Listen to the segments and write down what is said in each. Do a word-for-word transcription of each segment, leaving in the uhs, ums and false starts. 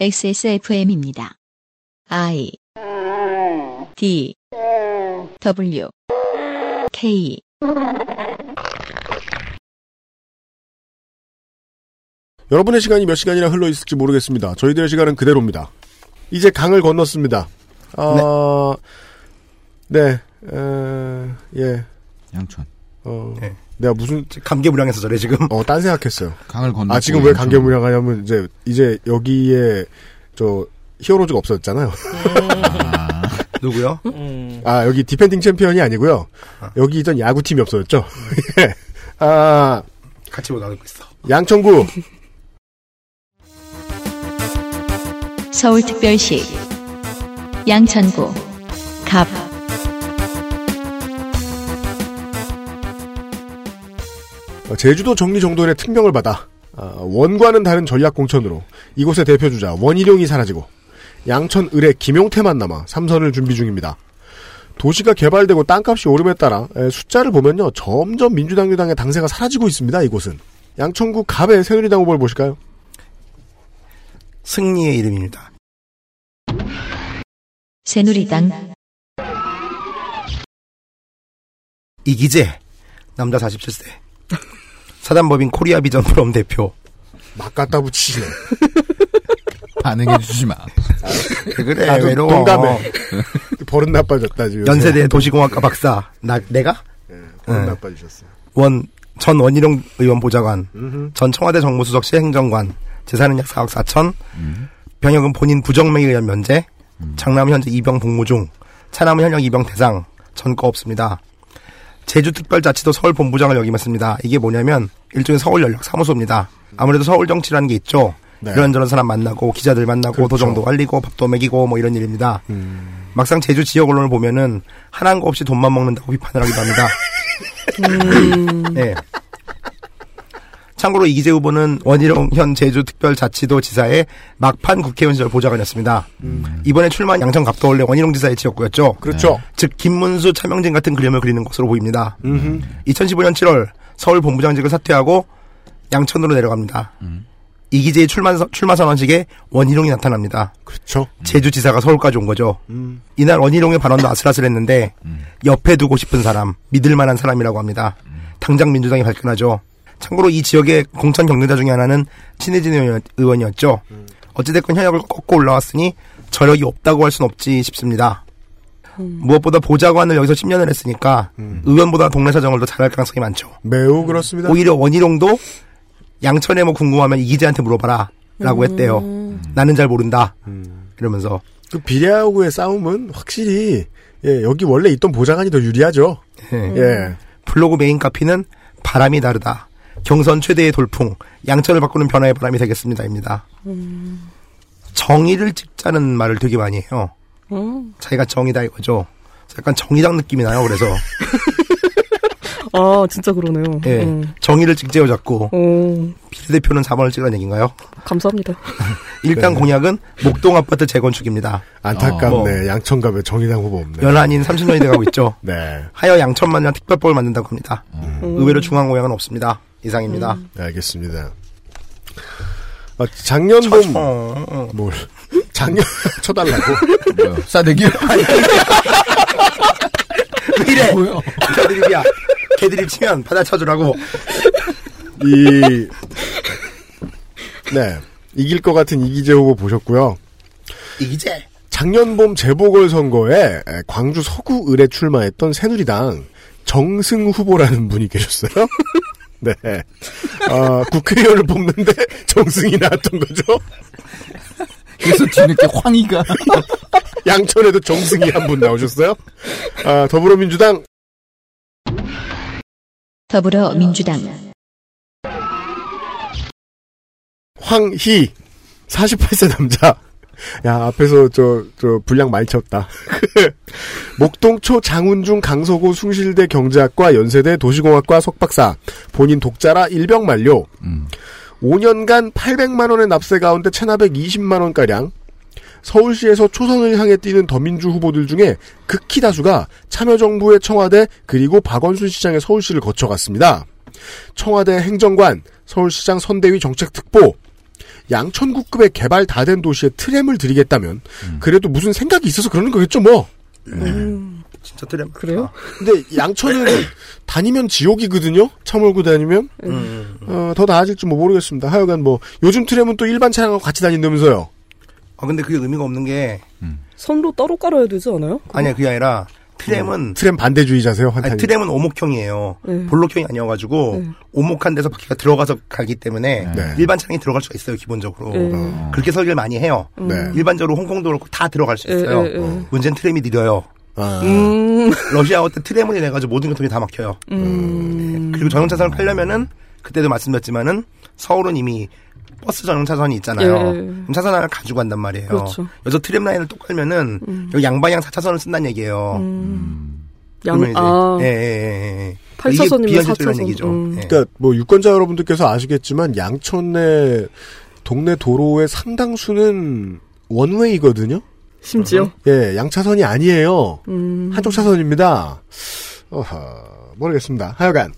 엑스에스에프엠입니다. I D W K 여러분의 시간이 몇 시간이나 흘러있을지 모르겠습니다. 저희들의 시간은 그대로입니다. 이제 강을 건넜습니다. 어... 네. 네. 어... 예. 양촌. 어... 네. 내가 무슨 감개무량해서 저래 지금. 어, 딴 생각했어요. 강을 건너. 아, 지금 왜 감개무량하냐면 이제 이제 여기에 저 히어로즈가 없어졌잖아요. 아, 누구요? 음. 아, 여기 디펜딩 챔피언이 아니고요. 아. 여기 있던 야구팀이 없어졌죠. 예. 아, 같이 못 나누고 있어. 양천구. 서울특별시 양천구 갑 제주도 정리정돈의 특명을 받아 원과는 다른 전략공천으로 이곳의 대표주자 원희룡이 사라지고 양천을의 김용태만 남아 삼선을 준비 중입니다. 도시가 개발되고 땅값이 오름에 따라 숫자를 보면요 점점 민주당 유당의 당세가 사라지고 있습니다. 이곳은 양천구 갑의 새누리당 후보를 보실까요? 승리의 이름입니다. 새누리당 이기재 남자 사십칠 세 사단법인 코리아비전 프롬 대표 막 갖다 붙이시네. 반응해주지 마. 그래 나도 외로워. 동감해. 버릇 나빠졌다 지금. 연세대 도시공학과 박사 나 내가? 네, 버릇 네. 나빠지셨어요. 원 전 원희룡 의원 보좌관 음흠. 전 청와대 정무수석실 행정관 재산은 약 사억 사천 음. 병역은 본인 부정명의 의한 면제 음. 장남 현재 이병 복무 중 차남은 현역 이병 대상 전과 없습니다. 제주특별자치도 서울본부장을 역임했습니다. 이게 뭐냐면 일종의 서울연락사무소입니다. 아무래도 서울정치라는 게 있죠. 네. 이런저런 사람 만나고 기자들 만나고 그렇죠. 도정도 알리고 밥도 먹이고 뭐 이런 일입니다. 음. 막상 제주 지역 언론을 보면은 하나한 거 없이 돈만 먹는다고 비판을 하기도 합니다. 음. 네. 참고로 이기재 후보는 원희룡 현 제주특별자치도 지사의 막판 국회의원 시절 보좌관이었습니다. 음. 이번에 출마한 양천갑도 원래 원희룡 지사의 지역구였죠. 그렇죠. 네. 즉 김문수, 차명진 같은 그림을 그리는 것으로 보입니다. 음. 이천십오년 칠월 서울 본부장직을 사퇴하고 양천으로 내려갑니다. 음. 이기재의 출마, 출마 선언식에 원희룡이 나타납니다. 그렇죠. 제주지사가 서울까지 온 거죠. 음. 이날 원희룡의 발언도 아슬아슬했는데 음. 옆에 두고 싶은 사람, 믿을 만한 사람이라고 합니다. 음. 당장 민주당이 발끈하죠. 참고로 이 지역의 공천 경쟁자 중에 하나는 친혜진 의원이었죠. 어찌됐건 현역을 꺾고 올라왔으니 저력이 없다고 할 순 없지 싶습니다. 음. 무엇보다 보좌관을 여기서 십 년을 했으니까 음. 의원보다 동네 사정을 더 잘할 가능성이 많죠. 매우 그렇습니다. 오히려 원희룡도 양천에 뭐 궁금하면 이기재한테 물어봐라 라고 했대요. 음. 나는 잘 모른다 이러면서. 그 비례하고의 싸움은 확실히 예, 여기 원래 있던 보좌관이 더 유리하죠. 예. 음. 예. 블로그 메인 카피는 바람이 다르다. 경선 최대의 돌풍, 양천을 바꾸는 변화의 바람이 되겠습니다입니다. 음. 정의를 찍자는 말을 되게 많이 해요. 음. 자기가 정의다 이거죠. 약간 정의당 느낌이 나요. 그래서 아 진짜 그러네요. 예, 음. 정의를 찍재요 자꾸. 음. 비례대표는 사 번을 찍으라는 얘기인가요? 감사합니다. 일단 네. 공약은 목동 아파트 재건축입니다. 안타깝네. 어, 뭐. 양천갑에 정의당 후보 없네. 연한인 삼십 년이 돼가고 있죠. 네. 하여 양천만이나 특별법을 만든다고 합니다. 음. 음. 의외로 중앙 공약은 없습니다. 이상입니다. 음. 알겠습니다. 아, 작년 봄 쳐... 뭘 작년 쳐달라고 싸대기 이래 개드립이야. 개드립 치면 받아쳐주라고. 이 네 이길 것 같은 이기재 후보 보셨고요. 이기재 작년 봄 재보궐선거에 광주 서구을에 출마했던 새누리당 정승 후보라는 분이 계셨어요. 네. 어, 국회의원을 뽑는데 정승이 나왔던 거죠. 그래서 뒤늦게 황희가. 양천에도 정승이 한 분 나오셨어요. 아, 더불어민주당. 더불어민주당. 황희. 사십팔 세 남자. 야, 앞에서 저, 저, 분량 많이 쳤다. 목동초 장훈중 강서구 숭실대 경제학과 연세대 도시공학과 석박사. 본인 독자라 일병 만료. 음. 오 년간 팔백만 원의 납세 가운데 체납액 이십만 원가량. 서울시에서 초선을 향해 뛰는 더민주 후보들 중에 극히 다수가 참여정부의 청와대 그리고 박원순 시장의 서울시를 거쳐갔습니다. 청와대 행정관, 서울시장 선대위 정책특보. 양천구급의 개발 다 된 도시에 트램을 들이겠다면 음. 그래도 무슨 생각이 있어서 그러는 거겠죠 뭐. 음. 진짜 트램. 그래요? 아. 근데 양천은 다니면 지옥이거든요. 차 몰고 다니면. 음. 어, 더 나아질지 뭐 모르겠습니다. 하여간 뭐 요즘 트램은 또 일반 차량하고 같이 다닌다면서요. 아 근데 그게 의미가 없는 게 음. 선로 따로 깔아야 되지 않아요? 그거? 아니야 그게 아니라. 트램은 네. 트램 반대주의자세요? 아니, 트램은 오목형이에요. 네. 볼록형이 아니어가지고 네. 오목한 데서 바퀴가 들어가서 가기 때문에 네. 일반 차량이 들어갈 수가 있어요. 기본적으로 네. 어. 그렇게 설계를 많이 해요. 네. 일반적으로 홍콩도 그렇고 다 들어갈 수 있어요. 네. 어. 문제는 트램이 느려요. 아. 음. 러시아어 때 트램을 내가지고 모든 교통이 다 막혀요. 음. 네. 그리고 전용차선을 팔려면은 그때도 말씀드렸지만은 서울은 이미 버스 전용 차선이 있잖아요. 예. 차선 하나 가지고 간단 말이에요. 그렇죠. 여기서 트램 라인을 또 깔면은 음. 여기 양방향 사 차선을 쓴다는 얘기예요. 음. 양, 이제, 아. 예, 예, 예. 팔 차선이면 사 차선. 얘기죠. 음. 예. 그러니까 뭐 유권자 여러분들께서 아시겠지만 양촌의 동네 도로의 상당수는 원웨이거든요. 심지어? 예, 양차선이 아니에요. 음. 한쪽 차선입니다. 어하, 모르겠습니다. 하여간.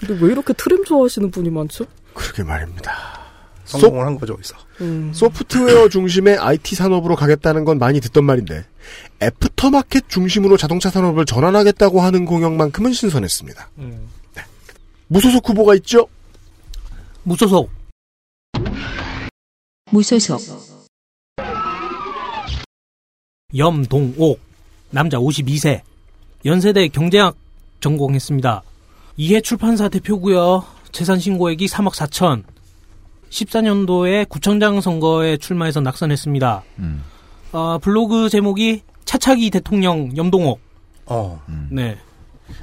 근데 왜 이렇게 트램 좋아하시는 분이 많죠? 그러게 말입니다. 성공을 한 거죠, 여기서. 음. 소프트웨어 중심의 아이티 산업으로 가겠다는 건 많이 듣던 말인데 애프터마켓 중심으로 자동차 산업을 전환하겠다고 하는 공약만큼은 신선했습니다. 음. 네. 무소속 후보가 있죠? 무소속. 무소속. 염동옥, 남자 오십이 세, 연세대 경제학 전공했습니다. 이해 출판사 대표고요. 재산 신고액이 삼억 사천. 십사 년도에 구청장 선거에 출마해서 낙선했습니다. 음. 어, 블로그 제목이 차차기 대통령 염동옥. 어, 음. 네,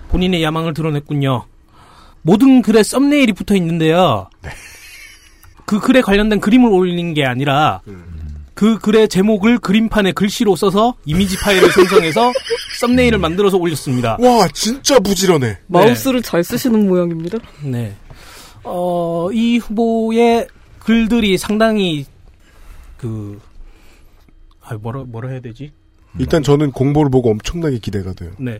본인의 야망을 드러냈군요. 모든 글에 썸네일이 붙어 있는데요. 네. 그 글에 관련된 그림을 올린 게 아니라 음. 그 글의 제목을 그림판에 글씨로 써서 이미지 파일을 생성해서 썸네일을 만들어서 올렸습니다. 와, 진짜 부지런해. 마우스를 네. 잘 쓰시는 모양입니다. 네. 어, 이 후보의 글들이 상당히, 그, 아, 뭐라, 뭐라 해야 되지? 일단 저는 공보를 보고 엄청나게 기대가 돼요. 네.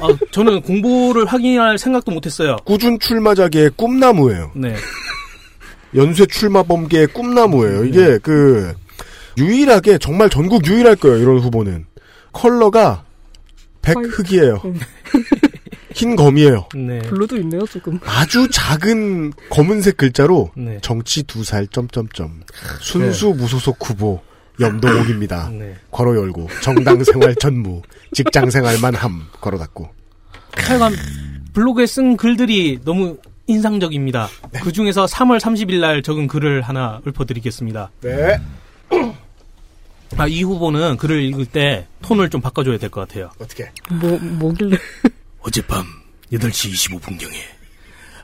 아, 저는 공보를 확인할 생각도 못했어요. 꾸준 출마자계의 꿈나무예요. 네. 연쇄 출마범계의 꿈나무예요. 이게 네. 그, 유일하게, 정말 전국 유일할 거예요, 이런 후보는. 컬러가 백흑이에요. 흰 검이에요. 네. 블루도 있네요, 조금. 아주 작은 검은색 글자로 네. 정치 두 살 점점점 순수 네. 무소속 후보 염동옥입니다. 네. 괄호 열고 정당 생활 전무 직장 생활만 함 괄호 닫고. 하여간 블로그에 쓴 글들이 너무 인상적입니다. 네. 그 중에서 삼월 삼십일 날 적은 글을 하나 읊어드리겠습니다. 네. 아, 이 후보는 글을 읽을 때 톤을 좀 바꿔줘야 될 것 같아요. 어떻게? 뭐 뭐길래? 어젯밤 여덟 시 이십오 분경에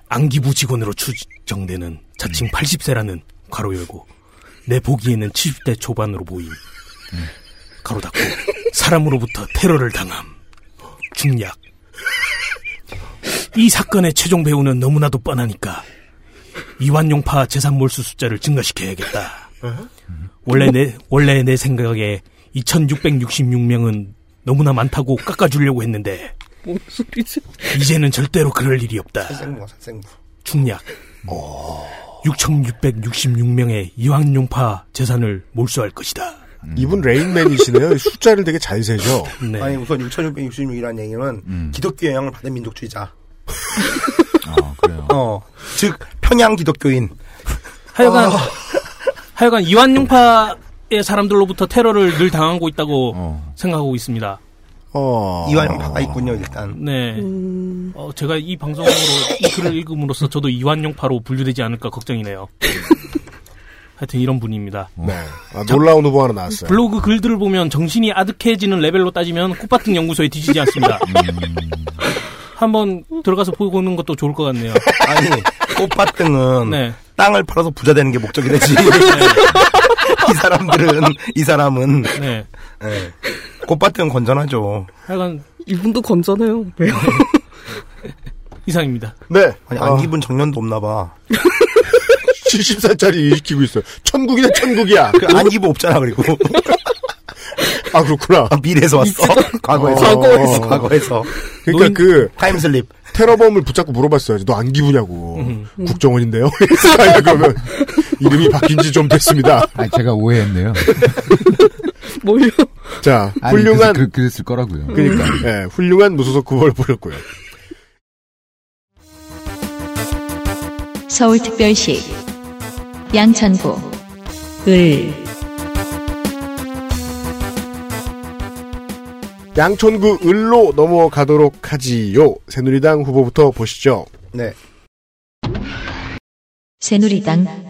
안기부 직원으로 추정되는 자칭 팔십 세라는 괄호 열고 내 보기에는 칠십 대 초반으로 보임 괄호 닫고 사람으로부터 테러를 당함 중략. 이 사건의 최종 배후는 너무나도 뻔하니까 이완용파 재산 몰수 숫자를 증가시켜야겠다. 원래 내, 원래 내 생각에 이천육백육십육 명은 너무나 많다고 깎아주려고 했는데 뭔 소리지? 이제는 절대로 그럴 일이 없다. 살생부가 살생부. 중략. 오. 육천육백육십육 명의 이완용파 재산을 몰수할 것이다. 음. 이분 레인맨이시네요. 숫자를 되게 잘 세죠. 네. 아니 우선 육천육백육십육이라는 얘기는 음. 기독교 영향을 받은 민족주의자. 아 그래요. 어, 즉 평양 기독교인. 하여간 어. 하여간 이완용파의 사람들로부터 테러를 늘 당하고 있다고 어. 생각하고 있습니다. 어... 이완용파가 있군요, 일단. 네. 음... 어, 제가 이 방송으로 이 글을 읽음으로써 저도 이완용파로 분류되지 않을까 걱정이네요. 하여튼 이런 분입니다. 네. 아, 놀라운 후보 하나 나왔어요. 블로그 글들을 보면 정신이 아득해지는 레벨로 따지면 꽃밭은 연구소에 뒤지지 않습니다. 음... 한번 들어가서 보고는 것도 좋을 것 같네요. 아니, 꽃밭등은 네. 땅을 팔아서 부자 되는 게 목적이 되지. 네. 이 사람들은, 이 사람은. 네. 네. 꽃밭은 건전하죠. 하여간 이분도 건전해요. 왜요? 이상입니다. 네. 아니 안기분 아. 정년도 없나봐. 칠십 살짜리 일으키고 있어요. 천국이네 천국이야. 그 안기분 없잖아 그리고. 아 그렇구나. 아, 미래에서 왔어. 과거에서. 어. 과거에서. 과거에서. 그러니까 그 타임슬립. 테러범을 붙잡고 물어봤어요. 너 안기부냐고. 음. 국정원인데요. 그러면 이름이 바뀐 지 좀 됐습니다. 아니, 제가 오해했네요. 뭐요? 자, 훌륭한. 아니, 그랬을 거라고요. 그러니까, 예, 훌륭한 무소속 후보를 보였고요. 서울특별시 양천구 을 양천구 을로 넘어가도록 하지요. 새누리당 후보부터 보시죠. 네. 새누리당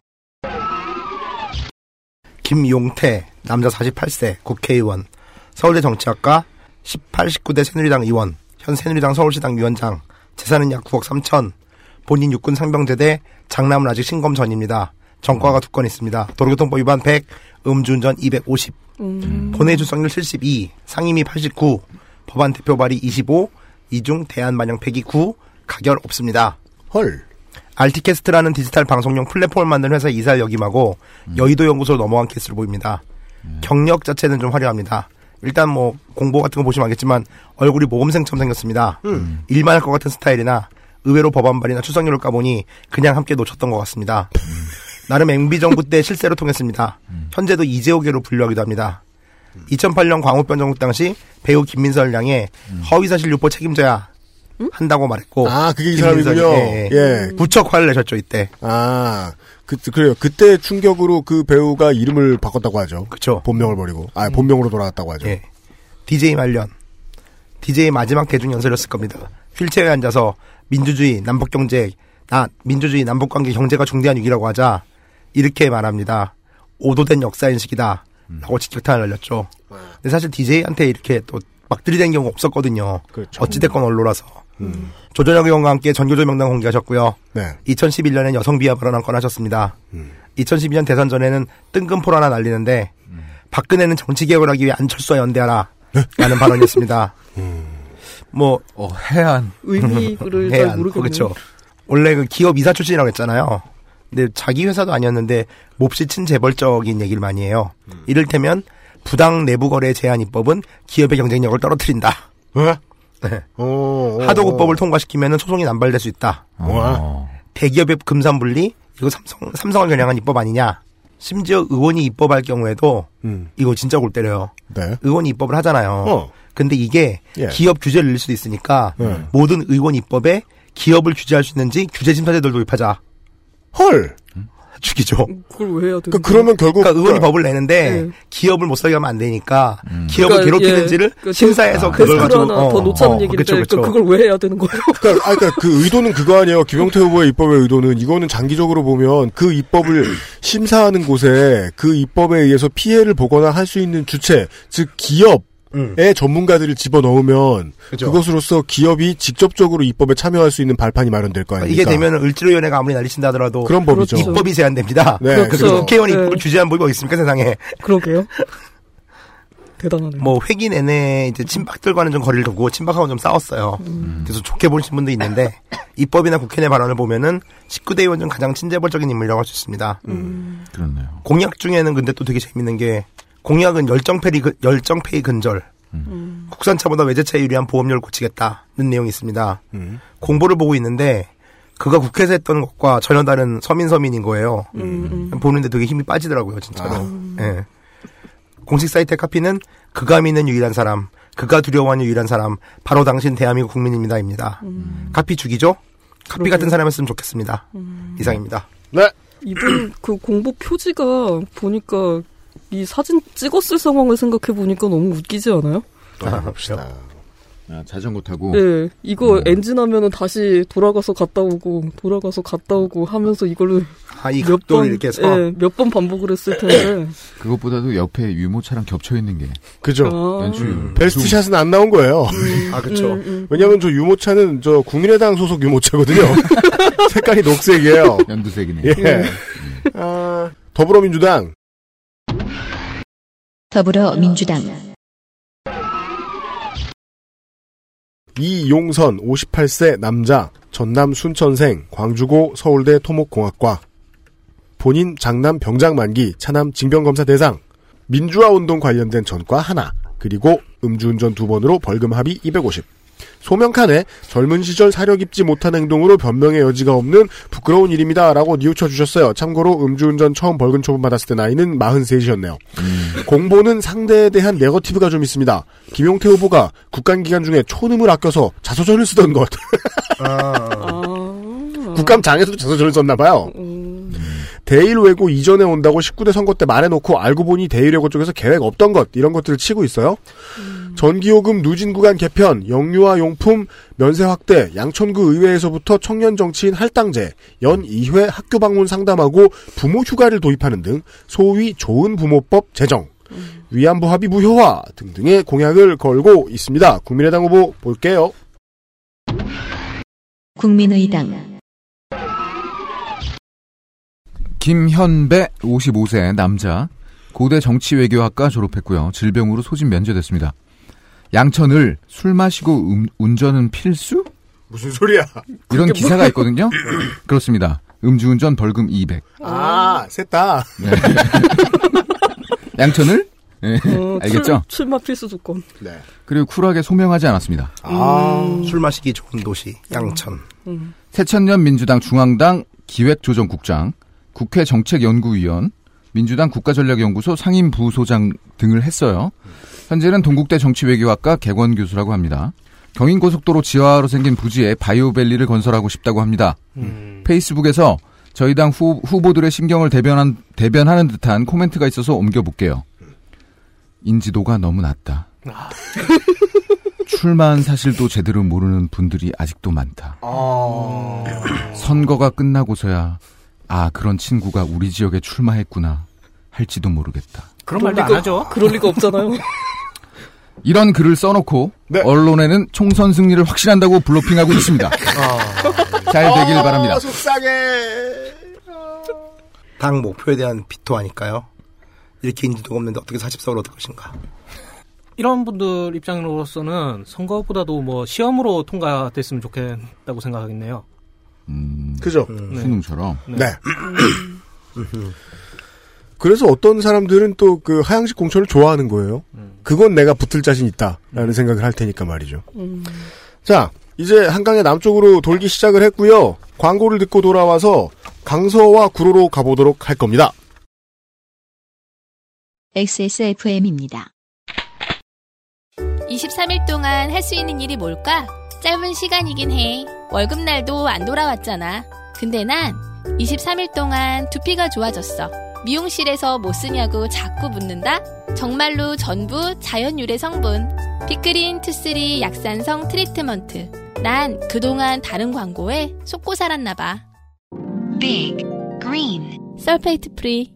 김용태, 남자 사십팔 세, 국회의원, 서울대 정치학과, 십팔, 십구 대 새누리당 의원, 현 새누리당 서울시당 위원장, 재산은 약 구억 삼천, 본인 육군 상병대대, 장남은 아직 신검 전입니다. 전과가 두 건 있습니다. 도로교통법 위반 백, 음주운전 이백오십, 음. 본회의 출석률 칠십이, 상임위 팔십구, 법안 대표 발의 이십오, 이중 대안 반영 폐기 구, 가결 없습니다. 헐. 알티캐스트라는 디지털 방송용 플랫폼을 만든 회사 이사를 역임하고 음. 여의도 연구소로 넘어간 케이스로 보입니다. 음. 경력 자체는 좀 화려합니다. 일단 뭐 공보 같은 거 보시면 알겠지만 얼굴이 모범생처럼 생겼습니다. 음. 일만 할 것 같은 스타일이나 의외로 법안 발의나 추석률을 까보니 그냥 함께 놓쳤던 것 같습니다. 음. 나름 엠비 정부 때 실세로 통했습니다. 음. 현재도 이재호계로 분류하기도 합니다. 음. 이천팔 년 광우병 정국 당시 배우 김민설 양의 음. 허위사실 유포 책임져야 음? 한다고 말했고. 아, 그게 이 사람이군요. 예, 예. 무척 화를 내셨죠, 이때. 아, 그, 그래요. 그때 충격으로 그 배우가 이름을 바꿨다고 하죠. 그쵸. 본명을 버리고. 아, 본명으로 돌아갔다고 하죠. 예. 디제이 말년. 디제이 마지막 대중연설이었을 겁니다. 휠체어에 앉아서 민주주의, 남북경제, 나, 민주주의, 남북관계 경제가 중대한 위기라고 하자, 이렇게 말합니다. 오도된 역사인식이다. 음. 라고 직격탄을 날렸죠. 근데 사실 디제이한테 이렇게 또 막 들이댄 경우가 없었거든요. 그렇죠. 어찌됐건 언론이라서. 음. 조전혁 의원과 함께 전교조 명단 공개하셨고요. 네. 이천십일 년엔 여성 비하 발언 한 건 하셨습니다. 음. 이천십이 년 대선 전에는 뜬금포로 하나 날리는데 음. 박근혜는 정치개혁을 하기 위해 안철수와 연대하라 네? 라는 발언이었습니다. 음. 뭐 어, 해안 의미를 해안. 잘 모르겠네요. 그렇죠. 원래 그 기업 이사 출신이라고 했잖아요. 근데 자기 회사도 아니었는데 몹시 친재벌적인 얘기를 많이 해요. 음. 이를테면 부당 내부거래 제한 입법은 기업의 경쟁력을 떨어뜨린다. 왜? 네. 오, 오, 하도급법을 통과시키면 소송이 남발될 수 있다. 오. 대기업의 금산분리, 이거 삼성, 삼성을 겨냥한 입법 아니냐. 심지어 의원이 입법할 경우에도 음. 이거 진짜 골 때려요. 네. 의원이 입법을 하잖아요. 어. 근데 이게 예. 기업 규제를 늘릴 수도 있으니까 예. 모든 의원 입법에 기업을 규제할 수 있는지 규제심사제도를 도입하자. 헐. 죽이죠. 그걸 왜 해야 돼? 그러니까 그러면 결국 그러니까 의원이 그러니까. 법을 내는데 네. 기업을 못 살게 하면 안 되니까 음. 그러니까 기업을 괴롭히는지를 예. 그러니까 심사해서 아, 그걸 가지고 어, 더 놓자는 어, 얘기인데 그쵸, 그쵸. 그걸 왜 해야 되는 거예요? 그러니까, 아, 그러니까 그 의도는 그거 아니에요. 김용태 후보의 입법의 의도는 이거는 장기적으로 보면 그 입법을 심사하는 곳에 그 입법에 의해서 피해를 보거나 할 수 있는 주체, 즉 기업. 음. 에 전문가들을 집어넣으면 그쵸. 그것으로써 기업이 직접적으로 입법에 참여할 수 있는 발판이 마련될 거 아닙니까? 이게 되면 을지로위원회가 아무리 날리친다 하더라도 그런 법이죠. 그렇죠. 입법이 제한됩니다. 네, 그래서 국회의원이 네. 입법을 규제한 법이 어디 있습니까 세상에? 그러게요. 대단하네요. 뭐 회기 내내 이제 친박들과는 좀 거리를 두고 친박하고는 좀 싸웠어요. 음. 그래서 좋게 보신 분도 있는데 입법이나 국회 내 발언을 보면은 십구 대 의원 중 가장 친재벌적인 인물이라고 할 수 있습니다. 음. 그렇네요. 공약 중에는 근데 또 되게 재밌는 게. 공약은 열정페이, 열정페이 근절, 음. 국산차보다 외제차에 유리한 보험료를 고치겠다는 내용이 있습니다. 음. 공보를 보고 있는데 그가 국회에서 했던 것과 전혀 다른 서민서민인 거예요. 음. 보는데 되게 힘이 빠지더라고요. 진짜로. 아. 네. 공식 사이트의 카피는 그가 믿는 유일한 사람, 그가 두려워하는 유일한 사람, 바로 당신 대한민국 국민입니다. 입니다. 음. 카피 죽이죠? 카피 그러게. 같은 사람이었으면 좋겠습니다. 음. 이상입니다. 네. 이분 그 공보 표지가 보니까 이 사진 찍었을 상황을 생각해보니까 너무 웃기지 않아요? 돌아봅시다. 아, 자전거 타고? 네. 이거 어. 엔진하면은 다시 돌아가서 갔다 오고, 돌아가서 갔다 오고 하면서 이걸로. 아, 이 각도를 이렇게 해서? 네, 몇 번 반복을 했을 텐데. 그것보다도 옆에 유모차랑 겹쳐있는 게. 그죠. 아. 연출. 음. 베스트샷은 안 나온 거예요. 음. 아, 그쵸. 음, 음. 왜냐면 저 유모차는 저 국민의당 소속 유모차거든요. 색깔이 녹색이에요. 연두색이네요. 예. 음. 아, 더불어민주당. 더불어민주당 이용선 오십팔 세 남자 전남 순천생 광주고 서울대 토목공학과 본인 장남 병장 만기 차남 징병검사 대상 민주화운동 관련된 전과 하나 그리고 음주운전 두 번으로 벌금 합의 이백오십 소명칸에 젊은 시절 사려깊지 못한 행동으로 변명의 여지가 없는 부끄러운 일입니다. 라고 뉘우쳐 주셨어요. 참고로 음주운전 처음 벌금 처분 받았을 때 나이는 마흔셋이었네요. 음. 공보는 상대에 대한 네거티브가 좀 있습니다. 김용태 후보가 국감기간 중에 촌음을 아껴서 자서전을 쓰던 것. 아. 국감장에서도 자서전을 썼나봐요. 음. 대일외고 이전에 온다고 십구 대 선거 때 말해놓고 알고 보니 대일외고 쪽에서 계획 없던 것, 이런 것들을 치고 있어요. 음. 전기요금 누진구간 개편, 영유아 용품 면세 확대, 양천구 의회에서부터 청년 정치인 할당제, 연 이 회 학교 방문 상담하고 부모 휴가를 도입하는 등 소위 좋은 부모법 제정, 음. 위안부 합의 무효화 등등의 공약을 걸고 있습니다. 국민의당 후보 볼게요. 국민의당 김현배 오십오 세 남자, 고대 정치외교학과 졸업했고요. 질병으로 소진 면제됐습니다. 양천을 술 마시고 음, 운전은 필수? 무슨 소리야? 이런 기사가 있거든요. 그렇습니다. 음주운전 벌금 이백. 아, 셌다. 네. 양천을? 네. 어, 알겠죠? 술, 술맛 필수 조건. 네. 그리고 쿨하게 소명하지 않았습니다. 아, 음. 술 마시기 좋은 도시 양천. 음. 새천년 민주당 중앙당 기획조정국장, 국회 정책연구위원, 민주당 국가전략연구소 상임부소장 등을 했어요. 현재는 동국대 정치외교학과 객원교수라고 합니다. 경인고속도로 지하로 생긴 부지에 바이오밸리를 건설하고 싶다고 합니다. 음. 페이스북에서 저희 당 후, 후보들의 심경을 대변한, 대변하는 듯한 코멘트가 있어서 옮겨볼게요. 인지도가 너무 낮다. 아. 출마한 사실도 제대로 모르는 분들이 아직도 많다. 아. 선거가 끝나고서야 아, 그런 친구가 우리 지역에 출마했구나 할지도 모르겠다. 그런 말도 안 하죠. 그럴 리가 없잖아요. 이런 글을 써놓고 네. 언론에는 총선 승리를 확신한다고 블로핑하고 있습니다. 어... 잘 되길 어, 바랍니다. 속상해. 어... 당 목표에 대한 비토하니까요. 이렇게 인지도가 없는데 어떻게 사십석을 얻을 것인가. 이런 분들 입장으로서는 선거보다도 뭐 시험으로 통과됐으면 좋겠다고 생각하겠네요. 음, 그죠? 음, 수능처럼. 네. 네. 그래서 어떤 사람들은 또 그 하향식 공천을 좋아하는 거예요. 그건 내가 붙을 자신 있다라는 생각을 할 테니까 말이죠. 음. 자, 이제 한강의 남쪽으로 돌기 시작을 했고요. 광고를 듣고 돌아와서 강서와 구로로 가보도록 할 겁니다. 엑스에스에프엠입니다. 이십삼 일 동안 할 수 있는 일이 뭘까? 짧은 시간이긴 해. 월급날도 안 돌아왔잖아. 근데 난 이십삼 일 동안 두피가 좋아졌어. 미용실에서 뭐 쓰냐고 자꾸 묻는다? 정말로 전부 자연유래 성분. 피크린 투쓰리 약산성 트리트먼트. 난 그동안 다른 광고에 속고 살았나봐. 빅 그린 설페이트 프리.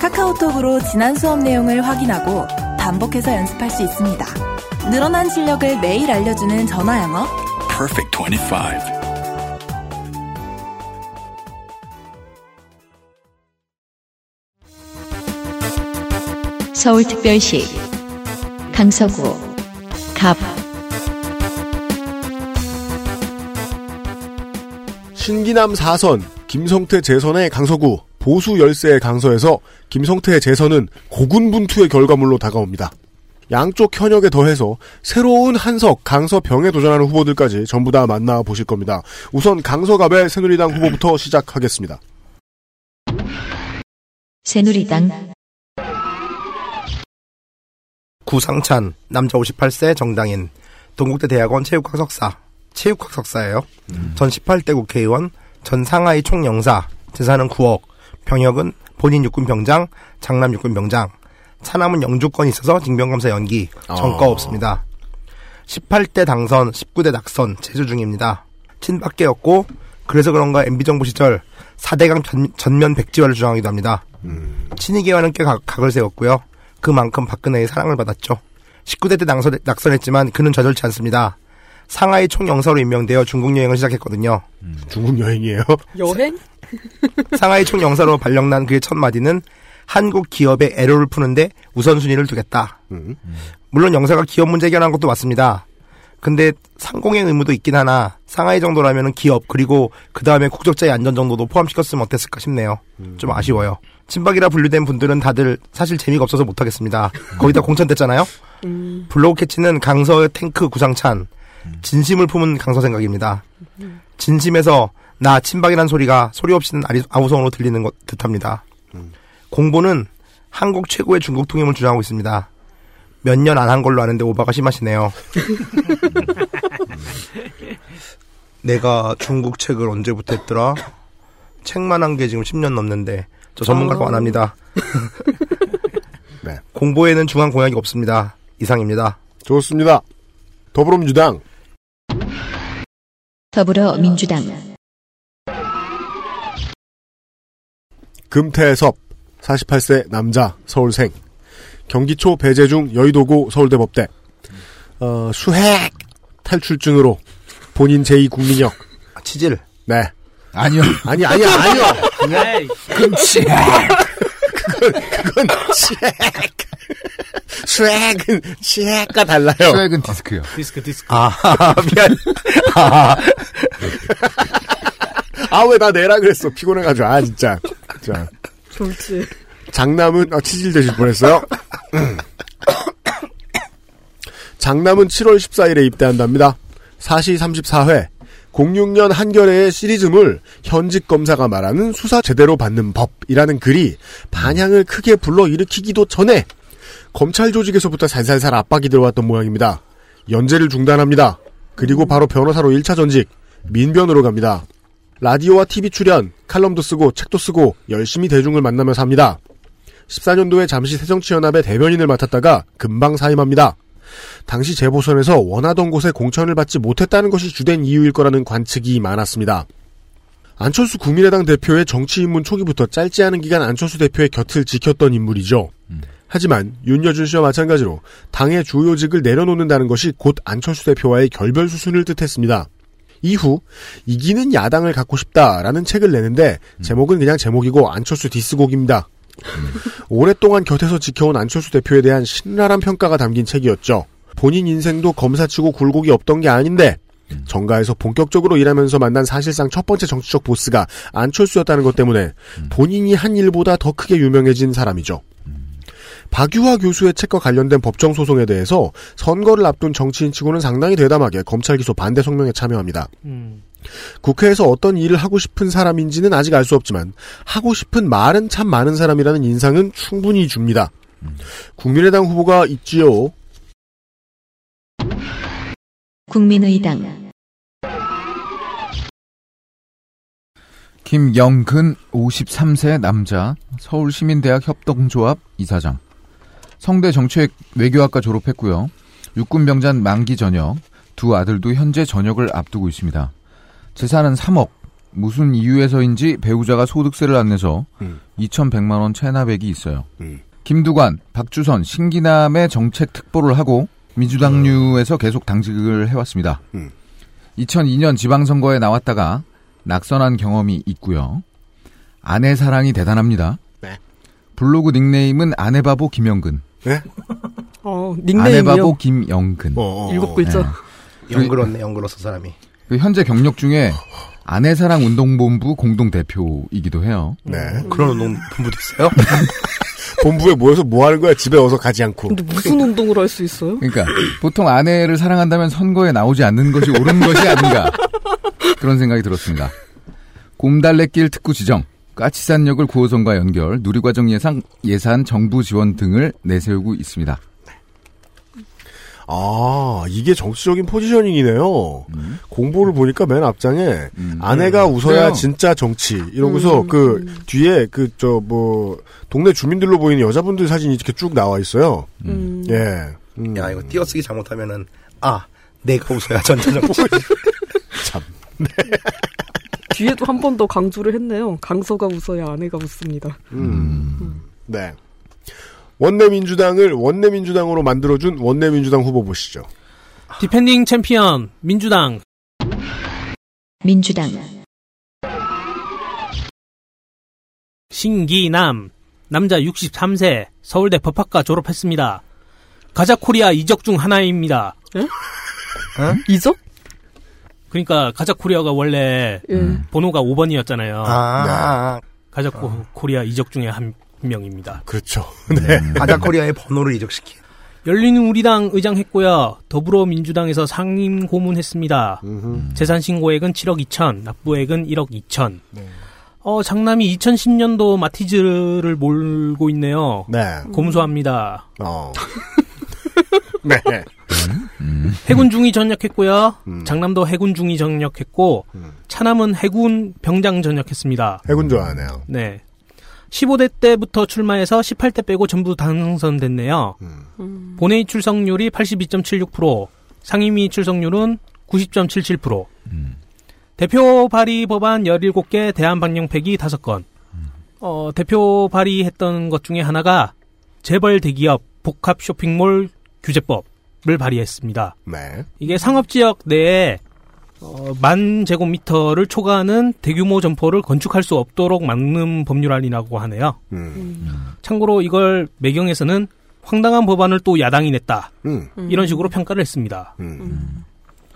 카카오톡으로 지난 수업 내용을 확인하고 반복해서 연습할 수 있습니다. 늘어난 실력을 매일 알려주는 전화 영어 Perfect 이십오. 서울특별시 강서구 갑 신기남 사 선 김성태 재선의 강서구 보수 열세의 강서에서 김성태의 재선은 고군분투의 결과물로 다가옵니다. 양쪽 현역에 더해서 새로운 한석, 강서병에 도전하는 후보들까지 전부 다 만나보실 겁니다. 우선 강서갑의 새누리당 후보부터 시작하겠습니다. 새누리당 구상찬, 남자 오십팔 세 정당인, 동국대 대학원 체육학 석사, 체육학 석사예요. 음. 전 십팔 대 국회의원, 전 상하이 총영사, 재산은 구억, 병역은 본인 육군병장, 장남 육군병장, 차남은 영주권이 있어서 징병검사 연기, 전과 아. 없습니다. 십팔 대 당선, 십구 대 낙선, 재수 중입니다. 친박계였고 그래서 그런가 엠비 정부 시절 사대강 전, 전면 백지화를 주장하기도 합니다. 음. 친이계와는 꽤 각, 각을 세웠고요. 그만큼 박근혜의 사랑을 받았죠. 십구 대 때 낙선, 낙선했지만 그는 좌절치 않습니다. 상하이 총영사로 임명되어 중국 여행을 시작했거든요. 음. 중국 여행이에요? 여행? 상하이 총영사로 발령난 그의 첫 마디는 한국 기업의 애로를 푸는데 우선순위를 두겠다. 음. 물론 영사가 기업 문제 해결한 것도 맞습니다. 근데 상공행 의무도 있긴 하나 상하이 정도라면 기업 그리고 그 다음에 국적자의 안전 정도도 포함시켰으면 어땠을까 싶네요. 음. 좀 아쉬워요. 친박이라 분류된 분들은 다들 사실 재미가 없어서 못하겠습니다. 거기다 공천됐잖아요. 음. 블로그 캐치는 강서 탱크 구상찬, 진심을 품은 강서생각입니다. 진심에서 나 친박이란 소리가 소리 없이는 아우성으로 들리는 것 듯합니다. 음. 공보는 한국 최고의 중국 통일을 주장하고 있습니다. 몇 년 안 한 걸로 아는데 오바가 심하시네요. 내가 중국 책을 언제부터 했더라? 책만 한 게 지금 십 년 넘는데 저 전문가라고 안 합니다. 네. 공보에는 중앙 공약이 없습니다. 이상입니다. 좋습니다. 더불어민주당. 더불어민주당. 금태섭, 사십팔 세 남자, 서울생. 경기초 배제 중 여의도고 서울대법대. 어, 수핵 탈출증으로 본인 제이 국민역. 아, 치질? 네. 아니요. 아니, 아니, 아니요. 네. 그건 치핵. 그건, 그건 치핵. 수핵은, 치핵과 달라요. 수핵은 디스크요. 아, 디스크, 디스크. 아, 미안. 아. 아, 왜 나 내라 그랬어. 피곤해가지고. 아, 진짜. 자. 졸지. 장남은, 아, 치질 되실 뻔했어요. 장남은 칠월 십사일에 입대한답니다. 사시 삼십사 회. 공육 년 한겨레의 시리즈물 현직 검사가 말하는 수사 제대로 받는 법이라는 글이 반향을 크게 불러일으키기도 전에 검찰 조직에서부터 살살살 압박이 들어왔던 모양입니다. 연재를 중단합니다. 그리고 바로 변호사로 일 차 전직, 민변으로 갑니다. 라디오와 티비 출연, 칼럼도 쓰고 책도 쓰고 열심히 대중을 만나며 삽니다. 십사 년도에 잠시 새정치연합의 대변인을 맡았다가 금방 사임합니다. 당시 재보선에서 원하던 곳에 공천을 받지 못했다는 것이 주된 이유일 거라는 관측이 많았습니다. 안철수 국민의당 대표의 정치 입문 초기부터 짧지 않은 기간 안철수 대표의 곁을 지켰던 인물이죠. 음. 하지만 윤여준 씨와 마찬가지로 당의 주요직을 내려놓는다는 것이 곧 안철수 대표와의 결별 수순을 뜻했습니다. 이후 이기는 야당을 갖고 싶다라는 책을 내는데 제목은 그냥 제목이고 안철수 디스곡입니다. 오랫동안 곁에서 지켜온 안철수 대표에 대한 신랄한 평가가 담긴 책이었죠. 본인 인생도 검사치고 굴곡이 없던 게 아닌데 정가에서 본격적으로 일하면서 만난 사실상 첫 번째 정치적 보스가 안철수였다는 것 때문에 본인이 한 일보다 더 크게 유명해진 사람이죠. 박유하 교수의 책과 관련된 법정 소송에 대해서 선거를 앞둔 정치인치고는 상당히 대담하게 검찰 기소 반대 성명에 참여합니다. 음. 국회에서 어떤 일을 하고 싶은 사람인지는 아직 알 수 없지만 하고 싶은 말은 참 많은 사람이라는 인상은 충분히 줍니다. 음. 국민의당 후보가 있지요. 국민의당. 김영근 오십삼 세 남자, 서울시민대학 협동조합 이사장. 성대 정책 외교학과 졸업했고요. 육군병장 만기 전역, 두 아들도 현재 전역을 앞두고 있습니다. 재산은 삼억, 무슨 이유에서인지 배우자가 소득세를 안 내서 음. 이천백만 원 체납액이 있어요. 음. 김두관, 박주선, 신기남의 정책 특보를 하고 민주당류에서 계속 당직을 해왔습니다. 음. 이천이 년 지방선거에 나왔다가 낙선한 경험이 있고요. 아내 사랑이 대단합니다. 네. 블로그 닉네임은 아내바보 김영근. 네? 어, 닉네임이요? 아내바보 김영근. 어, 어, 일곱 글자. 네. 영글었네, 영글었어, 사람이. 현재 경력 중에 아내사랑 운동본부 공동대표이기도 해요. 네. 그런 운동본부도 있어요? 본부에 모여서 뭐 하는 거야? 집에 어서 가지 않고. 근데 무슨 운동을 할 수 있어요? 그러니까 보통 아내를 사랑한다면 선거에 나오지 않는 것이 옳은 것이 아닌가. 그런 생각이 들었습니다. 곰달래길 특구 지정, 까치산역을 구호선과 연결, 누리과정 예산, 예산 정부 지원 등을 내세우고 있습니다. 아, 이게 정치적인 포지셔닝이네요. 음. 공보를 보니까 맨 앞장에 음. 아내가 음. 웃어야 그래요. 진짜 정치 이러고서 음. 그 뒤에 그 저 뭐 동네 주민들로 보이는 여자분들 사진이 이렇게 쭉 나와 있어요. 음. 예. 음. 야, 이거 띄어쓰기 잘못하면은 아, 내가 웃어야 전체 정치. 참. 네. 뒤에도 한 번 더 강조를 했네요. 강서가 웃어야 아내가 웃습니다. 음. 음. 네. 원내민주당을 원내민주당으로 만들어준 원내민주당 후보 보시죠. 디펜딩 챔피언 민주당. 민주당. 신기남, 남자 육십삼 세, 서울대 법학과 졸업했습니다. 가자코리아 이적 중 하나입니다. 응? 응? 이적? 그러니까 가자코리아가 원래 응. 번호가 오 번이었잖아요. 아~ 네. 가자코리아 아. 이적 중에 한 명입니다. 그렇죠. 네. 가자코리아의 번호를 이적시킨. 열린우리당 의장 했고요. 더불어민주당에서 상임 고문했습니다. 음흠. 재산 신고액은 칠억 이천, 납부액은 일억 이천. 네. 어, 장남이 이천십 년도 마티즈를 몰고 있네요. 네. 검소합니다. 어. 네. 음. 해군 중위 전역했고요. 음. 장남도 해군 중위 전역했고, 음. 차남은 해군 병장 전역했습니다. 해군 좋아하네요. 네. 십오 대 때부터 출마해서 십팔 대 빼고 전부 당선됐네요. 음. 본회의 출석률이 팔십이 점 칠육 퍼센트, 상임위 출석률은 구십 점 칠칠 퍼센트, 음. 대표 발의 법안 열일곱 개, 대안 방영 폐기 다섯 건. 음. 어, 대표 발의했던 것 중에 하나가 재벌 대기업 복합 쇼핑몰 규제법을 발의했습니다. 네. 이게 상업지역 내에 어, 만 제곱미터를 초과하는 대규모 점포를 건축할 수 없도록 막는 법률안이라고 하네요. 음. 음. 참고로 이걸 매경에서는 황당한 법안을 또 야당이 냈다. 음. 이런 식으로 평가를 했습니다. 음. 음.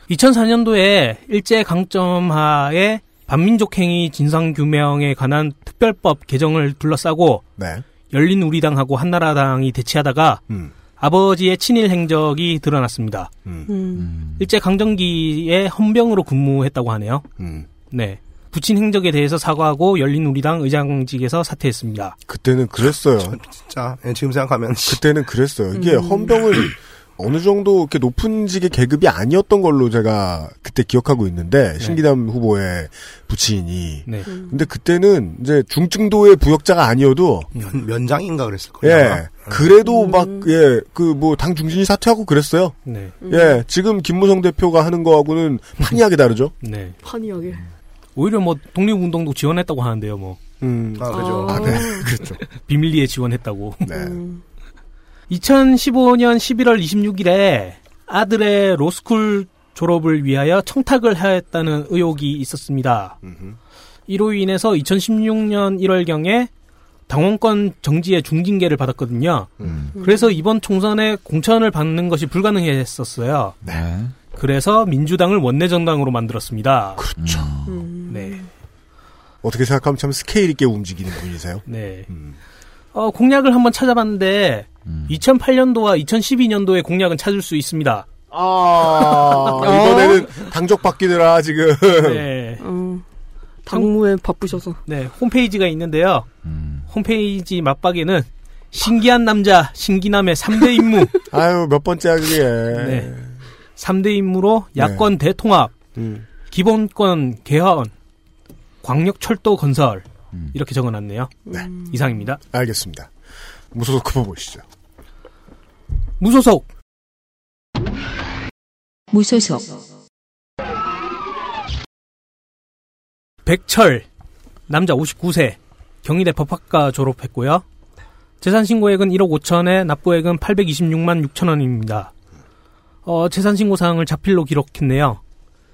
이천사 년도에 일제강점하에 반민족행위 진상규명에 관한 특별법 개정을 둘러싸고 네. 열린우리당하고 한나라당이 대치하다가 음. 아버지의 친일 행적이 드러났습니다. 음. 음. 일제 강점기에 헌병으로 근무했다고 하네요. 음. 네, 부친 행적에 대해서 사과하고 열린우리당 의장직에서 사퇴했습니다. 그때는 그랬어요. 저, 진짜 지금 생각하면 그때는 그랬어요. 이게 음. 헌병을 어느 정도 이렇게 높은 직의 계급이 아니었던 걸로 제가 그때 기억하고 있는데 네. 신기담 후보의 부친이. 네. 음. 근데 그때는 이제 중증도의 부역자가 아니어도 면, 면장인가 그랬을 거예요. 예. 그래도 음. 막, 예, 그, 뭐, 당 중진이 사퇴하고 그랬어요. 네. 음. 예, 지금 김무성 대표가 하는 거하고는 판이하게 다르죠? 네. 판이하게. 오히려 뭐, 독립운동도 지원했다고 하는데요, 뭐. 음, 아, 그죠. 아, 아 네. 그렇죠. 비밀리에 지원했다고. 네. 음. 이천십오 년 십일월 이십육일에 아들의 로스쿨 졸업을 위하여 청탁을 하였다는 의혹이 있었습니다. 음흠. 이로 인해서 이천십육 년 일월경에 당원권 정지의 중징계를 받았거든요. 음. 그래서 이번 총선에 공천을 받는 것이 불가능했었어요. 네. 그래서 민주당을 원내정당으로 만들었습니다. 그렇죠. 음. 네. 어떻게 생각하면 참 스케일 있게 움직이는 분이세요. 네. 음. 어, 공약을 한번 찾아봤는데 음. 이천팔 년도와 이천십이 년도의 공약은 찾을 수 있습니다. 아 이번에는 당적 바뀌더라 지금. 네. 음, 당무에 바쁘셔서. 네. 홈페이지가 있는데요. 음. 홈페이지 맞박에는 신기한 남자 신기남의 삼 대 임무 아유 몇 번째 하기에 네. 삼 대 임무로 야권 네. 대통합 음. 기본권 개헌 광역철도 건설 음. 이렇게 적어놨네요. 네. 이상입니다. 알겠습니다. 무소속 후보 보시죠. 무소속 무소속 백철 남자 오십구 세 경희대 법학과 졸업했고요. 재산신고액은 일억 오천에 납부액은 팔백이십육만 육천 원입니다. 어, 재산신고사항을 자필로 기록했네요.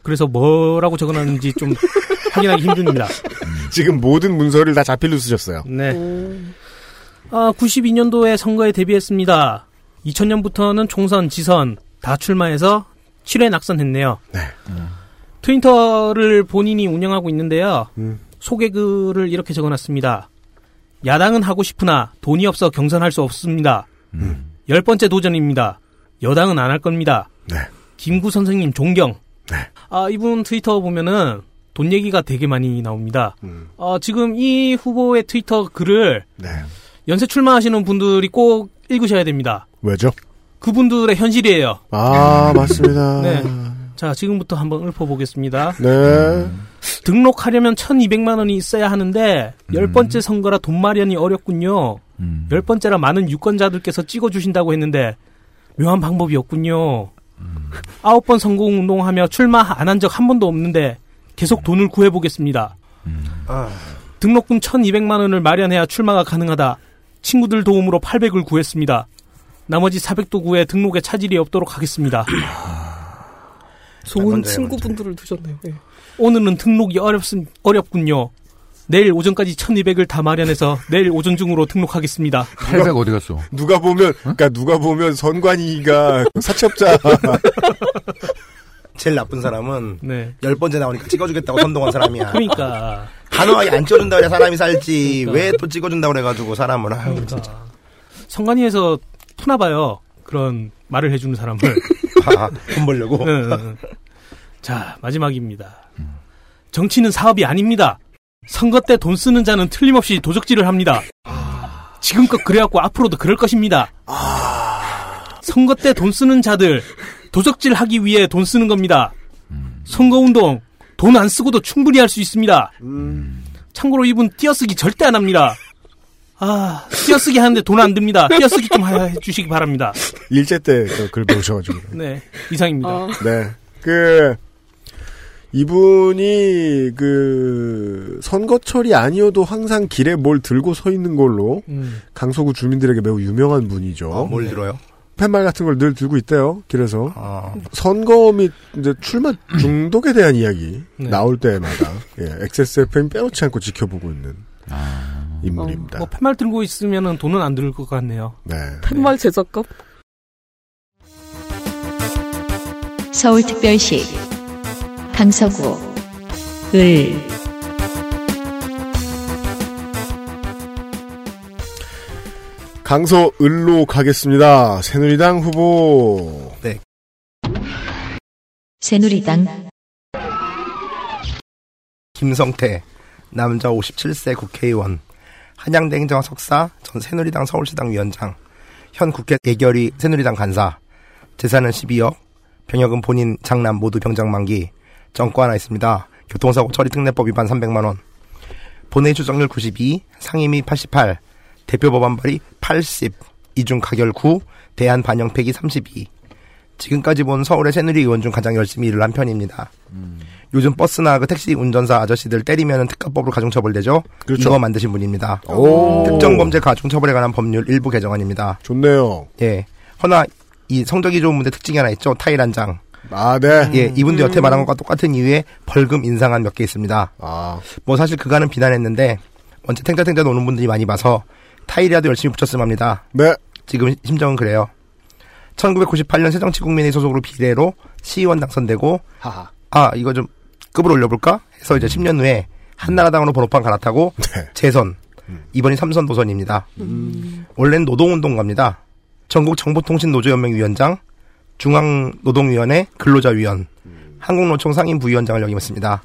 그래서 뭐라고 적어놨는지 좀 확인하기 힘듭니다. 지금 모든 문서를 다 자필로 쓰셨어요. 네. 아, 구십이 년도에 선거에 데뷔했습니다. 이천 년부터는 총선, 지선 다 출마해서 칠 회 낙선했네요. 네. 음. 트위터를 본인이 운영하고 있는데요. 음. 소개글을 이렇게 적어놨습니다. 야당은 하고 싶으나 돈이 없어 경선할 수 없습니다. 음. 열 번째 도전입니다. 여당은 안 할 겁니다. 네. 김구 선생님 존경. 네. 아, 이분 트위터 보면은 돈 얘기가 되게 많이 나옵니다. 음. 아, 지금 이 후보의 트위터 글을 네. 연세 출마하시는 분들이 꼭 읽으셔야 됩니다. 왜죠? 그분들의 현실이에요. 아, 맞습니다. 네. 자, 지금부터 한번 읊어보겠습니다. 네. 음. 등록하려면 천이백만 원이 있어야 하는데 음. 열 번째 선거라 돈 마련이 어렵군요. 음. 열 번째라 많은 유권자들께서 찍어주신다고 했는데 묘한 방법이 없군요. 음. 아홉 번 선거운동하며 출마 안 한 적 한 번도 없는데 계속 돈을 구해보겠습니다. 음. 아. 등록금 천이백만 원을 마련해야 출마가 가능하다. 친구들 도움으로 팔백을 구했습니다. 나머지 사백도 구해 등록에 차질이 없도록 하겠습니다. 좋은 친구분들을 두셨네요. 네. 오늘은 등록이 어렵습, 어렵군요. 내일 오전까지 천이백을 다 마련해서 내일 오전 중으로 등록하겠습니다. 팔백 어디 갔어? 누가 보면, 응? 그러니까 누가 보면 선관위가 사채업자. 제일 나쁜 사람은 네. 열 번째 나오니까 찍어주겠다고 선동한 사람이야. 그러니까. 단호하게 안 찍어준다 그래야 사람이 살지. 그러니까. 왜 또 찍어준다 그래가지고 사람을. 그러니까. 아유, 진짜. 선관위에서 푸나봐요. 그런 말을 해주는 사람을 다 돈 벌려고. 네. 자, 마지막입니다. 정치는 사업이 아닙니다. 선거 때 돈 쓰는 자는 틀림없이 도적질을 합니다. 지금껏 그래왔고 앞으로도 그럴 것입니다. 선거 때 돈 쓰는 자들 도적질하기 위해 돈 쓰는 겁니다. 선거운동 돈 안 쓰고도 충분히 할 수 있습니다. 참고로 이분 띄어쓰기 절대 안 합니다. 아, 띄어쓰기 하는데 돈 안 듭니다. 띄어쓰기 좀 해주시기 바랍니다. 일제 때 글 배우셔가지고. 네, 이상입니다. 어. 네, 그 이분이 그 선거철이 아니어도 항상 길에 뭘 들고 서 있는 걸로 음. 강서구 주민들에게 매우 유명한 분이죠. 아, 뭘 들어요? 팻말 같은 걸 늘 들고 있대요. 길에서. 아. 선거 및 이제 출마 중독에 대한 이야기 네. 나올 때마다 예, 엑스에스에프엠 빼놓지 않고 지켜보고 있는. 아. 인물입니다. 어, 뭐 팻말 들고 있으면은 돈은 안 들을 것 같네요. 네. 팻말 제작급. 서울특별시 강서구 을 강서 을로 가겠습니다. 새누리당 후보. 네. 새누리당 김성태 남자 오십칠 세 국회의원. 한양대행정학 석사, 전 새누리당 서울시당 위원장, 현 국회 예결위 새누리당 간사, 재산은 십이억, 병역은 본인 장남 모두 병장 만기, 정과 하나 있습니다. 교통사고 처리특례법 위반 삼백만 원, 본회의 추정률 구십이, 상임위 팔십팔, 대표 법안 발의 팔십, 이중 가결 구, 대안 반영 폐기 삼십이. 지금까지 본 서울의 새누리 의원 중 가장 열심히 일을 한 편입니다. 음. 요즘 버스나 그 택시 운전사 아저씨들 때리면 특가법으로 가중처벌되죠? 그렇죠. 이거 만드신 분입니다. 오. 특정범죄 가중처벌에 관한 법률 일부 개정안입니다. 좋네요. 예. 허나 이 성적이 좋은 분들 특징이 하나 있죠. 타일 한 장. 아, 네. 예, 이분도 여태 말한 것과 똑같은 이유에 벌금 인상안 몇 개 있습니다. 아. 뭐 사실 그간은 비난했는데 먼저 탱자탱자 노는 분들이 많이 봐서 타일이라도 열심히 붙였음 합니다. 네. 지금 심정은 그래요. 천구백구십팔 년 새정치국민의 소속으로 비례로 시의원 당선되고 하하. 아 이거 좀 급을 올려볼까 해서 이제 십 년 후에 한나라당으로 번호판 갈아타고 네. 재선 음. 이번이 삼선 도선입니다. 음. 원래는 노동운동가입니다. 전국정보통신노조연맹 위원장, 중앙노동위원회 근로자위원, 음. 한국노총 상임부위원장을 역임했습니다.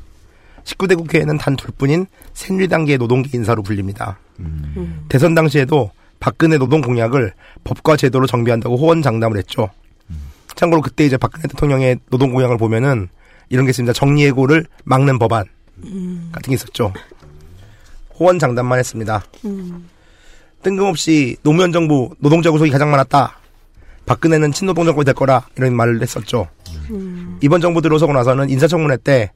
십구 대 국회에는 단 둘뿐인 새누리당계 노동계 인사로 불립니다. 음. 음. 대선 당시에도 박근혜 노동공약을 법과 제도로 정비한다고 호언장담을 했죠. 음. 참고로 그때 이제 박근혜 대통령의 노동공약을 보면은 이런 게 있습니다. 정리해고를 막는 법안 음. 같은 게 있었죠. 호언장담만 했습니다. 음. 뜬금없이 노무현 정부 노동자 구속이 가장 많았다. 박근혜는 친노동 정권이 될 거라 이런 말을 했었죠. 음. 이번 정부 들어서고 나서는 인사청문회 때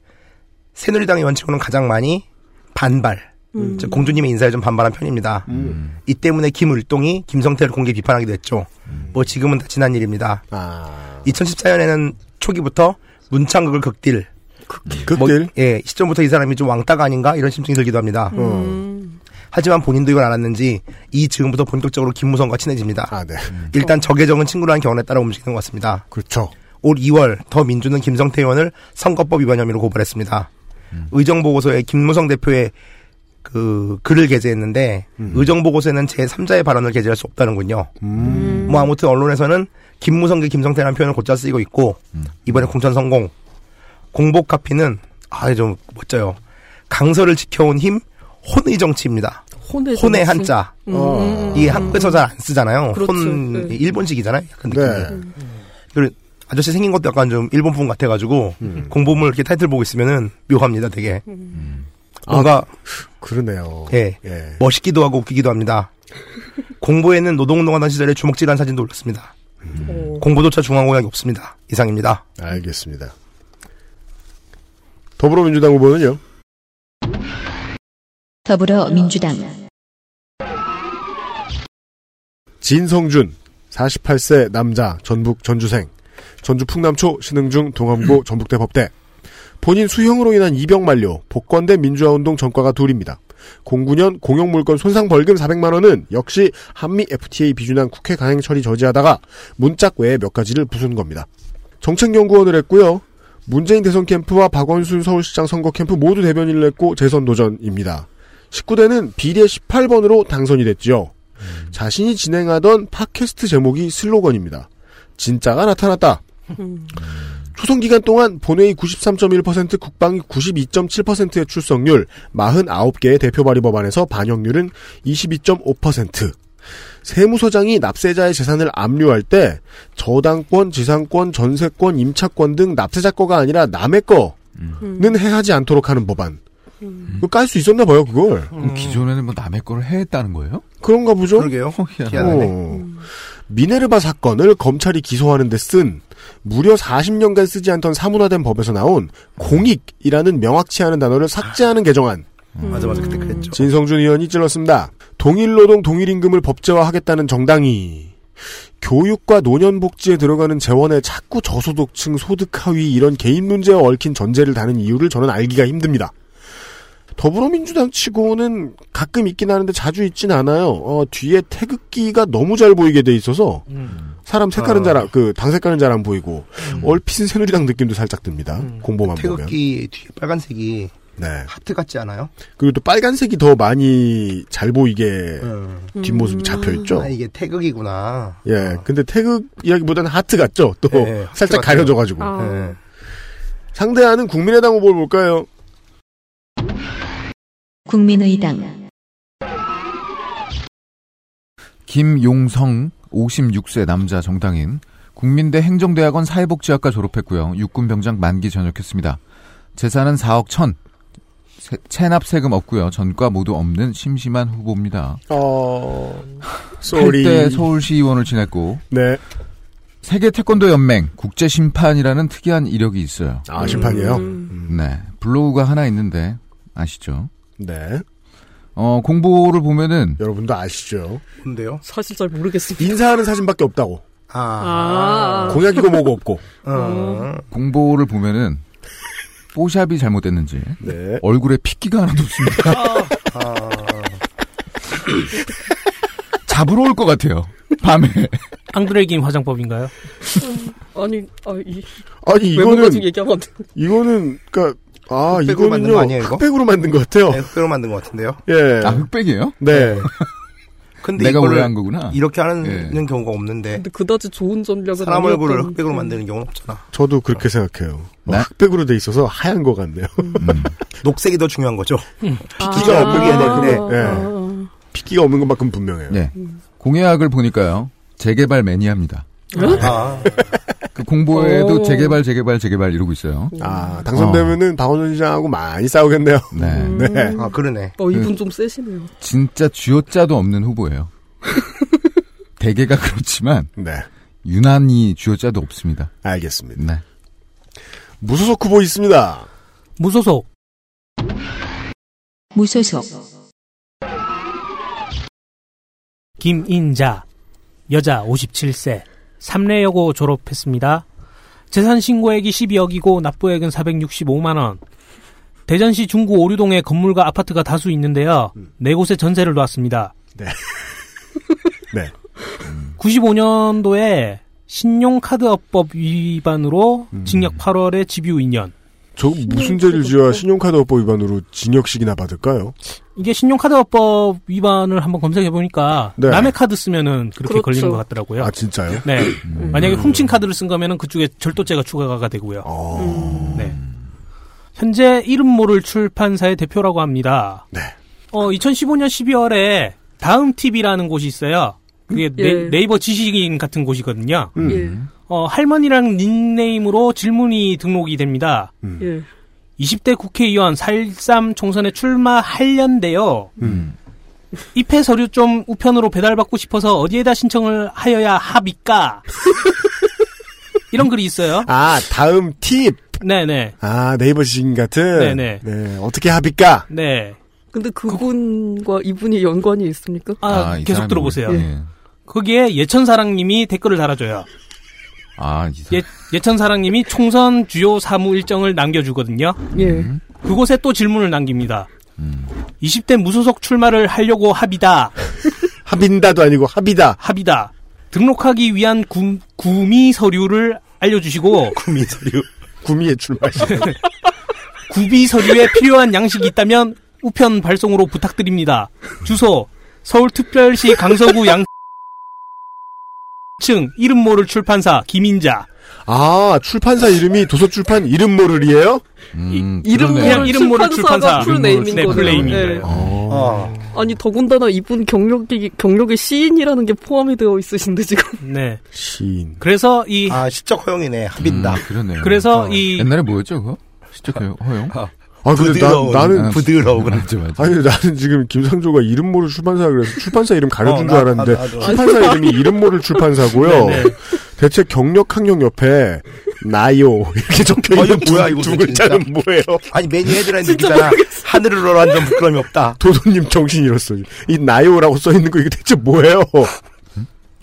새누리당의 원칙으로는 가장 많이 반발. 음. 공주님의 인사에 좀 반발한 편입니다. 음. 이 때문에 김을동이 김성태를 공개 비판하기도 했죠. 음. 뭐 지금은 다 지난 일입니다. 아. 이천십사 년에는 초기부터 문창극을 극딜 극딜? 뭐, 예, 시점부터 이 사람이 좀 왕따가 아닌가 이런 심증이 들기도 합니다. 음. 음. 하지만 본인도 이걸 알았는지 이 즈음부터 본격적으로 김무성과 친해집니다. 아, 네. 음. 일단 적의 적은 친구라는 경험에 따라 움직이는 것 같습니다. 그렇죠. 올 이월 더민주는 김성태 의원을 선거법 위반 혐의로 고발했습니다. 음. 의정보고서에 김무성 대표의 그 글을 게재했는데 음. 의정보고서에는 제삼자의 발언을 게재할 수 없다는군요. 음. 뭐 아무튼 언론에서는 김무성계 김성태라는 표현을 곧잘 쓰이고 있고 음. 이번에 공천 성공. 공복 카피는 아 좀 멋져요. 강서를 지켜온 힘 혼의 정치입니다. 혼의, 혼의 한자. 음. 음. 이게 한국에서 잘 안 쓰잖아요. 그렇죠. 혼 네. 일본식이잖아요. 약간 느낌이. 네. 그리고 아저씨 생긴 것도 약간 좀 일본분 같아가지고 음. 공보물 이렇게 타이틀 보고 있으면은 묘합니다. 되게. 음. 뭔가 아, 그러네요. 예, 예. 멋있기도 하고 웃기기도 합니다. 공보에는 노동운동하던 시절에 주먹질한 사진도 올렸습니다. 음. 공보조차 중앙공약이 없습니다. 이상입니다. 알겠습니다. 더불어민주당 후보는요? 더불어민주당 진성준 사십팔 세 남자 전북 전주생 전주 풍남초 신흥중 동암고 전북대 법대 본인 수형으로 인한 입영 만료, 복권대 민주화운동 전과가 둘입니다. 공구 년 공용물건 손상 벌금 사백만 원은 역시 한미 에프티에이 비준한 국회 강행 처리 저지하다가 문짝 외에 몇 가지를 부순 겁니다. 정책연구원을 했고요. 문재인 대선 캠프와 박원순 서울시장 선거 캠프 모두 대변인을 했고 재선 도전입니다. 십구 대는 비례 십팔 번으로 당선이 됐지요. 자신이 진행하던 팟캐스트 제목이 슬로건입니다. 진짜가 나타났다. 초선 기간 동안 본회의 구십삼 점 일 퍼센트, 국방위 구십이 점 칠 퍼센트의 출석률, 사십구 개의 대표 발의 법안에서 반영률은 이십이 점 오 퍼센트. 세무서장이 납세자의 재산을 압류할 때 저당권, 지상권, 전세권, 임차권 등 납세자 거가 아니라 남의 거는 음. 해하지 않도록 하는 법안. 음. 그거 깔 수 있었나 봐요, 그걸. 그럼 기존에는 뭐 남의 거를 해했다는 거예요? 그런가 보죠. 그러게요. 어. 미네르바 사건을 검찰이 기소하는 데 쓴 무려 사십 년간 쓰지 않던 사문화된 법에서 나온 공익이라는 명확치 않은 단어를 삭제하는 개정안. 음. 맞아 맞아 그때 그랬죠. 진성준 의원이 찔렀습니다. 동일노동 동일임금을 법제화하겠다는 정당이 교육과 노년복지에 들어가는 재원에 자꾸 저소득층 소득 하위 이런 개인 문제에 얽힌 전제를 다는 이유를 저는 알기가 힘듭니다. 더불어민주당 치고는 가끔 있긴 하는데 자주 있진 않아요. 어, 뒤에 태극기가 너무 잘 보이게 돼 있어서 음. 사람 색깔은 어. 잘, 그, 당 색깔은 잘 안 보이고 음. 얼핏은 새누리당 느낌도 살짝 듭니다. 음. 공보만 태극기 보면. 태극기 뒤에 빨간색이 네. 하트 같지 않아요? 그리고 또 빨간색이 더 많이 잘 보이게 음. 뒷모습이 잡혀있죠? 아, 이게 태극이구나. 예, 어. 근데 태극 이야기보다는 하트 같죠? 또 네, 살짝 가려져가지고. 아. 네. 상대하는 국민의당 후보를 볼까요? 국민의당 김용성, 오십육 세 남자 정당인, 국민대 행정대학원 사회복지학과 졸업했고요. 육군병장 만기 전역했습니다. 재산은 사억 천, 세, 체납세금 없고요. 전과 모두 없는 심심한 후보입니다. 어... 쏘리. 팔 대 서울시의원을 지냈고 네. 세계태권도연맹 국제심판이라는 특이한 이력이 있어요. 아, 심판이에요? 음. 네. 블로그가 하나 있는데 아시죠? 네. 어, 공보를 보면은. 여러분도 아시죠? 뭔데요? 사실 잘 모르겠습니다. 인사하는 사진밖에 없다고. 아. 아~ 공약이고 뭐고 없고. 아~ 공보를 보면은, 뽀샵이 잘못됐는지. 네. 얼굴에 핏기가 하나도 없습니다. 아~ 아~ 잡으러 올 것 같아요. 밤에. 앙드레김 화장법인가요? 아니, 아, 이. 아니, 이거는. 이거는, 그니까. 아, 이거는요. 아니에요, 이거? 흑백으로 만든 것 같아요. 네, 흑백으로 만든 것 같은데요. 예. 아, 흑백이에요? 네. 근데 내가 원래 한 거구나. 이렇게 하는 예. 경우가 없는데. 근데 그다지 좋은 전략은 사람 얼굴을 아니었던... 흑백으로 만드는 경우는 없잖아. 저도 그렇게 생각해요. 네? 어, 흑백으로 돼 있어서 하얀 것 같네요. 음. 녹색이 더 중요한 거죠. 핏기가 없는 게 아니네. 핏기가 없는 것만큼 분명해요. 네. 음. 공약을 보니까요. 재개발 매니아입니다. 아. 그 공보에도 재개발, 재개발, 재개발 이러고 있어요. 아, 당선되면은 어. 박원순 시장하고 많이 싸우겠네요. 네. 음. 네. 아, 그러네. 어, 이분 그, 좀 세시네요. 진짜 쥐어짜도 없는 후보예요. 대개가 그렇지만, 네. 유난히 쥐어짜도 없습니다. 알겠습니다. 네. 무소속 후보 있습니다. 무소속. 무소속. 김인자. 여자 오십칠 세. 삼례여고 졸업했습니다. 재산 신고액이 십이억이고 납부액은 사백육십오만 원. 대전시 중구 오류동에 건물과 아파트가 다수 있는데요. 음. 네 곳에 전세를 놨습니다. 네. 네. 음. 구십오 년도에 신용카드업법 위반으로 음. 징역 팔월에 집유 이 년. 저 무슨 죄를 지어야 신용카드업법 위반으로 징역식이나 받을까요? 이게 신용카드법 위반을 한번 검색해보니까 네. 남의 카드 쓰면은 그렇게 그렇죠. 걸리는 것 같더라고요. 아, 진짜요? 네. 음. 만약에 훔친 카드를 쓴 거면은 그쪽에 절도죄가 추가가 되고요. 음. 네. 현재 이름 모를 출판사의 대표라고 합니다. 네. 어, 이천십오 년 십이월에 다음 티비라는 곳이 있어요. 그게 네, 예. 네이버 지식인 같은 곳이거든요. 음. 예. 어, 할머니랑 닉네임으로 질문이 등록이 됩니다. 음. 예. 이십 대 국회의원 사점십삼 총선에 출마하려는데요. 음. 입회 서류 좀 우편으로 배달받고 싶어서 어디에다 신청을 하여야 합니까? 이런 글이 있어요. 아, 다음 팁. 네네. 아, 네이버 지식인 같은? 네네. 네, 어떻게 합니까? 네. 근데 그분과 이분이 연관이 있습니까? 아, 아 계속 들어보세요. 예. 예. 거기에 예천사랑님이 댓글을 달아줘요. 아, 예, 예천사랑님이 총선 주요 사무 일정을 남겨주거든요. 예. 그곳에 또 질문을 남깁니다. 음. 이십 대 무소속 출마를 하려고 합이다. 합인다도 아니고 합이다. 합이다. 등록하기 위한 구, 구미 서류를 알려주시고. 구미 서류. 구미에 출마하시네. 구비 서류에 필요한 양식이 있다면 우편 발송으로 부탁드립니다. 주소 서울특별시 강서구 양 증 이름 모를 출판사 김인자. 아, 출판사 이름이 도서출판 이름 모를이에요? 음, 이, 이름 모를 이름 모를 출판사가 풀네임인 거네요. 어. 아니 더군다나 이분 경력이 경력의 시인이라는 게 포함이 되어 있으신데 지금. 네. 시인. 그래서 이 아 시적 허용이네 합인다. 음, 그러네요. 그래서 어. 이 옛날에 뭐였죠 그거? 시적 허용. 아, 아 근데 난, 나는 부드러워 그랬지 맞아. 아니 나는 지금 김상조가 이름 모를 출판사 그래서 출판사 이름 가려준 어, 줄 알았는데 나, 나, 나, 나, 출판사 나, 이름이 이름 모를 출판사고요. 대체 경력 학력 옆에 나요 이렇게 적혀 있는 아, 뭐야 이거 두 글자는 뭐예요? 아니 메뉴 헤드라인 있잖아. 하늘을 놀아 앉은 부끄럼이 없다. 도도님 정신 잃었어. 이 나요라고 써 있는 거 이게 대체 뭐예요?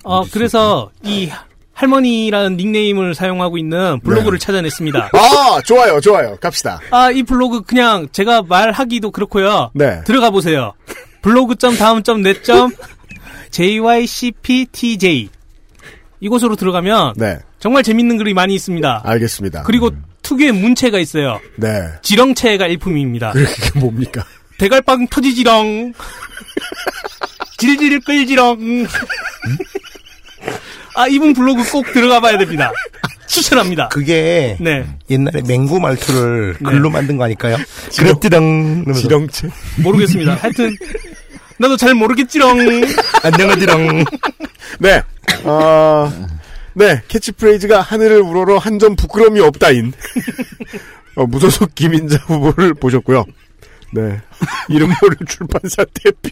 아 그래서 이 할머니라는 닉네임을 사용하고 있는 블로그를 네. 찾아냈습니다. 아 좋아요 좋아요 갑시다. 아 이 블로그 그냥 제가 말하기도 그렇고요. 네 들어가 보세요. 블로그 점 다음 점 넷 점 제이와이씨피티제이 이곳으로 들어가면 네. 정말 재밌는 글이 많이 있습니다. 알겠습니다. 그리고 음. 특유의 문체가 있어요. 네. 지렁체가 일품입니다. 그게 뭡니까? 대갈빵 터지지렁 질질 끌지렁 음? 아 이분 블로그 꼭 들어가 봐야 됩니다. 추천합니다. 그게 네. 옛날에 맹구 말투를 글로 네. 만든 거 아닐까요? 그랬지렁 지렁체? 모르겠습니다. 하여튼 나도 잘 모르겠지렁 안녕하지렁 네. 아, 네 캐치프레이즈가 하늘을 우러러 한 점 부끄럼이 없다인 어, 무소속 김인자 후보를 보셨고요. 네 이름 모를 출판사 대표.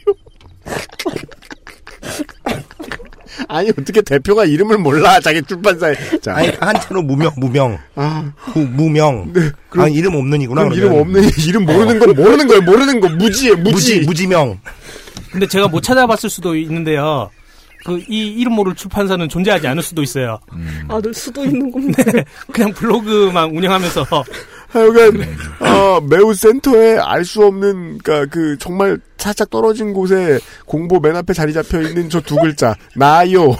아니 어떻게 대표가 이름을 몰라 자기 출판사에. 자. 아니 한자로 무명 무명. 아 그, 무명. 네. 그럼, 아니 이름 없는이구나. 그럼 이름 없는 이름 모르는 건 모르는 거예요. 모르는 거 무지에 무지 무지 무지명. 근데 제가 못 찾아봤을 수도 있는데요. 그, 이 이름 모를 출판사는 존재하지 않을 수도 있어요. 음. 아, 늘 수도 있는 겁니다. 네, 그냥 블로그만 운영하면서. 하여간, 어, 매우 센터에 알 수 없는, 그니까 그, 정말 살짝 떨어진 곳에 공보 맨 앞에 자리 잡혀 있는 저 두 글자, 나요의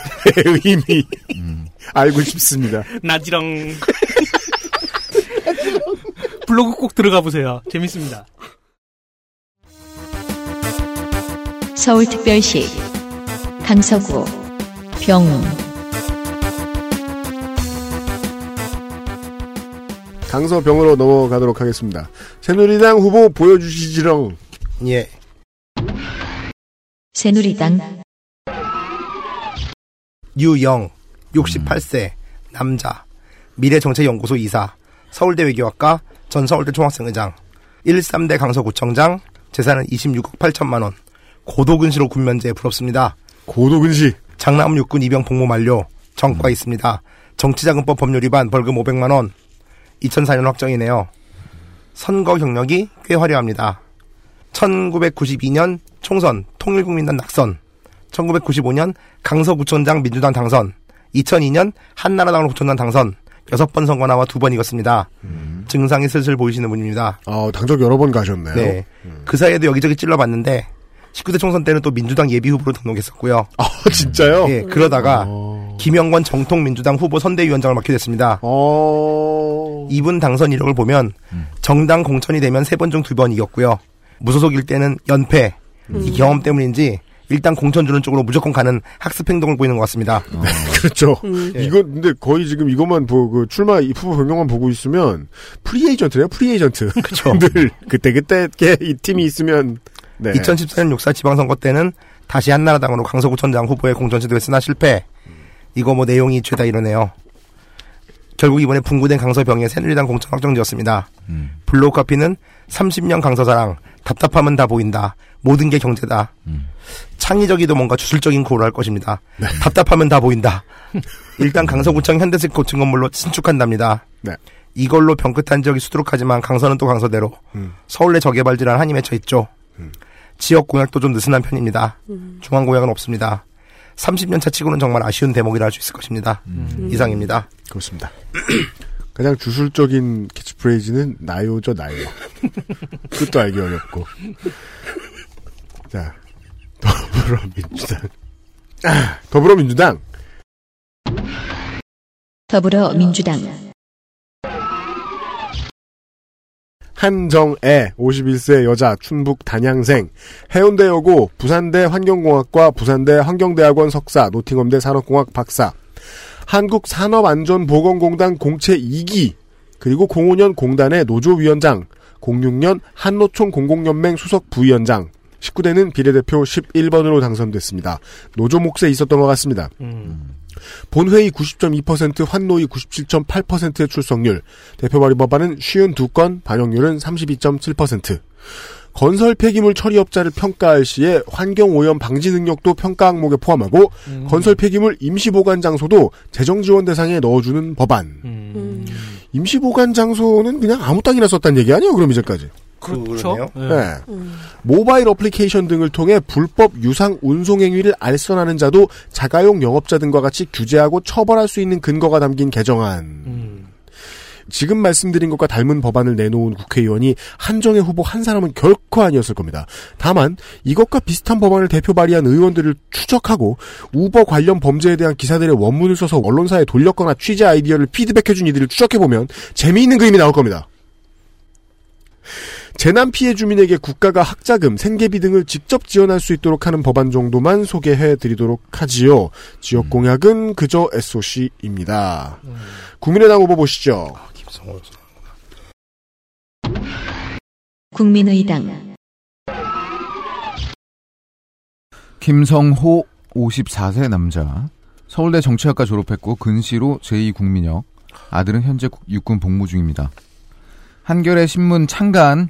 의미. 음. 알고 싶습니다. 나지렁. 블로그 꼭 들어가 보세요. 재밌습니다. 서울특별시. 강서구 병웅 강서병으로 넘어가도록 하겠습니다. 새누리당 후보 보여주시지롱. 예. 새누리당 유영 육십팔 세 남자 미래정책연구소 이사 서울대 외교학과 전 서울대 총학생회장 십삼 대 강서구청장 재산은 이십육억 팔천만 원 고도근시로 군면제에 부럽습니다. 고도근시. 장남 육군 입영 복무 만료. 전과 음. 있습니다. 정치자금법 법률 위반 벌금 오백만 원. 이천사 년 확정이네요. 선거 경력이 꽤 화려합니다. 천구백구십이 년 총선 통일국민당 낙선. 천구백구십오 년 강서구청장 민주당 당선. 이천이 년 한나라당 구청장 당선. 여섯 번 선거 나와 두 번 이겼습니다. 음. 증상이 슬슬 보이시는 분입니다. 아, 당적 여러 번 가셨네요. 네. 음. 그 사이에도 여기저기 찔러봤는데 십구 대 총선 때는 또 민주당 예비후보로 등록했었고요. 아, 진짜요? 예, 그러다가 오. 김영권 정통민주당 후보 선대위원장을 맡게 됐습니다. 오. 이분 당선 이력을 보면 음. 정당 공천이 되면 세 번 중 두 번 이겼고요. 무소속일 때는 연패. 음. 이 경험 때문인지 일단 공천 주는 쪽으로 무조건 가는 학습 행동을 보이는 것 같습니다. 네, 그렇죠. 음. 예. 이거 근데 거의 지금 이것만 보고 그 출마 후보 변경만 보고 있으면 프리에이전트래요. 프리에이전트. 그렇죠. 늘 그때그때 이 팀이 있으면 네. 이천십사 년 육사 지방선거 때는 다시 한나라당으로 강서구청장 후보에 공천시도 했으나 실패. 이거 뭐 내용이 죄다 이러네요. 결국 이번에 분구된 강서병에 새누리당 공천 확정되었습니다. 음. 블로그카피는 삼십 년 강서사랑 답답함은 다 보인다. 모든 게 경제다. 음. 창의적이도 뭔가 주술적인 구호를 할 것입니다. 네. 답답함은 다 보인다. 일단 강서구청 현대식 고층 건물로 신축한답니다. 네. 이걸로 병끝한 지역이 수두룩하지만 강서는 또 강서대로 음. 서울내 저개발지라는 한이 맺혀 있죠. 음. 지역 공약도 좀 느슨한 편입니다. 음. 중앙 공약은 없습니다. 삼십 년 차 치고는 정말 아쉬운 대목이라 할 수 있을 것입니다. 음. 이상입니다. 그렇습니다. 가장 주술적인 캐치프레이즈는 나요죠. 나요. 끝도 알기 어렵고. 자, 더불어민주당. 아, 더불어민주당. 더불어민주당. 한정애 오십일 세 여자 충북 단양생 해운대여고 부산대 환경공학과 부산대 환경대학원 석사 노팅엄대 산업공학 박사 한국산업안전보건공단 공채 이 기, 그리고 공오 년 공단의 노조위원장, 공육 년 한노총 공공연맹 수석 부위원장, 십구 대는 비례대표 십일 번으로 당선됐습니다. 노조 몫에 있었던 것 같습니다. 음. 본회의 구십 점 이 퍼센트, 환노위 구십칠 점 팔 퍼센트의 출석률, 대표 발의 법안은 오십이 건, 반영률은 삼십이 점 칠 퍼센트. 건설 폐기물 처리업자를 평가할 시에 환경오염 방지 능력도 평가 항목에 포함하고 음. 건설 폐기물 임시보관 장소도 재정지원 대상에 넣어주는 법안. 음. 임시보관 장소는 그냥 아무 땅이나 썼다는 얘기 아니에요? 그럼 이제까지. 그렇죠. 네. 네. 음. 모바일 어플리케이션 등을 통해 불법 유상 운송 행위를 알선하는 자도 자가용 영업자 등과 같이 규제하고 처벌할 수 있는 근거가 담긴 개정안. 음. 지금 말씀드린 것과 닮은 법안을 내놓은 국회의원이 한정의 후보 한 사람은 결코 아니었을 겁니다. 다만 이것과 비슷한 법안을 대표 발의한 의원들을 추적하고 우버 관련 범죄에 대한 기사들의 원문을 써서 언론사에 돌렸거나 취재 아이디어를 피드백해준 이들을 추적해보면 재미있는 그림이 나올 겁니다. 재난 피해 주민에게 국가가 학자금, 생계비 등을 직접 지원할 수 있도록 하는 법안 정도만 소개해드리도록 하지요. 지역공약은 음. 그저 에스오씨입니다. 음. 국민의당 후보 보시죠. 아, 김성호. 국민의당 김성호 오십사 세 남자. 서울대 정치학과 졸업했고 근시로 제이 국민역. 아들은 현재 육군 복무 중입니다. 한겨레 신문 창간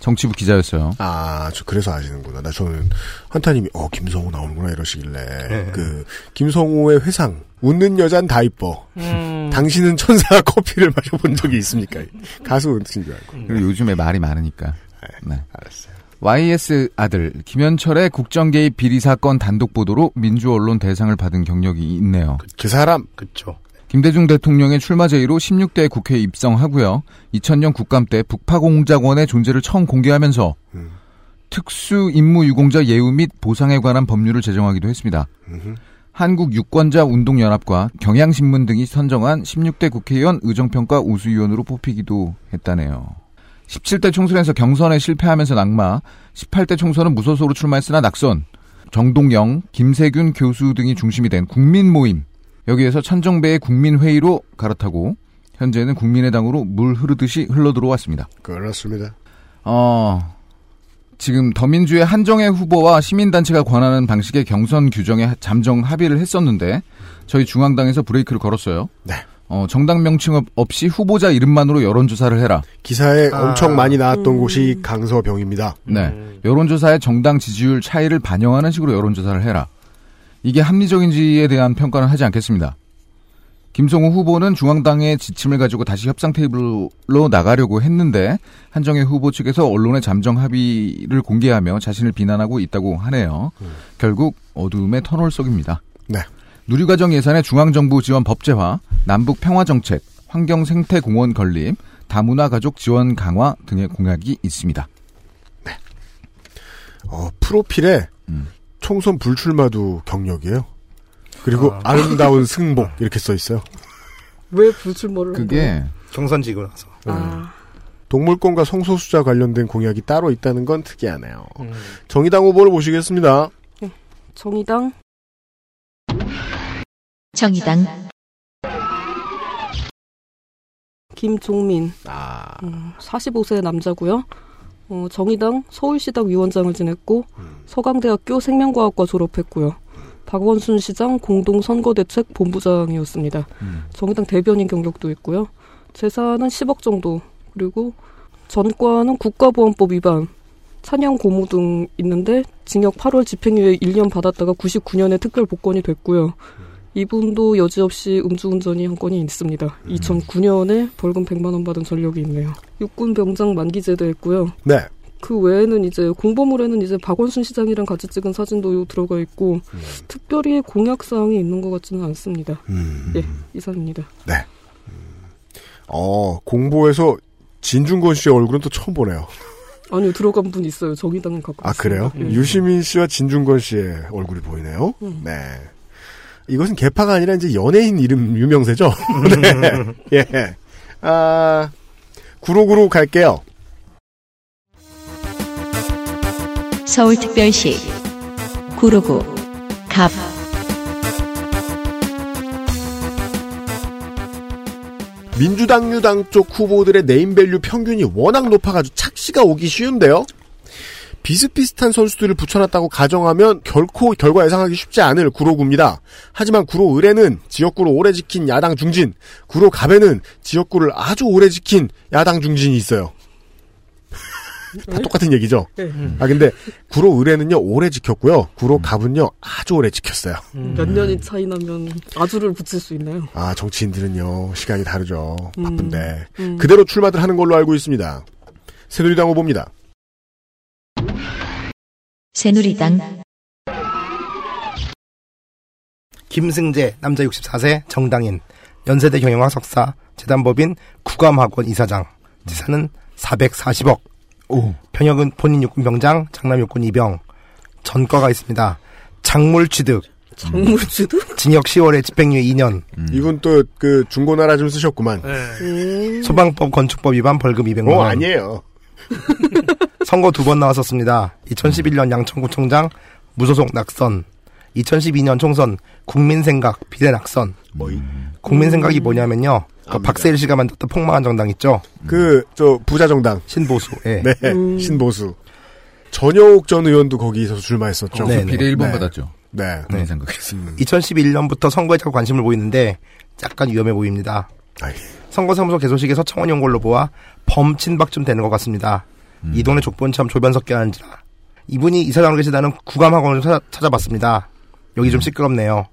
정치부 기자였어요. 아, 저 그래서 아시는구나. 나 저는 한타님이 어 김성호 나오는구나 이러시길래 네. 그 김성호의 회상 웃는 여잔 다 이뻐. 음. 당신은 천사 커피를 마셔본 적이 있습니까? 가수 은신 줄 알고. 그리고 요즘에 말이 많으니까. 네, 알았어요. 와이에스 아들 김현철의 국정개입 비리 사건 단독 보도로 민주언론 대상을 받은 경력이 있네요. 그, 그 사람 그렇죠. 김대중 대통령의 출마 제의로 십육 대 국회에 입성하고요. 이천 년 국감 때 북파공작원의 존재를 처음 공개하면서 음. 특수임무유공자 예우 및 보상에 관한 법률을 제정하기도 했습니다. 음흠. 한국유권자운동연합과 경향신문 등이 선정한 십육 대 국회의원 의정평가 우수위원으로 뽑히기도 했다네요. 십칠 대 총선에서 경선에 실패하면서 낙마, 십팔 대 총선은 무소속으로 출마했으나 낙선, 정동영, 김세균 교수 등이 중심이 된 국민모임, 여기에서 천정배의 국민회의로 갈아타고 현재는 국민의당으로 물 흐르듯이 흘러들어왔습니다. 그렇습니다. 어, 지금 더민주의 한정혜 후보와 시민단체가 권하는 방식의 경선 규정에 잠정 합의를 했었는데 저희 중앙당에서 브레이크를 걸었어요. 네. 어, 정당 명칭 없이 후보자 이름만으로 여론조사를 해라. 기사에 아. 엄청 많이 나왔던 음. 곳이 강서병입니다. 네. 여론조사에 정당 지지율 차이를 반영하는 식으로 여론조사를 해라. 이게 합리적인지에 대한 평가는 하지 않겠습니다. 김성호 후보는 중앙당의 지침을 가지고 다시 협상 테이블로 나가려고 했는데 한정혜 후보 측에서 언론의 잠정 합의를 공개하며 자신을 비난하고 있다고 하네요. 음. 결국 어둠의 터널 속입니다. 네. 누리과정 예산의 중앙정부 지원 법제화, 남북 평화정책, 환경생태공원 건립, 다문화 가족 지원 강화 등의 공약이 있습니다. 네. 어, 프로필에 음. 총선 불출마도 경력이에요. 그리고 아. 아름다운 승복 이렇게 써 있어요. 왜 불출마를? 그게 경선 지고 나서. 음. 아. 동물권과 성소수자 관련된 공약이 따로 있다는 건 특이하네요. 음. 정의당 후보를 보시겠습니다. 네. 정의당. 정의당. 김종민. 아. 음, 사십오 세 남자고요. 어, 정의당 서울시당 위원장을 지냈고 음. 서강대학교 생명과학과 졸업했고요. 박원순 시장 공동선거대책 본부장이었습니다. 음. 정의당 대변인 경력도 있고요. 재산은 십억 정도, 그리고 전과는 국가보안법 위반, 찬양 고무 등 있는데 징역 팔 월 집행유예 일 년 받았다가 구십구 년에 특별 복권이 됐고요. 이분도 여지없이 음주운전이 한 건이 있습니다. 음. 이천구 년에 벌금 백만 원 받은 전력이 있네요. 육군 병장 만기 제대했고요. 네. 그 외에는 이제 공보물에는 이제 박원순 시장이랑 같이 찍은 사진도 들어가 있고 음. 특별히 공약 사항이 있는 것 같지는 않습니다. 음. 예, 이상입니다. 네. 음. 어, 공보에서 진중권 씨의 얼굴은 또 처음 보네요. 아니요, 들어간 분 있어요. 정의당에 가깝습니다. 아, 그래요? 예. 유시민 씨와 진중권 씨의 얼굴이 보이네요. 음. 네. 이것은 개파가 아니라 이제 연예인 이름 유명세죠. 네. 예. 아, 구로구로 갈게요. 서울특별시 구로구 갑 민주당 유당 쪽 후보들의 네임밸류 평균이 워낙 높아가지고 착시가 오기 쉬운데요. 비슷비슷한 선수들을 붙여놨다고 가정하면 결코 결과 예상하기 쉽지 않을 구로구입니다. 하지만 구로 을에는 지역구로 오래 지킨 야당 중진, 구로 갑에는 지역구를 아주 오래 지킨 야당 중진이 있어요. 다 똑같은 얘기죠. 아 근데 구로 을에는요 오래 지켰고요. 구로 갑은요 아주 오래 지켰어요. 몇 년이 차이 나면 아주를 붙일 수 있나요? 아 정치인들은요 시간이 다르죠. 바쁜데 음. 음. 그대로 출마를 하는 걸로 알고 있습니다. 새누리당 후보입니다. 새누리당 김승재 남자 육십사 세 정당인 연세대 경영학 석사 재단법인 국감학원 이사장 재산은 사백사십억 오. 병역은 본인 육군 병장 장남 육군 이병 전과가 있습니다. 작물 취득 작물 취득? 징역 시월에 집행유예 이 년 음. 이건 또 그 중고나라 좀 쓰셨구만. 음. 소방법 건축법 위반 벌금 이백만 원 오, 아니에요. 선거 두 번 나왔었습니다. 이천십일 년 양천구청장 무소속 낙선, 이천십이 년 총선 국민생각 비례 낙선. 뭐이? 국민생각이 뭐냐면요. 그 박세일 씨가 만들었던 폭망한 정당 있죠. 그 저 부자 정당 신보수. 예. 네, 음. 신보수. 전효옥 전 의원도 거기 있어서 출마했었죠. 네, 비례 일 번 네. 받았죠. 네, 네. 생각했습니다. 이천십일 년부터 선거에 자꾸 관심을 보이는데 약간 위험해 보입니다. 아이. 선거사무소 개소식에서 청원이 온 걸로 보아 범친박쯤 되는 것 같습니다. 음. 이 동네 족본참 조변석계 하는지라. 이분이 이사장으로 계시다는 구감학원을 찾아, 찾아봤습니다. 여기 좀 시끄럽네요.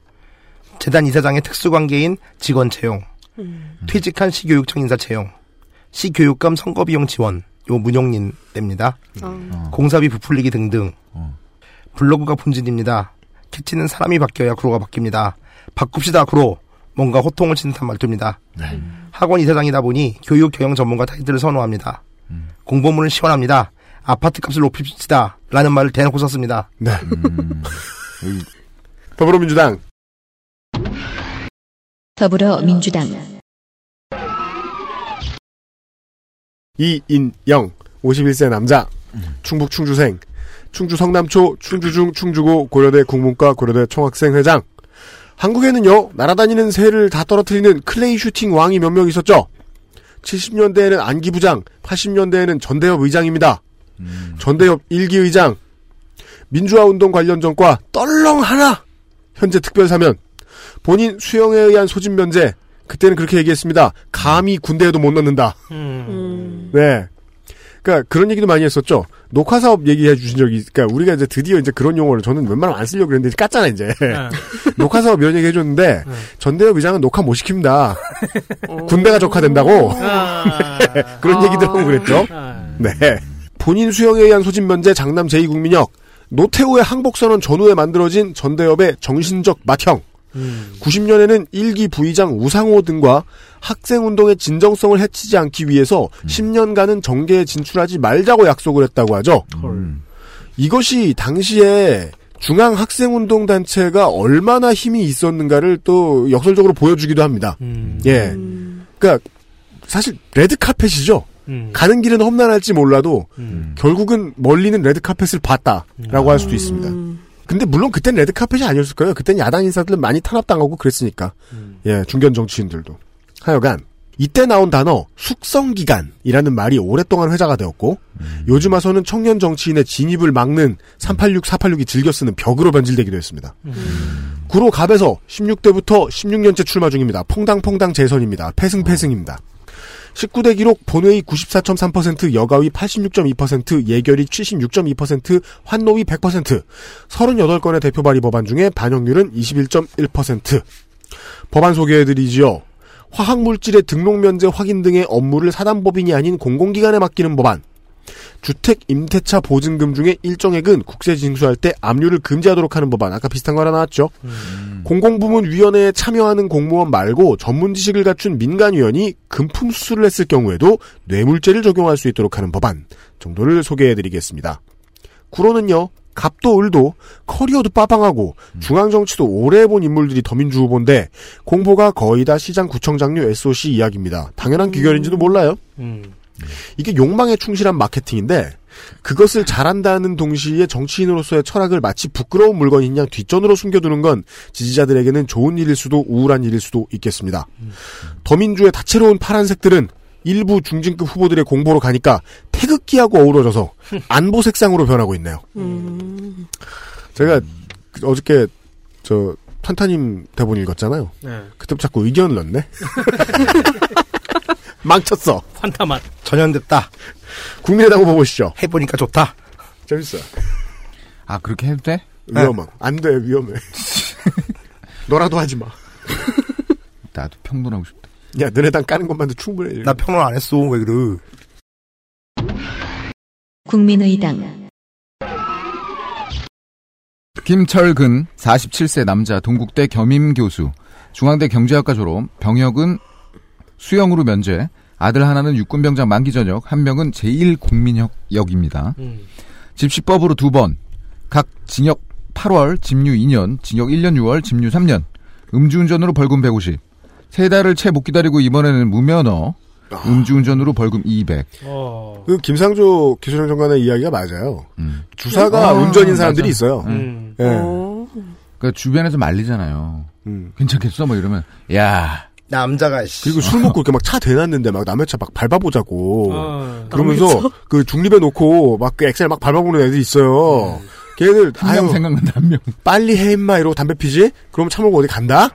재단 이사장의 특수관계인 직원 채용, 음. 퇴직한 시교육청 인사 채용, 시교육감 선거비용 지원, 요 문용린 됩니다. 음. 어. 공사비 부풀리기 등등. 어. 블로그가 본진입니다. 캐치는 사람이 바뀌어야 구로가 바뀝니다. 바꿉시다 구로. 뭔가 호통을 치는 듯한 말투입니다. 네. 학원 이사장이다 보니 교육 경영 전문가 타이틀을 선호합니다. 음. 공보물은 시원합니다. 아파트 값을 높입시다 라는 말을 대놓고 썼습니다. 네. 음. 더불어민주당 더불어민주당 이인영 오십일 세 남자 음. 충북 충주생 충주 성남초 충주중 충주고 고려대 국문과 고려대 총학생회장. 한국에는요 날아다니는 새를 다 떨어뜨리는 클레이 슈팅 왕이 몇 명 있었죠. 칠십 년대에는 안기 부장, 팔십 년대에는 전대협 의장입니다. 음. 전대협 일기 의장, 민주화운동 관련 전과 떨렁 하나, 현재 특별사면, 본인 수영에 의한 소집 면제, 그때는 그렇게 얘기했습니다. 감히 군대에도 못 넣는다. 음. 네. 그러니까 그런 얘기도 많이 했었죠. 녹화 사업 얘기해 주신 적이, 그러니까 우리가 이제 드디어 이제 그런 용어를 저는 웬만하면 안 쓰려고 그랬는데 깠잖아 이제. 네. 녹화 사업 이런 얘기 해줬는데 네. 전대협 의장은 녹화 못 시킵니다. 군대가 적화된다고 아~ 네. 그런 아~ 얘기들 하고 그랬죠. 네. 본인 수영에 의한 소집 면제 장남 제이 국민역 노태우의 항복선언 전후에 만들어진 전대협의 정신적 맏형. 음. 구십 년에는 일기 부의장 우상호 등과 학생운동의 진정성을 해치지 않기 위해서 음. 십 년간은 정계에 진출하지 말자고 약속을 했다고 하죠. 음. 이것이 당시에 중앙학생운동단체가 얼마나 힘이 있었는가를 또 역설적으로 보여주기도 합니다. 음. 예, 그러니까 사실 레드카펫이죠. 음. 가는 길은 험난할지 몰라도 음. 결국은 멀리는 레드카펫을 봤다라고 음. 할 수도 있습니다. 근데 물론 그때는 레드카펫이 아니었을 거예요. 그때는 야당 인사들은 많이 탄압당하고 그랬으니까. 음. 예, 중견 정치인들도. 하여간 이때 나온 단어 숙성기간이라는 말이 오랫동안 회자가 되었고 음. 요즘 와서는 청년 정치인의 진입을 막는 삼팔육, 사팔육이 즐겨 쓰는 벽으로 변질되기도 했습니다. 음. 구로 갑에서 십육 대부터 십육 년째 출마 중입니다. 퐁당퐁당 재선입니다. 패승패승입니다. 십구 대 기록 본회의 구십사 점 삼 퍼센트, 여가위 팔십육 점 이 퍼센트, 예결위 칠십육 점 이 퍼센트, 환노위 백 퍼센트, 삼십팔 건의 대표 발의 법안 중에 반영률은 이십일 점 일 퍼센트. 법안 소개해드리지요. 화학물질의 등록 면제 확인 등의 업무를 사단법인이 아닌 공공기관에 맡기는 법안. 주택 임대차 보증금 중에 일정액은 국세 징수할 때 압류를 금지하도록 하는 법안. 아까 비슷한 거 하나 나왔죠. 음. 공공부문위원회에 참여하는 공무원 말고 전문지식을 갖춘 민간위원이 금품 수수를 했을 경우에도 뇌물죄를 적용할 수 있도록 하는 법안 정도를 소개해드리겠습니다. 구로는요. 갑도 을도 커리어도 빠방하고 음. 중앙정치도 오래 해본 인물들이 더민주 후보인데 공보가 거의 다 시장 구청장류 에스오씨 이야기입니다. 당연한 귀결인지도 몰라요. 음. 이게 욕망에 충실한 마케팅인데 그것을 잘한다는 동시에 정치인으로서의 철학을 마치 부끄러운 물건인 양 뒷전으로 숨겨두는 건 지지자들에게는 좋은 일일 수도 우울한 일일 수도 있겠습니다. 더민주의 다채로운 파란색들은 일부 중진급 후보들의 공보로 가니까 태극기하고 어우러져서 안보 색상으로 변하고 있네요. 음. 제가 어저께 저 탄탄님 대본 읽었잖아요. 네. 그때 자꾸 의견을 넣네. 망쳤어. 환타만. 전염됐다. 국민의당 후보 보시죠. 해보니까 좋다. 재밌어. 아 그렇게 해도 돼? 위험한. 네. 안 돼. 위험해. 너라도 하지 마. 나도 평론하고 싶다. 야 너네 당 까는 것만도 충분해. 나 평론 안 했어. 왜 그래. 국민의당 김철근 사십칠 세 남자 동국대 겸임교수 중앙대 경제학과 졸업 병역은 수형으로 면제 아들 하나는 육군병장 만기 전역 한 명은 제일 공민역입니다. 음. 집시법으로 두 번 각 징역 팔 월 집유 이 년 징역 일 년 유 월 집유 삼 년 음주운전으로 벌금 백오십 세 달을 채 못 기다리고 이번에는 무면허 음주운전으로 벌금 이백. 어. 그 김상조 기소청 장관의 이야기가 맞아요. 음. 주사가 아, 운전인 사람들이 맞아. 있어요. 음. 예. 그러니까 주변에서 말리잖아요. 음. 괜찮겠어? 뭐 이러면 야 남자가 씨. 그리고 술 먹고 이렇게 막 차 대놨는데 막 남의 차 막 밟아보자고. 어, 그러면서 남겠어? 그 중립에 놓고 막 그 엑셀 막 밟아보는 애들 있어요. 음. 걔들 한 명 생각난다 한 명. 빨리 해 임마 이러고 담배 피지? 그럼 차 몰고 어디 간다?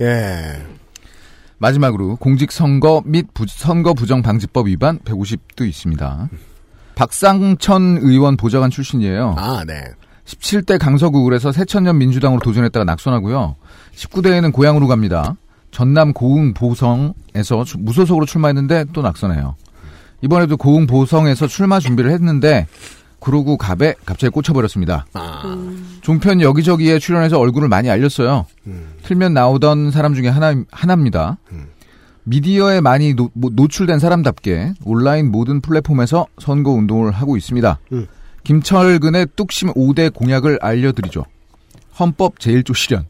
예. 마지막으로 공직선거 및 선거부정방지법 위반 백오십도 있습니다. 박상천 의원 보좌관 출신이에요. 아, 네. 십칠 대 강서구에서 새천년 민주당으로 도전했다가 낙선하고요. 십구 대에는 고향으로 갑니다. 전남 고흥 보성에서 무소속으로 출마했는데 또 낙선해요. 이번에도 고흥 보성에서 출마 준비를 했는데 그러고 갑에 갑자기 꽂혀버렸습니다. 아. 종편 여기저기에 출연해서 얼굴을 많이 알렸어요. 음. 틀면 나오던 사람 중에 하나, 하나입니다. 음. 미디어에 많이 노, 노출된 사람답게 온라인 모든 플랫폼에서 선거운동을 하고 있습니다. 음. 김철근의 뚝심 오 대 공약을 알려드리죠. 헌법 제일 조 실현.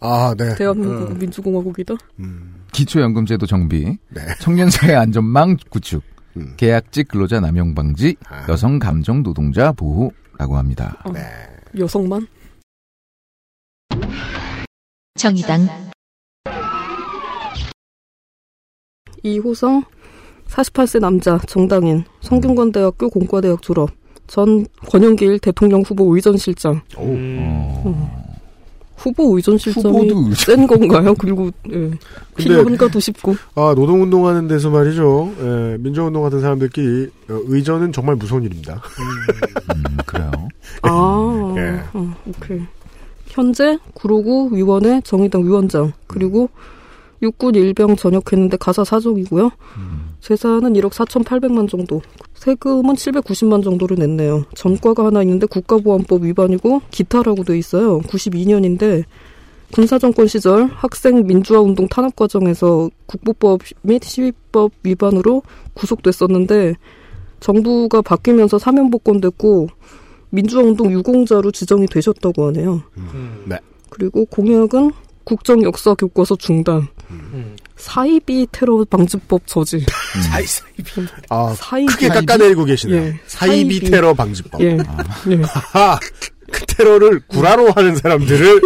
아, 네. 대한민국 음. 민주공화국이다. 음. 기초연금제도 정비. 네. 청년사회 안전망 구축. 음. 계약직 근로자 남용 방지, 아. 여성 감정 노동자 보호라고 합니다. 어, 네. 여성만? 정의당 이호성 사십팔 세 남자 정당인 성균관대학교 공과대학 졸업 전 권영길 대통령 후보 의전실장. 오. 음. 어. 후보 의전실장이 센 건가요? 그리고 예, 필요한가도 싶고. 아 노동운동하는 데서 말이죠. 예, 민주화운동 같은 사람들끼리 의전은 정말 무서운 일입니다. 음, 음, 그래요. 아, 예. 아, 오케이. 현재 구로구 위원회 정의당 위원장 그리고 육군 일병 전역했는데 가사 사족이고요. 음. 재산은 일억 사천팔백만 정도. 세금은 칠백구십만 정도를 냈네요. 전과가 하나 있는데 국가보안법 위반이고 기타라고 돼 있어요. 구십이 년인데 군사정권 시절 학생 민주화운동 탄압 과정에서 국보법 및 시위법 위반으로 구속됐었는데 정부가 바뀌면서 사면 복권됐고 민주화운동 유공자로 지정이 되셨다고 하네요. 음. 네. 그리고 공약은 국정역사교과서 중단. 음. 사이비 테러 방지법 저지. 음. 사이, 사이비. 아, 사이비. 크게 깎아내리고 계시네요. 예. 사이비. 사이비 테러 방지법. 예. 아. 예. 아, 그 테러를 구라로 하는 사람들을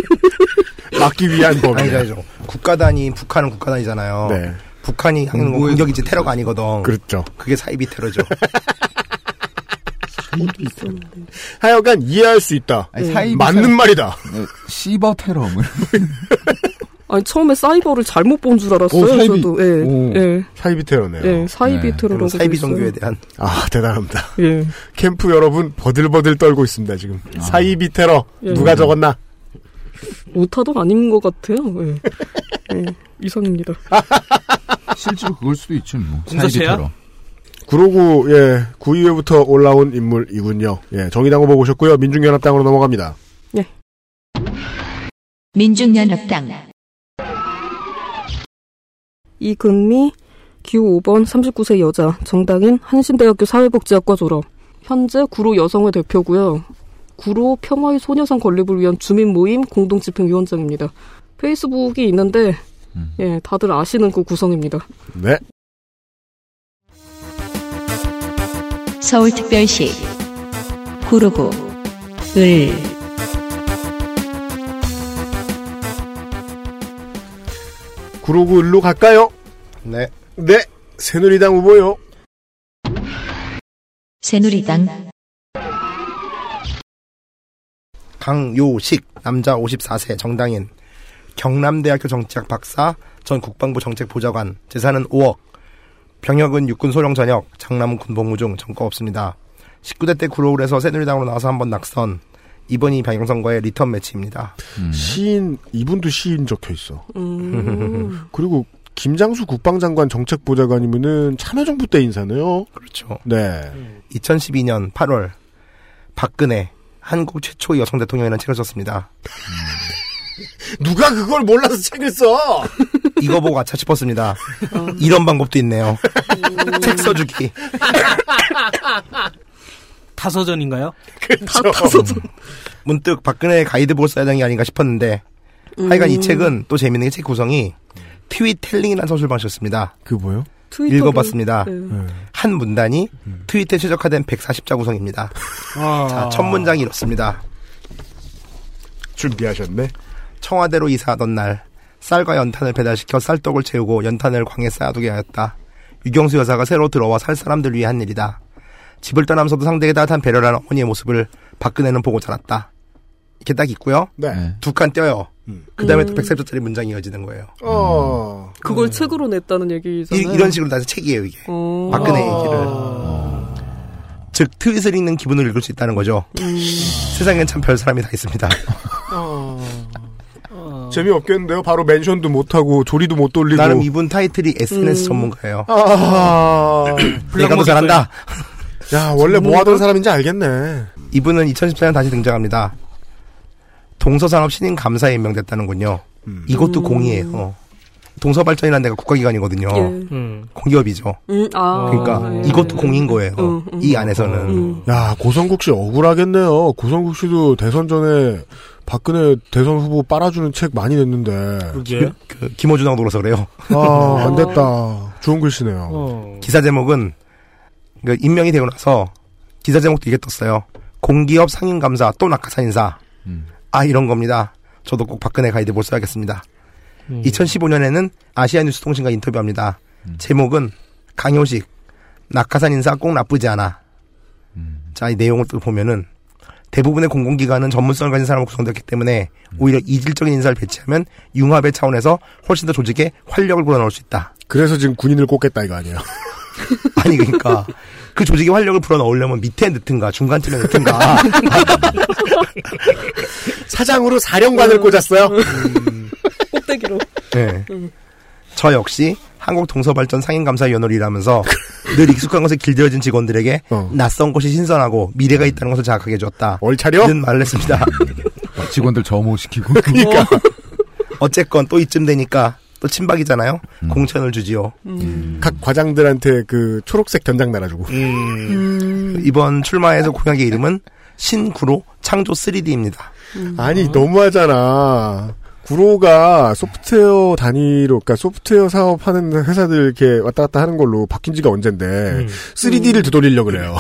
막기 위한 법이죠. 국가단이, 북한은 국가단이잖아요. 네. 북한이 하는 건 공격이지 테러가 아니거든. 그렇죠. 그게 사이비 테러죠. 사이비 테러. 하여간 이해할 수 있다. 아니, 사이비 맞는 테러. 말이다. 시버 테러. 아니, 처음에 사이버를 잘못 본 줄 알았어요. 오, 사이비. 저도. 예. 오, 예. 사이비 테러네요. 예, 사이비 네. 테러라고. 사이비 종교에 대한. 아, 대단합니다. 예. 캠프 여러분, 버들버들 떨고 있습니다, 지금. 아. 사이비 테러. 예. 누가 적었나? 오타도 아닌 것 같아요. 예. 예. 이상입니다. 실제로 그걸 수도 있죠, 뭐. 사이비 테러. 구로구, 예, 구의회부터 올라온 인물이군요. 예, 정의당 후보 보셨고요. 민중연합당으로 넘어갑니다. 예. 민중연합당. 이금미 기호 오 번 삼십구 세 여자 정당인 한신대학교 사회복지학과 졸업 현재 구로 여성회 대표고요. 구로 평화의 소녀상 건립을 위한 주민모임 공동집행위원장입니다. 페이스북이 있는데 음. 예, 다들 아시는 그 구성입니다. 네. 서울특별시 구로구 을 구로구 을로 갈까요? 네. 네. 새누리당 후보요. 새누리당 강요식, 남자 오십사 세, 정당인, 경남대학교 정치학 박사, 전 국방부 정책보좌관, 재산은 오억, 병역은 육군 소령 전역, 장남은 군복무 중, 전과 없습니다. 십구 대 때 구로울에서 새누리당으로 나와서 한번 낙선, 이번이 방영선거의 리턴 매치입니다. 음. 시인, 이분도 시인 적혀있어. 음. 그리고 김장수 국방장관 정책보좌관이면은 참여정부 때 인사네요. 그렇죠. 네. 이천십이 년 팔월, 박근혜, 한국 최초 여성 대통령이라는 책을 썼습니다. 누가 그걸 몰라서 책을 써? 이거 보고 아차 싶었습니다. 어. 이런 방법도 있네요. 책 써주기. 타서전인가요? 그렇죠. 타서전. 문득 박근혜 가이드북을 써야 되는 게 아닌가 싶었는데 음. 하여간 이 책은 또 재밌는 게 책 구성이 트윗텔링이라는 서술 방식이었습니다. 그게 뭐예요? 트위터를, 읽어봤습니다. 음. 한 문단이 트윗에 최적화된 백사십 자 구성입니다. 아. 자, 첫 문장이 이렇습니다. 준비하셨네. 청와대로 이사하던 날 쌀과 연탄을 배달시켜 쌀떡을 채우고 연탄을 광에 쌓아두게 하였다. 유경수 여사가 새로 들어와 살 사람들 위해 한 일이다. 집을 떠나면서도 상대에게 따뜻한 배려를 하는 어머니의 모습을 박근혜는 보고 자랐다. 이렇게 딱 있고요. 네. 두 칸 떼요. 음. 그 다음에 음. 또 백사십 자짜리 문장이 이어지는 거예요. 어. 음. 그걸 음. 책으로 냈다는 얘기잖아요. 이, 이런 식으로 다 책이에요, 이게. 어. 박근혜 얘기를. 어. 즉, 트윗을 읽는 기분을 읽을 수 있다는 거죠. 음. 세상엔 참 별 사람이 다 있습니다. 어. 어. 재미없겠는데요? 바로 멘션도 못하고, 조리도 못 돌리고. 나름 이분 타이틀이 에스엔에스 음. 전문가예요. 아. 내가 더 잘한다. 야, 원래 뭐 하던 사람인지 알겠네. 이분은 이천십사 년 다시 등장합니다. 동서산업 신임 감사에 임명됐다는군요. 음. 이것도 음. 공이에요. 동서발전이라는 데가 국가기관이거든요. 예. 음. 공기업이죠. 음. 아. 그러니까 아, 예. 이것도 공인 거예요. 음. 음. 이 안에서는. 음. 야, 고성국 씨 억울하겠네요. 고성국 씨도 대선 전에 박근혜 대선 후보 빨아주는 책 많이 냈는데. 그게 그, 김어준하고 놀아서 그래요. 아, 안 됐다. 좋은 글씨네요. 어. 기사 제목은 그러니까 임명이 되고 나서 기사 제목도 이게 떴어요. 공기업 상임 감사 또 낙하산 인사. 음. 아, 이런 겁니다. 저도 꼭 박근혜 가이드북 써야겠습니다. 음. 이천십오 년에는 아시아뉴스통신과 인터뷰합니다. 음. 제목은 강요식, 낙하산 인사 꼭 나쁘지 않아. 음. 자, 이 내용을 또 보면은 대부분의 공공기관은 전문성을 가진 사람으로 구성되었기 때문에 음. 오히려 이질적인 인사를 배치하면 융합의 차원에서 훨씬 더 조직에 활력을 불어넣을 수 있다. 그래서 지금 군인을 꽂겠다 이거 아니에요? 아니, 그러니까 그 조직에 활력을 불어넣으려면 밑에 넣든가 중간쯤에 넣든가. 사장으로 사령관을 음, 꽂았어요. 음. 꼭대기로. 네. 음. 저 역시 한국동서발전 상임감사위원회를 일하면서 늘 익숙한 것에 길들여진 직원들에게 어. 낯선 것이 신선하고 미래가 있다는 것을 자각하게 해줬다. 얼차려? 는 말을 했습니다. 직원들 점호시키고. 그러니까. 어쨌건 또 이쯤 되니까 또 친박이잖아요. 음. 공천을 주지요. 음. 각 과장들한테 그 초록색 견장 날아주고. 음. 음. 이번 출마에서 공약의 이름은 신구로 창조 쓰리디입니다. 음. 아니, 너무하잖아. 구로가 소프트웨어 단위로, 그러니까 소프트웨어 사업하는 회사들 이렇게 왔다 갔다 하는 걸로 바뀐 지가 언젠데 음. 쓰리디를 되돌리려고 그래요.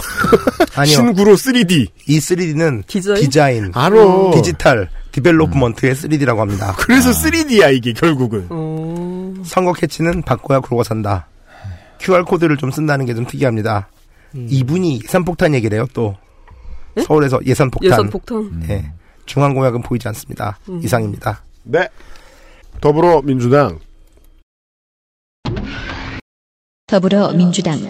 아니요. 신구로 쓰리디. 이 쓰리디는 디자인, 디자인 알어. 디지털, 디벨롭먼트의 음. 쓰리디라고 합니다. 그래서 아. 쓰리디야 이게 결국은. 음. 선거 캐치는 바꿔야 구로가 산다. 큐알코드를 좀 쓴다는 게 좀 특이합니다. 음. 이분이 예산폭탄 얘기를 해요 또. 네? 서울에서 예산 폭탄. 예산 폭탄. 음. 네. 중앙 공약은 보이지 않습니다. 음. 이상입니다. 네. 더불어민주당. 더불어민주당.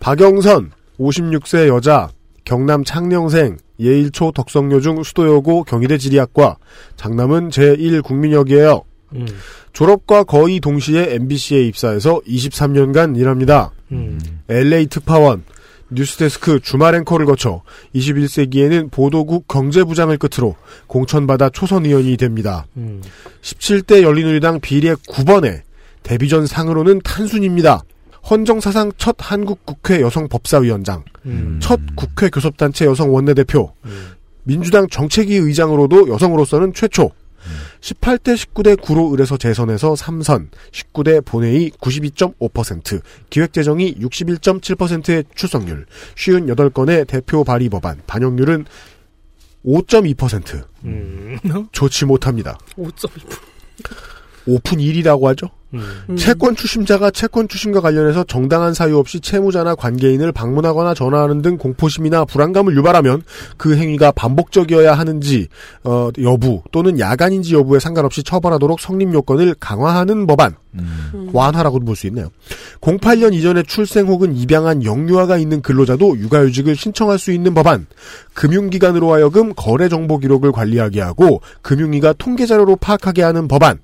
박영선, 오십육 세 여자, 경남 창녕생, 예일초 덕성여중 수도여고 경희대 지리학과, 장남은 제일 국민역이에요. 음. 졸업과 거의 동시에 엠비씨에 입사해서 이십삼 년간 일합니다. 음. 엘에이 특파원, 뉴스데스크 주말 앵커를 거쳐 이십일 세기에는 보도국 경제부장을 끝으로 공천받아 초선 의원이 됩니다. 음. 십칠 대 열린우리당 비례 구 번에 데뷔전 상으로는 탄순입니다. 헌정사상 첫 한국국회 여성법사위원장, 음. 첫 국회 교섭단체 여성 원내대표, 음. 민주당 정책위 의장으로도 여성으로서는 최초, 음. 십팔 대 십구 대 구로 의뢰서 재선에서 삼 선, 십구 대 본회의 구십이 점 오 퍼센트, 기획재정이 육십일 점 칠 퍼센트의 출석률, 오십팔 건의 대표 발의 법안, 반영률은 오 점 이 퍼센트. 음. 좋지 못합니다. 오 점 이 퍼센트. 오픈 일이라고 하죠. 음. 채권 추심자가 채권 추심과 관련해서 정당한 사유 없이 채무자나 관계인을 방문하거나 전화하는 등 공포심이나 불안감을 유발하면 그 행위가 반복적이어야 하는지 어, 여부 또는 야간인지 여부에 상관없이 처벌하도록 성립요건을 강화하는 법안. 음. 완화라고도 볼 수 있네요. 공팔 년 이전에 출생 혹은 입양한 영유아가 있는 근로자도 육아휴직을 신청할 수 있는 법안. 금융기관으로 하여금 거래정보 기록을 관리하게 하고 금융위가 통계자료로 파악하게 하는 법안.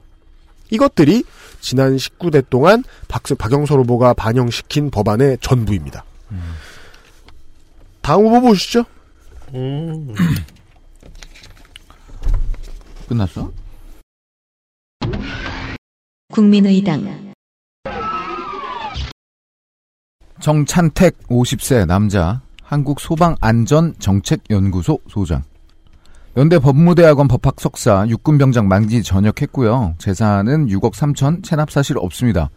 이것들이 지난 십구 대 동안 박, 박영선 후보가 반영시킨 법안의 전부입니다. 음. 다음 후보 보시죠. 음. 끝났어? 국민의당 정찬택 오십 세 남자, 한국소방안전정책연구소 소장. 연대 법무대학원 법학 석사, 육군병장 만기 전역했고요. 재산은 육억 삼천, 체납사실 없습니다.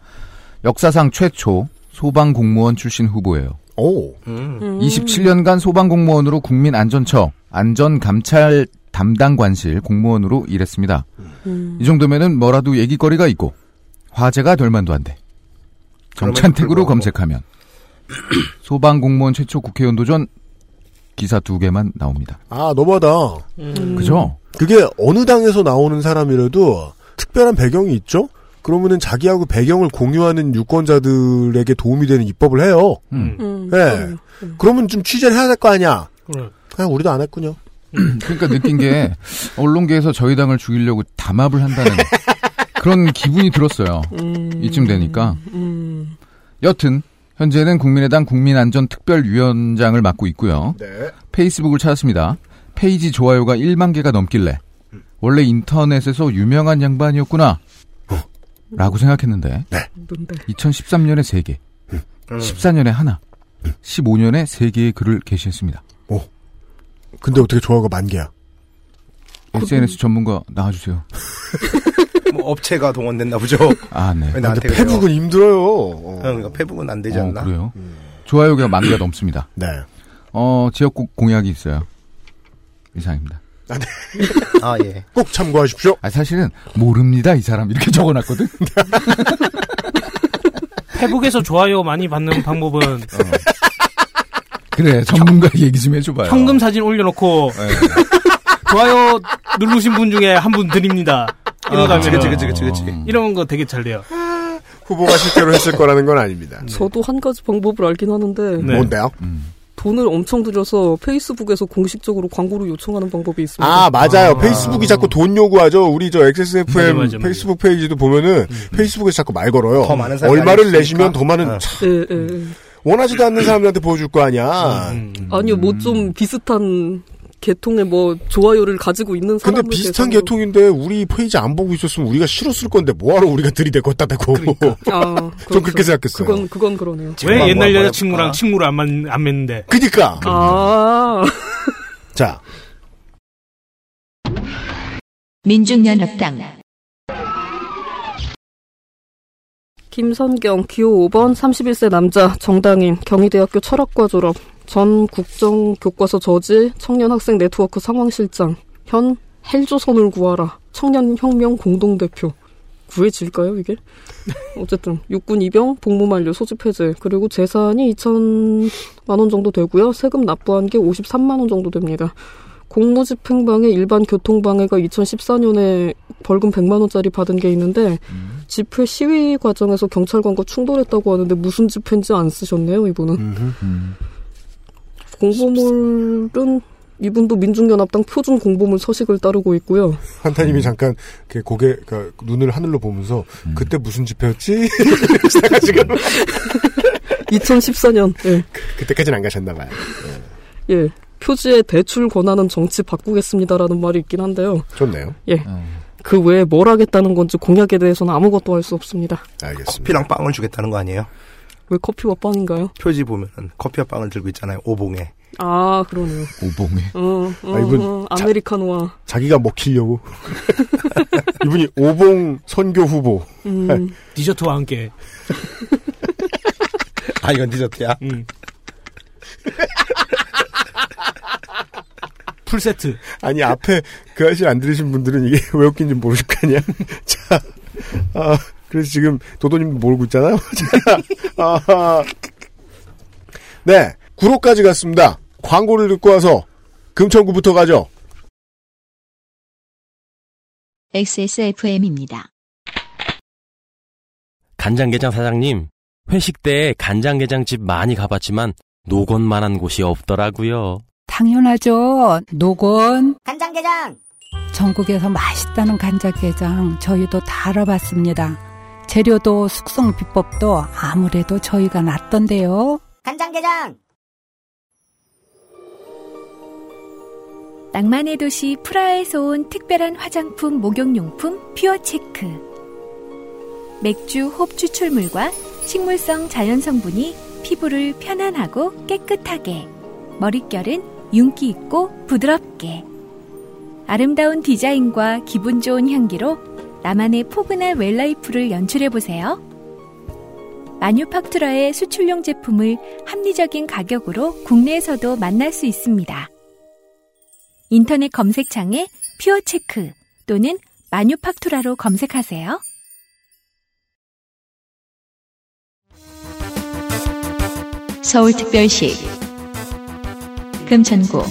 역사상 최초 소방공무원 출신 후보예요. 오. 음. 이십칠 년간 소방공무원으로 국민안전처, 안전감찰 담당관실 공무원으로 일했습니다. 음. 이 정도면은 뭐라도 얘기거리가 있고 화제가 될 만도 한데. 정찬택으로 검색하면 소방공무원 최초 국회의원 도전 기사 두 개만 나옵니다. 아, 너무하다. 음. 그죠? 그게 어느 당에서 나오는 사람이라도 특별한 배경이 있죠? 그러면은 자기하고 배경을 공유하는 유권자들에게 도움이 되는 입법을 해요. 음. 음. 네. 음. 음. 그러면 좀 취재를 해야 될 거 아니야? 그래. 그냥 우리도 안 했군요. 그러니까 느낀 게 언론계에서 저희 당을 죽이려고 담합을 한다는 그런 기분이 들었어요. 음. 이쯤 되니까. 음. 여튼. 현재는 국민의당 국민안전특별위원장을 맡고 있고요. 네. 페이스북을 찾았습니다. 페이지 좋아요가 일만 개가 넘길래 원래 인터넷에서 유명한 양반이었구나 어. 라고 생각했는데 네. 이천십삼 년에 세 개, 응. 십사 년에 하나, 응. 십오 년에 세 개의 글을 게시했습니다. 오. 근데 어. 어떻게 좋아요가 만 개야? 에스엔에스 전문가 나와주세요. 뭐 업체가 동원됐나 보죠. 아, 네. 근데 페북은 힘들어요. 어. 그러니까 페북은 안 되지 않나? 어, 그래요. 음. 좋아요가 만 개가 넘습니다. 네. 어, 지역국 공약이 있어요. 이상입니다. 아, 네. 아, 예. 꼭 참고하십시오. 아, 사실은 모릅니다. 이 사람 이렇게 적어놨거든. 페북에서 좋아요 많이 받는 방법은 어. 그래, 전문가 얘기 좀 해줘봐요. 현금 사진 올려놓고 네. 좋아요 누르신 분 중에 한 분 드립니다. 이러다면 그치, 그치, 그치, 그치. 이런 거 되게 잘 돼요. 후보가 실제로 했을 거라는 건 아닙니다. 저도 한 가지 방법을 알긴 하는데 네. 뭔데요? 음. 돈을 엄청 들여서 페이스북에서 공식적으로 광고를 요청하는 방법이 있습니다. 아, 맞아요. 아, 페이스북이 아. 자꾸 돈 요구하죠. 우리 저 엑스에스에프엠 맞아, 맞아, 맞아. 페이스북 페이지도 보면은 음. 페이스북에서 자꾸 말 걸어요. 더 많은 얼마를 내시면 더 많은... 아. 참. 에, 에. 원하지도 않는 사람들한테 보여줄 거 아니야. 음. 음. 아니요. 뭐 좀 비슷한... 개통에 뭐 좋아요를 가지고 있는 사람 근데 비슷한 대상으로... 개통인데 우리 페이지 안 보고 있었으면 우리가 싫었을 건데 뭐하러 우리가 들이대고 했다 대고 그러니까. 아, 전 그렇게 생각했어요. 그건 그건 그러네요. 왜 옛날 여자 친구랑 친구를 안 맺 안 맺는데? 그니까. 아. 자. 민중연합당 김선경 기호 오 번 삼십일 세 남자 정당인 경희대학교 철학과 졸업. 전 국정교과서 저지, 청년학생 네트워크 상황실장, 현 헬조선을 구하라, 청년혁명 공동대표. 구해질까요, 이게? 어쨌든 육군 입영, 복무 만료, 소집 해제, 그리고 재산이 이천만 원 정도 되고요. 세금 납부한 게 오십삼만 원 정도 됩니다. 공무집행방해 일반 교통방해가 이천십사 년에 벌금 백만 원짜리 받은 게 있는데 음. 집회 시위 과정에서 경찰관과 충돌했다고 하는데 무슨 집회인지 안 쓰셨네요, 이분은. 음, 음. 공보물은 이분도 민중연합당 표준 공보물 서식을 따르고 있고요. 한타님이 잠깐 고개, 그러니까 눈을 하늘로 보면서 음. 그때 무슨 집회였지? 지금 이천십사 년. 예. 그, 그때까지는 안 가셨나 봐요. 예. 예, 표지에 대출 권한은 정치 바꾸겠습니다라는 말이 있긴 한데요. 좋네요. 예, 음. 그 외에 뭘 하겠다는 건지 공약에 대해서는 아무것도 알 수 없습니다. 알겠습니다. 커피랑 빵을 주겠다는 거 아니에요? 왜 커피와 빵인가요? 표지 보면 커피와 빵을 들고 있잖아요. 오봉에. 아, 그러네요. 오봉에. 어, 어, 아, 이분 어, 아메리카노와. 자기가 먹히려고. 이분이 오봉 선교 후보. 음. 디저트와 함께. 아, 이건 디저트야? 음. 풀세트. 아니, 앞에 그 아저씨 안 들으신 분들은 이게 왜 웃긴지 모르실 거 아니야? 자, 아, 그래서 지금 도도님도 모르고 있잖아요? 자, 아, 네. 구로까지 갔습니다. 광고를 듣고 와서 금천구부터 가죠. 엑스에스에프엠입니다. 간장게장 사장님, 회식 때 간장게장집 많이 가봤지만 노건만한 곳이 없더라고요. 당연하죠. 노건. 간장게장. 전국에서 맛있다는 간장게장 저희도 다 알아봤습니다. 재료도 숙성 비법도 아무래도 저희가 낫던데요. 간장게장. 낭만의 도시 프라하에서 온 특별한 화장품 목욕용품 퓨어체크. 맥주 홉 추출물과 식물성 자연성분이 피부를 편안하고 깨끗하게, 머릿결은 윤기 있고 부드럽게, 아름다운 디자인과 기분 좋은 향기로 나만의 포근한 웰라이프를 연출해보세요. 마뉴팍투라의 수출용 제품을 합리적인 가격으로 국내에서도 만날 수 있습니다. 인터넷 검색창에 퓨어체크 또는 마뉴팍투라로 검색하세요. 서울특별시 금천구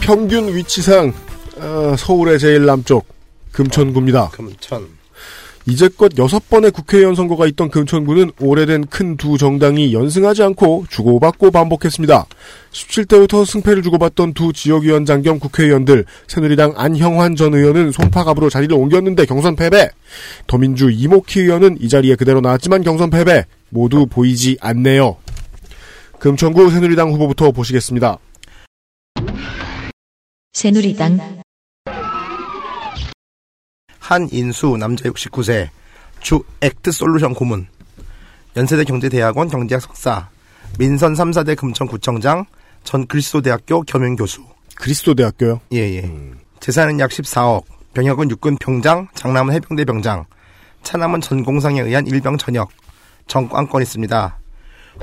평균 위치상 어, 서울의 제일 남쪽 금천구입니다. 어, 금천. 이제껏 여섯 번의 국회의원 선거가 있던 금천구는 오래된 큰 두 정당이 연승하지 않고 주고받고 반복했습니다. 십칠 대부터 승패를 주고받던 두 지역위원장 겸 국회의원들, 새누리당 안형환 전 의원은 송파갑으로 자리를 옮겼는데 경선 패배, 더민주 이목희 의원은 이 자리에 그대로 나왔지만 경선 패배, 모두 보이지 않네요. 금천구 새누리당 후보부터 보시겠습니다. 새누리당 한인수, 남자 육십구 세, 주 액트솔루션 고문, 연세대 경제대학원 경제학 석사, 민선 삼 사대 금천구청장, 전 그리스도대학교 겸임교수. 그리스도대학교요? 예예. 음. 재산은 약 십사억, 병역은 육군 병장, 장남은 해병대 병장, 차남은 전공상에 의한 일병 전역, 정관권 있습니다.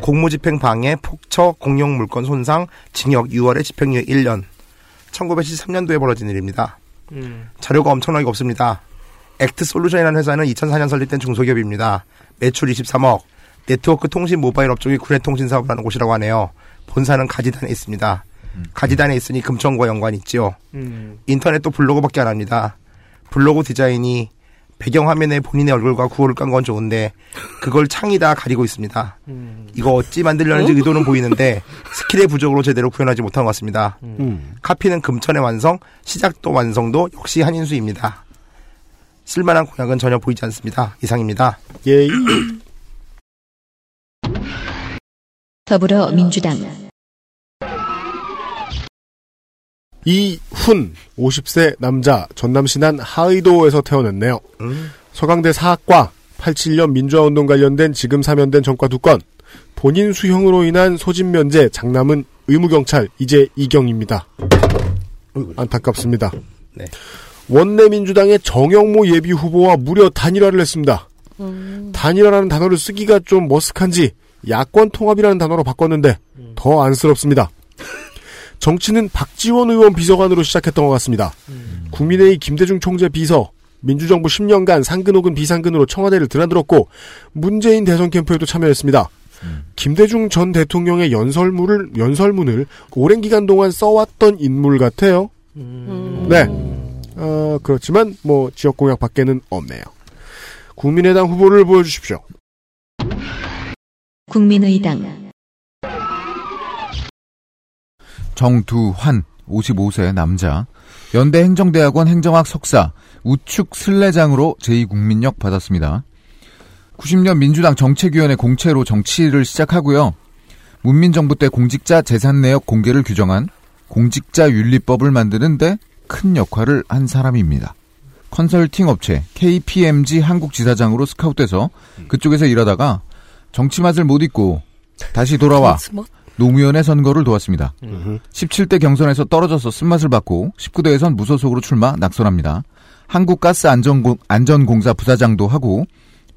공무집행 방해, 폭처, 공용물권 손상, 징역 육 개월에 집행유예 일 년, 천구백칠십삼 년도에 벌어진 일입니다. 음. 자료가 엄청나게 없습니다. 액트솔루션이라는 회사는 이천사 년 설립된 중소기업입니다. 매출 이십삼억, 네트워크 통신 모바일 업종이 구례통신 사업을 하는 곳이라고 하네요. 본사는 가지단에 있습니다. 음. 가지단에 있으니 금천과 연관이 있죠. 음. 인터넷도 블로그밖에 안 합니다. 블로그 디자인이 배경화면에 본인의 얼굴과 구호를 깐 건 좋은데 그걸 창이다 가리고 있습니다. 음. 이거 어찌 만들려는지 의도는 보이는데 스킬의 부족으로 제대로 구현하지 못한 것 같습니다. 음. 카피는 금천의 완성, 시작도 완성도 역시 한인수입니다. 쓸만한 공약은 전혀 보이지 않습니다. 이상입니다. 예이. 더불어민주당 이훈, 오십 세 남자, 전남 신안 하의도에서 태어났네요. 음. 서강대 사학과, 팔십칠 년 민주화운동 관련된 지금 사면된 전과 두 건, 본인 수형으로 인한 소집면제, 장남은 의무경찰, 이제 이경입니다. 안타깝습니다. 네. 원내민주당의 정영모 예비후보와 무려 단일화를 했습니다. 음. 단일화라는 단어를 쓰기가 좀 머쓱한지 야권 통합이라는 단어로 바꿨는데 음. 더 안쓰럽습니다. 정치는 박지원 의원 비서관으로 시작했던 것 같습니다. 음. 국민의힘 김대중 총재 비서, 민주정부 십 년간 상근 혹은 비상근으로 청와대를 드나들었고 문재인 대선 캠프에도 참여했습니다. 음. 김대중 전 대통령의 연설문을, 연설문을 오랜 기간 동안 써왔던 인물 같아요. 음. 네, 어, 그렇지만 뭐 지역 공약 밖에는 없네요. 국민의당 후보를 보여주십시오. 국민의당 정두환, 오십오 세 남자, 연대 행정대학원 행정학 석사, 우측 슬래장으로 제이 국민역 받았습니다. 구십 년 민주당 정책위원회 공채로 정치를 시작하고요. 문민정부 때 공직자 재산 내역 공개를 규정한 공직자윤리법을 만드는데 큰 역할을 한 사람입니다. 컨설팅 업체 케이피엠지 한국지사장으로 스카웃돼서 그쪽에서 일하다가 정치 맛을 못 잊고 다시 돌아와 노무현의 선거를 도왔습니다. 십칠 대 경선에서 떨어져서 쓴맛을 받고 십구 대에선 무소속으로 출마 낙선합니다. 한국가스안전공사 부사장도 하고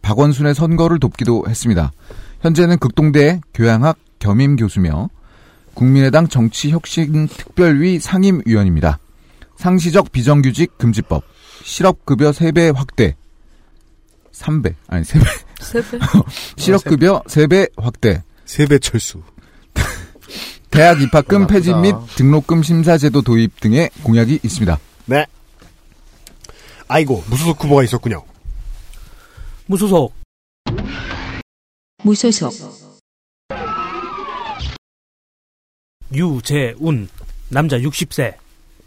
박원순의 선거를 돕기도 했습니다. 현재는 극동대 교양학 겸임 교수며 국민의당 정치혁신특별위 상임위원입니다. 상시적 비정규직 금지법, 실업급여 세 배 확대, 삼 배, 아니 세 배. 세 배. 실업급여 세 배 확대. 세 배 철수. 대학 입학금 폐지 및 등록금 심사제도 도입 등의 공약이 있습니다. 네. 아이고, 무소속 후보가 있었군요. 무소속. 무소속. 유재운, 남자 육십 세,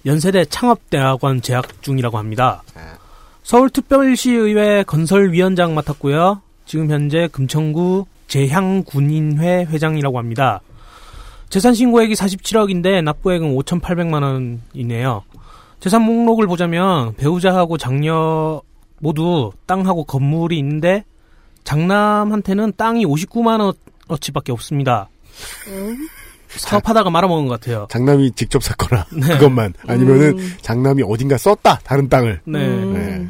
연세대 창업대학원 재학 중이라고 합니다. 서울특별시의회 건설위원장 맡았고요. 지금 현재 금천구 재향군인회 회장이라고 합니다. 재산신고액이 사십칠억인데 납부액은 오천팔백만 원이네요. 재산 목록을 보자면 배우자하고 장녀 모두 땅하고 건물이 있는데 장남한테는 땅이 오십구만 원어치밖에 없습니다. 음? 사업하다가 말아먹은 것 같아요. 장남이 직접 샀거나 네. 그것만 아니면은 음. 장남이 어딘가 썼다 다른 땅을. 네. 음. 네.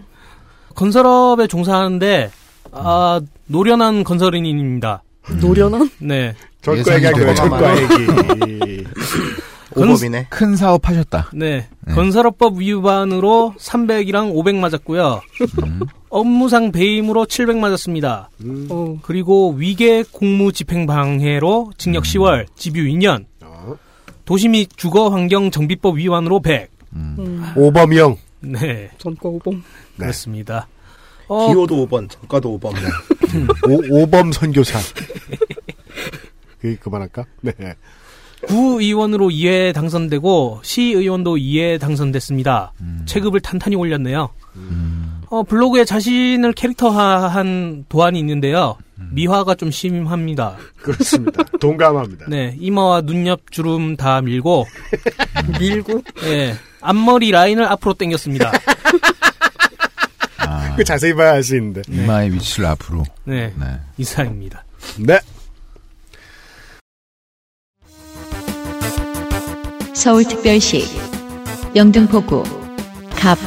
건설업에 종사하는데 아, 노련한 건설인입니다. 노련한? 네. 절과 얘기하고 절과 얘기. 오범이네. 큰 사업 하셨다. 네. 네. 건설업법 위반으로 삼백이랑 오백 맞았고요. 음. 업무상 배임으로 칠백 맞았습니다. 음. 어. 그리고 위계 공무 집행 방해로 징역 음. 십 월, 집유 이 년. 어. 도시 및 주거 환경 정비법 위반으로 백. 음. 음. 오범형. 네. 전과 오범. 네. 그렇습니다. 어. 기호도 오 번, 전과도 오 번. 오, 오범 선교사. 그만할까? 네. 구의원으로 이 회 당선되고 시의원도 이 회 당선됐습니다. 음. 체급을 탄탄히 올렸네요. 음. 어, 블로그에 자신을 캐릭터화한 도안이 있는데요. 음. 미화가 좀 심합니다. 그렇습니다. 동감합니다. 네, 이마와 눈옆 주름 다 밀고 밀고? 네, 앞머리 라인을 앞으로 당겼습니다. 아, 그 자세히 봐야 할 수 있는데. 네. 이마의 위치를 앞으로. 네, 네. 이상입니다. 네. 서울특별시 영등포구 갑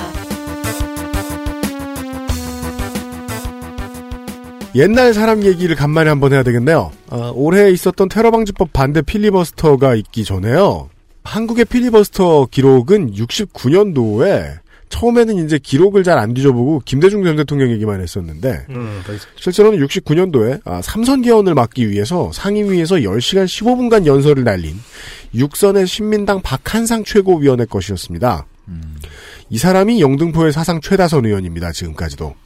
옛날 사람 얘기를 간만에 한번 해야 되겠네요. 아, 올해 있었던 테러방지법 반대 필리버스터가 있기 전에요. 한국의 필리버스터 기록은 육십구 년도에 처음에는 이제 기록을 잘 안 뒤져보고 김대중 전 대통령 얘기만 했었는데 음, 실제로는 육십구 년도에 아, 삼선 개헌을 막기 위해서 상임위에서 열 시간 십오 분간 연설을 날린 육선의 신민당 박한상 최고위원의 것이었습니다. 음. 이 사람이 영등포의 사상 최다선 의원입니다. 지금까지도.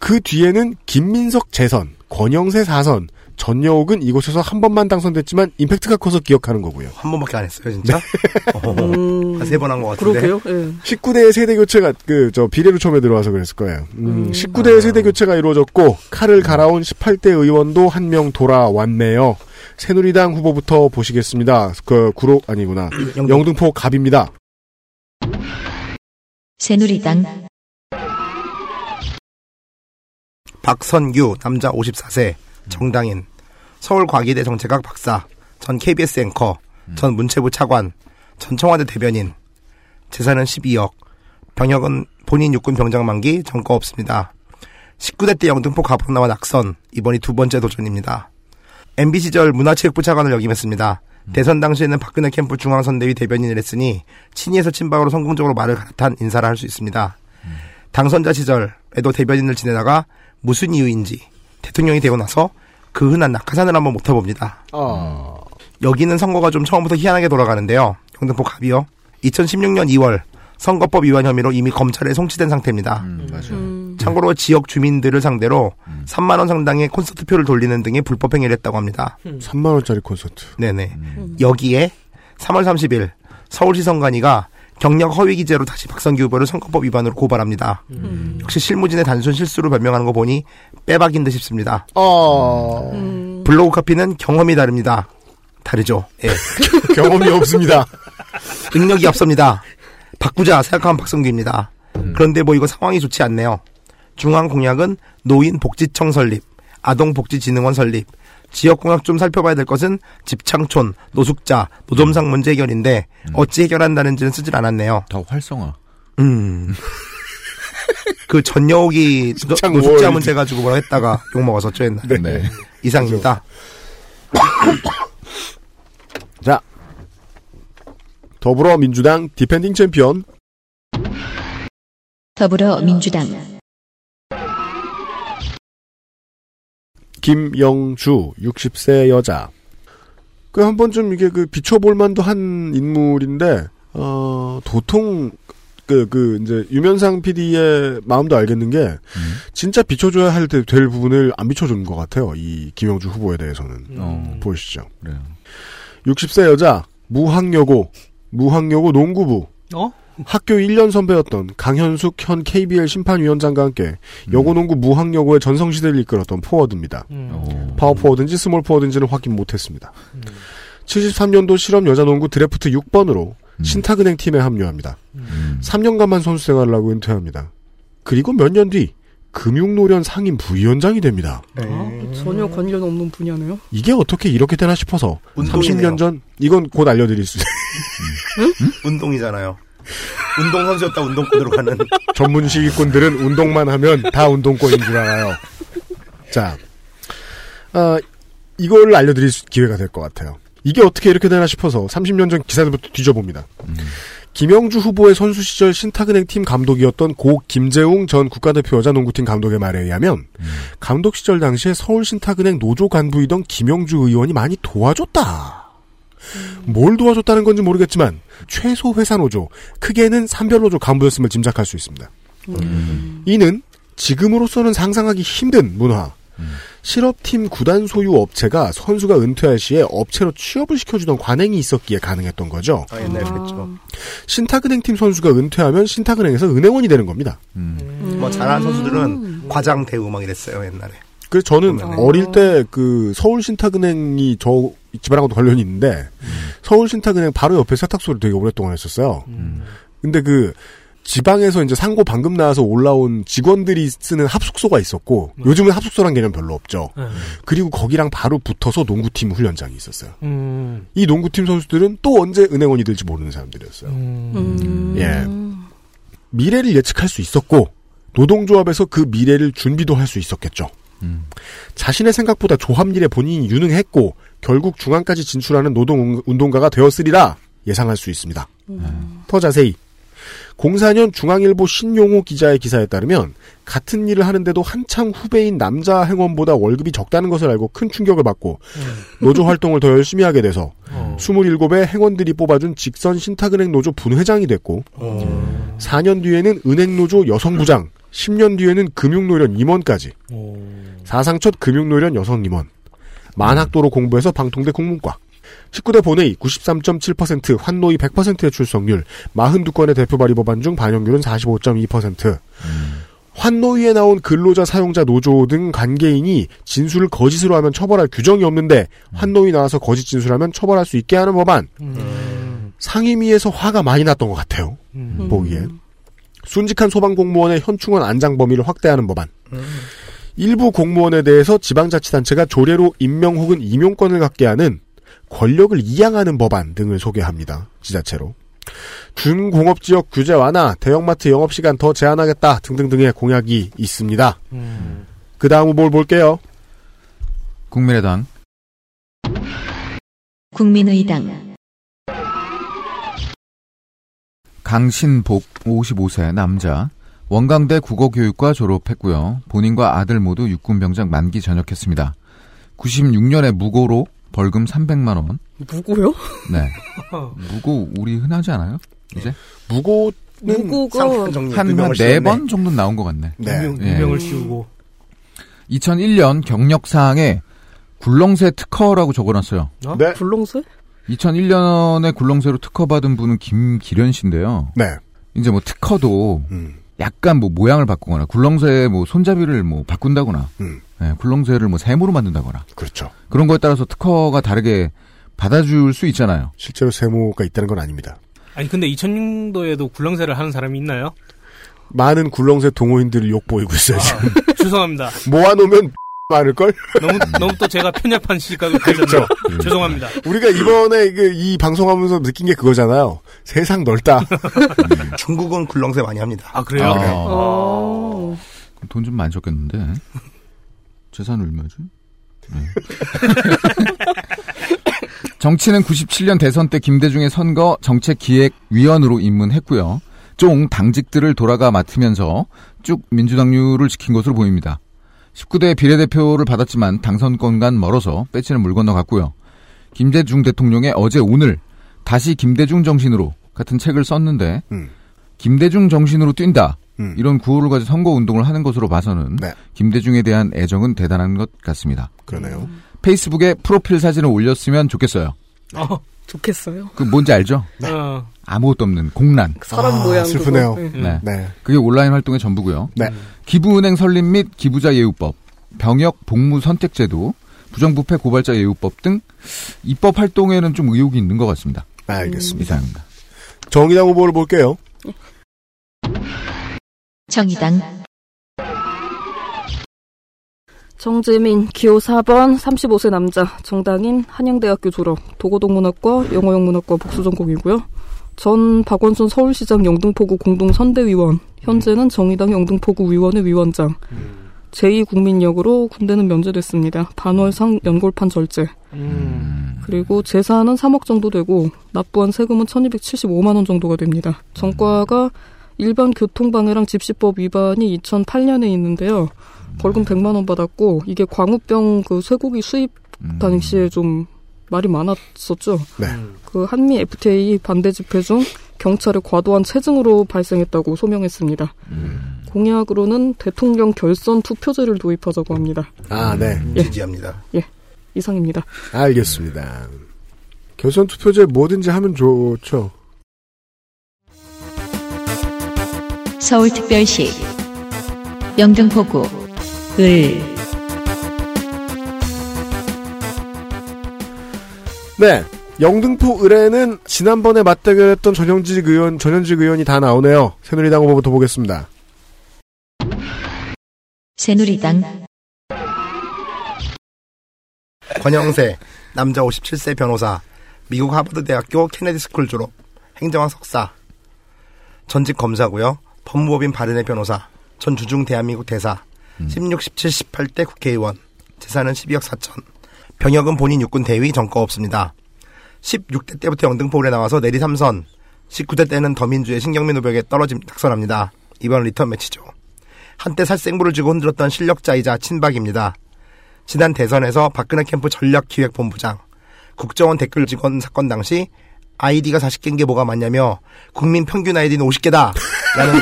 그 뒤에는 김민석 재선, 권영세 사선, 전여옥은 이곳에서 한 번만 당선됐지만 임팩트가 커서 기억하는 거고요. 한 번밖에 안 했어요, 진짜? 음... 한 세 번 한 것 같은데. 그러게요. 네. 십구 대의 세대 교체가 그 저 비례로 처음에 들어와서 그랬을 거예요. 음, 음... 십구 대의 아... 세대 교체가 이루어졌고 칼을 갈아온 십팔 대 의원도 한 명 돌아왔네요. 새누리당 후보부터 보시겠습니다. 그 구로 아니구나. 영등... 영등포 갑입니다. 새누리당 박선규 남자 오십사 세. 정당인, 서울과기대 정책학 박사, 전 케이비에스 앵커, 전 문체부 차관, 전 청와대 대변인, 재산은 십이억, 병역은 본인 육군 병장 만기, 전과 없습니다. 십구 대 때 영등포 갑으로 나와 낙선, 이번이 두 번째 도전입니다. 엠비 시절 문화체육부 차관을 역임했습니다. 대선 당시에는 박근혜 캠프 중앙선대위 대변인을 했으니 친이에서 친박으로 성공적으로 말을 갈아탄 인사를 할 수 있습니다. 당선자 시절에도 대변인을 지내다가 무슨 이유인지 대통령이 되고 나서 그 흔한 낙하산을 한번 못 타봅니다. 어... 여기는 선거가 좀 처음부터 희한하게 돌아가는데요. 영등포 갑이요. 이천십육 년 이 월 선거법 위반 혐의로 이미 검찰에 송치된 상태입니다. 음, 맞아요. 음... 참고로 지역 주민들을 상대로 음. 삼만 원 상당의 콘서트표를 돌리는 등의 불법 행위를 했다고 합니다. 음. 삼만 원짜리 콘서트. 네네. 음. 여기에 삼 월 삼십 일 서울시 선관위가 경력 허위 기재로 다시 박선규 후보를 선거법 위반으로 고발합니다. 음. 역시 실무진의 단순 실수를 변명하는 거 보니 빼박인 듯 싶습니다. 어... 음. 블로그 카피는 경험이 다릅니다. 다르죠. 예. 경험이 없습니다. 능력이 없습니다. 바꾸자 생각한 박선규입니다. 음. 그런데 뭐 이거 상황이 좋지 않네요. 중앙 공약은 노인 복지청 설립, 아동 복지진흥원 설립, 지역공학 좀 살펴봐야 될 것은 집창촌, 노숙자, 노점상 문제 해결인데 어찌 해결한다는지는 쓰질 않았네요. 더 활성화. 음. 그 전여옥이 노숙자 문제 가지고 뭐라 했다가 욕먹었었죠 옛날에. 네. 네. 이상입니다. 자, 더불어민주당 디펜딩 챔피언. 더불어민주당 김영주 육십 세 여자. 그 한 번쯤 이게 그 비춰볼 만도 한 인물인데 어 도통 그, 그, 이제, 유면상 피디의 마음도 알겠는 게, 음. 진짜 비춰줘야 할, 될 부분을 안 비춰준 것 같아요. 이 김영주 후보에 대해서는. 음. 보이시죠? 그래요. 육십 세 여자, 무학여고, 무학여고 농구부. 어? 학교 일 년 선배였던 강현숙 현 케이비엘 심판위원장과 함께, 음. 여고농구 무학여고의 전성시대를 이끌었던 포워드입니다. 음. 파워포워드인지 스몰포워드인지는 확인 못했습니다. 음. 칠십삼 년도 실업 여자농구 드래프트 육 번으로, 음. 신탁은행 팀에 합류합니다. 음. 삼 년간만 선수 생활을 하고 은퇴합니다. 그리고 몇 년 뒤 금융노련 상임 부위원장이 됩니다. 아, 전혀 관련 없는 분야네요. 이게 어떻게 이렇게 되나 싶어서 운동이네요. 삼십 년 전 이건 곧 알려드릴 수 있어요. 응? 응? 운동이잖아요. 운동선수였다 운동권으로 가는. 전문 시기꾼들은 운동만 하면 다 운동권인 줄 알아요. 자, 어, 이걸 알려드릴 기회가 될 것 같아요. 이게 어떻게 이렇게 되나 싶어서 삼십 년 전 기사들부터 뒤져봅니다. 음. 김영주 후보의 선수 시절 신탁은행 팀 감독이었던 고 김재웅 전 국가대표 여자농구팀 감독의 말에 의하면 음. 감독 시절 당시에 서울신탁은행 노조 간부이던 김영주 의원이 많이 도와줬다. 음. 뭘 도와줬다는 건지 모르겠지만 최소 회사노조, 크게는 산별노조 간부였음을 짐작할 수 있습니다. 음. 이는 지금으로서는 상상하기 힘든 문화. 음. 실업팀 구단 소유 업체가 선수가 은퇴할 시에 업체로 취업을 시켜주던 관행이 있었기에 가능했던 거죠. 아, 옛날에 그랬죠. 신탁은행팀 선수가 은퇴하면 신탁은행에서 은행원이 되는 겁니다. 음. 음. 뭐 잘하는 선수들은 과장 대우 막 이랬어요 옛날에. 그래서 저는 그러면은. 어릴 때 그 서울신탁은행이 저 집안하고도 관련이 있는데 음. 서울신탁은행 바로 옆에 세탁소를 되게 오랫동안 했었어요. 음. 근데 그 지방에서 이제 상고 방금 나와서 올라온 직원들이 쓰는 합숙소가 있었고 네. 요즘은 합숙소란 개념 별로 없죠. 네. 그리고 거기랑 바로 붙어서 농구팀 훈련장이 있었어요. 음. 이 농구팀 선수들은 또 언제 은행원이 될지 모르는 사람들이었어요. 음. 예, 미래를 예측할 수 있었고 노동조합에서 그 미래를 준비도 할 수 있었겠죠. 음. 자신의 생각보다 조합일에 본인이 유능했고 결국 중앙까지 진출하는 노동운동가가 되었으리라 예상할 수 있습니다. 음. 더 자세히 공사 년 중앙일보 신용호 기자의 기사에 따르면 같은 일을 하는데도 한창 후배인 남자 행원보다 월급이 적다는 것을 알고 큰 충격을 받고 노조 활동을 더 열심히 하게 돼서 어. 스물일곱 회 행원들이 뽑아준 직선 신탁은행 노조 분회장이 됐고 어. 사 년 뒤에는 은행노조 여성부장, 십 년 뒤에는 금융노련 임원까지 어. 사상 첫 금융노련 여성임원, 만학도로 공부해서 방통대 국문과 십구 대 본회의 구십삼 점 칠 퍼센트, 환노위 백 퍼센트의 출석률, 사십이 건의 대표 발의 법안 중 반영률은 사십오 점 이 퍼센트. 음. 환노위에 나온 근로자, 사용자, 노조 등 관계인이 진술을 거짓으로 하면 처벌할 규정이 없는데 환노위 나와서 거짓 진술하면 처벌할 수 있게 하는 법안. 음. 상임위에서 화가 많이 났던 것 같아요. 음. 보기엔. 순직한 소방공무원의 현충원 안장 범위를 확대하는 법안. 음. 일부 공무원에 대해서 지방자치단체가 조례로 임명 혹은 임용권을 갖게 하는 권력을 이양하는 법안 등을 소개합니다. 지자체로. 준공업지역 규제 완화, 대형마트 영업시간 더 제한하겠다 등등등의 공약이 있습니다. 음. 그 다음 후보를 볼게요. 국민의당 국민의당 강신복 오십오 세 남자. 원광대 국어교육과 졸업했고요. 본인과 아들 모두 육군병장 만기 전역했습니다. 구십육 년에 무고로 벌금 삼백만 원. 무고요? 네. 무고 우리 흔하지 않아요? 이제? 무고는 무고가 한 네 번 정도 나온 것 같네. 네. 유명을 씌우고. 네. 이천일 년 경력사항에 굴렁쇠 특허라고 적어놨어요. 어? 네. 굴렁쇠? 이천일 년에 굴렁쇠로 특허받은 분은 김기련 씨인데요. 네. 이제 뭐 특허도 음. 약간 뭐 모양을 바꾸거나 굴렁쇠 뭐 손잡이를 뭐 바꾼다거나. 음. 네, 굴렁쇠를 뭐 세모로 만든다거나. 그렇죠. 그런 거에 따라서 특허가 다르게 받아줄 수 있잖아요. 실제로 세모가 있다는 건 아닙니다. 아니, 근데 이천 년도에도 굴렁쇠를 하는 사람이 있나요? 많은 굴렁쇠 동호인들을 욕보이고 있어요, 지금. 아, 죄송합니다. 모아놓으면 많을걸? 너무, 너무 또 제가 편협한 시각을 가졌죠. 음. 죄송합니다. 우리가 이번에 그, 이 방송하면서 느낀 게 그거잖아요. 세상 넓다. 중국은 굴렁쇠 많이 합니다. 아, 그래요? 아, 그래요? 돈 좀 많이 적겠는데. 재산 얼마지? 네. 정치는 구십칠 년 대선 때 김대중의 선거 정책기획위원으로 입문했고요. 쫑 당직들을 돌아가 맡으면서 쭉 민주당류를 지킨 것으로 보입니다. 십구 대 비례대표를 받았지만 당선권간 멀어서 빼치는 물 건너갔고요. 김대중 대통령의 어제 오늘 다시 김대중 정신으로 같은 책을 썼는데 음. 김대중 정신으로 뛴다. 음. 이런 구호를 가지고 선거운동을 하는 것으로 봐서는 네. 김대중에 대한 애정은 대단한 것 같습니다. 그러네요. 페이스북에 프로필 사진을 올렸으면 좋겠어요. 어, 좋겠어요? 그 뭔지 알죠? 네. 아무것도 없는 공란. 사람 모양 아, 슬프네요. 그거. 네. 네. 그게 온라인 활동의 전부고요. 네. 기부은행 설립 및 기부자 예우법, 병역 복무 선택제도, 부정부패 고발자 예우법 등 입법 활동에는 좀 의혹이 있는 것 같습니다. 알겠습니다. 이상입니다. 정의당 후보를 볼게요. 정의당 정재민 기호 사 번 서른다섯 세 남자 정당인 한양대학교 졸업 도고동문학과 영어영문학과 복수전공이고요. 전 박원순 서울시장 영등포구 공동선대위원 현재는 정의당 영등포구 위원회 위원장 제이 국민역으로 군대는 면제됐습니다. 반월상 연골판 절제 음. 그리고 재산은 삼억 정도 되고 납부한 세금은 천이백칠십오만 원 정도가 됩니다. 전과가 일반 교통방해랑 집시법 위반이 이천팔 년에 있는데요. 벌금 백만 원 받았고 이게 광우병 그 쇠고기 수입 당시에 좀 말이 많았었죠. 네. 그 한미 에프티에이 반대 집회 중 경찰의 과도한 체증으로 발생했다고 소명했습니다. 음. 공약으로는 대통령 결선 투표제를 도입하자고 합니다. 아, 네. 예. 지지합니다. 예, 이상입니다. 알겠습니다. 결선 투표제 뭐든지 하면 좋죠. 서울특별시 영등포구 을 네, 영등포 을에는 지난번에 맞대결했던 전현직 의원, 전현직 의원이 다 나오네요. 새누리당 후보부터 보겠습니다. 새누리당 권영세, 남자 오십칠 세 변호사, 미국 하버드대학교 케네디 스쿨 졸업, 행정학 석사, 전직 검사고요. 법무법인 바른의 변호사, 전 주중 대한민국 대사, 음. 십육, 십칠, 십팔 대 국회의원, 재산은 십이억 사천, 병역은 본인 육군 대위 전과 없습니다. 십육 대 때부터 영등포울에 나와서 내리 삼선, 십구 대 때는 더민주의 신경민 후보에게 떨어짐 낙선합니다. 이번 리턴 매치죠. 한때 살생부를 쥐고 흔들었던 실력자이자 친박입니다. 지난 대선에서 박근혜 캠프 전략기획본부장, 국정원 댓글 직원 사건 당시 아이디가 사십 개인 게 뭐가 맞냐며 국민 평균 아이디는 오십 개다 라는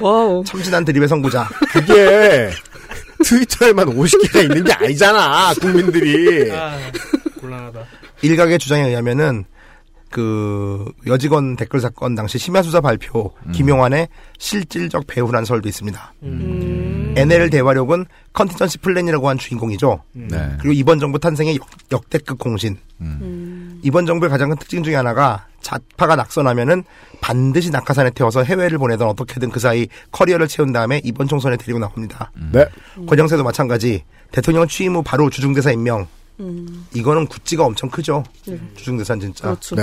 와우. 참신한 드립의 선구자. 그게 트위터에만 오십 개가 있는 게 아니잖아 국민들이. 아, 곤란하다. 일각의 주장에 의하면은 그 여직원 댓글 사건 당시 심야수사 발표 음. 김용환의 실질적 배후란 설도 있습니다. 음. 엔엘 대화력은 컨티전시 플랜이라고 한 주인공이죠. 음. 네. 그리고 이번 정부 탄생의 역, 역대급 공신. 음. 이번 정부의 가장 큰 특징 중에 하나가 좌파가 낙선하면은 반드시 낙하산에 태워서 해외를 보내든 어떻게든 그 사이 커리어를 채운 다음에 이번 총선에 데리고 나옵니다. 음. 네. 권영세도 마찬가지. 대통령 취임 후 바로 주중대사 임명. 음. 이거는 구찌가 엄청 크죠. 음. 주중대사는 진짜. 그렇죠. 네.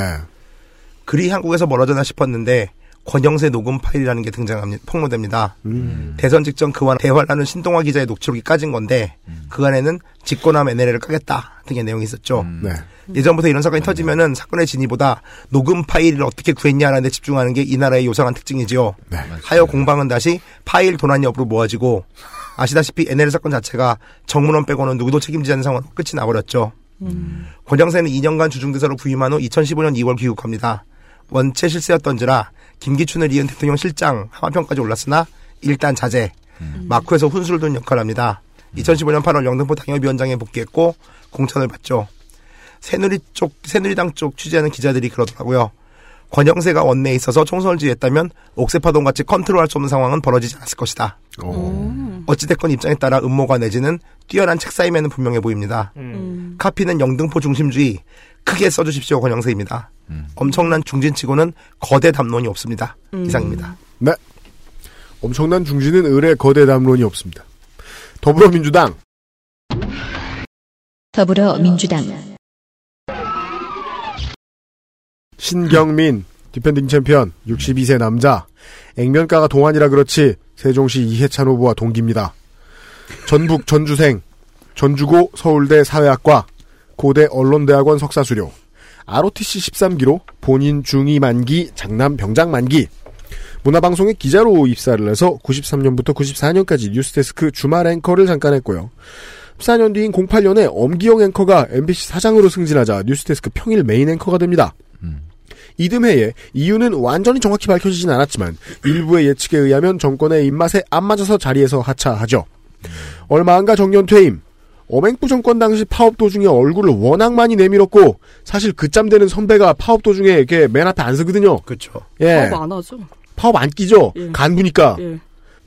그리 한국에서 멀어져나 싶었는데 권영세 녹음 파일이라는 게 등장합니다. 폭로됩니다. 음. 대선 직전 그와 대화라는 신동화 기자의 녹취록이 까진 건데 음. 그 안에는 집권하면 엔엘엘을 까겠다 등의 내용이 있었죠. 음. 네. 예전부터 이런 사건이 음. 터지면은 사건의 진위보다 녹음 파일을 어떻게 구했냐라는 데 집중하는 게 이 나라의 요상한 특징이지요. 네. 하여 공방은 다시 파일 도난 여부로 모아지고 아시다시피 엔엘 사건 자체가 정문원 빼고는 누구도 책임지지 않는 상황으로 끝이 나버렸죠. 음. 권영세는 이 년간 주중대사로 부임한 후 이천십오 년 이월 귀국합니다. 원체 실세였던지라 김기춘을 이은 대통령 실장 하마평까지 올랐으나 일단 자제. 음. 마쿠에서 훈수를 둔 역할을 합니다. 음. 이천십오 년 팔월 영등포 당협위원장에 복귀했고 공천을 받죠. 새누리 쪽, 새누리당 쪽 취재하는 기자들이 그러더라고요. 권영세가 원내에 있어서 총선을 지휘했다면 옥새파동같이 컨트롤할 수 없는 상황은 벌어지지 않았을 것이다. 오. 어찌됐건 입장에 따라 음모가 내지는 뛰어난 책사임에는 분명해 보입니다. 음. 카피는 영등포 중심주의 크게 써주십시오 권영세입니다. 음. 엄청난 중진치고는 거대 담론이 없습니다. 음. 이상입니다. 네. 엄청난 중진은 을의 거대 담론이 없습니다. 더불어민주당. 더불어민주당. 신경민, 디펜딩 챔피언, 육십이 세 남자. 액면가가 동안이라 그렇지 세종시 이해찬 후보와 동기입니다. 전북 전주생, 전주고 서울대 사회학과, 고대 언론대학원 석사 수료, 알오티씨 십삼 기로 본인 중이 만기, 장남 병장 만기. 문화방송에 기자로 입사를 해서 구십삼 년부터 구십사 년까지 뉴스데스크 주말 앵커를 잠깐 했고요. 십사 년 뒤인 공팔 년에 엄기영 앵커가 엠비씨 사장으로 승진하자 뉴스데스크 평일 메인 앵커가 됩니다. 음. 이듬해에 이유는 완전히 정확히 밝혀지진 않았지만 일부의 예측에 의하면 정권의 입맛에 안 맞아서 자리에서 하차하죠. 얼마 안가 정년 퇴임. 어맹부 정권 당시 파업 도중에 얼굴을 워낙 많이 내밀었고, 사실 그짬 되는 선배가 파업 도중에 이렇게 맨 앞에 안 서거든요. 그렇죠. 예. 파업 안 하죠. 파업 안 끼죠. 예. 간부니까. 예.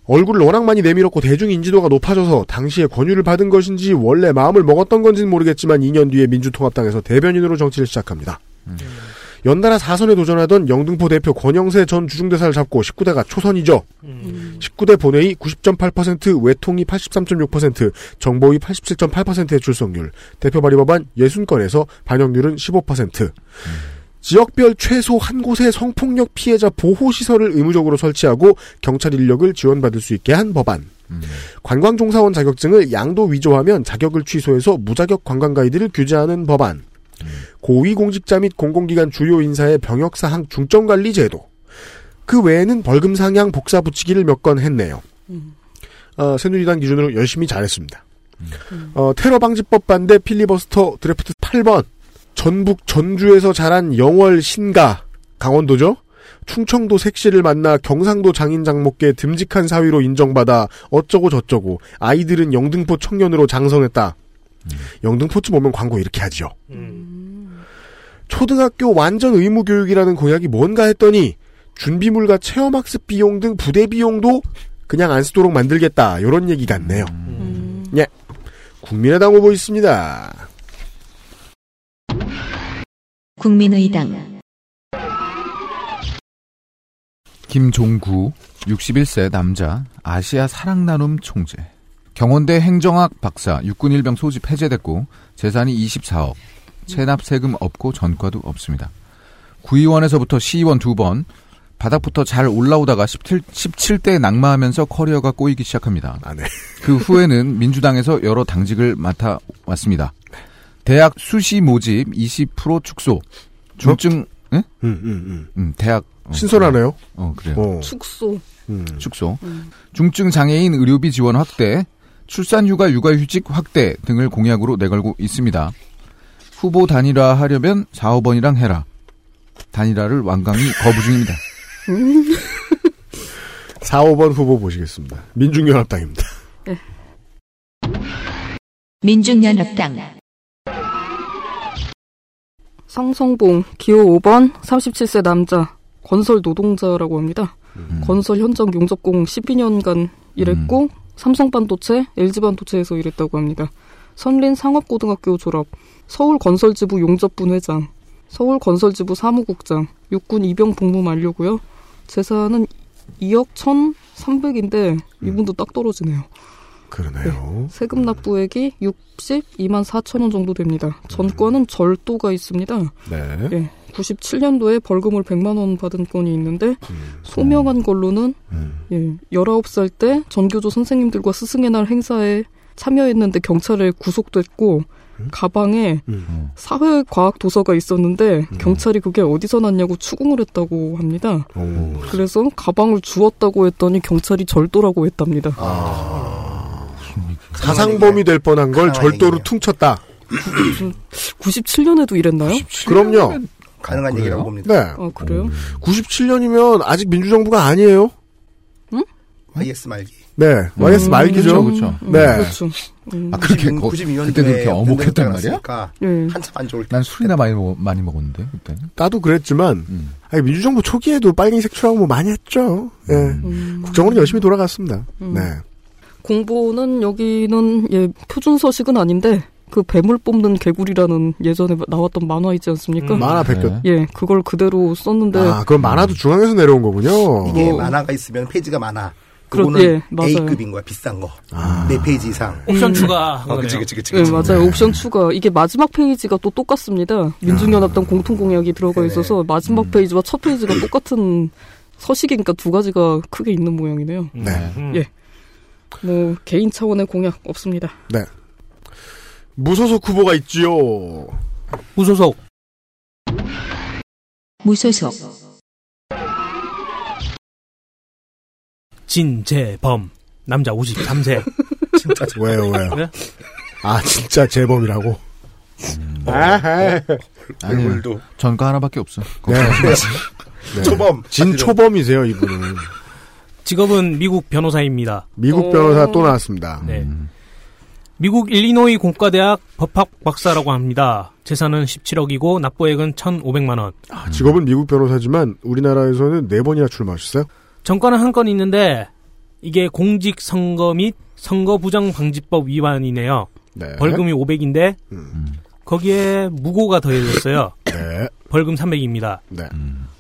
얼굴을 워낙 많이 내밀었고 대중 인지도가 높아져서 당시에 권유를 받은 것인지 원래 마음을 먹었던 건지는 모르겠지만 이 년 뒤에 민주통합당에서 대변인으로 정치를 시작합니다. 음. 연달아 사선에 도전하던 영등포 대표 권영세 전 주중대사를 잡고 십구 대가 초선이죠. 음. 십구 대 본회의 구십 점 팔 퍼센트, 외통이 팔십삼 점 육 퍼센트, 정보위 팔십칠 점 팔 퍼센트의 출석률, 대표 발의 법안 육십 건에서 반영률은 십오 퍼센트. 음. 지역별 최소 한 곳에 성폭력 피해자 보호시설을 의무적으로 설치하고 경찰 인력을 지원받을 수 있게 한 법안. 음. 관광종사원 자격증을 양도 위조하면 자격을 취소해서 무자격 관광 가이드를 규제하는 법안. 음. 고위공직자 및 공공기관 주요 인사의 병역사항 중점관리 제도. 그 외에는 벌금 상향 복사 붙이기를 몇 건 했네요. 음. 어, 새누리당 기준으로 열심히 잘했습니다. 음. 어, 테러방지법 반대 필리버스터 드래프트 팔 번. 전북 전주에서 자란 영월 신가, 강원도죠? 충청도 색시를 만나 경상도 장인장목계 듬직한 사위로 인정받아 어쩌고 저쩌고 아이들은 영등포 청년으로 장성했다. 음. 영등포쯤 오면 광고 이렇게 하죠. 음. 초등학교 완전 의무교육이라는 공약이 뭔가 했더니 준비물과 체험학습 비용 등 부대 비용도 그냥 안 쓰도록 만들겠다. 이런 얘기 같네요. 음. 예, 국민의당 후보 있습니다. 국민의당. 김종구, 육십일 세 남자, 아시아 사랑나눔 총재. 경원대 행정학 박사, 육군일병 소집 해제됐고 재산이 이십사억, 체납세금 없고 전과도 없습니다. 구의원에서부터 시의원 두 번, 바닥부터 잘 올라오다가 십칠, 십칠 대에 낙마하면서 커리어가 꼬이기 시작합니다. 아, 네. 그 후에는 민주당에서 여러 당직을 맡아왔습니다. 대학 수시 모집 이십 퍼센트 축소. 중증, 예? 응? 응, 응, 응. 응, 대학. 어, 신선하네요? 어, 그래요. 어. 축소. 음. 축소. 음. 중증 장애인 의료비 지원 확대, 출산휴가 육아휴직 확대 등을 공약으로 내걸고 있습니다. 후보 단일화 하려면 사, 오 번이랑 해라. 단일화를 완강히 거부 중입니다. 음. 사, 오 번 후보 보시겠습니다. 민중연합당입니다. 네. 민중연합당. 상성봉, 기호 오 번, 삼십칠 세 남자, 건설 노동자라고 합니다. 음. 건설 현장 용접공 십이 년간 일했고, 음. 삼성반도체, 엘지반도체에서 일했다고 합니다. 선린 상업고등학교 졸업, 서울건설지부 용접분 회장, 서울건설지부 사무국장, 육군 입영 복무 만료고요. 재산은 이억 천삼백인데 이분도 음. 딱 떨어지네요. 그러네요. 네, 세금 납부액이 육십이만 사천 원 정도 됩니다. 전과는 음. 절도가 있습니다. 네. 네, 구십칠 년도에 벌금을 백만 원 받은 건이 있는데 음. 소명한 걸로는 음. 예, 열아홉 살 때 전교조 선생님들과 스승의 날 행사에 참여했는데 경찰에 구속됐고 음? 가방에 음. 사회과학도서가 있었는데 음. 경찰이 그게 어디서 났냐고 추궁을 했다고 합니다. 오. 그래서 가방을 주웠다고 했더니 경찰이 절도라고 했답니다. 아. 가상범이 될 뻔한 걸 절도로 퉁쳤다. 구십칠 년에도 이랬나요? 구십칠 년 그럼요. 가능한 그래요? 얘기라고 봅니다. 네. 아, 그래요? 음. 구십칠 년이면 아직 민주정부가 아니에요? 응? 와이에스 말기. 네. 와이에스 음, 말기죠. 그렇죠. 음, 네. 그렇죠. 음. 아, 그렇게 구십이 년도에 그때 그렇게 어묵했단 말이야? 음. 한참 안 좋을 때. 난 술이나 많이, 먹, 많이 먹었는데 그때는. 나도 그랬지만 음. 아니, 민주정부 초기에도 빨갱이색 출항 뭐 많이 했죠. 예. 음. 네. 음. 국정원은 열심히 돌아갔습니다. 음. 네. 공보는 여기는 예, 표준 서식은 아닌데 그 뱀을 뽑는 개구리라는 예전에 나왔던 만화 있지 않습니까? 음, 만화 백편. 예, 그걸 그대로 썼는데. 아, 그럼 만화도 중앙에서 내려온 거군요. 이게 만화가 있으면 페이지가 많아. 그거는 예, A급인 거야, 비싼 거. 아. 네 페이지 이상. 옵션 음. 추가. 아, 그치, 그치, 그치. 네, 그치. 맞아요. 옵션 추가. 이게 마지막 페이지가 또 똑같습니다. 민중연합당 아. 공통공약이 들어가 있어서 네네. 마지막 음. 페이지와 첫 페이지가 똑같은 서식이니까 두 가지가 크게 있는 모양이네요. 네. 음. 예. 뭐, 개인 차원의 공약 없습니다. 네. 무소속 후보가 있지요. 무소속. 무소속. 진재범 남자 오십삼 세. 진짜 왜요 왜요? 네? 아 진짜 재범이라고? 음, 아하. 얼굴도 전과 하나밖에 없어. 네. 네. 초범 진 초범이세요 이분은. 직업은 미국 변호사입니다. 미국 어... 변호사 또 나왔습니다. 네. 음. 미국 일리노이 공과대학 법학 박사라고 합니다. 재산은 십칠억이고 납부액은 천오백만 원. 아, 직업은 미국 변호사지만 우리나라에서는 네 번이나 출마하셨어요? 전과는 한 건 있는데 이게 공직선거 및 선거부정방지법 위반이네요. 네. 벌금이 오백인데 음. 거기에 무고가 더해졌어요. 네. 벌금 삼백입니다. 네.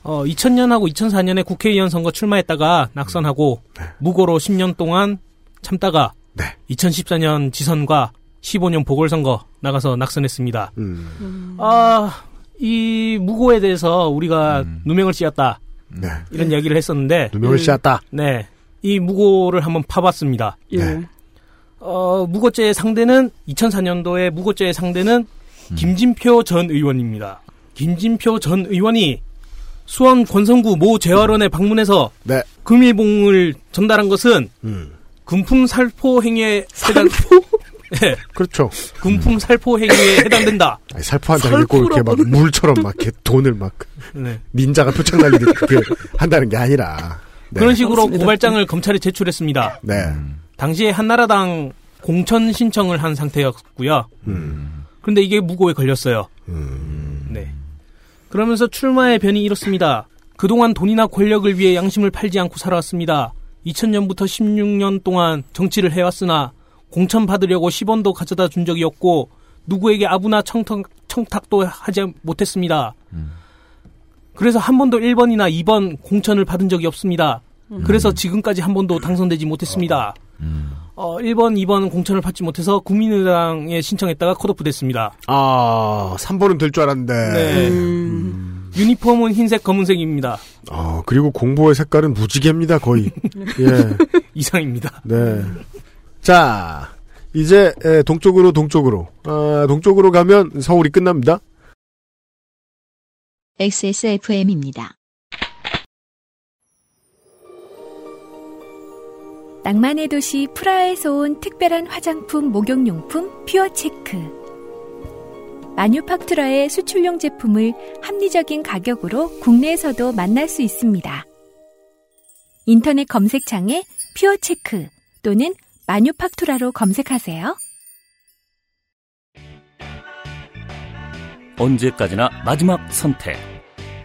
어, 이천 년하고 이천사 년에 국회의원 선거 출마했다가 낙선하고 네. 무고로 십 년 동안 참다가 네. 이천십사 년 지선과 십오 년 보궐선거 나가서 낙선했습니다. 음. 음. 아, 이 무고에 대해서 우리가 음. 누명을 씌웠다. 네. 이런 이야기를 했었는데. 누명을 씌웠다. 네. 이 무고를 한번 파봤습니다. 네. 어, 무고죄의 상대는, 이천사 년도에 무고죄의 상대는 음. 김진표 전 의원입니다. 김진표 전 의원이 수원 권성구 모 재활원에 방문해서. 네. 금일봉을 전달한 것은. 음. 금품 살포 행위에 해당. 살포? 네. 그렇죠. 금품 살포 행위에 해당된다. 아니, 살포 한 장 읽고 이렇게 막 물처럼 막 이렇게 돈을 막 네. 닌자가 표창 날리듯 그렇게 한다는 게 아니라 네. 그런 식으로 맞습니다. 고발장을 검찰에 제출했습니다. 네. 음. 당시에 한나라당 공천 신청을 한 상태였고요. 음. 그런데 이게 무고에 걸렸어요. 음. 네. 그러면서 출마의 변이 이렇습니다. 그동안 돈이나 권력을 위해 양심을 팔지 않고 살아왔습니다. 이천 년부터 십육 년 동안 정치를 해왔으나 공천 받으려고 십 원도 가져다 준 적이 없고 누구에게 아부나 청탁, 청탁도 하지 못했습니다. 음. 그래서 한 번도 일 번이나 이 번 공천을 받은 적이 없습니다. 음. 그래서 지금까지 한 번도 당선되지 못했습니다. 음. 어, 일 번, 이 번 공천을 받지 못해서 국민의당에 신청했다가 컷오프 됐습니다. 아, 삼 번은 될 줄 알았는데. 네. 음. 유니폼은 흰색, 검은색입니다. 아, 그리고 공보의 색깔은 무지개입니다, 거의. 예. 이상입니다. 네. 자, 이제 동쪽으로 동쪽으로 아, 동쪽으로 가면 서울이 끝납니다. 엑스에스에프엠입니다. 낭만의 도시 프라하에서 온 특별한 화장품 목욕용품 퓨어체크. 마뉴팍투라의 수출용 제품을 합리적인 가격으로 국내에서도 만날 수 있습니다. 인터넷 검색창에 퓨어체크 또는 마뉴팍투라로 검색하세요. 언제까지나 마지막 선택.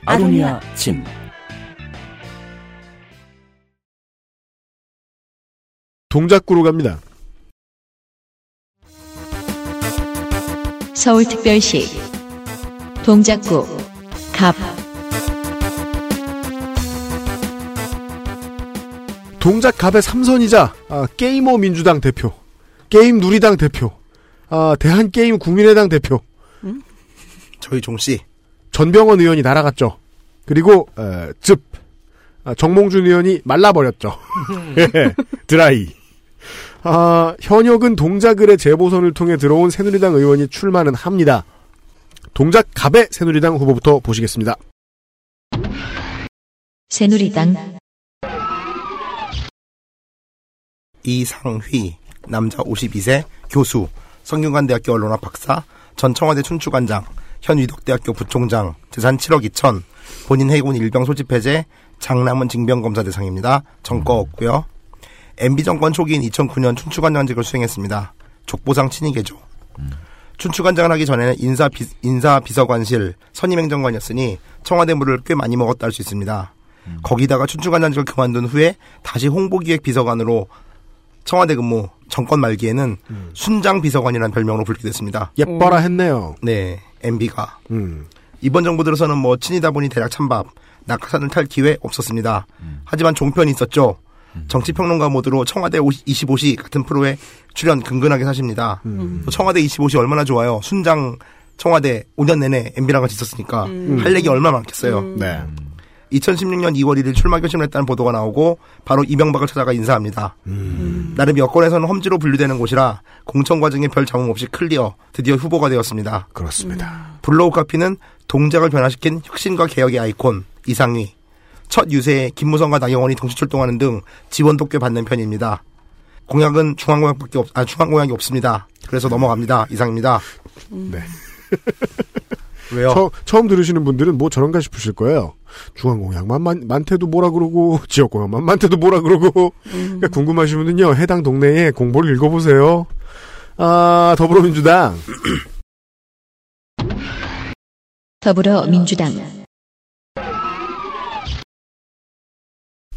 아로니아 침. 동작구로 갑니다. 서울특별시 동작구 갑. 동작갑의 삼선이자 아, 게이머 민주당 대표, 게임 누리당 대표, 아, 대한게임 국민의당 대표, 음? 저희 종씨 전병헌 의원이 날아갔죠. 그리고 에, 즙 아, 정몽준 의원이 말라버렸죠. 예, 드라이. 아, 현역은 동작을의 재보선을 통해 들어온 새누리당 의원이 출마는 합니다. 동작갑의 새누리당 후보부터 보시겠습니다. 새누리당 이상휘, 남자 오십이 세, 교수, 성균관대학교 언론학 박사, 전 청와대 춘추관장, 현 위덕대학교 부총장, 재산 칠억 이천, 본인 해군 일병 소집 해제, 장남은 징병검사 대상입니다. 전과 없고요. 엠비 정권 초기인 이천구 년 춘추관장직을 수행했습니다. 족보상 친위계죠. 음. 춘추관장을 하기 전에는 인사, 비, 인사 비서관실, 선임행정관이었으니 청와대 물을 꽤 많이 먹었다 할 수 있습니다. 음. 거기다가 춘추관장직을 그만둔 후에 다시 홍보기획비서관으로 청와대 근무, 정권 말기에는 음. 순장 비서관이라는 별명으로 불리게 됐습니다. 예뻐라 했네요. 네, 엠비가. 음. 이번 정부 들어서는 뭐 친이다 보니 대략 찬밥, 낙하산을 탈 기회 없었습니다. 음. 하지만 종편이 있었죠. 정치평론가 모드로 청와대 이십오 시 같은 프로에 출연 근근하게 사십니다. 음. 청와대 이십오 시 얼마나 좋아요. 순장 청와대 오 년 내내 엠비랑 같이 있었으니까 음. 할 얘기 얼마나 많겠어요. 음. 네. 이천십육 년 이월 일일 출마 결심을 했다는 보도가 나오고 바로 이명박을 찾아가 인사합니다. 음. 나름 여권에서는 험지로 분류되는 곳이라 공천 과정에 별 장음 없이 클리어, 드디어 후보가 되었습니다. 그렇습니다. 음. 블로우 카피는 동작을 변화시킨 혁신과 개혁의 아이콘 이상위, 첫 유세에 김무성과 나경원이 동시 출동하는 등 지원도 꽤 받는 편입니다. 공약은 중앙공약밖에 없, 아, 중앙공약이 없습니다. 그래서 넘어갑니다. 이상입니다. 음. 네. 왜요? 처, 처음 들으시는 분들은 뭐 저런가 싶으실 거예요. 중앙공약만 많, 많대도 뭐라 그러고 지역공약만 많대도 뭐라 그러고 음. 그러니까 궁금하시면은요 해당 동네에 공보를 읽어보세요. 아 더불어민주당 더불어민주당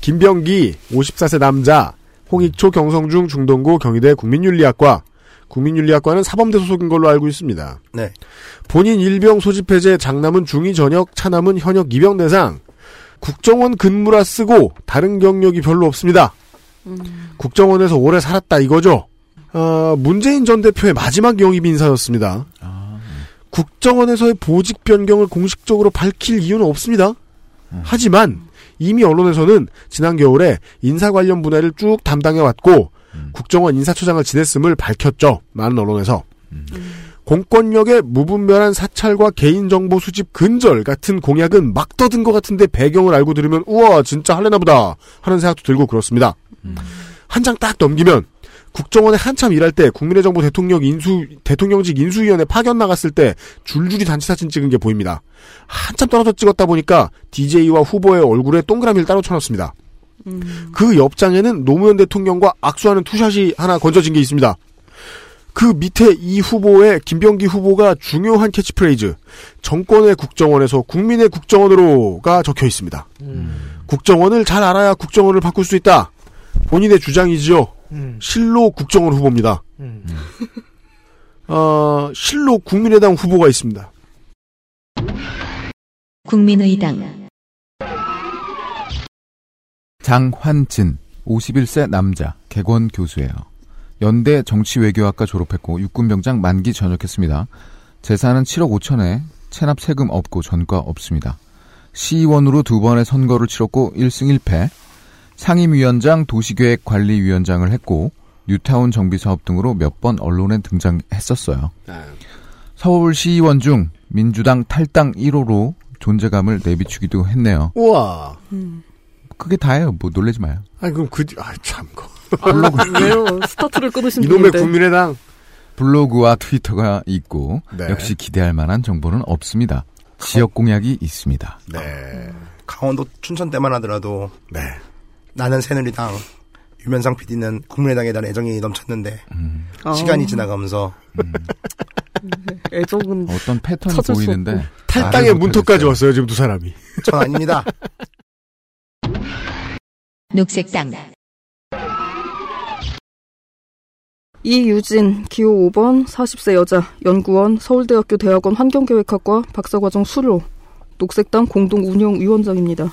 김병기 오십사 세 남자, 홍익초 경성중 중동고 경희대 국민윤리학과. 국민윤리학과는 사범대 소속인 걸로 알고 있습니다. 네. 본인 일병 소집 해제, 장남은 중위 전역, 차남은 현역 이병 대상. 국정원 근무라 쓰고 다른 경력이 별로 없습니다. 음. 국정원에서 오래 살았다 이거죠. 어, 문재인 전 대표의 마지막 영입 인사였습니다. 아, 음. 국정원에서의 보직 변경을 공식적으로 밝힐 이유는 없습니다. 음. 하지만 이미 언론에서는 지난 겨울에 인사 관련 분야를 쭉 담당해왔고 국정원 인사처장을 지냈음을 밝혔죠. 많은 언론에서. 음. 공권력의 무분별한 사찰과 개인정보 수집 근절 같은 공약은 막 떠든 것 같은데 배경을 알고 들으면 우와 진짜 할래나 보다 하는 생각도 들고 그렇습니다. 음. 한 장 딱 넘기면 국정원에 한참 일할 때 국민의정부 대통령 인수, 대통령직 인수위원회 파견 나갔을 때 줄줄이 단체 사진 찍은 게 보입니다. 한참 떨어져 찍었다 보니까 디제이와 후보의 얼굴에 동그라미를 따로 쳐놨습니다. 음. 그 옆장에는 노무현 대통령과 악수하는 투샷이 하나 건져진 게 있습니다. 그 밑에 이 후보의 김병기 후보가 중요한 캐치프레이즈 정권의 국정원에서 국민의 국정원으로가 적혀 있습니다. 음. 국정원을 잘 알아야 국정원을 바꿀 수 있다. 본인의 주장이지요. 음. 실로 국정원 후보입니다. 음. 어, 실로 국민의당 후보가 있습니다. 국민의당 장환진, 오십일 세 남자, 개건 교수예요. 연대 정치외교학과 졸업했고 육군병장 만기 전역했습니다. 재산은 칠억 오천에 체납 세금 없고 전과 없습니다. 시의원으로 두 번의 선거를 치렀고 일승 일패, 상임위원장, 도시계획관리위원장을 했고 뉴타운 정비사업 등으로 몇 번 언론에 등장했었어요. 서울시의원 중 민주당 탈당 일 호로 존재감을 내비치기도 했네요. 우와. 음. 그게 다예요. 뭐 놀라지 마요. 아니 그럼 그 아 참고. 블로그 왜요? 스타트를 끊으신 분인데. 이놈의 국민의당 블로그와 트위터가 있고 네. 역시 기대할 만한 정보는 없습니다. 지역 공약이 있습니다. 네. 강원도 춘천 때만 하더라도 네. 나는 새누리당, 유면상 피디는 국민의당에 대한 애정이 넘쳤는데 음. 시간이 아. 지나가면서 음. 애정은 어떤 패턴이 보이는데 탈당의 문턱까지 왔어요. 지금 두 사람이. 전 아닙니다. 녹색당 이유진 기호 오 번 사십 세 여자 연구원 서울대학교 대학원 환경계획학과 박사과정 수료 녹색당 공동운영위원장입니다.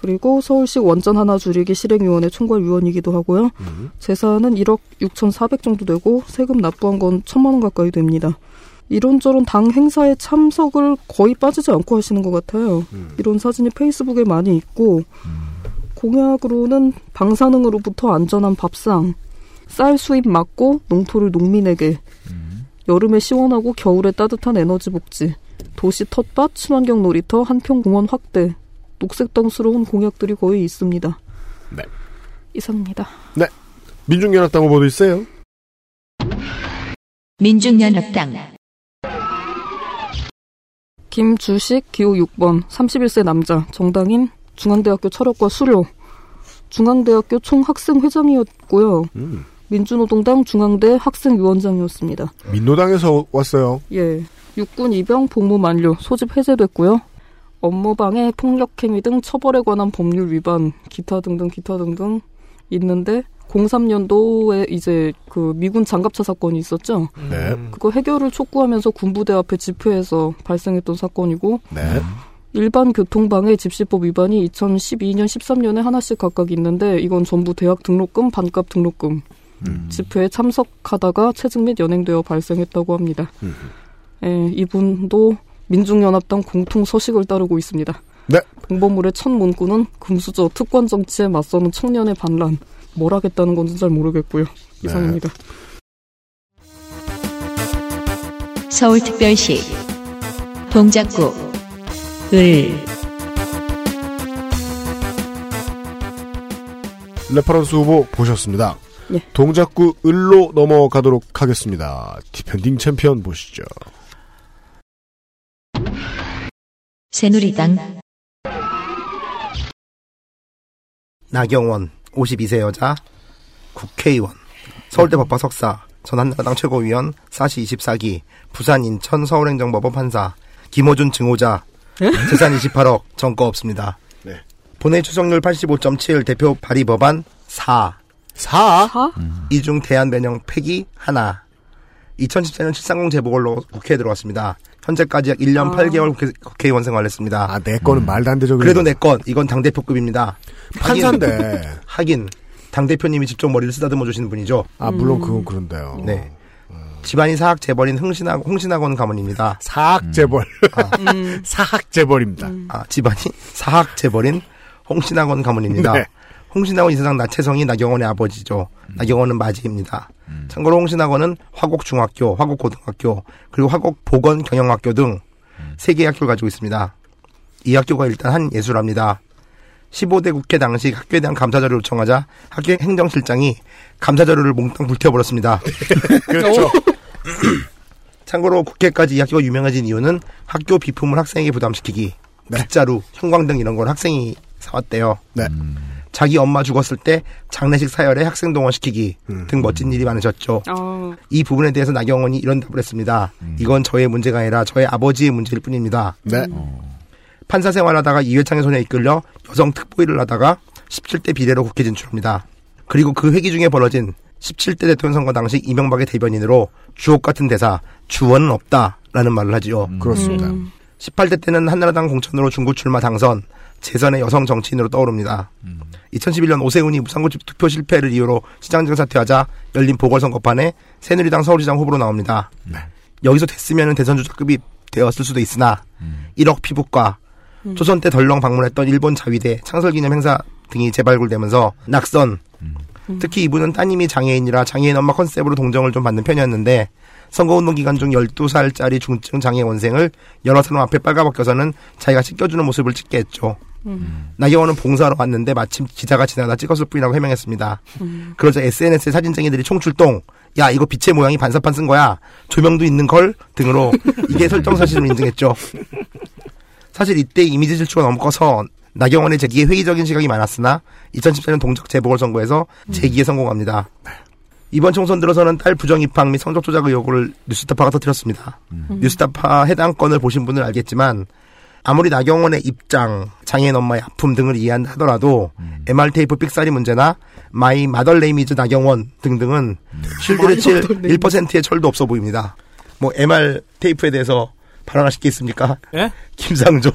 그리고 서울시 원전 하나 줄이기 실행위원회 총괄위원이기도 하고요. 음. 재산은 일억 육천사백 정도 되고 세금 납부한 건 천만 원 가까이 됩니다. 이런저런 당 행사에 참석을 거의 빠지지 않고 하시는 것 같아요. 음. 이런 사진이 페이스북에 많이 있고 음. 공약으로는 방사능으로부터 안전한 밥상, 쌀 수입 막고 농토를 농민에게, 음. 여름에 시원하고 겨울에 따뜻한 에너지 복지, 도시 텃밭, 친환경 놀이터, 한평공원 확대, 녹색당스러운 공약들이 거의 있습니다. 네. 이상입니다. 네. 민중연합당 후보도 있어요. 민중연합당 김주식 기호 육 번 삼십일 세 남자 정당인 중앙대학교 철학과 수료, 중앙대학교 총학생회장이었고요. 음. 민주노동당 중앙대 학생위원장이었습니다. 민노당에서 왔어요. 예, 육군 입영 복무 만료, 소집 해제됐고요. 업무방해, 폭력행위 등 처벌에 관한 법률 위반, 기타 등등 기타 등등 있는데 공삼 년도에 이제 그 미군 장갑차 사건이 있었죠. 네. 그거 해결을 촉구하면서 군부대 앞에 집회에서 발생했던 사건이고. 네. 일반 교통방해 집시법 위반이 이천십이 년, 십삼 년에 하나씩 각각 있는데 이건 전부 대학 등록금, 반값 등록금. 음. 집회에 참석하다가 체증 및 연행되어 발생했다고 합니다. 음. 예, 이분도 민중연합당 공통 서식을 따르고 있습니다. 네. 공범물의 첫 문구는 금수저 특권 정치에 맞서는 청년의 반란. 뭘 하겠다는 건지 잘 모르겠고요. 이상입니다. 네. 서울특별시 동작구 을 레퍼런스 후보 보셨습니다. 예. 동작구 을로 넘어가도록 하겠습니다. 디펜딩 챔피언 보시죠. 새누리당 나경원 오십이 세 여자 국회의원 서울대 법학 석사 전한나라당 최고위원 사시 이십사 기 부산 인천 서울행정법원 판사 김어준 증오자 재산 이십팔억 전거 없습니다. 네. 본회의 출석률 팔십오 점 칠 대표 발의 법안 사 사, 사? 음. 이중 대한변형 폐기 일 이천십사 년 칠백삼십 재보궐로 국회에 들어왔습니다. 현재까지 약 일 년 아. 팔 개월 국회, 국회의원 생활을 했습니다. 아, 내 건은 음. 말도 안 되죠. 그래도 내 건 이건 당대표급입니다. 판사인데. 하긴 당대표님이 직접 머리를 쓰다듬어 주시는 분이죠. 아, 물론 그건 그런데요. 네. 집안이 사학 재벌인 흥신학, 흥신학원 가문입니다. 사학 재벌. 음. 아. 음. 사학 재벌입니다. 음. 아, 집안이 사학 재벌인 홍신학원 가문입니다. 네. 홍신학원 이사장 나채성이 나경원의 아버지죠. 음. 나경원은 마지입니다. 음. 참고로 홍신학원은 화곡중학교, 화곡고등학교, 그리고 화곡보건경영학교 등 세 개의 음. 학교를 가지고 있습니다. 이 학교가 일단 한 예술합니다. 십오 대 국회 당시 학교에 대한 감사자료를 요청하자 학교 행정실장이 감사자료를 몽땅 불태워버렸습니다. 그렇죠. 참고로 국회까지 이 학교가 유명해진 이유는 학교 비품을 학생에게 부담시키기, 네. 빗자루, 형광등 이런 걸 학생이 사왔대요. 네. 음. 자기 엄마 죽었을 때 장례식 사열에 학생 동원시키기 음. 등 멋진 일이 많으셨죠. 어. 이 부분에 대해서 나경원이 이런 답을 했습니다. 음. 이건 저의 문제가 아니라 저의 아버지의 문제일 뿐입니다. 네. 어. 판사 생활하다가 이회창의 손에 이끌려 여성 특보일을 하다가 십칠 대 비례로 국회 진출합니다. 그리고 그 회기 중에 벌어진 십칠 대 대통령 선거 당시 이명박의 대변인으로 주옥 같은 대사 주원은 없다라는 말을 하지요. 음. 그렇습니다. 음. 십팔 대 때는 한나라당 공천으로 중구 출마 당선, 재선의 여성 정치인으로 떠오릅니다. 음. 이천십일 년 오세훈이 무상고집 투표 실패를 이유로 시장직 사퇴하자 열린 보궐선거판에 새누리당 서울시장 후보로 나옵니다. 네. 여기서 됐으면 대선 주자급이 되었을 수도 있으나 음. 일억 피부과, 음. 조선 때 덜렁 방문했던 일본 자위대 창설기념 행사 등이 재발굴되면서 낙선, 음. 특히 이분은 따님이 장애인이라 장애인 엄마 컨셉으로 동정을 좀 받는 편이었는데 선거운동 기간 중 열두 살짜리 중증 장애 원생을 여러 사람 앞에 빨가벗겨서는 자기가 씻겨주는 모습을 찍게 했죠. 음. 나경원은 봉사하러 왔는데 마침 기자가 지나다 찍었을 뿐이라고 해명했습니다. 음. 그러자 에스엔에스에 사진쟁이들이 총출동, 야 이거 빛의 모양이 반사판 쓴 거야, 조명도 있는 걸 등으로 이게 설정 사실을 인증했죠. 사실 이때 이미지 질주가 너무 커서 나경원의 재기에 회의적인 시각이 많았으나 이천십사 년 동작 재보궐선거에서 음. 재기에 성공합니다. 이번 총선 들어서는 딸 부정 입학 및 성적 조작 의혹을 뉴스타파가 터뜨렸습니다. 음. 뉴스타파 해당 건을 보신 분은 알겠지만 아무리 나경원의 입장, 장애인 엄마의 아픔 등을 이해한다 하더라도 음. 엠알테이프 삑사리 문제나 마이 마덜네이미즈 나경원 등등은 음. 실드를 칠 일 퍼센트의 철도 없어 보입니다. 뭐 엠알테이프에 대해서 발언하실 게 있습니까? 예? 김상조.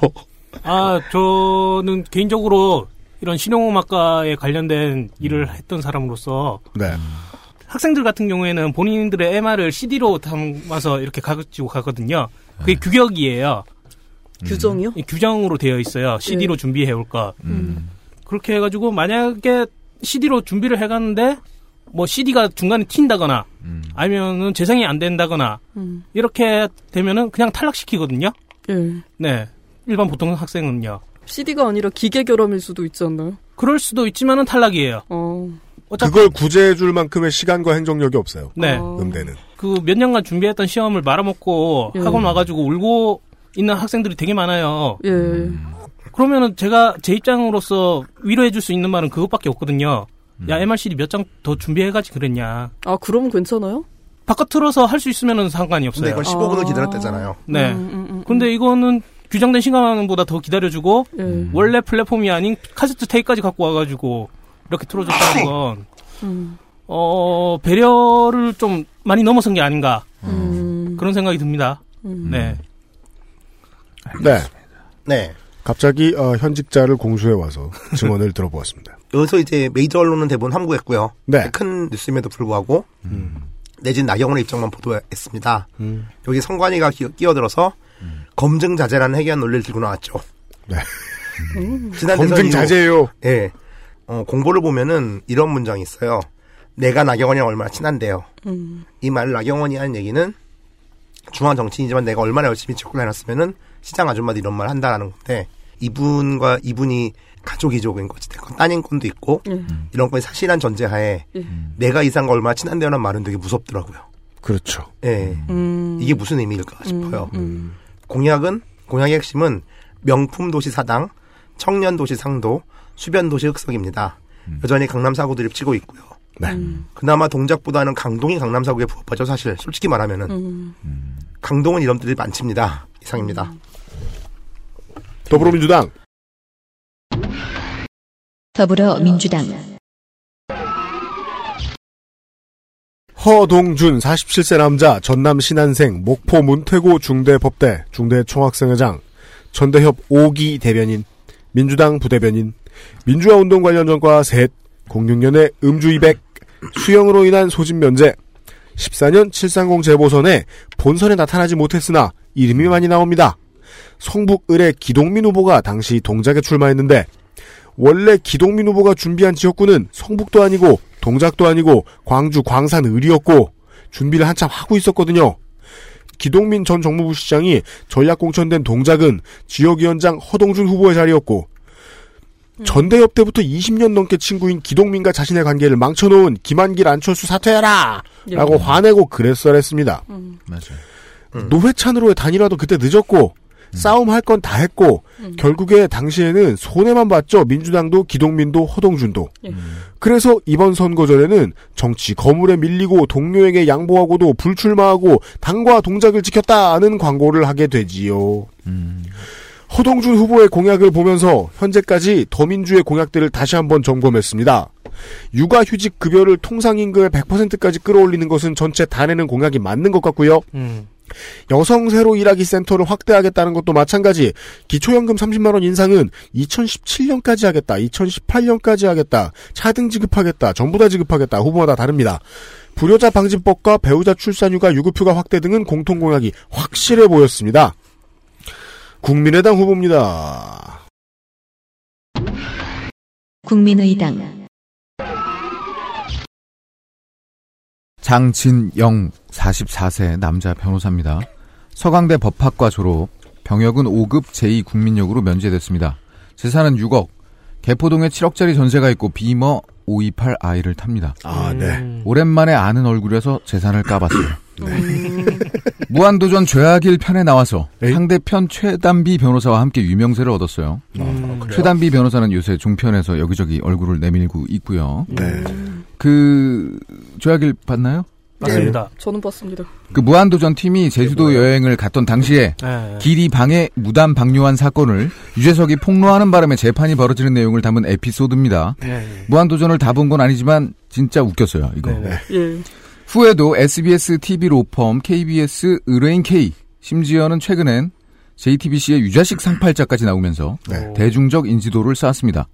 아, 저는 개인적으로 이런 신용음악과에 관련된 일을 했던 사람으로서 네. 학생들 같은 경우에는 본인들의 엠알을 씨디로 담아서 이렇게 가지고 가거든요. 그게 네. 규격이에요. 규정이요? 음. 규정으로 되어 있어요. 씨디로 네. 준비해올 거. 음. 그렇게 해가지고 만약에 씨디로 준비를 해갔는데 뭐 씨디가 중간에 튄다거나 음. 아니면은 재생이 안 된다거나 음. 이렇게 되면은 그냥 탈락시키거든요. 네. 네. 일반 보통 학생은요. 씨디가 아니라 기계 결함일 수도 있지 않나요? 그럴 수도 있지만은 탈락이에요. 어. 그걸 구제해줄 만큼의 시간과 행정력이 없어요. 네. 어. 음대는. 그 몇 년간 준비했던 시험을 말아먹고 예. 학원 와가지고 울고 있는 학생들이 되게 많아요. 예. 그러면은 제가 제 입장으로서 위로해줄 수 있는 말은 그것밖에 없거든요. 음. 야, 엠알씨디 몇 장 더 준비해가지 그랬냐. 아, 그럼 괜찮아요? 바깥으로서 할 수 있으면은 상관이 없어요. 근데 이건 십오 분을 아. 기다렸다잖아요. 네. 음, 음, 음, 근데 이거는 규정된 시간보다 더 기다려주고 음. 원래 플랫폼이 아닌 카세트 테이프까지 갖고 와가지고 이렇게 틀어줬다는 건 음. 어, 배려를 좀 많이 넘어선 게 아닌가 음. 그런 생각이 듭니다. 음. 네. 알겠습니다. 네. 네. 갑자기 어, 현직자를 공수해 와서 증언을 들어보았습니다. 여기서 이제 메이저 언론은 대부분 함구했고요. 네. 큰 뉴스임에도 불구하고 음. 내진 나경원의 입장만 보도했습니다. 음. 여기 성관이가 끼어들어서 음. 검증 자제라는 해괴한 논리를 들고 나왔죠. 네. 음. 지난 검증 자제요. 예. 네. 어, 공보를 보면은 이런 문장이 있어요. 내가 나경원이랑 얼마나 친한데요. 음. 이 말 나경원이 하는 얘기는 중앙 정치인이지만 내가 얼마나 열심히 직구를 해놨으면은 시장 아줌마도 이런 말 한다라는 건데 이분과 이분이 가족이족인 거지. 따님 건도 있고 음. 이런 건 사실한 전제하에 음. 내가 이 사람과 얼마나 친한데요라는 말은 되게 무섭더라고요. 그렇죠. 예. 음. 이게 무슨 의미일까 싶어요. 음. 음. 공약은 공약의 핵심은 명품 도시 사당, 청년 도시 상도, 수변 도시 흑석입니다. 음. 여전히 강남 사구들이 치고 있고요. 네. 음. 그나마 동작보다는 강동이 강남 사구에 부합하죠. 사실 솔직히 말하면은 음. 강동은 이런 들이 많습니다. 이상입니다. 더불어민주당. 더불어민주당. 허동준 사십칠 세 남자 전남 신안생 목포 문태고 중대법대 중대 총학생회장 전대협 오 기 대변인 민주당 부대변인 민주화운동 관련 전과 셋 공육년에 음주 이백 수영으로 인한 소집 면제 십사년 칠삼공 재보선에 본선에 나타나지 못했으나 이름이 많이 나옵니다. 성북을의 기동민 후보가 당시 동작에 출마했는데 원래 기동민 후보가 준비한 지역구는 성북도 아니고 동작도 아니고 광주 광산 을이었고 준비를 한참 하고 있었거든요. 기동민 전 정무부 시장이 전략 공천된 동작은 지역위원장 허동준 후보의 자리였고 음. 전대협 때부터 이십년 넘게 친구인 기동민과 자신의 관계를 망쳐놓은 김한길 안철수 사퇴해라! 예. 라고 화내고 그랬어랬습니다. 음. 맞아요. 음. 노회찬으로의 단일화도 그때 늦었고 음. 싸움할 건 다 했고 음. 결국에 당시에는 손해만 봤죠. 민주당도 기동민도 허동준도. 음. 그래서 이번 선거전에는 정치 거물에 밀리고 동료에게 양보하고도 불출마하고 당과 동작을 지켰다는 광고를 하게 되지요. 음. 허동준 후보의 공약을 보면서 현재까지 더민주의 공약들을 다시 한번 점검했습니다. 육아휴직 급여를 통상임금의 백 퍼센트까지 끌어올리는 것은 전체 다 내는 공약이 맞는 것 같고요. 음. 여성 새로 일하기 센터를 확대하겠다는 것도 마찬가지. 기초연금 삼십만원 인상은 이천십칠년까지 하겠다, 이천십팔년까지 하겠다, 차등 지급하겠다, 전부 다 지급하겠다. 후보마다 다릅니다. 불효자 방지법과 배우자 출산휴가 유급휴가 확대 등은 공통공약이 확실해 보였습니다. 국민의당 후보입니다. 국민의당 장진영 사십사 세 남자 변호사입니다. 서강대 법학과 졸업, 병역은 오급 제이 국민역으로 면제됐습니다. 재산은 육억, 개포동에 칠억짜리 전세가 있고 비머 오이팔아이를 탑니다. 아, 네. 오랜만에 아는 얼굴이라서 재산을 까봤어요. 네. 무한도전 죄악일 편에 나와서 에이? 상대편 최단비 변호사와 함께 유명세를 얻었어요. 음. 최단비 변호사는 요새 종편에서 여기저기 얼굴을 내밀고 있고요. 네. 그 죄악일 봤나요? 맞습니다. 네. 저는 봤습니다. 그 무한도전 팀이 제주도 여행을 갔던 당시에 네. 길이 방해 무단 방뇨한 사건을 유재석이 폭로하는 바람에 재판이 벌어지는 내용을 담은 에피소드입니다. 네. 무한도전을 다 본 건 아니지만 진짜 웃겼어요. 이거. 네. 네. 후에도 에스비에스 티비 로펌, 케이비에스 의뢰인 K, 심지어는 최근엔 제이티비씨의 유자식 상팔자까지 나오면서 네. 대중적 인지도를 쌓았습니다.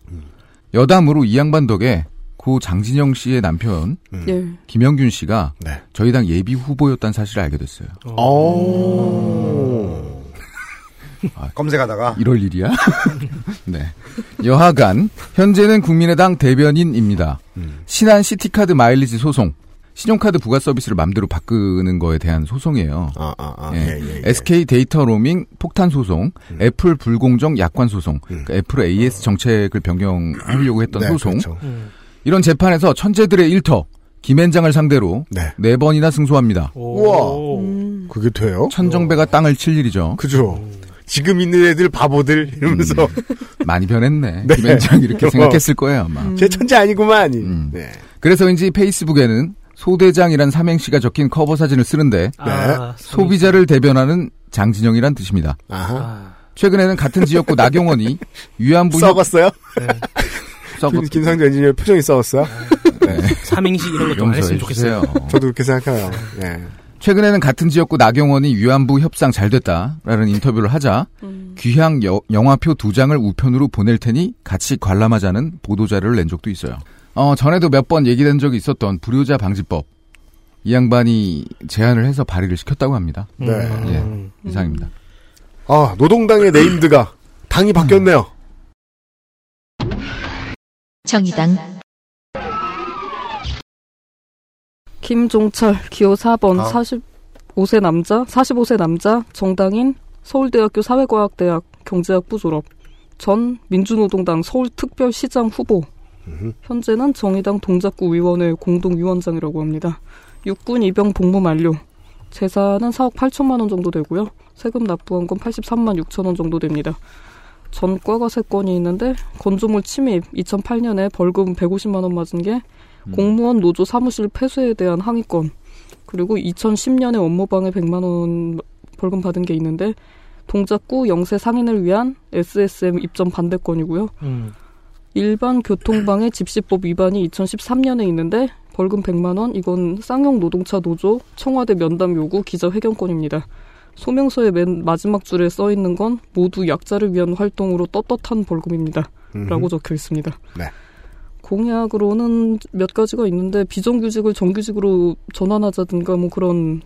여담으로 이 양반 덕에 고 장진영 씨의 남편 음. 김영균 씨가 네. 저희 당 예비 후보였다는 사실을 알게 됐어요. 오. 아, 검색하다가 이럴 일이야? 네. 여하간 현재는 국민의당 대변인입니다. 음. 신한 시티카드 마일리지 소송. 신용카드 부가 서비스를 마음대로 바꾸는 거에 대한 소송이에요. 아, 아, 아. 예. 예, 예, 예. 에스케이 데이터 로밍 폭탄 소송, 음. 애플 불공정 약관 소송, 음. 그러니까 애플 에이에스 정책을 변경하려고 했던 네, 소송. 그렇죠. 음. 이런 재판에서 천재들의 일터 김앤장을 상대로 네, 네 번이나 승소합니다. 우와, 음. 그게 돼요? 천정배가 땅을 칠 일이죠. 그죠. 지금 있는 애들 바보들 이러면서 음. 많이 변했네. 네. 김앤장 이렇게 어. 생각했을 거예요 아마. 음. 제 천재 아니구만. 음. 네. 그래서인지 페이스북에는 소대장이란 삼행시가 적힌 커버 사진을 쓰는데 아, 소비자를 대변하는 장진영이란 뜻입니다. 아하. 최근에는 같은 지역구 나경원이 위안부 썩었어요? 네. 썩었어요. 김상조 엔지니어 표정이 썩었어요? 네. 삼행시 이런 거 좀 안 했으면 좋겠어요. 저도 그렇게 생각해요. 네. 최근에는 같은 지역구 나경원이 위안부 협상 잘 됐다라는 인터뷰를 하자 음. 귀향 여, 영화표 두 장을 우편으로 보낼 테니 같이 관람하자는 보도자료를 낸 적도 있어요. 어, 전에도 몇 번 얘기된 적이 있었던 불효자 방지법. 이 양반이 제안을 해서 발의를 시켰다고 합니다. 네. 음. 예, 이상입니다. 음. 아, 노동당의 네임드가 당이 바뀌었네요. 정의당 김종철 기호 사 번 아. 사십오 세 남자 사십오 세 남자 정당인 서울대학교 사회과학대학 경제학부 졸업 전 민주노동당 서울특별시장 후보 음흠. 현재는 정의당 동작구위원회 공동위원장이라고 합니다. 육군 입영 복무 만료 재산은 사억 팔천만 원 정도 되고요. 세금 납부한 건 팔십삼만 육천 원 정도 됩니다. 전과가 세 건이 있는데 건조물 침입 이천팔 년에 벌금 백오십만 원 맞은 게 공무원 노조 사무실 폐쇄에 대한 항의권 그리고 이천십 년에 업무방해 백만 원 벌금 받은 게 있는데 동작구 영세 상인을 위한 에스에스엠 입점 반대권이고요. 음. 일반 교통방해 집시법 위반이 이천십삼 년에 있는데 벌금 백만 원 이건 쌍용 노동차 노조 청와대 면담 요구 기자회견권입니다. 소명서의 맨 마지막 줄에 써있는 건 모두 약자를 위한 활동으로 떳떳한 벌금입니다. 음흠. 라고 적혀 있습니다. 네. 공약으로는 몇 가지가 있는데 비정규직을 정규직으로 전환하자든가 뭐 그런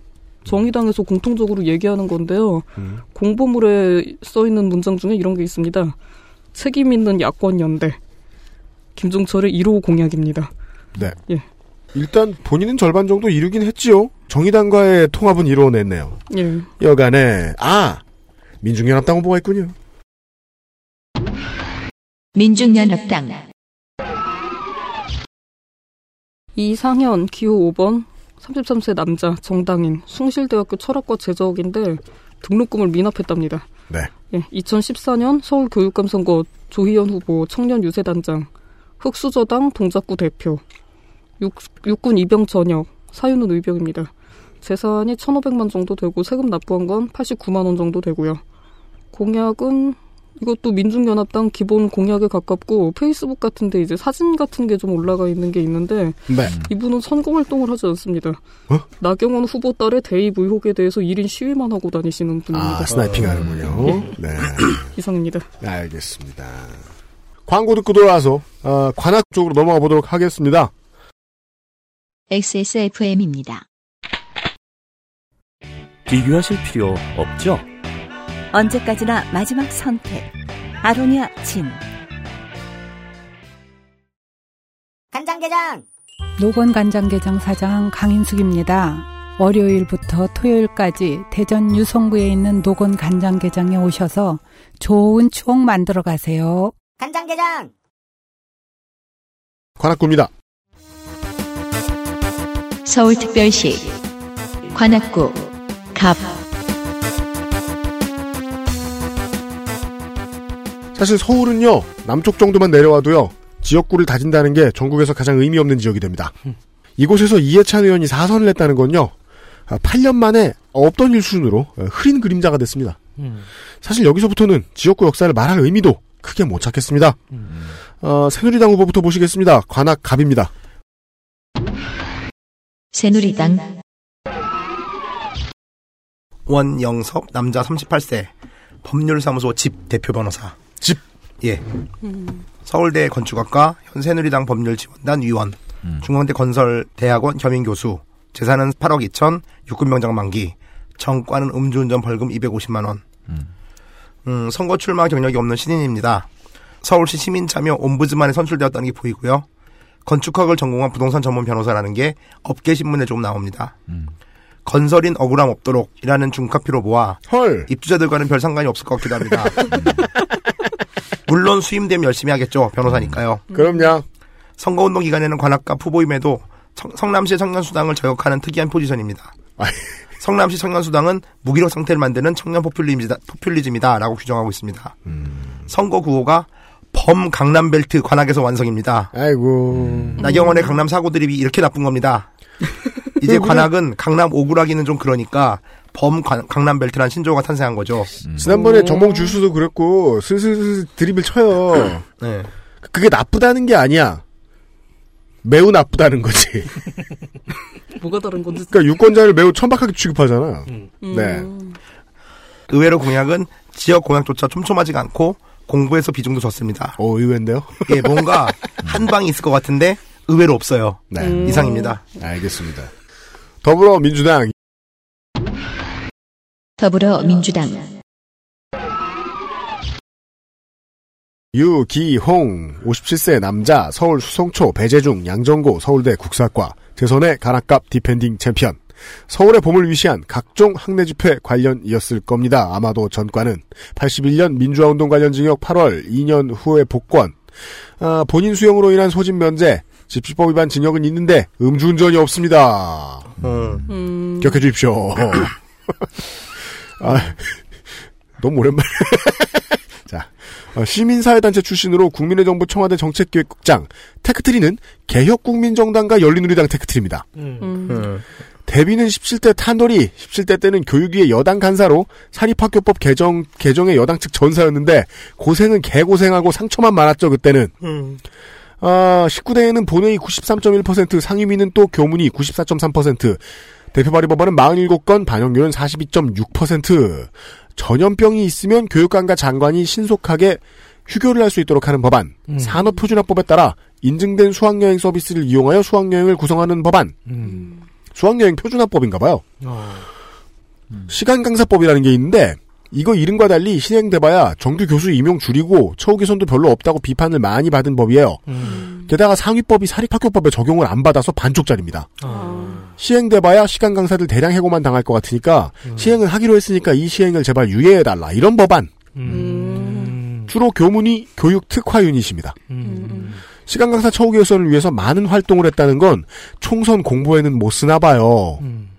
정의당에서 공통적으로 얘기하는 건데요. 음. 공보물에 써있는 문장 중에 이런 게 있습니다. 책임 있는 야권 연대. 김종철의 일 호 공약입니다. 네. 예. 일단 본인은 절반 정도 이루긴 했지요. 정의당과의 통합은 이뤄냈네요. 예. 여간에 아! 민중연합당 후보가 있군요. 민중연합당 이상현 기호 오 번 삼십삼 세 남자 정당인 숭실대학교 철학과 재적인데 등록금을 미납했답니다. 네. 예, 이천십사 년 서울교육감 선거 조희연 후보 청년유세단장 흑수저당 동작구 대표 육, 육군 입영 전역 사유는 의병입니다. 재산이 천오백만 정도 되고 세금 납부한 건 팔십구만 원 정도 되고요. 공약은 이것도 민중연합당 기본 공약에 가깝고 페이스북 같은데 이제 사진 같은 게 좀 올라가 있는 게 있는데 네. 이분은 선거활동을 하지 않습니다. 어? 나경원 후보 딸의 대입 의혹에 대해서 일 인 시위만 하고 다니시는 분입니다. 아, 스나이핑하는군요. 네. 네. 이상입니다. 알겠습니다. 광고 듣고 돌아와서 어, 관악 쪽으로 넘어가 보도록 하겠습니다. 엑스에스에프엠입니다. 비교하실 필요 없죠? 언제까지나 마지막 선택. 아로니아 진. 간장게장. 노건 간장게장 사장 강인숙입니다. 월요일부터 토요일까지 대전 유성구에 있는 노건 간장게장에 오셔서 좋은 추억 만들어 가세요. 간장게장. 관악구입니다. 서울특별시 관악구 갑 사실 서울은요 남쪽 정도만 내려와도요 지역구를 다진다는 게 전국에서 가장 의미 없는 지역이 됩니다. 음. 이곳에서 이해찬 의원이 사선을 했다는 건요 팔 년 만에 없던 일 수준으로 흐린 그림자가 됐습니다. 음. 사실 여기서부터는 지역구 역사를 말할 의미도 크게 못 찾겠습니다. 음. 어, 새누리당 후보부터 보시겠습니다. 관악갑입니다. 새누리당 원영섭 남자 삼십팔 세 법률사무소 집 대표 변호사 집 예 음. 서울대 건축학과 현 새누리당 법률지원단 위원 음. 중앙대 건설대학원 겸임 교수 재산은 팔억 이천 육군병장 만기 정과는 음주운전 벌금 이백오십만 원 음. 음, 선거 출마 경력이 없는 신인입니다. 서울시 시민참여 옴부즈만에 선출되었다는 게 보이고요. 건축학을 전공한 부동산 전문 변호사라는 게 업계신문에 좀 나옵니다. 음. 건설인 억울함 없도록 이라는 중카피로 모아 헐. 입주자들과는 별 상관이 없을 것 같기도 합니다. 물론 수임되면 열심히 하겠죠. 변호사니까요. 음. 그럼요. 선거운동 기간에는 관악갑 후보임에도 청, 성남시 청년수당을 저격하는 특이한 포지션입니다. 성남시 청년수당은 무기력 상태를 만드는 청년 포퓰리즘이다, 포퓰리즘이다 라고 규정하고 있습니다. 음. 선거 구호가 범 강남벨트 관악에서 완성입니다. 아이고. 음. 나경원의 강남 사고 드립이 이렇게 나쁜 겁니다. 이제 관악은 강남 오구라기는 좀 그러니까 범 관, 강남벨트란 신조어가 탄생한 거죠. 음. 지난번에 정몽 주수도 그랬고 슬슬 드립을 쳐요. 네. 그게 나쁘다는 게 아니야. 매우 나쁘다는 거지. 뭐가 다른 건지. 그러니까 유권자를 매우 천박하게 취급하잖아. 음. 네. 음. 의외로 공약은 지역 공약조차 촘촘하지가 않고 공부에서 비중도 줬습니다. 오, 의외인데요? 예, 뭔가 한 방이 있을 것 같은데 의외로 없어요. 네. 음. 이상입니다. 알겠습니다. 더불어민주당. 더불어민주당. 유기홍, 오십칠 세 남자, 서울 수성초, 배재중, 양정고, 서울대 국사과, 대선의 가락갑 디펜딩 챔피언. 서울의 봄을 위시한 각종 학내 집회 관련이었을 겁니다. 아마도 전과는 팔십일 년 민주화운동 관련 징역 팔 월, 이 년 후에 복권, 아, 본인 수용으로 인한 소집 면제, 집시법 위반 징역은 있는데 음주운전이 없습니다. 음. 음. 기억해 주십시오. 아, 너무 오랜만에. 자, 시민사회단체 출신으로 국민의정부 청와대 정책기획국장, 테크트리는 개혁국민정당과 열린우리당 테크트리입니다. 음. 음. 데뷔는 십칠 대 탄놀이, 십칠 대 때는 교육위의 여당 간사로 산입학교법 개정, 개정의 여당 측 전사였는데 고생은 개고생하고 상처만 많았죠, 그때는. 음. 아, 십구 대에는 본회의 구십삼 점 일 퍼센트, 상임위는 또 교문위 구십사 점 삼 퍼센트, 대표 발의 법안은 사십칠 건, 반영률은 사십이 점 육 퍼센트, 전염병이 있으면 교육감과 장관이 신속하게 휴교를 할 수 있도록 하는 법안, 음. 산업표준화법에 따라 인증된 수학여행 서비스를 이용하여 수학여행을 구성하는 법안, 음. 수학여행 표준화법인가봐요. 어. 음. 시간강사법이라는 게 있는데 이거 이름과 달리 실행돼봐야 정규 교수 임용 줄이고 처우 개선도 별로 없다고 비판을 많이 받은 법이에요. 음. 게다가 상위법이 사립학교법에 적용을 안 받아서 반쪽짜리입니다. 아. 시행돼봐야 시간 강사들 대량 해고만 당할 것 같으니까 음. 시행은 하기로 했으니까 이 시행을 제발 유예해달라. 이런 법안. 음. 주로 교문이 교육 특화 유닛입니다. 음. 시간 강사 처우 개선을 위해서 많은 활동을 했다는 건 총선 공보에는 못 쓰나 봐요. 음.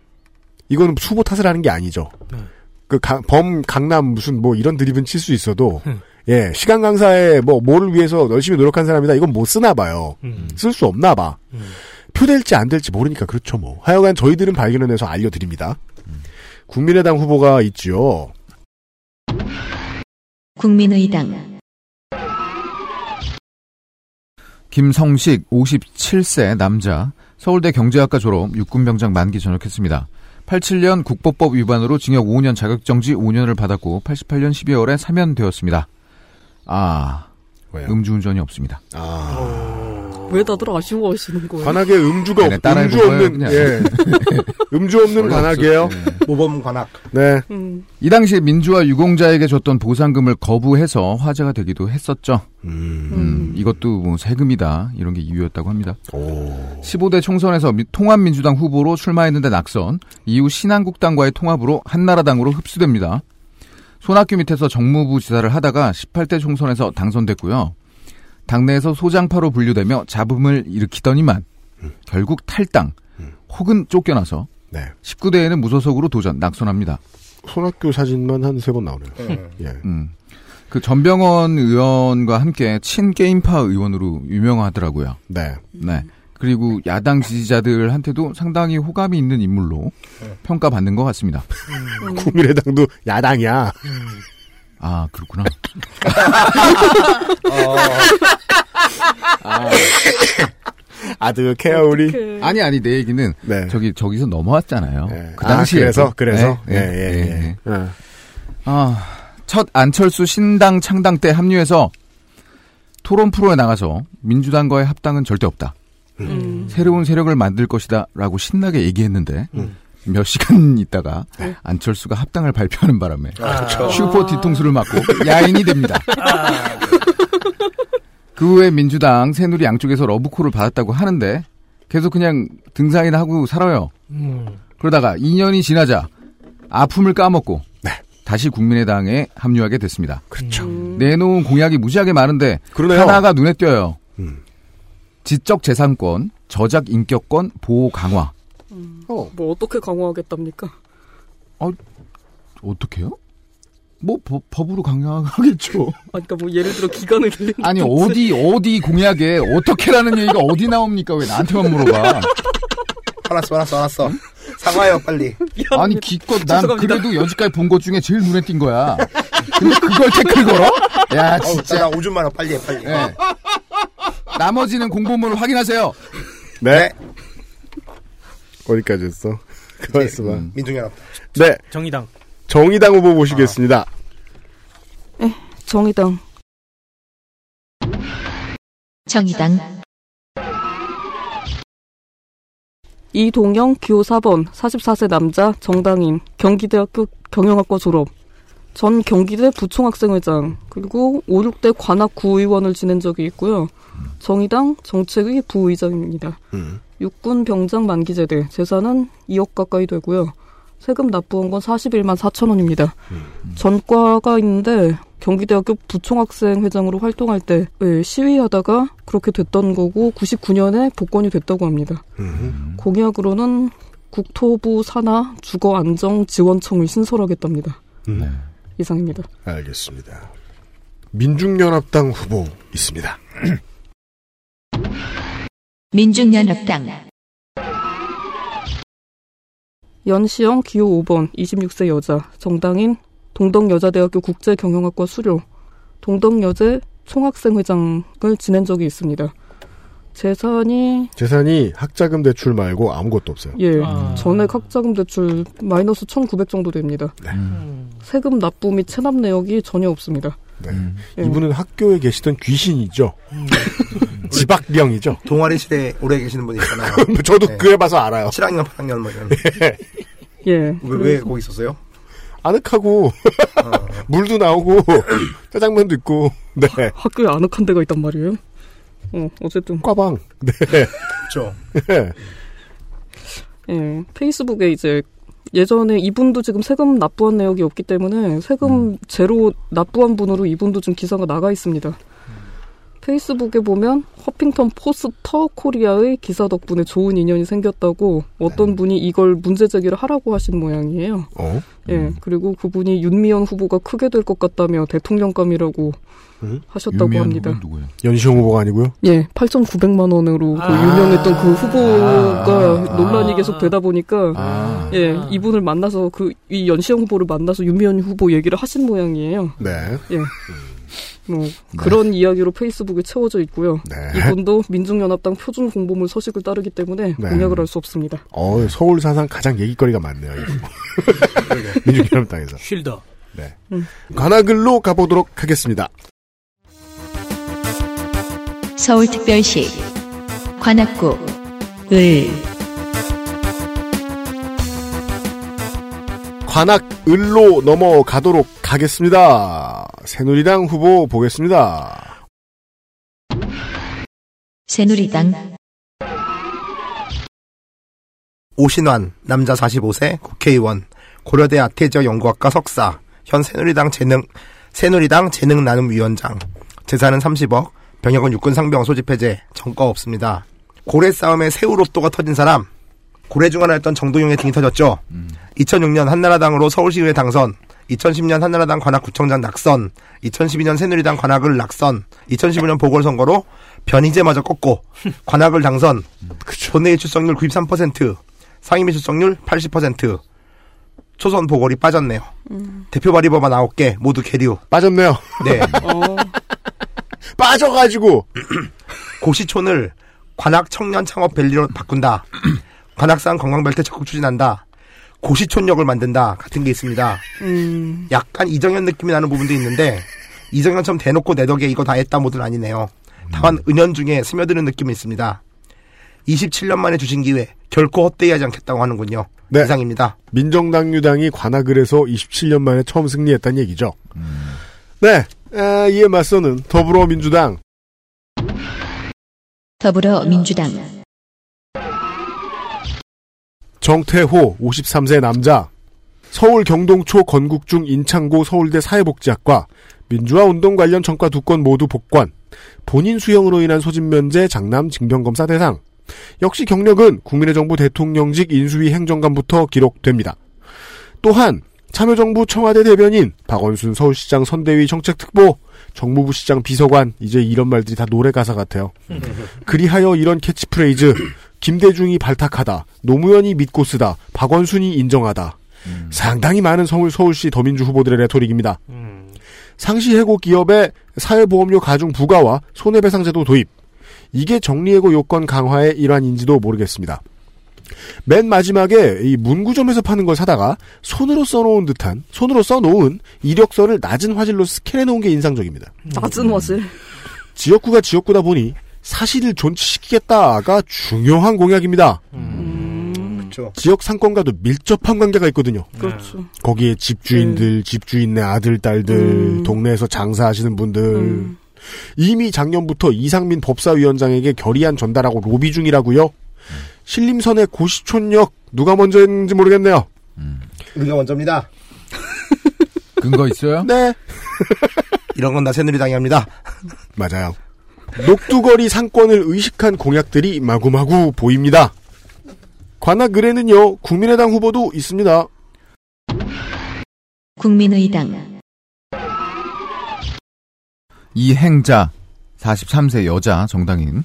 이거는 수보 탓을 하는 게 아니죠. 음. 그, 강, 범, 강남, 무슨, 뭐, 이런 드립은 칠 수 있어도, 음. 예, 시간 강사에, 뭐, 뭐를 위해서 열심히 노력한 사람이다. 이건 못 쓰나 봐요. 음. 쓸 수 없나 봐. 음. 표될지 안 될지 모르니까 그렇죠, 뭐. 하여간 저희들은 발견해내서 알려드립니다. 음. 국민의당 후보가 있지요. 국민의당. 김성식, 오십칠 세 남자, 서울대 경제학과 졸업, 육군병장 만기 전역했습니다. 팔십칠 년 국보법 위반으로 징역 오 년 자격정지 오 년을 받았고 팔십팔 년 십이 월에 사면되었습니다. 아, 왜요? 음주운전이 없습니다. 아, 어... 왜 다들 아쉬워하시는 거예요? 관악에 음주가 없, 음주 없는, 예. 음주 없는 관악이에요. 네. 모범 관악. 네. 음. 이 당시 민주화 유공자에게 줬던 보상금을 거부해서 화제가 되기도 했었죠. 음. 음, 이것도 뭐 세금이다 이런 게 이유였다고 합니다. 오. 십오 대 총선에서 미, 통합민주당 후보로 출마했는데 낙선, 이후 신한국당과의 통합으로 한나라당으로 흡수됩니다. 손학규 밑에서 정무부 지사를 하다가 십팔 대 총선에서 당선됐고요. 당내에서 소장파로 분류되며 잡음을 일으키더니만 음. 결국 탈당 음. 혹은 쫓겨나서 네. 십구 대에는 무소속으로 도전, 낙선합니다. 손학규 사진만 한 세 번 나오네요. 음. 예. 음. 그 전병헌 의원과 함께 친게임파 의원으로 유명하더라고요. 네. 네. 그리고 야당 지지자들한테도 상당히 호감이 있는 인물로 네. 평가받는 것 같습니다. 음. 국민의당도 야당이야. 음. 아, 그렇구나. 어. 아. 아득해요, 우리. 아니, 아니, 내 얘기는 네. 저기, 저기서 넘어왔잖아요. 네. 그 당시에. 아, 그래서, 그래서. 네. 예, 예, 예. 예. 예. 예. 아. 첫 안철수 신당 창당 때 합류해서 토론 프로에 나가서 민주당과의 합당은 절대 없다. 음. 새로운 세력을 만들 것이다 라고 신나게 얘기했는데 음. 몇 시간 있다가 네. 안철수가 합당을 발표하는 바람에 아, 슈퍼 뒤통수를 맞고 야인이 됩니다. 아. 그 후에 민주당, 새누리 양쪽에서 러브콜을 받았다고 하는데 계속 그냥 등산이나 하고 살아요. 음. 그러다가 이 년이 지나자 아픔을 까먹고 다시 국민의당에 합류하게 됐습니다. 그렇죠. 음. 내놓은 공약이 무지하게 많은데 그러네요. 하나가 눈에 띄어요. 음. 지적재산권, 저작인격권 보호 강화. 음. 어. 뭐 어떻게 강화하겠답니까? 아, 어떻게요? 뭐 버, 법으로 강화하겠죠. 아, 그러니까 뭐 예를 들어 기간을 늘리는. 아니 어디 어디 공약에 어떻게라는 얘기가 어디 나옵니까? 왜 나한테만 물어봐? 알았어, 알았어, 알았어. 응? 사과해요, 빨리. 미안합니다. 아니, 기껏 난 죄송합니다. 그래도 여지까지 본 것 중에 제일 눈에 띈 거야. 근데 그걸 태클 걸어? 야, 진짜. 어, 나 오줌 마라, 빨리 해, 빨리. 네. 나머지는 공보문을 확인하세요. 네. 어디까지 했어? 그만했어 봐. 음. 민중연합. 네. 정의당. 정의당 후보 보시겠습니다. 아. 네. 정의당. 정의당. 이동영 기호 사 번 사십사 세 남자 정당인 경기대학교 경영학과 졸업 전 경기대 부총학생회장 그리고 오, 육 대 관악 구의원을 지낸 적이 있고요. 정의당 정책위 부의장입니다. 음. 육군 병장 만기제대 재산은 이억 가까이 되고요. 세금 납부한 건 사십일만 사천 원입니다. 음. 전과가 있는데 경기대학교 부총학생회장으로 활동할 때 시위하다가 그렇게 됐던 거고 구십구 년에 복권이 됐다고 합니다. 음. 공약으로는 국토부 산하 주거안정지원청을 신설하겠답니다. 네. 이상입니다. 알겠습니다. 민중연합당 후보 있습니다. 민중연합당 연시영 기호 오 번 이십육 세 여자 정당인 동덕여자대학교 국제경영학과 수료 동덕여제 총학생회장을 지낸 적이 있습니다. 재산이 재산이 학자금 대출 말고 아무것도 없어요. 예, 아. 전액 학자금 대출 마이너스 천구백 정도 됩니다. 네. 음. 세금 납부 및 체납 내역이 전혀 없습니다. 네. 음. 예. 이분은 학교에 계시던 귀신이죠. 음. 지박령이죠. 동아리 시대에 오래 계시는 분이 있잖아요. 저도 네. 그래봐서 알아요. 칠 학년, 팔 학년 뭐 이런. 예. 예. 왜, 왜 거기 있었어요? 아늑하고 어. 물도 나오고 짜장면도 있고. 네. 하, 학교에 아늑한 데가 있단 말이에요. 어, 어쨌든. 과방. 네. 그죠. 네. 예, 페이스북에 이제 예전에 이분도 지금 세금 납부한 내역이 없기 때문에 세금 음. 제로 납부한 분으로 이분도 지금 기사가 나가 있습니다. 음. 페이스북에 보면 허핑턴 포스터 코리아의 기사 덕분에 좋은 인연이 생겼다고 어떤 네. 분이 이걸 문제 제기를 하라고 하신 모양이에요. 어? 예, 음. 그리고 그분이 윤미현 후보가 크게 될 것 같다며 대통령감이라고 음? 하셨다고 합니다. 연시영 후보가 아니고요? 예, 팔천구백만 원으로 아~ 그 유명했던 그 후보가 아~ 논란이 계속 되다 보니까 아~ 예, 이분을 만나서 그 이 연시영 후보를 만나서 윤미현 후보 얘기를 하신 모양이에요. 네. 예. 뭐 네. 그런 이야기로 페이스북에 채워져 있고요. 네. 이분도 민중연합당 표준 공보물 서식을 따르기 때문에 네. 공약을 할 수 없습니다. 어, 서울 사상 가장 얘기거리가 많네요. 민중연합당에서. 쉴더. 네. 음. 관악을로 가보도록 하겠습니다. 서울특별시 관악구 을 관악을로 넘어가도록 하겠습니다. 새누리당 후보 보겠습니다. 새누리당 오신환 남자 사십오 세 국회의원 고려대 아태지역 연구학과 석사 현 새누리당 재능 새누리당 재능 나눔 위원장 재산은 삼십억 병역은 육군 상병 소집 해제 전과 없습니다. 고래 싸움에 새우 로또가 터진 사람 고래 중 하나였던 정동영의 등이 터졌죠. 음. 이천육 년 한나라당으로 서울시의회 당선, 이천십 년 한나라당 관악구청장 낙선, 이천십이 년 새누리당 관악을 낙선, 이천십오 년 보궐선거로 변희재마저 꺾고 관악을 당선, 본회의 출석률 구십삼 퍼센트, 상임위 출석률 팔십 퍼센트, 초선 보궐이 빠졌네요. 음. 대표 발의법안 아홉 개 모두 계류. 빠졌네요. 네. 어. 빠져가지고 고시촌을 관악 청년 창업 밸리로 바꾼다. 관악산 관광벨트 적극 추진한다. 고시촌역을 만든다. 같은 게 있습니다. 음. 약간 이정현 느낌이 나는 부분도 있는데 이정현처럼 대놓고 내 덕에 이거 다 했다 모드는 아니네요. 다만 은연중에 스며드는 느낌이 있습니다. 이십칠 년 만에 주신 기회 결코 헛되이하지 않겠다고 하는군요. 네. 이상입니다. 민정당 유당이 관악을에서 이십칠 년 만에 처음 승리했다는 얘기죠. 음. 네. 아, 이에 맞서는 더불어민주당 더불어민주당 정태호 오십삼 세 남자 서울 경동초 건국중 인창고 서울대 사회복지학과 민주화운동 관련 전과 두 건 모두 복권 본인 수형으로 인한 소집면제 장남 징병검사 대상 역시 경력은 국민의 정부 대통령직 인수위 행정관부터 기록됩니다. 또한 참여정부 청와대 대변인 박원순 서울시장 선대위 정책특보 정무부 시장 비서관 이제 이런 말들이 다 노래가사 같아요. 그리하여 이런 캐치프레이즈 김대중이 발탁하다, 노무현이 믿고 쓰다, 박원순이 인정하다. 음. 상당히 많은 서울, 서울시 더민주 후보들의 레토릭입니다. 음. 상시 해고 기업의 사회보험료 가중 부과와 손해배상제도 도입, 이게 정리해고 요건 강화의 일환인지도 모르겠습니다. 맨 마지막에 이 문구점에서 파는 걸 사다가 손으로 써놓은 듯한 손으로 써놓은 이력서를 낮은 화질로 스캔해놓은 게 인상적입니다. 낮은 화질. 지역구가 지역구다 보니 사실을 존치시키겠다가 중요한 공약입니다. 음... 그렇죠. 지역 상권과도 밀접한 관계가 있거든요. 그렇죠. 거기에 집주인들, 음. 집주인네 아들, 딸들, 음. 동네에서 장사하시는 분들. 음. 이미 작년부터 이상민 법사위원장에게 결의안 전달하고 로비 중이라고요. 음. 신림선의 고시촌역 누가 먼저 했는지 모르겠네요. 음. 우리가 먼저입니다. 근거 있어요? 네. 이런 건 다 새누리당이 합니다. 맞아요. 녹두거리 상권을 의식한 공약들이 마구마구 보입니다. 관악 의뢰는요. 국민의당 후보도 있습니다. 국민의당 이행자 사십삼 세 여자 정당인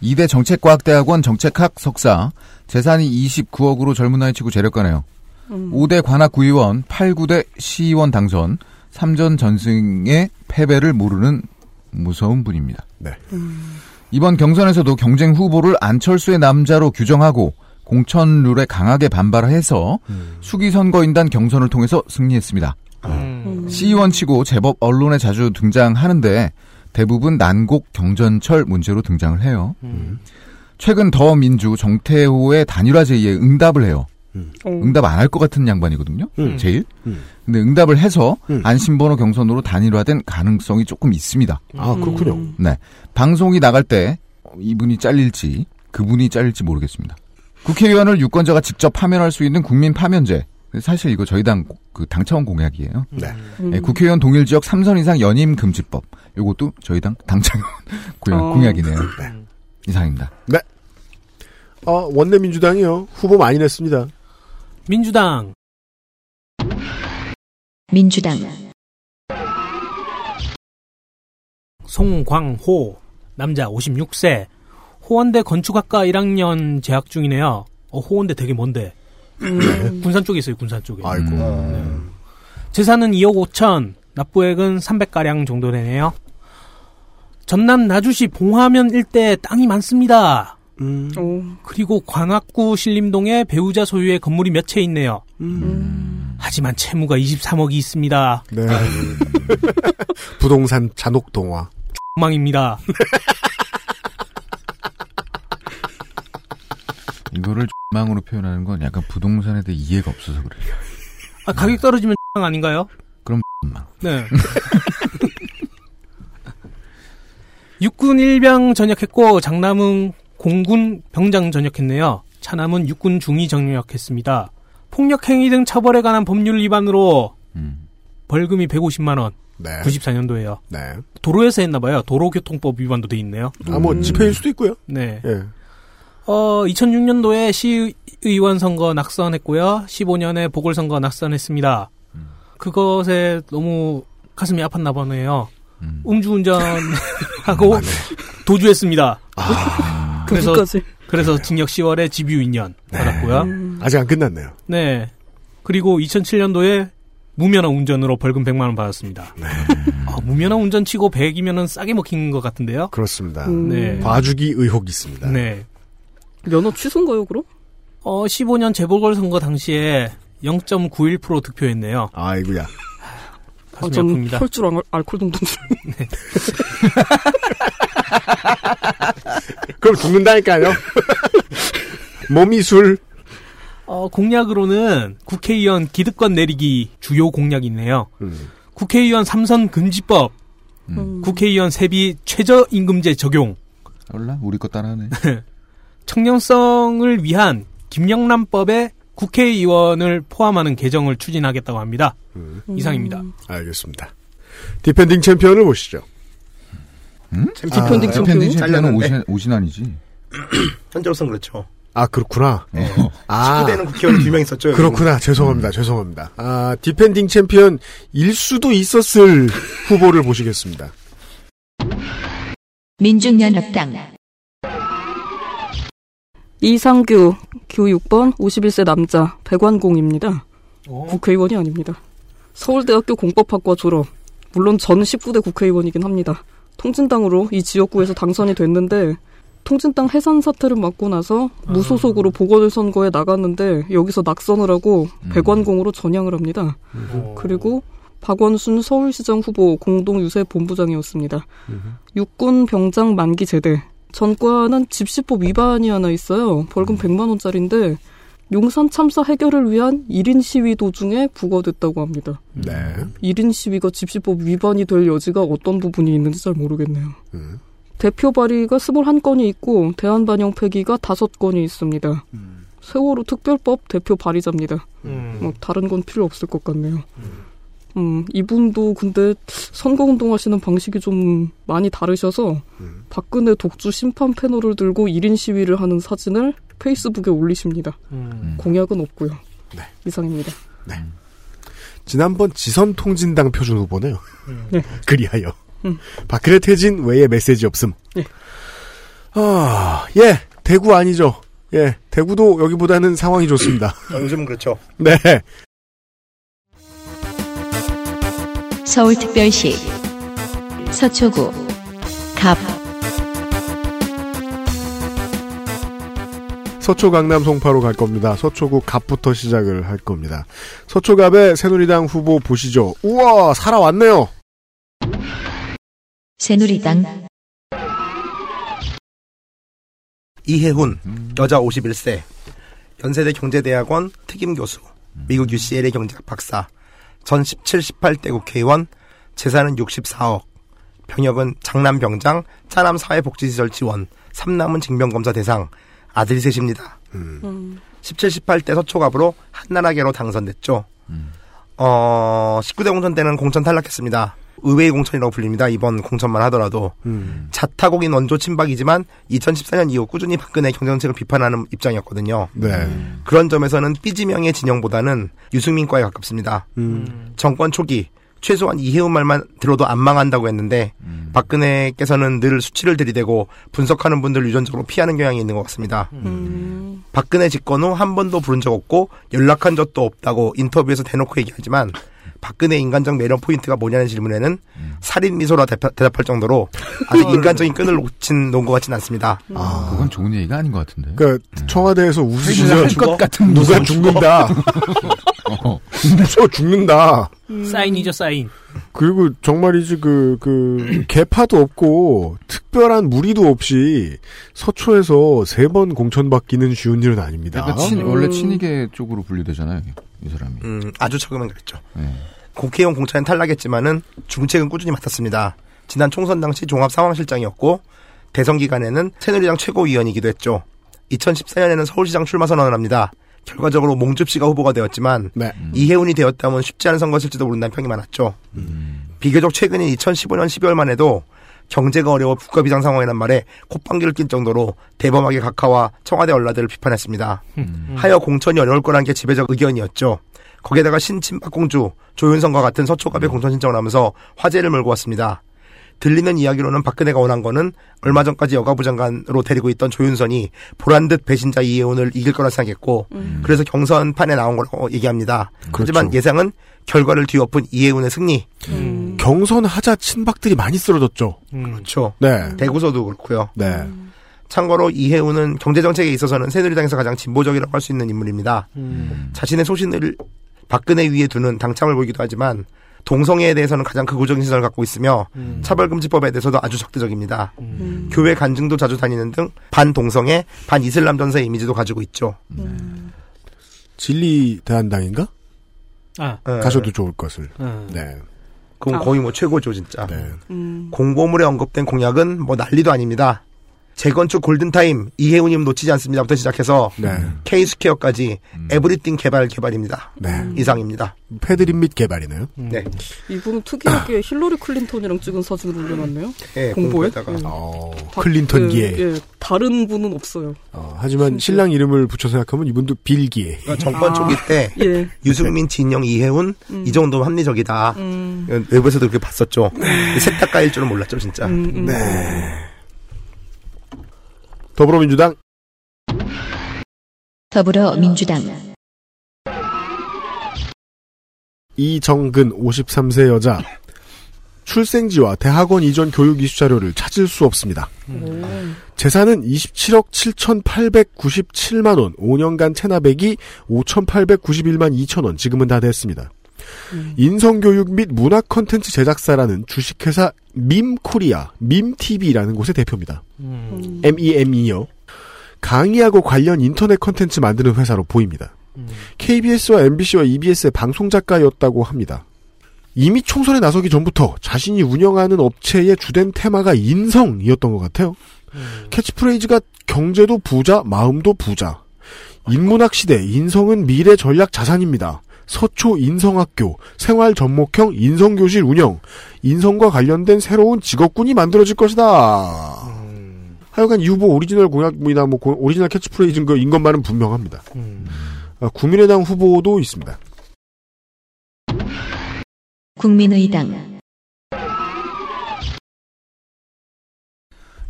이대 정책과학대학원 정책학 석사 재산이 이십구억으로 젊은 나이 치고 재력가네요. 음. 오대 관악구의원 팔, 구대 시의원 당선 삼전 전승의 패배를 모르는 무서운 분입니다. 네. 음. 이번 경선에서도 경쟁 후보를 안철수의 남자로 규정하고 공천룰에 강하게 반발해서 음. 수기선거인단 경선을 통해서 승리했습니다. 음. 시의원치고 제법 언론에 자주 등장하는데 대부분 난곡 경전철 문제로 등장을 해요. 음. 최근 더민주 정태호의 단일화 제의에 응답을 해요. 음. 응답 안 할 것 같은 양반이거든요. 음. 제일. 음. 근데 응답을 해서 음. 안심번호 경선으로 단일화된 가능성이 조금 있습니다. 아, 그렇군요. 음. 네. 방송이 나갈 때 이분이 잘릴지 그분이 잘릴지 모르겠습니다. 국회의원을 유권자가 직접 파면할 수 있는 국민 파면제. 사실 이거 저희 당 그 당 차원 공약이에요. 네. 음. 네, 국회의원 동일 지역 삼선 이상 연임 금지법. 요것도 저희 당 당 차원 어. 공약이네요. 네. 이상입니다. 네. 어, 원내 민주당이요. 후보 많이 냈습니다. 민주당. 민주당. 송광호 남자 오십육 세 호원대 건축학과 일 학년 재학 중이네요. 어, 호원대 되게 먼데. 음. 군산 쪽에 있어요. 군산 쪽에. 아이고. 네. 재산은 이억 오천, 납부액은 삼백가량 정도 되네요. 전남 나주시 봉화면 일대에 땅이 많습니다. 음. 그리고 광학구 신림동에 배우자 소유의 건물이 몇 채 있네요. 음. 하지만 채무가 이십삼억이 있습니다. 네. 부동산 잔혹동화 망입니다. 이거를 망으로 표현하는 건 약간 부동산에 대해 이해가 없어서 그래요. 아, 가격 떨어지면 망 아닌가요? 그럼 망. 네. 육군 일병 전역했고 장남은 공군 병장 전역했네요. 차남은 육군 중위 전역했습니다. 폭력행위 등 처벌에 관한 법률 위반으로 음. 벌금이 백오십만 원. 네. 구십사년도에요. 네. 도로에서 했나봐요. 도로교통법 위반도 돼 있네요. 아, 뭐 음. 집회일 수도 있고요. 네. 예. 어, 이천육년도에 시의원 선거 낙선했고요. 십오년에 보궐선거 낙선했습니다. 음. 그것에 너무 가슴이 아팠나 보네요. 음. 음주운전하고 도주했습니다. 아... 그래서, 그래서 징역 시월에 집유 이 년 네. 받았고요. 음. 아직 안 끝났네요. 네. 그리고 이천칠년도에 무면허 운전으로 벌금 백만 원 받았습니다. 네. 아, 무면허 운전 치고 백이면은 싸게 먹힌 것 같은데요? 그렇습니다. 음. 네. 봐주기 의혹이 있습니다. 네. 면허 취소인가요, 그럼? 어, 십오년 재보궐선거 당시에 영점구일 퍼센트 득표했네요. 아이고야. 아, 저는 혈줄 알, 알코올 동동 줄. 네. 그럼 죽는다니까요. 몸이 술. 어, 공약으로는 국회의원 기득권 내리기 주요 공약이 있네요. 음. 국회의원 삼선 금지법, 음. 국회의원 세비 최저임금제 적용. 몰라, 우리 거 따라하네. 청년성을 위한 김영란법에 국회의원을 포함하는 개정을 추진하겠다고 합니다. 음. 이상입니다. 음. 알겠습니다. 디펜딩 챔피언을 보시죠. 음? 디펜딩 아, 챔피언? 챔피언은 오신환이지. 현재로서는 그렇죠. 아, 그렇구나. 네. 아, 십구 대는 국회의원 두 명 있었죠. 그렇구나. 죄송합니다. 음. 죄송합니다. 아, 디펜딩 챔피언 일 수도 있었을 후보를 보시겠습니다. 민중연합당 이상규, 교 육 번, 오십일 세 남자, 백완공입니다. 오. 국회의원이 아닙니다. 서울대학교 공법학과 졸업. 물론 전 십구 대 국회의원이긴 합니다. 통진당으로 이 지역구에서 당선이 됐는데 통진당 해산 사태를 맞고 나서 무소속으로 보궐선거에 나갔는데 여기서 낙선을 하고 백완공으로 전향을 합니다. 그리고 박원순 서울시장 후보 공동유세본부장이었습니다. 육군 병장 만기 제대. 전과는 집시법 위반이 하나 있어요. 벌금 백만 원짜리인데 용산 참사 해결을 위한 일 인 시위 도중에 부과됐다고 합니다. 네. 일 인 시위가 집시법 위반이 될 여지가 어떤 부분이 있는지 잘 모르겠네요. 음. 대표 발의가 이십일 건이 있고 대한반영 폐기가 다섯 건이 있습니다. 음. 세월호 특별법 대표 발의자입니다. 음. 뭐 다른 건 필요 없을 것 같네요. 음. 음, 이분도 근데 선거운동 하시는 방식이 좀 많이 다르셔서 음. 박근혜 독주 심판 패널을 들고 일 인 시위를 하는 사진을 페이스북에 올리십니다. 음. 공약은 없고요. 네. 이상입니다. 네. 지난번 지선 통진당 표준 후보네요. 음. 네. 그리하여 음. 박근혜 퇴진 외에 메시지 없음. 네. 아, 예, 대구 아니죠. 예, 대구도 여기보다는 상황이 좋습니다. 요즘은 그렇죠. 네. 서울특별시 서초구 갑 서초 강남 송파로 갈 겁니다. 서초구 갑부터 시작을 할 겁니다. 서초갑의 새누리당 후보 보시죠. 우와, 살아왔네요. 새누리당 이혜훈, 여자 오십일 세, 연세대 경제대학원 특임교수, 미국 유씨엘의 경제학 박사, 전 십칠, 십팔 대 국회의원, 재산은 육십사억, 병역은 장남병장, 차남 사회복지시설 지원, 삼남은 징병검사 대상, 아들이 셋입니다. 음. 음. 십칠, 십팔 대 서초갑으로 한나라계로 당선됐죠. 음. 어, 십구 대 공천 때는 공천 탈락했습니다. 의외의 공천이라고 불립니다. 이번 공천만 하더라도. 음. 자타공인 원조 친박이지만 이천십사 년 이후 꾸준히 박근혜 경제정책을 비판하는 입장이었거든요. 네. 음. 그런 점에서는 삐지명의 진영보다는 유승민과에 가깝습니다. 음. 정권 초기 최소한 이혜훈 말만 들어도 안 망한다고 했는데 음. 박근혜께서는 늘 수치를 들이대고 분석하는 분들 유전적으로 피하는 경향이 있는 것 같습니다. 음. 박근혜 집권 후 한 번도 부른 적 없고 연락한 적도 없다고 인터뷰에서 대놓고 얘기하지만 박근혜 인간적 매력 포인트가 뭐냐는 질문에는 음. 살인 미소라 대답할 정도로 아직 인간적인 끈을 놓친 놓은 것 같지는 않습니다. 아, 그건 좋은 얘기가 아닌 것 같은데. 그러니까 네. 청와대에서 웃으시면 죽을 것 같은 누가 죽는다. 어, 웃어 죽는다. 음. 사인이죠, 사인. 그리고 정말이지 그, 그 개파도 없고 특별한 무리도 없이 서초에서 세 번 공천받기는 쉬운 일은 아닙니다. 그러니까 친, 음. 원래 친이계 쪽으로 분류되잖아요, 이 사람이. 음, 아주 처음엔 그랬죠. 네. 국회의원 공천은 탈락했지만은 중책은 꾸준히 맡았습니다. 지난 총선 당시 종합상황실장이었고 대선 기간에는 새누리당 최고위원이기도 했죠. 이천십사 년에는 서울시장 출마 선언을 합니다. 결과적으로 몽줍씨가 후보가 되었지만 네. 음. 이혜훈이 되었다면 쉽지 않은 선거였을지도 모른다는 평이 많았죠. 음. 비교적 최근인 이천십오 년 십이월만 해도 경제가 어려워 국가 비상 상황이란 말에 콧방귀를 낀 정도로 대범하게 각하와 청와대 얼라들을 비판했습니다. 음. 하여 공천이 어려울 거란 게 지배적 의견이었죠. 거기에다가 신친박 공주 조윤선과 같은 서초갑의 공천 신청을 하면서 화제를 몰고 왔습니다. 들리는 이야기로는 박근혜가 원한 거는 얼마 전까지 여가부 장관으로 데리고 있던 조윤선이 보란듯 배신자 이혜훈을 이길 거라 생각했고 음. 그래서 경선판에 나온 거라고 얘기합니다. 그렇죠. 하지만 예상은 결과를 뒤엎은 이혜훈의 승리. 음. 경선하자 친박들이 많이 쓰러졌죠. 음. 그렇죠. 네. 대구서도 그렇고요. 네. 음. 참고로 이혜훈은 경제정책에 있어서는 새누리당에서 가장 진보적이라고 할 수 있는 인물입니다. 음. 자신의 소신을 박근혜 위에 두는 당창을 보이기도 하지만 동성애에 대해서는 가장 극우적인 시선을 갖고 있으며 음. 차별금지법에 대해서도 아주 적대적입니다. 음. 교회 간증도 자주 다니는 등 반동성애, 반이슬람 전세 이미지도 가지고 있죠. 음. 진리대한당인가? 아. 가셔도 좋을 것을. 아. 네. 그건 거의 뭐 최고죠, 진짜. 네. 음. 공보물에 언급된 공약은 뭐 난리도 아닙니다. 재건축 골든타임, 이혜훈님 놓치지 않습니다부터 시작해서 네. K스퀘어까지 음. 에브리띵 개발 개발입니다. 네. 이상입니다. 패드립 및 개발이네요. 음. 네. 이분은 특이하게 힐러리 클린턴이랑 찍은 사진을 올려놨네요. 네, 공보에. 공보에다가. 네. 어, 클린턴기에. 예, 예, 다른 분은 없어요. 어, 하지만 진짜. 신랑 이름을 붙여 생각하면 이분도 빌기에. 그러니까 정권 초기 아. 때 예. 유승민, 진영, 이혜훈 음. 이 정도면 합리적이다. 음. 외부에서도 그렇게 봤었죠. 네. 셋 다 까일 줄은 몰랐죠, 진짜. 음, 음. 네. 더불어민주당 더불어민주당 이정근 오십삼 세 여자 출생지와 대학원 이전 교육 이수 자료를 찾을 수 없습니다. 음. 재산은 이십칠억 칠천팔백구십칠만 원, 오 년간 체납액이 오천팔백구십일만 이천 원, 지금은 다 됐습니다. 음. 인성교육 및 문화 콘텐츠 제작사라는 주식회사 밈코리아, 밈티비라는 곳의 대표입니다. 음. 엠이엠이요. 강의하고 관련 인터넷 콘텐츠 만드는 회사로 보입니다. 음. 케이비에스와 엠비씨와 이비에스의 방송작가였다고 합니다. 이미 총선에 나서기 전부터 자신이 운영하는 업체의 주된 테마가 인성이었던 것 같아요. 음. 캐치프레이즈가 경제도 부자, 마음도 부자. 인문학 시대, 인성은 미래 전략 자산입니다. 서초 인성학교, 생활 접목형 인성교실 운영, 인성과 관련된 새로운 직업군이 만들어질 것이다. 음. 하여간 이 후보 오리지널 공약이나 뭐 오리지널 캐치프레이즈인 것만은 분명합니다. 음. 국민의당 후보도 있습니다. 국민의당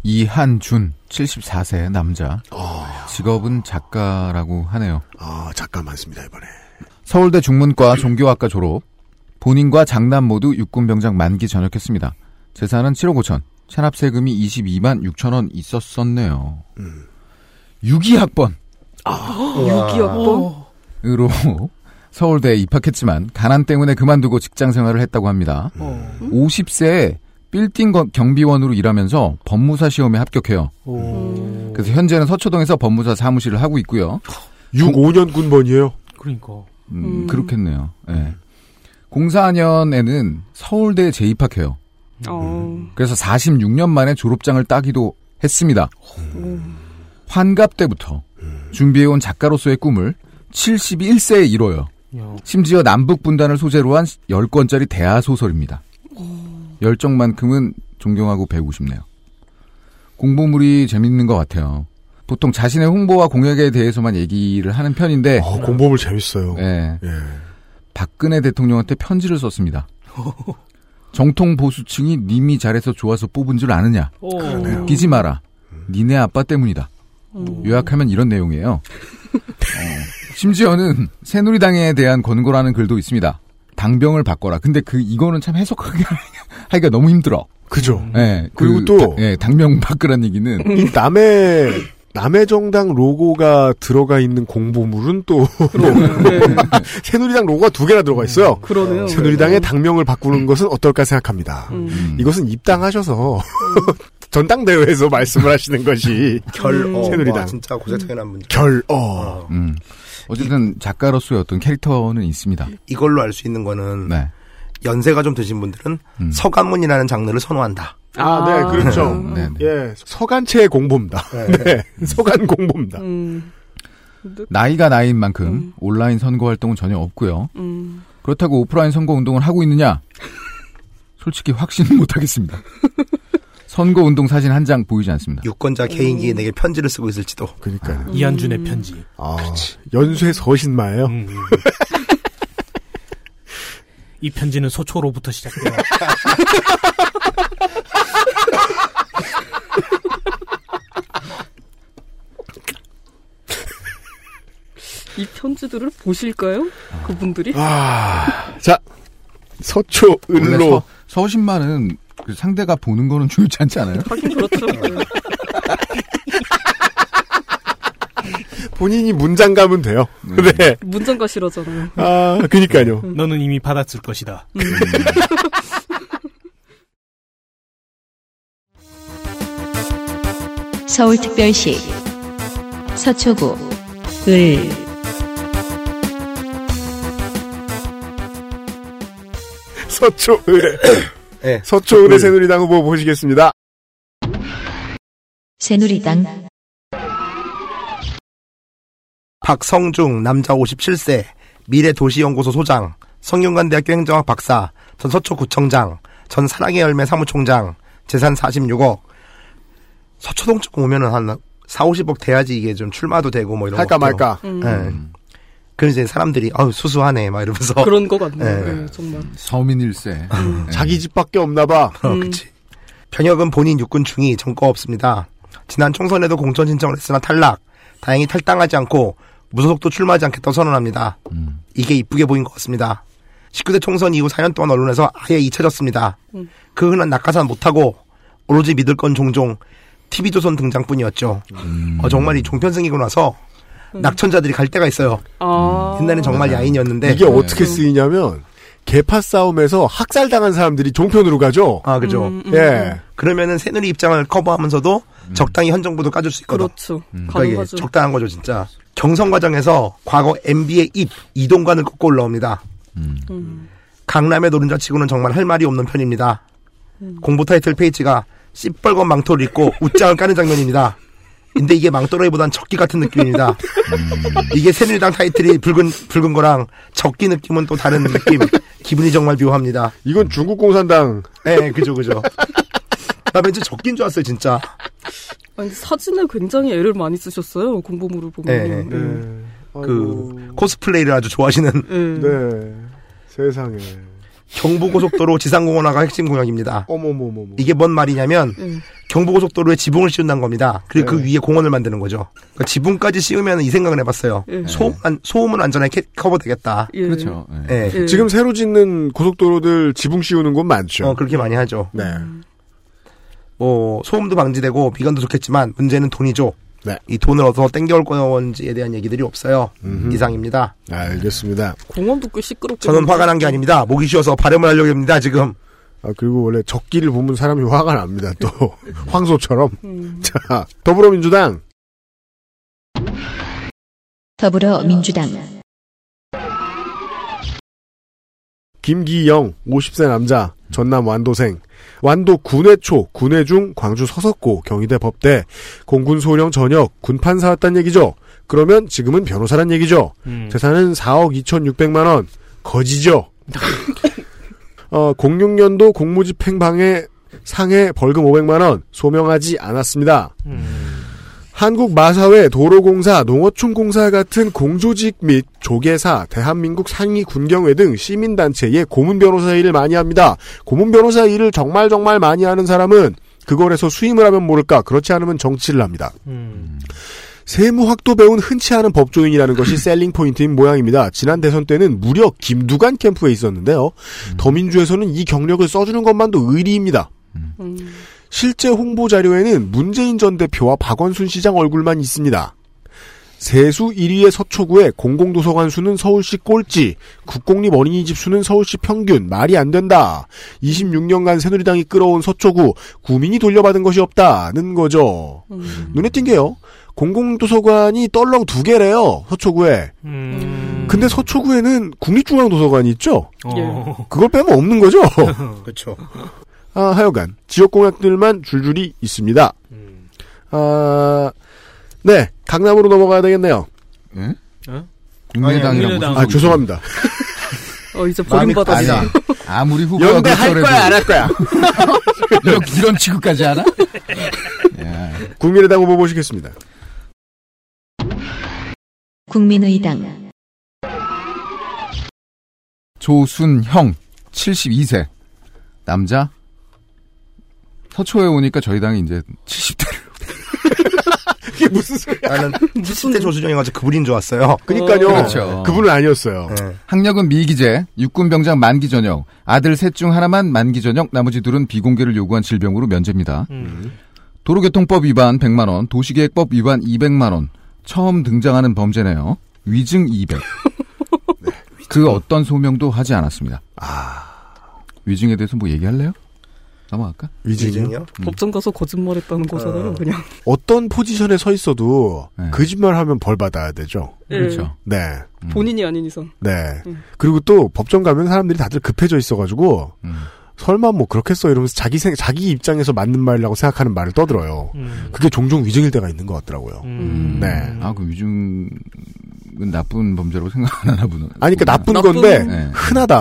이한준 칠십사 세 남자. 어... 직업은 작가라고 하네요. 아, 어, 작가 많습니다 이번에. 서울대 중문과 종교학과 졸업. 본인과 장남 모두 육군병장 만기 전역했습니다. 재산은 칠억 오천. 체납세금이 이십이만 육천 원 있었었네요. 음. 육이 학번. 아, 육이 학번으로 서울대에 입학했지만 가난 때문에 그만두고 직장생활을 했다고 합니다. 음. 오십 세에 빌딩 경비원으로 일하면서 법무사 시험에 합격해요. 오. 그래서 현재는 서초동에서 법무사 사무실을 하고 있고요. 육십오 년 군번이에요. 그러니까. 음, 음. 그렇겠네요. 네. 공사 년에는 서울대에 재입학해요. 음. 그래서 사십육 년 만에 졸업장을 따기도 했습니다. 음. 환갑 때부터 음. 준비해온 작가로서의 꿈을 칠십일 세에 이뤄요. 심지어 남북분단을 소재로 한 십 권짜리 대하소설입니다. 열정만큼은 존경하고 배우고 싶네요. 공보물이 재밌는 것 같아요. 보통 자신의 홍보와 공약에 대해서만 얘기를 하는 편인데 어, 공보물 재밌어요. 예, 예. 박근혜 대통령한테 편지를 썼습니다. 정통 보수층이 님이 잘해서 좋아서 뽑은 줄 아느냐. 웃기지 마라. 니네 아빠 때문이다. 오. 요약하면 이런 내용이에요. 어, 심지어는 새누리당에 대한 권고라는 글도 있습니다. 당병을 바꿔라. 근데 그 이거는 참 해석하기 하기가 너무 힘들어. 그죠. 예. 네, 그리고 그, 또 예, 네, 당병 바꾸란 얘기는 남의 남의 정당 로고가 들어가 있는 공보물은 또 네. 새누리당 로고가 두 개나 들어가 있어요. 그러네요. 새누리당의 당명을 바꾸는 것은 어떨까 생각합니다. 음. 이것은 입당하셔서 전당대회에서 말씀을 하시는 것이 결어. 새누리당. 와, 진짜 고생 차이 난 문제. 결어. 음. 어쨌든 작가로서의 어떤 캐릭터는 있습니다. 이걸로 알 수 있는 거는 네. 연세가 좀 드신 분들은 음. 서간문이라는 장르를 선호한다. 아, 네, 그렇죠. 네, 네. 예, 서간체의 공보입니다. 네, 네. 서간 공보입니다. 음. 나이가 나이인 만큼 음. 온라인 선거 활동은 전혀 없고요. 음. 그렇다고 오프라인 선거 운동을 하고 있느냐? 솔직히 확신은 못하겠습니다. 선거 운동 사진 한 장 보이지 않습니다. 유권자 개인기에 내게 편지를 쓰고 있을지도. 그러니까요. 아. 이한준의 편지. 아, 그렇지. 연쇄 서신마예요. 음. 이 편지는 서초로부터 시작돼요. 이 편지들을 보실까요? 그분들이? 아, 자, 서초 을로 서신만은 그 상대가 보는 거는 중요치 않지 않아요? 하긴 그렇죠. 본인이 문장 가면 돼요. 네. 네. 문장 가시라잖아요. 아, 그니까요. 너는 이미 받았을 것이다. 음. 서울특별시 서초구 을 서초 을의 네, 서초 을의 새누리당 후보 보시겠습니다. 새누리당 박성중 남자 오십칠 세 미래도시연구소 소장 성균관대학교 행정학 박사 전 서초구청장 전 사랑의 열매 사무총장 재산 사십육억 서초동 쪽 오면은 한 사오십억 돼야지 이게 좀 출마도 되고 뭐 이런 할까 거 할까 말까. 음. 네. 그래서 이제 사람들이 아우 수수하네 막 이러면서 그런 것 같네. 네. 네, 정말 서민 일세. 음. 자기 집밖에 없나봐. 음. 어, 그렇지. 병역은 본인 육군 중위 전과 없습니다. 지난 총선에도 공천 신청을 했으나 탈락. 다행히 탈당하지 않고 무소속도 출마하지 않겠다고 선언합니다. 음. 이게 이쁘게 보인 것 같습니다. 십구 대 총선 이후 사 년 동안 언론에서 아예 잊혀졌습니다. 음. 그 흔한 낙하산 못하고 오로지 믿을 건 종종 티비조선 등장뿐이었죠. 음. 어, 정말 이 종편 생기고 나서 음. 낙천자들이 갈 때가 있어요. 아~ 옛날엔 정말 네. 야인이었는데 이게 네. 어떻게 쓰이냐면 개파 싸움에서 학살당한 사람들이 종편으로 가죠. 아, 그죠. 음, 음, 예. 그러면은 새누리 입장을 커버하면서도 음. 적당히 현 정부도 까줄 수 있거든. 그렇죠. 음. 그러니까 이게 적당한 거죠, 진짜. 경선 과정에서 과거 엠비의 입 이동관을 꺾고 올라옵니다. 음. 음. 강남의 노른자치고는 정말 할 말이 없는 편입니다. 음. 공보 타이틀 페이지가 시뻘건 망토를 입고 웃장을 까는 장면입니다. 근데 이게 망토라기보단 적기 같은 느낌입니다. 음. 이게 새누리당 타이틀이 붉은 붉은 거랑 적기 느낌은 또 다른 느낌. 기분이 정말 묘합니다. 이건 중국 공산당. 네, 그죠, 그죠. 나 왠지 적기인 줄 알았어요, 진짜. 아니, 사진을 굉장히 애를 많이 쓰셨어요, 공보물을 보면. 네, 네. 음. 그 코스플레이를 아주 좋아하시는. 음. 네, 세상에. 경부고속도로 지상공원화가 핵심 공약입니다. 어머머머머. 이게 뭔 말이냐면 음. 경부고속도로에 지붕을 씌운다는 겁니다. 그리고 네. 그 위에 공원을 만드는 거죠. 그러니까 지붕까지 씌우면 이 생각을 해봤어요. 네. 소음 안, 소음은 안전하게 캐, 커버되겠다. 예. 그렇죠. 네. 네. 지금 새로 짓는 고속도로들 지붕 씌우는 건 많죠. 어, 그렇게 많이 하죠. 네. 뭐 소음도 방지되고 미관도 좋겠지만 문제는 돈이죠. 네. 이 돈을 얻어서 땡겨올 건지에 대한 얘기들이 없어요. 음흠. 이상입니다. 알겠습니다. 공원도 꽤 시끄럽게. 저는 화가 난 게 아닙니다. 목이 쉬어서 발음을 하려고 합니다, 지금. 아, 그리고 원래 적기를 보면 사람이 화가 납니다, 또. 황소처럼. 음. 자, 더불어민주당. 더불어민주당. 김기영, 오십 세 남자, 전남 완도생. 완도 군해초, 군해중, 광주 서석고, 경희대 법대, 공군 소령 전역, 군판사였단 얘기죠. 그러면 지금은 변호사란 얘기죠. 음. 재산은 사억 이천육백만 원. 거지죠. 어, 공육 년도 공무집행방해 상해 벌금 오백만 원 소명하지 않았습니다. 음. 한국마사회, 도로공사, 농어촌공사 같은 공조직 및 조계사, 대한민국 상위군경회 등 시민단체의 고문변호사 일을 많이 합니다. 고문변호사 일을 정말 정말 많이 하는 사람은 그걸 해서 수임을 하면 모를까, 그렇지 않으면 정치를 합니다. 음. 세무학도 배운 흔치 않은 법조인이라는 것이 셀링포인트인 모양입니다. 지난 대선 때는 무려 김두관 캠프에 있었는데요. 음. 더민주에서는 이 경력을 써주는 것만도 의리입니다. 음. 실제 홍보 자료에는 문재인 전 대표와 박원순 시장 얼굴만 있습니다. 세수 일 위의 서초구에 공공도서관 수는 서울시 꼴찌, 국공립 어린이집 수는 서울시 평균, 말이 안 된다. 이십육 년간 새누리당이 끌어온 서초구, 구민이 돌려받은 것이 없다는 거죠. 음. 눈에 띈 게요. 공공도서관이 떨렁 두 개래요, 서초구에. 음. 근데 서초구에는 국립중앙도서관이 있죠? 어. 그걸 빼면 없는 거죠? 그렇죠. 아, 하여간 지역공약들만 줄줄이 있습니다. 음. 아, 네, 강남으로 넘어가야 되겠네요. 응? 어? 국민의당이랑 아, 죄송합니다. 어, 이제 버림받았지. 아무리 후보가 연대 할 거야, 안 할 거야. 이런, 이런 취급까지 하나? 국민의당 후보 보시겠습니다. 국민의당 조순형 칠십이 세 남자. 서초에 오니까 저희 당이 이제 칠십 대를. 이게 무슨 소리야? 나는 칠십 대 조수정이 가서 그분인 줄 알았어요. 그니까요. 그렇죠. 그분은 아니었어요. 네. 학력은 미기재, 육군병장 만기 전역, 아들 셋 중 하나만 만기 전역, 나머지 둘은 비공개를 요구한 질병으로 면제입니다. 음. 도로교통법 위반 백만 원, 도시계획법 위반 이백만 원, 처음 등장하는 범죄네요. 위증 이백. 네. 그 어떤 소명도 하지 않았습니다. 아. 위증에 대해서 뭐 얘기할래요? 넘어갈까? 위증이요? 음. 법정 가서 거짓말했다는 거잖아요. 어... 그냥 어떤 포지션에 서 있어도 네. 거짓말하면 벌 받아야 되죠. 네. 그렇죠. 네. 음. 본인이 아닌 이상. 네. 음. 그리고 또 법정 가면 사람들이 다들 급해져 있어가지고 음. 설마 뭐 그렇겠어 이러면서 자기 생 자기 입장에서 맞는 말이라고 생각하는 말을 떠들어요. 음. 그게 종종 위증일 때가 있는 것 같더라고요. 음. 네. 아, 그 위증은 나쁜 범죄로 생각 안 하나 보네. 아니, 그러니까 나쁜, 나쁜 건데 네. 흔하다.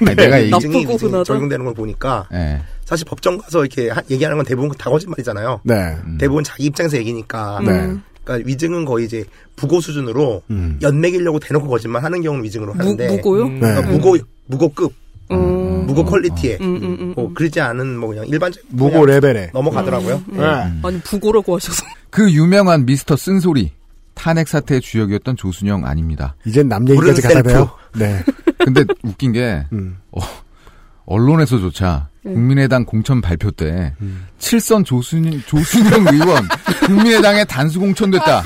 네. 아니, 내가 위증이 적용되는 걸 보니까 네. 사실 법정 가서 이렇게 하, 얘기하는 건 대부분 다 거짓말이잖아요. 네. 음. 대부분 자기 입장에서 얘기니까. 네. 그러니까 위증은 거의 이제 무고 수준으로 음. 연맥이려고 대놓고 거짓말 하는 경우는 위증으로 하는데 무, 무고요? 음. 그러니까 네. 무고 무고급. 음. 무고 퀄리티에 음, 음, 음, 뭐 그러지 않은 뭐 그냥 일반적 무고 레벨에 넘어가더라고요. 음, 음. 네. 아니 부고라고 하셔서 그 유명한 미스터 쓴소리 탄핵 사태의 주역이었던 조순영 아닙니다. 이젠 남 얘기까지 가다봬요. 네. 근데 웃긴 게 음. 어, 언론에서조차 음. 국민의당 공천 발표 때 음. 칠선 조순, 조순영 의원 국민의당에 단수 공천됐다.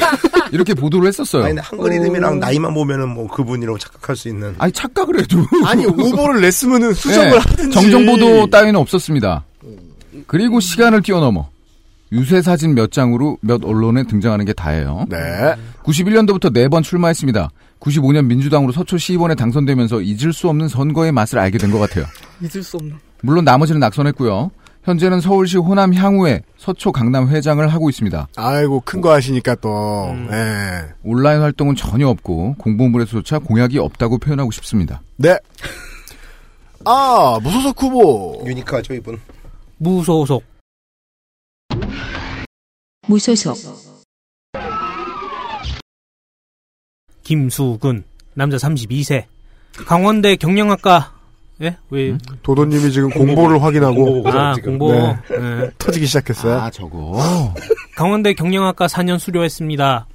이렇게 보도를 했었어요. 아니, 한글 이름이랑 오... 나이만 보면은 뭐 그분이라고 착각할 수 있는. 아니, 착각을 해도. 아니, 오보를 냈으면은 수정을 네, 하든지. 정정보도 따위는 없었습니다. 그리고 시간을 뛰어넘어 유세 사진 몇 장으로 몇 언론에 등장하는 게 다예요. 네. 구십일 년도부터 네 번 출마했습니다. 구십오 년 민주당으로 서초 시의원에 당선되면서 잊을 수 없는 선거의 맛을 알게 된 것 같아요. 잊을 수 없는. 물론 나머지는 낙선했고요. 현재는 서울시 호남 향후에 서초 강남 회장을 하고 있습니다. 아이고, 큰 거 하시니까 또. 음. 네. 온라인 활동은 전혀 없고 공보물에서조차 공약이 없다고 표현하고 싶습니다. 네. 아, 무소속 후보. 유니크하죠, 이분. 무소속. 무소속. 김수근, 남자 삼십이 세. 강원대 경영학과. 예? 왜? 음? 도도님이 지금 공보를 공보, 확인하고. 아, 지금. 공보. 네. 네. 터지기 시작했어요. 아, 저거. 강원대 경영학과 사 년 수료했습니다.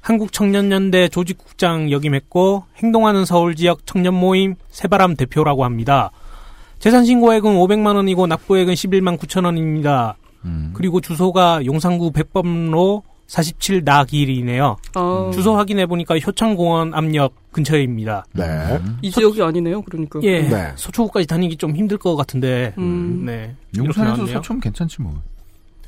한국청년연대 조직국장 역임했고, 행동하는 서울지역 청년모임 새바람 대표라고 합니다. 재산신고액은 오백만 원이고, 납부액은 십일만 구천 원입니다. 음. 그리고 주소가 용산구 백범로 사십칠 나길이네요. 아. 주소 확인해보니까 효창공원 압력 근처입니다. 네. 이 지역이 서... 아니네요, 그러니까. 예. 네. 서초구까지 다니기 좀 힘들 것 같은데. 음. 네. 용산에서 서초면 괜찮지 뭐.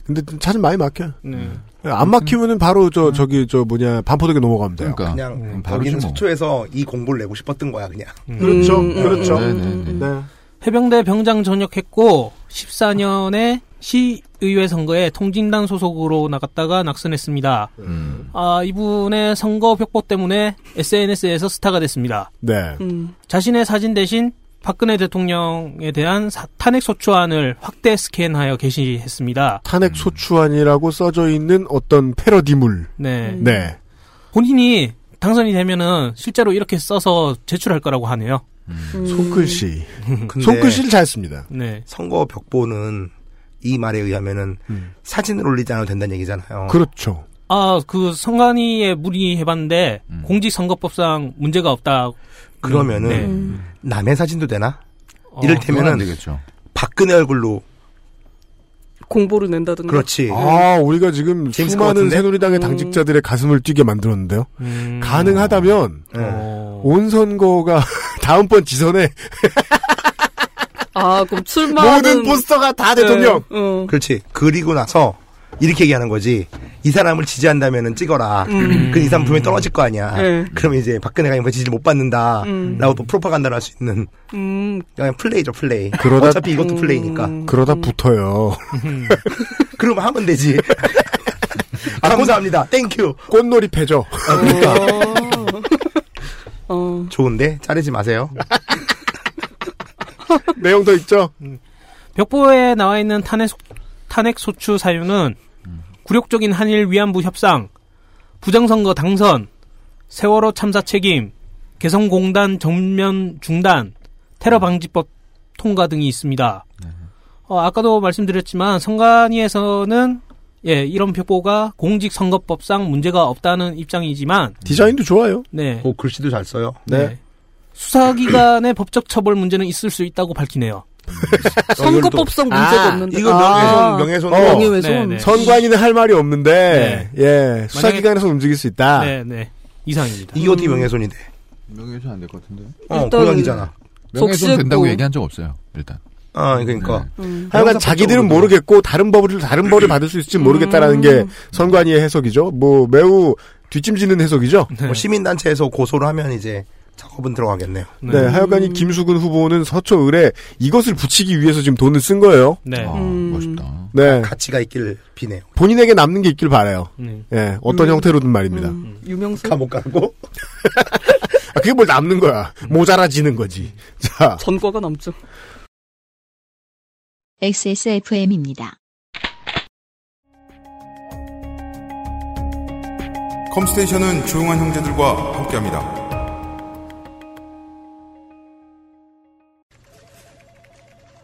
근데 차는 많이 막혀. 네. 안 막히면은 바로 저, 저기, 저 뭐냐, 반포대교 넘어가면 돼요. 그러니까. 그냥, 음, 바로 여기는 뭐. 서초에서 이 공부를 내고 싶었던 거야, 그냥. 음. 그렇죠. 음. 그렇죠. 네, 네, 네. 네. 해병대 병장 전역했고, 십사 년에 시의회 선거에 통진당 소속으로 나갔다가 낙선했습니다. 음. 아, 이분의 선거 벽보 때문에 에스엔에스에서 스타가 됐습니다. 네. 음. 자신의 사진 대신 박근혜 대통령에 대한 사, 탄핵 소추안을 확대 스캔하여 게시했습니다. 탄핵 소추안이라고 써져 있는 어떤 패러디물. 네. 음. 네. 본인이 당선이 되면은 실제로 이렇게 써서 제출할 거라고 하네요. 음. 손글씨. 근데 손글씨를 잘 씁니다. 네. 선거 벽보는 이 말에 의하면은 음. 사진을 올리지 않아도 된다는 얘기잖아요. 그렇죠. 아, 그 선관위에 문의해봤는데 음. 공직선거법상 문제가 없다. 그러면은 네. 음. 남의 사진도 되나? 어, 이를테면은 되겠죠. 박근혜 얼굴로 공보를 낸다든가. 그렇지. 아, 우리가 지금 수많은 새누리당의 당직자들의 음. 가슴을 뛰게 만들었는데요. 음. 가능하다면 어. 온 선거가 다음번 지선에. 아, 그럼 출마하는... 모든 포스터가 다 대통령. 네, 어. 그렇지. 그리고 나서 이렇게 얘기하는 거지. 이 사람을 지지한다면 찍어라. 음. 그 이 사람 분명히 떨어질 거 아니야. 네. 그러면 이제 박근혜가 이번 지지를 못 받는다. 음. 라고 또 프로파간다를 할 수 있는. 음. 그냥 플레이죠, 플레이. 그러다, 어차피 이것도 음. 플레이니까. 그러다 음. 붙어요. 그러면 하면 되지. 아, 감사합니다. 땡큐. 꽃놀이 패죠. 아, 그러니까. 어. 어. 좋은데? 자르지 마세요. 내용 더 있죠? 벽보에 나와 있는 탄핵, 탄핵 소추 사유는 굴욕적인 한일 위안부 협상, 부정선거 당선, 세월호 참사 책임, 개성공단 전면 중단, 테러방지법 통과 등이 있습니다. 어, 아까도 말씀드렸지만 선관위에서는 예, 이런 벽보가 공직선거법상 문제가 없다는 입장이지만 디자인도 좋아요. 네. 오, 글씨도 잘 써요. 네. 네. 수사기관의 법적 처벌 문제는 있을 수 있다고 밝히네요. 선거법상 문제가 아, 없는데. 이거 명예훼손, 명예훼손. 아, 명예훼손. 어, 선관위는 할 말이 없는데, 네. 예, 수사기관에서 움직일 수 있다. 네, 네. 이상입니다. 이게 어떻게 명예훼손이 돼? 명예훼손 안 될 것 같은데. 어, 고양이잖아. 명예훼손 된다고 얘기한 적 없어요, 일단. 아, 그러니까. 네. 음. 하여간 자기들은 모르겠고, 다른 법을, 다른 벌을 받을 수 있을지 모르겠다라는 음. 게 선관위의 해석이죠. 뭐, 매우 뒷짐지는 해석이죠. 네. 뭐 시민단체에서 고소를 하면 이제, 작업은 들어가겠네요. 네, 네. 하여간 이 김수근 후보는 서초 을에 이것을 붙이기 위해서 지금 돈을 쓴 거예요. 네, 아, 음. 멋있다. 네, 가치가 있길 비네요. 본인에게 남는 게 있길 바라요. 예, 네. 네, 어떤 음. 형태로든 말입니다. 음. 유명세 감옥 가고. 아, 그게 뭘 남는 거야? 음. 모자라지는 거지. 자, 전과가 남죠. 엑스에스에프엠입니다. 컴스테이션은 조용한 형제들과 함께합니다.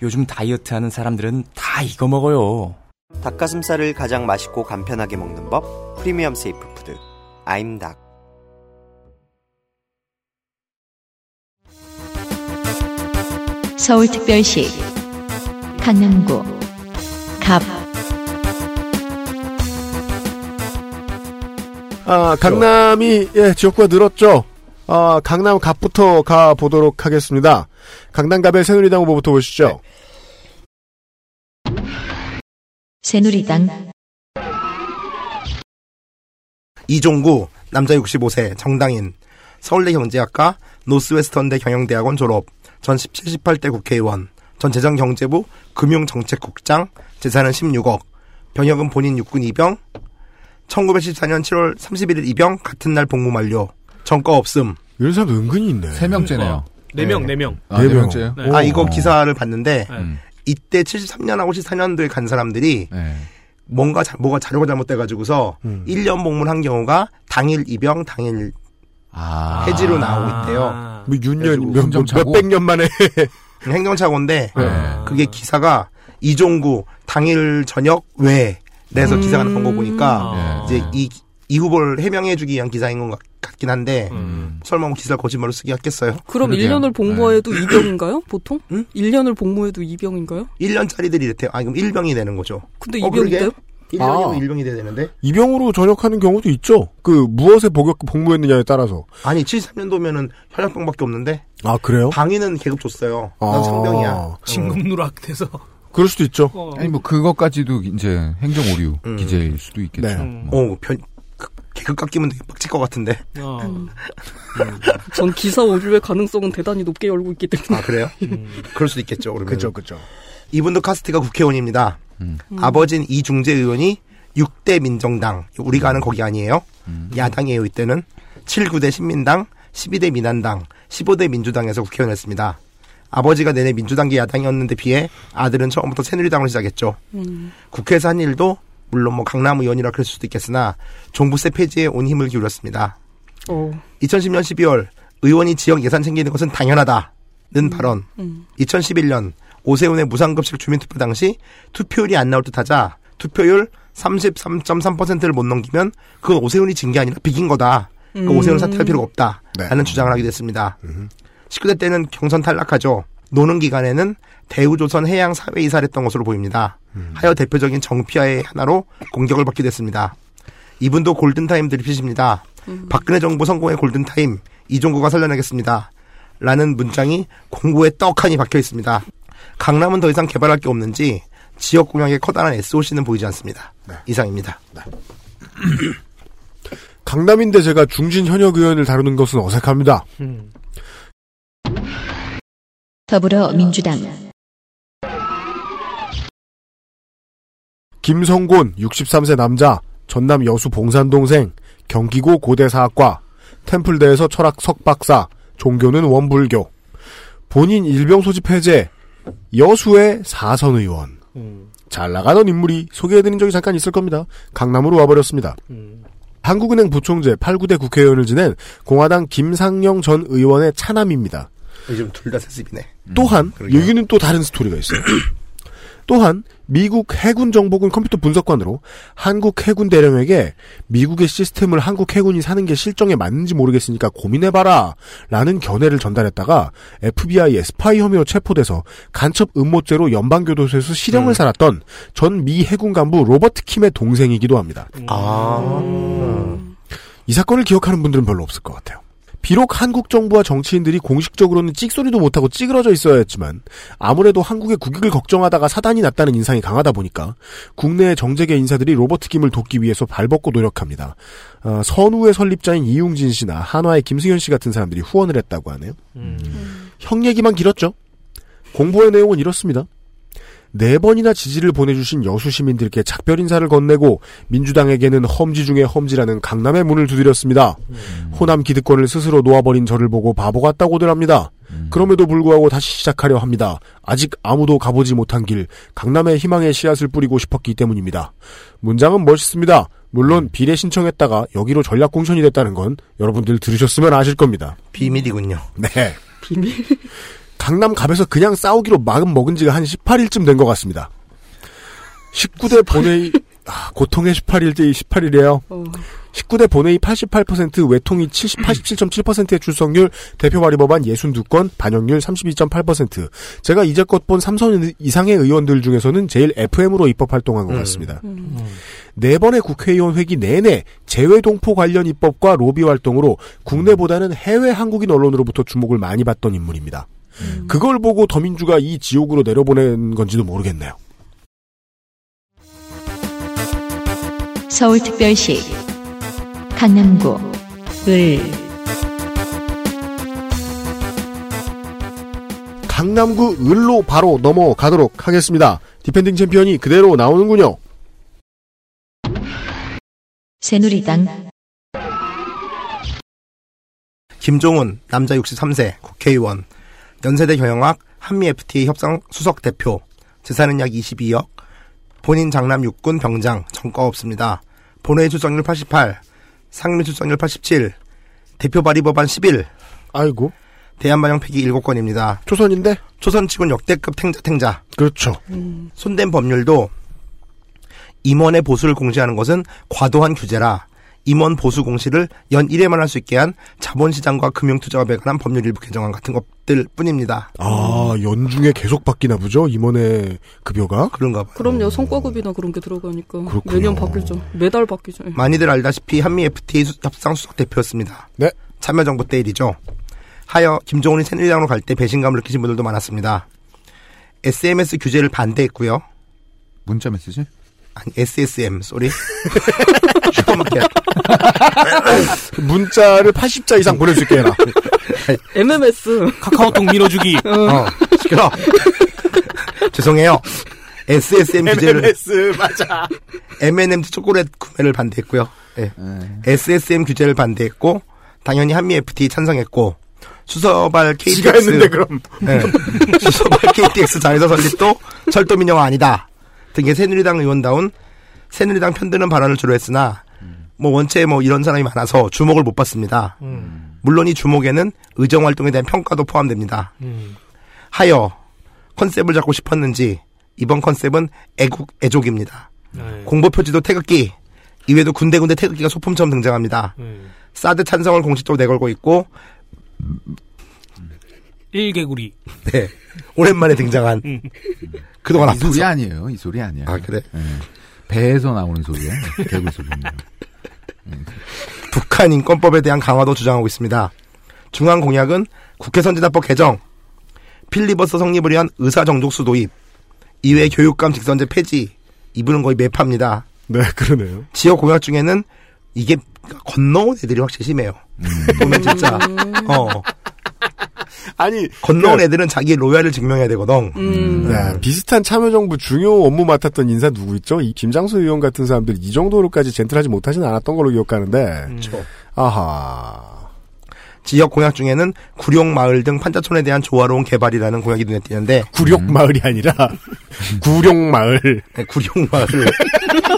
요즘 다이어트하는 사람들은 다 이거 먹어요. 닭가슴살을 가장 맛있고 간편하게 먹는 법, 프리미엄 세이프 푸드 아임닭. 서울특별시 강남구 갑. 아, 강남이 예, 지역구가 늘었죠. 아, 강남 갑부터 가보도록 하겠습니다. 강남갑의 새누리당 후보부터 보시죠. 새누리당 이종구, 남자 육십오 세, 정당인, 서울대 경제학과, 노스웨스턴대 경영대학원 졸업, 전 십칠, 십팔 대 국회의원, 전 재정경제부 금융정책국장, 재산은 십육억, 병역은 본인 육군 입영, 천구백십사 년 칠월 삼십일 일 입영, 같은 날 복무 만료, 전과 없음. 이런 사람도 은근히 있네. 세 명째네요. 네 명, 네 명. 네 명째. 아, 이거 기사를 봤는데, 네. 이때 칠십삼 년하고 칠십사 년도에 간 사람들이, 네. 뭔가, 자, 뭐가 자료가 잘못돼가지고서, 음. 일 년 복무를 한 경우가 당일 입영, 당일 아~ 해지로 나오고 있대요. 아~ 뭐, 육 년, 몇, 몇백 년 만에. 행정착오인데, 네. 그게 기사가 이종구, 당일 저녁 외, 내서 음~ 기사가 나온 거 보니까, 네. 이제 이, 이 후보를 해명해주기 위한 기사인 건 같긴 한데, 음. 설마 기사를 거짓말로 쓰기 했겠어요? 그럼 그러게요. 일 년을 복무해도 네. 이 병인가요? 보통? 응? 일 년을 복무해도 이 병인가요? 일 년짜리들이 이렇대요. 아니, 그럼 일 병이 되는 거죠. 근데 어, 이 병이 돼요? 일 병이면 아, 일 병이 돼야 되는데? 이 병으로 전역하는 경우도 있죠. 그, 무엇에 복역, 복무했느냐에 따라서. 아니, 칠십삼 년도면은 현역병밖에 없는데? 아, 그래요? 방위는 계급 줬어요. 난 아, 상병이야. 진급누락돼서. 그럴 수도 있죠. 어. 아니, 뭐, 그것까지도 이제 행정오류 음. 기재일 수도 있겠죠. 네. 음. 어, 변, 계급 깎이면 되게 빡칠 것 같은데. 어. 음. 전 기사 오류의 가능성은 대단히 높게 열고 있기 때문에. 아, 그래요? 음. 그럴 수도 있겠죠, 그러면. 그죠, 그죠. 이분도 카스트가 국회의원입니다. 음. 아버진 이중재 의원이 육 대 민정당, 우리가 아는 거기 아니에요. 음. 야당이에요, 이때는. 칠, 구 대 신민당, 십이 대 민한당, 십오 대 민주당에서 국회의원을 했습니다. 아버지가 내내 민주당계 야당이었는데 비해 아들은 처음부터 새누리당으로 시작했죠. 음. 국회에서 한 일도 물론 뭐 강남 의원이라 그럴 수도 있겠으나 종부세 폐지에 온 힘을 기울였습니다. 오. 이천십 년 십이월 의원이 지역 예산 챙기는 것은 당연하다는 음. 발언. 음. 이천십일 년 오세훈의 무상급식 주민투표 당시 투표율이 안 나올 듯 하자 투표율 삼십삼 점 삼 퍼센트를 못 넘기면 그건 오세훈이 진 게 아니라 비긴 거다. 음. 그 오세훈 사퇴할 필요가 없다. 네. 라는 주장을 하게 됐습니다. 음. 십구 대 때는 경선 탈락하죠. 노는 기간에는 대우조선 해양사회이사를 했던 것으로 보입니다. 음. 하여 대표적인 정피아의 하나로 공격을 받게 됐습니다. 이분도 골든타임 드립십니다. 음. 박근혜 정부 성공의 골든타임, 이종구가 살려내겠습니다. 라는 문장이 공고에 떡하니 박혀있습니다. 강남은 더 이상 개발할 게 없는지 지역 공약의 커다란 에스오씨는 보이지 않습니다. 네. 이상입니다. 네. 강남인데 제가 중진 현역 의원을 다루는 것은 어색합니다. 음. 더불어민주당 김성곤, 육십삼 세 남자, 전남 여수 봉산동생, 경기고 고대사학과, 템플대에서 철학 석박사, 종교는 원불교, 본인 일병 소집 해제, 여수의 사선 의원. 음. 잘 나가던 인물이 소개해드린 적이 잠깐 있을 겁니다. 강남으로 와버렸습니다. 음. 한국은행 부총재 팔, 구 대 국회의원을 지낸 공화당 김상영 전 의원의 차남입니다. 요즘 둘 다 세습이네. 또한 음. 여기는 또 다른 스토리가 있어요. 또한 미국 해군 정보군 컴퓨터 분석관으로 한국 해군 대령에게 미국의 시스템을 한국 해군이 사는 게 실정에 맞는지 모르겠으니까 고민해봐라 라는 견해를 전달했다가 에프비아이의 스파이 혐의로 체포돼서 간첩 음모죄로 연방교도소에서 실형을 음. 살았던 전 미 해군 간부 로버트 킴의 동생이기도 합니다. 음. 아. 이 사건을 기억하는 분들은 별로 없을 것 같아요. 비록 한국 정부와 정치인들이 공식적으로는 찍소리도 못하고 찌그러져 있어야 했지만 아무래도 한국의 국익을 걱정하다가 사단이 났다는 인상이 강하다 보니까 국내의 정재계 인사들이 로버트 김을 돕기 위해서 발벗고 노력합니다. 어, 선우의 설립자인 이용진 씨나 한화의 김승현 씨 같은 사람들이 후원을 했다고 하네요. 음. 형 얘기만 길었죠. 공보의 내용은 이렇습니다. 네 번이나 지지를 보내주신 여수 시민들께 작별 인사를 건네고 민주당에게는 험지 중에 험지라는 강남의 문을 두드렸습니다. 음. 호남 기득권을 스스로 놓아버린 저를 보고 바보 같다고들 합니다. 음. 그럼에도 불구하고 다시 시작하려 합니다. 아직 아무도 가보지 못한 길, 강남의 희망의 씨앗을 뿌리고 싶었기 때문입니다. 문장은 멋있습니다. 물론 비례 신청했다가 여기로 전략 공천이 됐다는 건 여러분들 들으셨으면 아실 겁니다. 비밀이군요. 네. 비밀. 강남갑에서 그냥 싸우기로 마음 먹은 지가 한 십팔 일쯤 된 것 같습니다. 십구 대 본회의, 아, 고통의 십팔 일, 십팔 일이에요. 어. 십구 대 본회의 팔십팔 퍼센트, 외통이 팔십칠 점 칠 퍼센트의 출석률, 대표 발의법안 육십이 건, 반영률 삼십이 점 팔 퍼센트. 제가 이제껏 본 삼선 이상의 의원들 중에서는 제일 에프엠으로 입법 활동한 것 같습니다. 음. 음. 네 번의 국회의원 회기 내내 재외동포 관련 입법과 로비 활동으로 국내보다는 해외 한국인 언론으로부터 주목을 많이 받던 인물입니다. 음. 그걸 보고 더민주가 이 지옥으로 내려보낸 건지도 모르겠네요. 서울특별시 강남구 을 강남구 을로 바로 넘어가도록 하겠습니다. 디펜딩 챔피언이 그대로 나오는군요. 새누리당 김종훈, 남자 육십삼 세, 국회의원, 연세대 경영학, 한미 에프티에이 협상 수석 대표, 재산은 약 이십이억, 본인 장남 육군 병장, 전과 없습니다. 본회의 출석률 팔십팔, 상임위 출석률 팔십칠, 대표 발의 법안 십일. 아이고. 대안 반영 폐기 일곱 건입니다. 초선인데? 초선치곤 역대급 탱자 탱자. 그렇죠. 음. 손댄 법률도 임원의 보수를 공시하는 것은 과도한 규제라 임원 보수 공시를 연 일 회만 할 수 있게 한 자본시장과 금융투자와 배관한 법률 일부 개정안 같은 것들 뿐입니다. 아, 연중에 계속 바뀌나 보죠? 임원의 급여가? 그런가 봐요. 그럼요. 성과급이나 그런 게 들어가니까. 그렇군요. 매년 바뀌죠. 매달 바뀌죠. 많이들 알다시피 한미 에프티에이 협상 수석 대표였습니다. 네. 참여정부 때 일이죠. 하여 김종훈이 새누리당으로 갈 때 배신감을 느끼신 분들도 많았습니다. 에스엠에스 규제를 반대했고요. 문자 메시지? 아니, 에스에스엠, 쏘리. 슈퍼마켓. 문자를 팔십 자 이상 보낼 수 있게 해라. 엠엠에스. 카카오톡 밀어주기. 어, 시끄러. 죄송해요. 에스에스엠 규제를. 엠엠에스, 맞아. 엠앤엠 초콜릿 구매를 반대했고요. 네. 에스에스엠 규제를 반대했고, 당연히 한미 에프티에이 찬성했고, 수서발 케이티엑스. 지가 했는데, 그럼. 네. 수서발 케이티엑스 장애사 설립도 철도민영화 아니다. 등의 새누리당 의원다운 새누리당 편드는 발언을 주로 했으나 뭐 원체 뭐 이런 사람이 많아서 주목을 못 받습니다. 음. 물론 이 주목에는 의정활동에 대한 평가도 포함됩니다. 음. 하여 컨셉을 잡고 싶었는지 이번 컨셉은 애국 애족입니다. 음. 공보표지도 태극기 이외에도 군데군데 태극기가 소품처럼 등장합니다. 음. 사드 찬성을 공식적으로 내걸고 있고 일개구리. 네. 오랜만에 등장한. 음. 그동안 아팠어. 이 소리 아니에요. 이 소리 아니야. 아, 그래? 네. 배에서 나오는 소리야. 개구리 소리입니다. 네. 북한 인권법에 대한 강화도 주장하고 있습니다. 중앙 공약은 국회 선진화법 개정, 필리버스터 성립을 위한 의사 정족수 도입, 이외 교육감 직선제 폐지. 이분은 거의 매파입니다. 네, 그러네요. 지역 공약 중에는 이게 건너온 애들이 확실히 심해요. 음. 보면 진짜. 어. 아니 건너온 그래. 애들은 자기 로얄을 증명해야 되거든. 음. 야, 비슷한 참여정부 중요 업무 맡았던 인사 누구 있죠? 이 김장수 의원 같은 사람들 이 정도로까지 젠틀하지 못하진 않았던 걸로 기억하는데. 음. 아하. 지역 공약 중에는 구룡마을 등 판자촌에 대한 조화로운 개발이라는 공약이 눈에 띄는데. 구룡마을이 아니라 구룡마을. 네, 구룡마을.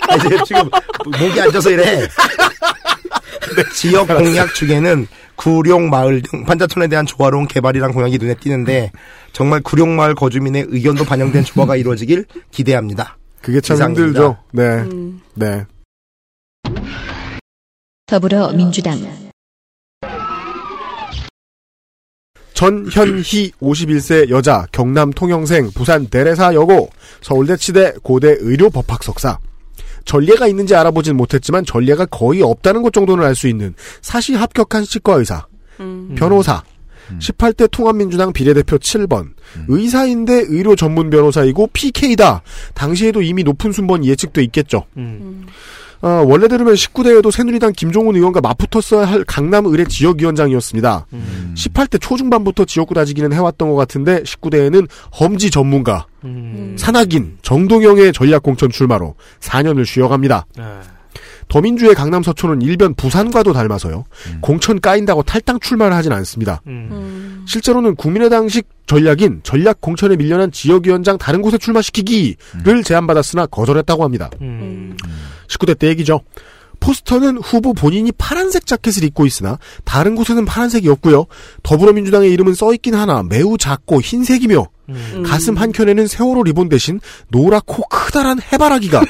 아, 이제 지금 목이 앉아서 이래. 지역 공약 중에는 구룡마을 등 판자촌에 대한 조화로운 개발이란 공약이 눈에 띄는데 정말 구룡마을 거주민의 의견도 반영된 조화가 이루어지길 기대합니다. 그게 참 이상입니다. 힘들죠. 네, 음. 네. 더불어민주당 전현희 오십일 세 여자, 경남 통영생, 부산 대례사 여고, 서울대 치대, 고대 의료 법학 석사. 전례가 있는지 알아보진 못했지만 전례가 거의 없다는 것 정도는 알 수 있는 사시 합격한 치과의사, 음. 변호사, 음. 십팔 대 통합민주당 비례대표 칠 번, 음. 의사인데 의료 전문 변호사이고 피케이다. 당시에도 이미 높은 순번이 예측돼 있겠죠. 음. 어, 원래대로면 십구 대에도 새누리당 김종훈 의원과 맞붙었어야 할 강남 의례 지역위원장이었습니다. 음. 십팔 대 초중반부터 지역구 다지기는 해왔던 것 같은데 십구 대에는 험지 전문가 음. 산악인 정동영의 전략공천 출마로 사 년을 쉬어갑니다. 아. 더민주의 강남 서초는 일변 부산과도 닮아서요. 음. 공천 까인다고 탈당 출마를 하진 않습니다. 음. 실제로는 국민의당식 전략인 전략공천에 밀려난 지역위원장 다른 곳에 출마시키기를 음. 제안받았으나 거절했다고 합니다. 음. 십구 대 때 얘기죠. 포스터는 후보 본인이 파란색 자켓을 입고 있으나 다른 곳에는 파란색이 없고요. 더불어민주당의 이름은 써있긴 하나 매우 작고 흰색이며 음. 가슴 한켠에는 세월호 리본 대신 노랗고 크다란 해바라기가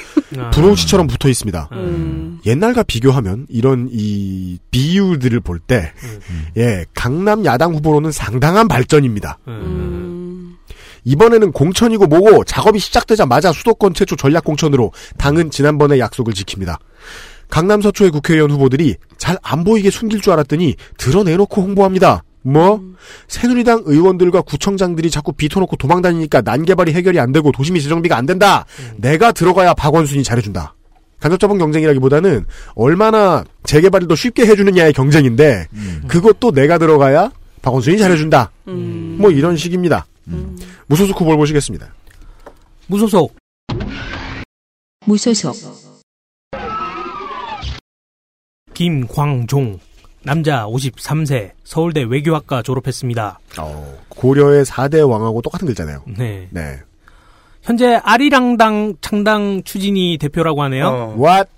브로치처럼 붙어 있습니다. 음. 옛날과 비교하면 이런 이 비유들을 볼 때 음. 예, 강남 야당 후보로는 상당한 발전입니다. 음. 이번에는 공천이고 뭐고 작업이 시작되자마자 수도권 최초 전략공천으로 당은 지난번의 약속을 지킵니다. 강남 서초의 국회의원 후보들이 잘 안 보이게 숨길 줄 알았더니 드러내놓고 홍보합니다. 뭐? 음. 새누리당 의원들과 구청장들이 자꾸 비토놓고 도망다니니까 난개발이 해결이 안 되고 도심이 재정비가 안 된다. 음. 내가 들어가야 박원순이 잘해준다. 간접자본 경쟁이라기보다는 얼마나 재개발을 더 쉽게 해주느냐의 경쟁인데 음. 그것도 내가 들어가야 박원순이 잘해준다. 음. 뭐 이런 식입니다. 음. 무소속 후보를 보시겠습니다. 무소속 무소속 김광종 남자 오십삼 세 서울대 외교학과 졸업했습니다. 어, 고려의 사 대 왕하고 똑같은 글자네요. 네. 네. 현재 아리랑당 창당 추진이 대표라고 하네요. 어. What?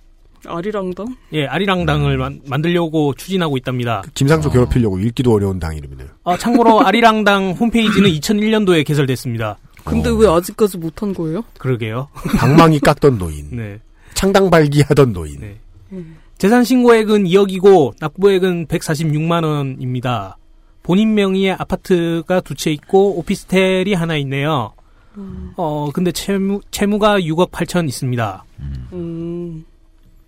아리랑당? 예, 아리랑당을 음. 만들려고 추진하고 있답니다. 김상조 어. 괴롭히려고 읽기도 어려운 당 이름이네요. 아, 참고로 아리랑당 홈페이지는 이천일 년도에 개설됐습니다. 근데 어. 왜 아직까지 못한 거예요? 그러게요. 방망이 깎던 노인. 네. 창당 발기하던 노인. 네. 음. 재산 신고액은 이억이고 납부액은 백사십육만 원입니다. 본인 명의의 아파트가 두 채 있고 오피스텔이 하나 있네요. 음. 어 근데 채무 채무가 육억 팔천 있습니다. 음.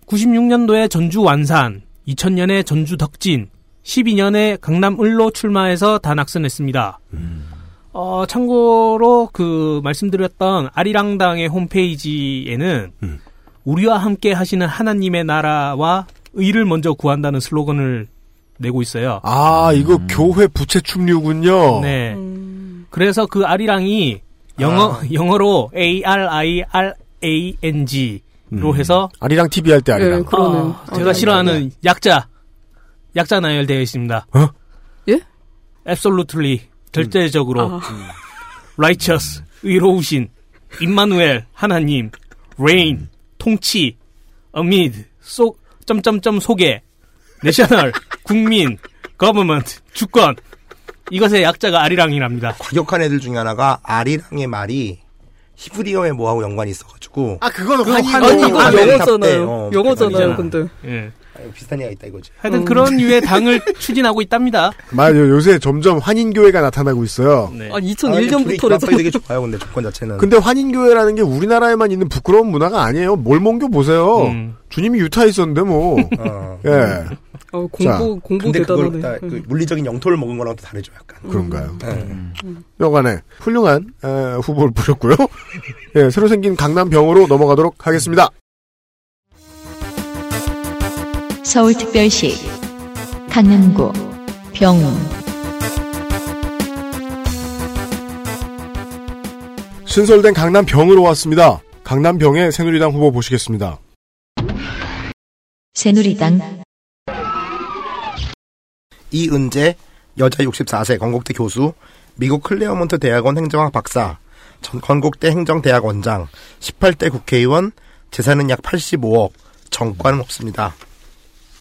구십육 년도에 전주 완산, 이천 년에 전주 덕진, 십이 년에 강남 을로 출마해서 다 낙선했습니다. 음. 어 참고로 그 말씀드렸던 아리랑당의 홈페이지에는 음. 우리와 함께 하시는 하나님의 나라와 의를 먼저 구한다는 슬로건을 내고 있어요. 아, 이거 음. 교회 부채춤류군요. 네. 음. 그래서 그 아리랑이 영어, 아. 영어로 에이 알 아이 알 에이 엔 지로 음. 해서. 아리랑 티비 할 때 아리랑. 네, 그러네. 어, 제가 아리랑 싫어하는 아리랑. 약자. 약자 나열되어 있습니다. 어? 예? Absolutely. 절대적으로. 음. 음. Righteous. 의로우신. 임마누엘. 하나님. Reign. 음. 통치, amid, 소, 점점점 소개, national, 국민, government, 주권. 이것의 약자가 아리랑이랍니다. 과격한 애들 중에 하나가 아리랑의 말이 히브리어에 뭐하고 연관이 있어가지고. 아, 그건 환희고 영어잖아요. 어, 영어잖아요, 근데. 예. 비슷한 얘기가 있다 이거지. 하여튼 음. 그런 유의 당을 추진하고 있답니다. 맞아요. 요새 점점 환인교회가 나타나고 있어요. 네. 아, 이천일 년부터래서. 아, 되게 좋아요. 근데 조건 자체는. 근데 환인교회라는 게 우리나라에만 있는 부끄러운 문화가 아니에요. 몰몬교 보세요. 음. 주님이 유타에 있었는데 뭐. 어. 예. 어, 공부 공부 대단하네. 다, 그 물리적인 영토를 먹은 거랑 또 다르죠, 약간. 음. 그런가요? 음. 음. 여간에 훌륭한 에, 후보를 부렸고요. 예, 새로 생긴 강남병으로 넘어가도록 하겠습니다. 서울특별시 강남구 병 신설된 강남병으로 왔습니다. 강남병의 새누리당 후보 보시겠습니다. 새누리당 이은재 여자 육십사 세 건국대 교수 미국 클레어몬트 대학원 행정학 박사 전 건국대 행정대학원장 십팔 대 국회의원 재산은 약 팔십오억 정과는 없습니다.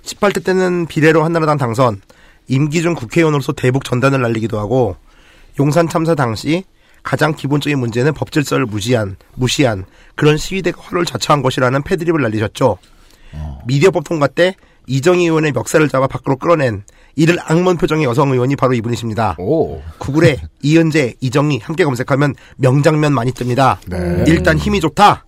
십팔 대 때는 비례로 한나라당 당선, 임기중 국회의원으로서 대북 전단을 날리기도 하고 용산 참사 당시 가장 기본적인 문제는 법 질서를 무시한, 무시한 그런 시위대가 화를 자처한 것이라는 패드립을 날리셨죠. 어. 미디어법 통과 때 이정희 의원의 멱살을 잡아 밖으로 끌어낸 이를 악몽 표정의 여성 의원이 바로 이분이십니다. 오. 구글에 이은재, 이정희 함께 검색하면 명장면 많이 뜹니다. 네. 일단 힘이 좋다.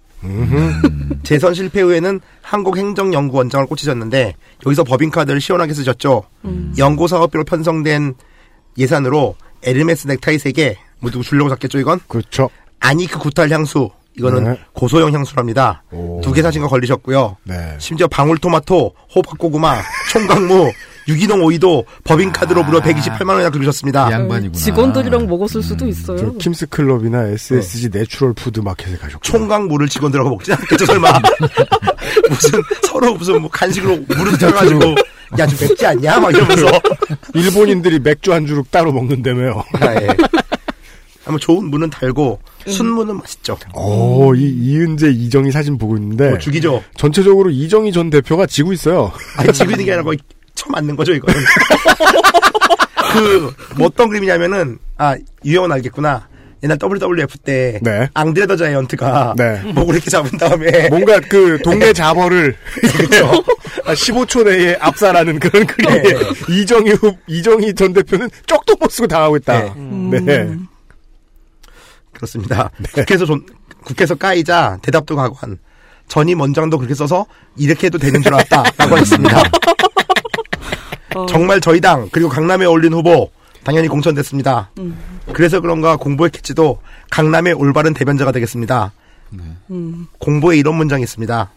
재선 실패 후에는 한국행정연구원장을 꽂히셨는데 여기서 법인카드를 시원하게 쓰셨죠. 음. 연구사업비로 편성된 예산으로 에르메스 넥타이 세 개 뭐 누구 주려고 샀겠죠 이건? 그렇죠. 아니크 구탈 향수 이거는 네. 고소형 향수랍니다. 두 개 사신 거 걸리셨고요. 네. 심지어 방울토마토, 호박고구마, 총각무, 유기농 오이도 법인카드로 무려 백이십팔만 원이나 긁으셨습니다. 양반이구나. 직원들이랑 먹었을 수도 있어요. 킴스클럽이나 에스에스지 네. 내추럴푸드마켓에 가셨고 총각무를 직원들하고 먹지 않겠죠 설마. 무슨 서로 무슨 뭐 간식으로 물을 타가지고 야 좀 맵지 않냐 막 이러면서. 일본인들이 맥주 한 주룩 따로 먹는다며요. 아, 예. 아마 좋은 무는 달고 순무는 맛있죠. 오, 이 이은재 이정희 사진 보고 있는데 어, 죽이죠. 전체적으로 이정희 전 대표가 지고 있어요. 아니 지고 있는 게 아니라 거의 처음 맞는 거죠 이거는. 그 뭐 어떤 그림이냐면은 아 유형은 알겠구나. 옛날 더블유더블유에프 때 네. 앙드레더 자이언트가 네. 목을 이렇게 잡은 다음에 뭔가 그 동네 잡어를 그렇죠. 십오 초 내에 압살하는 그런 그림에 네. 이정희 후 이정희 전 대표는 쪽도 못 쓰고 당하고 있다. 네. 음. 네. 그렇습니다. 네. 국회에서 좀, 국회에서 까이자 대답도 각오한 전임 원장도 그렇게 써서 이렇게 해도 되는 줄 알았다라고 했습니다. 어. 정말 저희 당 그리고 강남에 올린 후보 당연히 공천됐습니다. 음. 그래서 그런가 공보했겠지도 강남의 올바른 대변자가 되겠습니다. 네. 음. 공보에 이런 문장이 있습니다.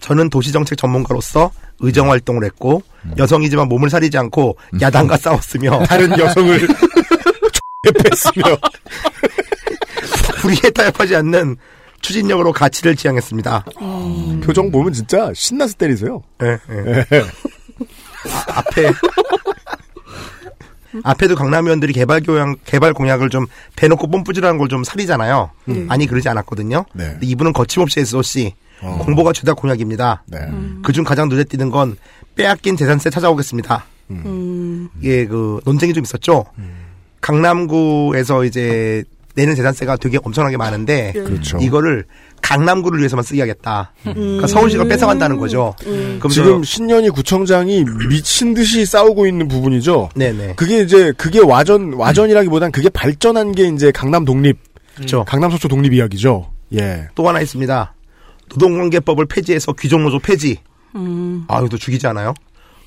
저는 도시정책 전문가로서 의정활동을 했고 음. 여성이지만 몸을 사리지 않고 음. 야당과 싸웠으며 다른 여성을 뺐으며 우리에 타협하지 않는 추진력으로 가치를 지향했습니다. 음. 표정 보면 진짜 신나서 때리세요. 네, 네. 네. 아, 앞에 앞에도 강남 의원들이 개발 교양 개발 공약을 좀 대놓고 뽐뿌질하는 걸 좀 사리잖아요. 음. 아니 그러지 않았거든요. 네. 근데 이분은 거침없이 에스오씨 어. 공보가 죄다 공약입니다. 네. 음. 그중 가장 눈에 띄는 건 빼앗긴 재산세 찾아오겠습니다. 음. 음. 이게 그 논쟁이 좀 있었죠. 음. 강남구에서 이제 내는 재산세가 되게 엄청나게 많은데 그렇죠. 이거를 강남구를 위해서만 쓰게 하겠다. 음. 그러니까 서울시가 뺏어간다는 거죠. 음. 그럼 지금 신년이 구청장이 미친 듯이 싸우고 있는 부분이죠. 네네. 그게 이제 그게 와전 와전이라기보단 그게 발전한 게 이제 강남 독립, 그렇죠. 강남 서초 독립 이야기죠. 예. 또 하나 있습니다. 노동관계법을 폐지해서 귀족노조 폐지. 음. 아 이것도 죽이지 않아요?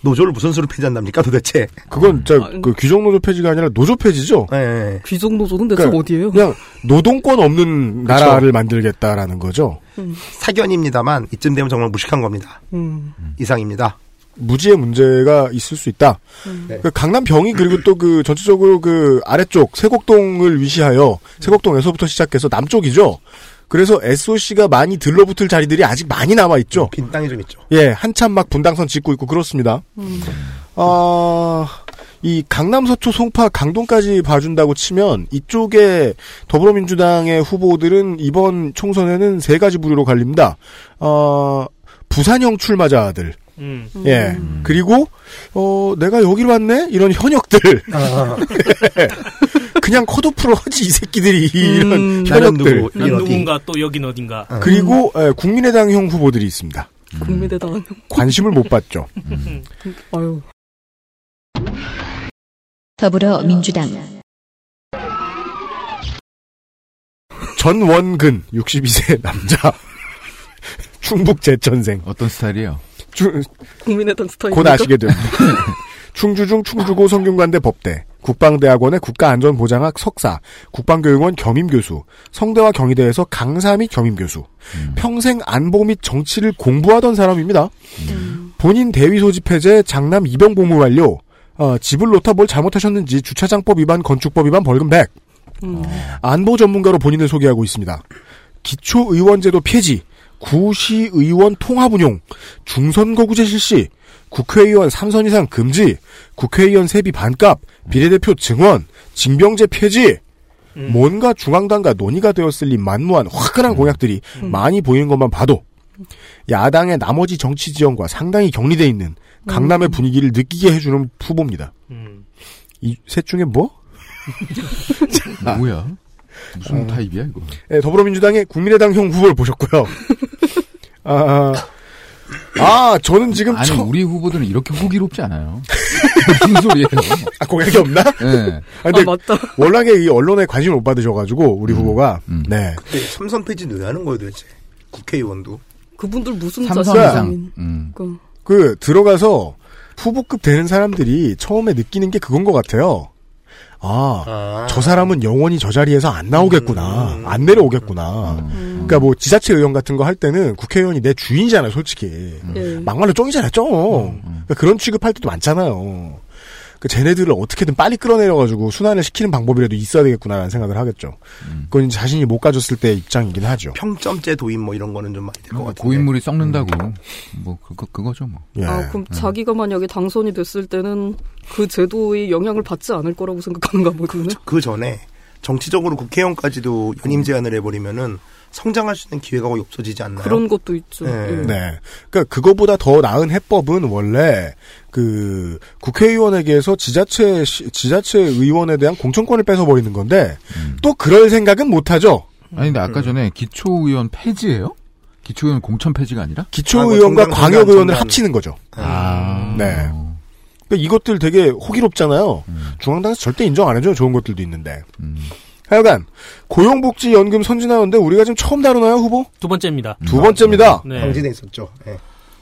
노조를 무슨 수로 폐지한답니까 도대체? 그건 저 그 귀족 노조 폐지가 아니라 노조 폐지죠. 네. 귀족 노조는 대체 그러니까 어디예요? 그냥 노동권 없는 그렇죠. 나라를 만들겠다라는 거죠. 음. 사견입니다만 이쯤 되면 정말 무식한 겁니다. 음. 이상입니다. 무지의 문제가 있을 수 있다. 음. 네. 그 강남병이 그리고 또 그 전체적으로 그 아래쪽 세곡동을 위시하여 음. 세곡동에서부터 시작해서 남쪽이죠. 그래서 에스오씨가 많이 들러붙을 자리들이 아직 많이 남아있죠. 빈 땅이 좀 있죠. 예, 한참 막 분당선 짓고 있고 그렇습니다. 음. 아, 이 강남 서초 송파 강동까지 봐준다고 치면 이쪽에 더불어민주당의 후보들은 이번 총선에는 세 가지 부류로 갈립니다. 어, 부산형 출마자들. 음. 예. 음. 그리고, 어, 내가 여기로 왔네? 이런 현역들. 아. 그냥 컷오프로 하지, 이 새끼들이. 이런 음. 현역들. 누구, 난 누군가 또 여긴 어딘가. 아. 그리고, 예, 국민의당형 후보들이 있습니다. 음. 국민의당형? 관심을 못 받죠. 음. 아유. 더불어민주당. 전원근, 육십이 세 남자. 충북 제천생. 어떤 스타일이요? 중, 국민의당 스타일. 곧 아시게 됩니다. 충주중 충주고 성균관대 법대, 국방대학원의 국가안전보장학 석사, 국방교육원 겸임교수, 성대와 경희대에서 강사 및 겸임교수. 음. 평생 안보 및 정치를 공부하던 사람입니다. 음. 본인 대위 소집 해제, 장남 입영 복무 완료, 어, 집을 놓다 뭘 잘못하셨는지 주차장법 위반, 건축법 위반 벌금 백. 음. 안보 전문가로 본인을 소개하고 있습니다. 기초의원제도 폐지, 구시의원 통합운용, 중선거구제 실시, 국회의원 삼선 이상 금지, 국회의원 세비 반값, 비례대표 증원, 징병제 폐지. 음. 뭔가 중앙당과 논의가 되었을 리 만무한 화끈한 공약들이 음. 많이 보이는 것만 봐도 야당의 나머지 정치 지형과 상당히 격리되어 있는 강남의 분위기를 느끼게 해주는 후보입니다. 음. 이 셋 중에 뭐? 아. 뭐야? 무슨 어... 타입이야 이거? 네, 더불어민주당의 국민의당형 후보를 보셨고요. 아, 아 저는 지금 아니 처... 우리 후보들은 이렇게 호기롭지 않아요. 무슨 소리예요? 아, 공약이 없나? 네. 아, 근데 아, 맞다. 워낙에 이 언론에 관심을 못 받으셔가지고 우리 음, 후보가 음. 네. 그때 삼선 폐지는 왜 하는 거예요 도대체? 국회의원도 그분들 무슨 삼선 이상 음. 그... 그 들어가서 후보급 되는 사람들이 처음에 느끼는 게 그건 것 같아요. 아, 아, 저 사람은 영원히 저 자리에서 안 나오겠구나. 음. 안 내려오겠구나. 음. 그러니까 뭐 지자체 의원 같은 거 할 때는 국회의원이 내 주인이잖아요, 솔직히. 음. 막말로 쫑이잖아요, 쫑. 음. 그러니까 그런 취급할 때도 많잖아요. 그 쟤네들을 어떻게든 빨리 끌어내려가지고 순환을 시키는 방법이라도 있어야 되겠구나라는 생각을 하겠죠. 음. 그건 자신이 못 가졌을 때 입장이긴 하죠. 평점제 도입 뭐 이런 거는 좀 많이 될 것 같아요. 고인물이 썩는다고 음. 뭐 그거 그거죠 뭐. 예. 아 그럼 예. 자기가 만약에 당선이 됐을 때는 그 제도의 영향을 받지 않을 거라고 생각하는가 뭐 그거는. 그, 그 전에 정치적으로 국회의원까지도 연임 제한을 해버리면은. 성장할 수 있는 기회가 거의 없어지지 않나요? 그런 것도 있죠. 네. 네. 그러니까 그거보다 더 나은 해법은 원래 그 국회의원에게서 지자체 지자체 의원에 대한 공천권을 뺏어버리는 건데 음. 또 그럴 생각은 못하죠. 아니 근데 아까 전에 기초의원 폐지예요? 기초의원 공천 폐지가 아니라? 기초의원과 아, 뭐 광역의원을 합치는 거죠. 아. 네. 그러니까 이것들 되게 호기롭잖아요. 음. 중앙당에서 절대 인정 안 해줘요. 좋은 것들도 있는데. 음. 하여간 고용복지연금 선진화인데 우리가 지금 처음 다루나요 후보? 두 번째입니다. 두 번째입니다. 네. 당진에 있었죠. 네.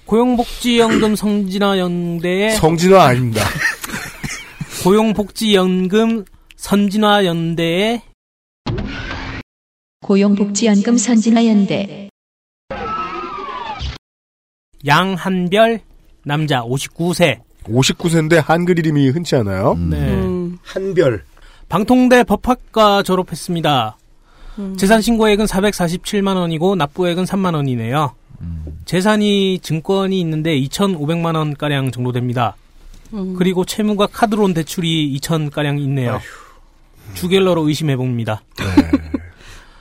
고용복지연금 성진화 연대의 성진화 아닙니다. 고용복지연금 선진화 연대의 고용복지연금 선진화 연대 양한별 남자 오십구 세 오십구 세인데 한글 이름이 흔치 않아요. 음. 네. 음. 한별 방통대 법학과 졸업했습니다. 음. 재산 신고액은 사백사십칠만 원이고 납부액은 삼만 원이네요. 음. 재산이 증권이 있는데 이천오백만 원가량 정도 됩니다. 음. 그리고 채무가 카드론 대출이 이천가량 있네요. 음. 주갤러로 의심해봅니다. 네.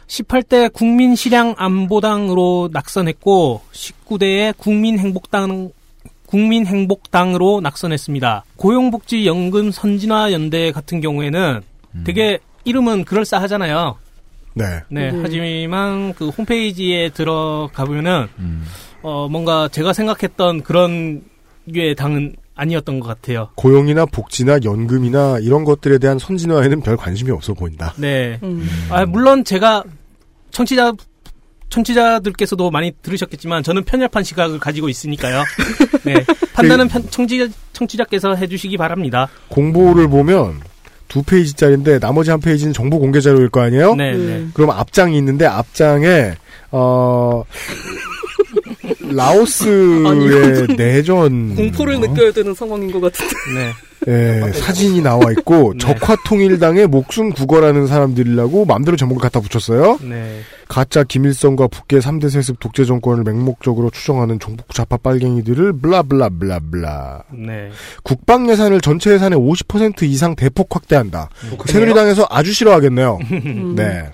십팔 대 국민실향안보당으로 낙선했고 십구 대에 국민행복당 국민행복당으로 낙선했습니다. 고용복지연금 선진화 연대 같은 경우에는 되게 이름은 그럴싸하잖아요. 네. 네. 음. 하지만 그 홈페이지에 들어가 보면은 음. 어 뭔가 제가 생각했던 그런 유의 당은 아니었던 것 같아요. 고용이나 복지나 연금이나 이런 것들에 대한 선진화에는 별 관심이 없어 보인다. 네. 음. 아 물론 제가 청취자 청취자들께서도 많이 들으셨겠지만 저는 편협한 시각을 가지고 있으니까요. 네, 판단은 편, 청취자, 청취자께서 해주시기 바랍니다. 공보를 보면 두 페이지짜리인데 나머지 한 페이지는 정보 공개 자료일 거 아니에요? 네. 음. 그럼 앞장이 있는데 앞장에 어... 라오스의 내전 공포를 어? 느껴야 되는 상황인 것 같은데. 네. 네, 사진이 나와 있고 네. 적화통일당의 목숨 구걸하는 사람들이라고 마음대로 제목을 갖다 붙였어요. 네. 가짜 김일성과 북계 삼 대 세습 독재 정권을 맹목적으로 추종하는 종북 좌파 빨갱이들을 블라블라블라블라. 네. 국방 예산을 전체 예산의 오십 퍼센트 이상 대폭 확대한다. 뭐 새누리당에서 아주 싫어하겠네요. 네.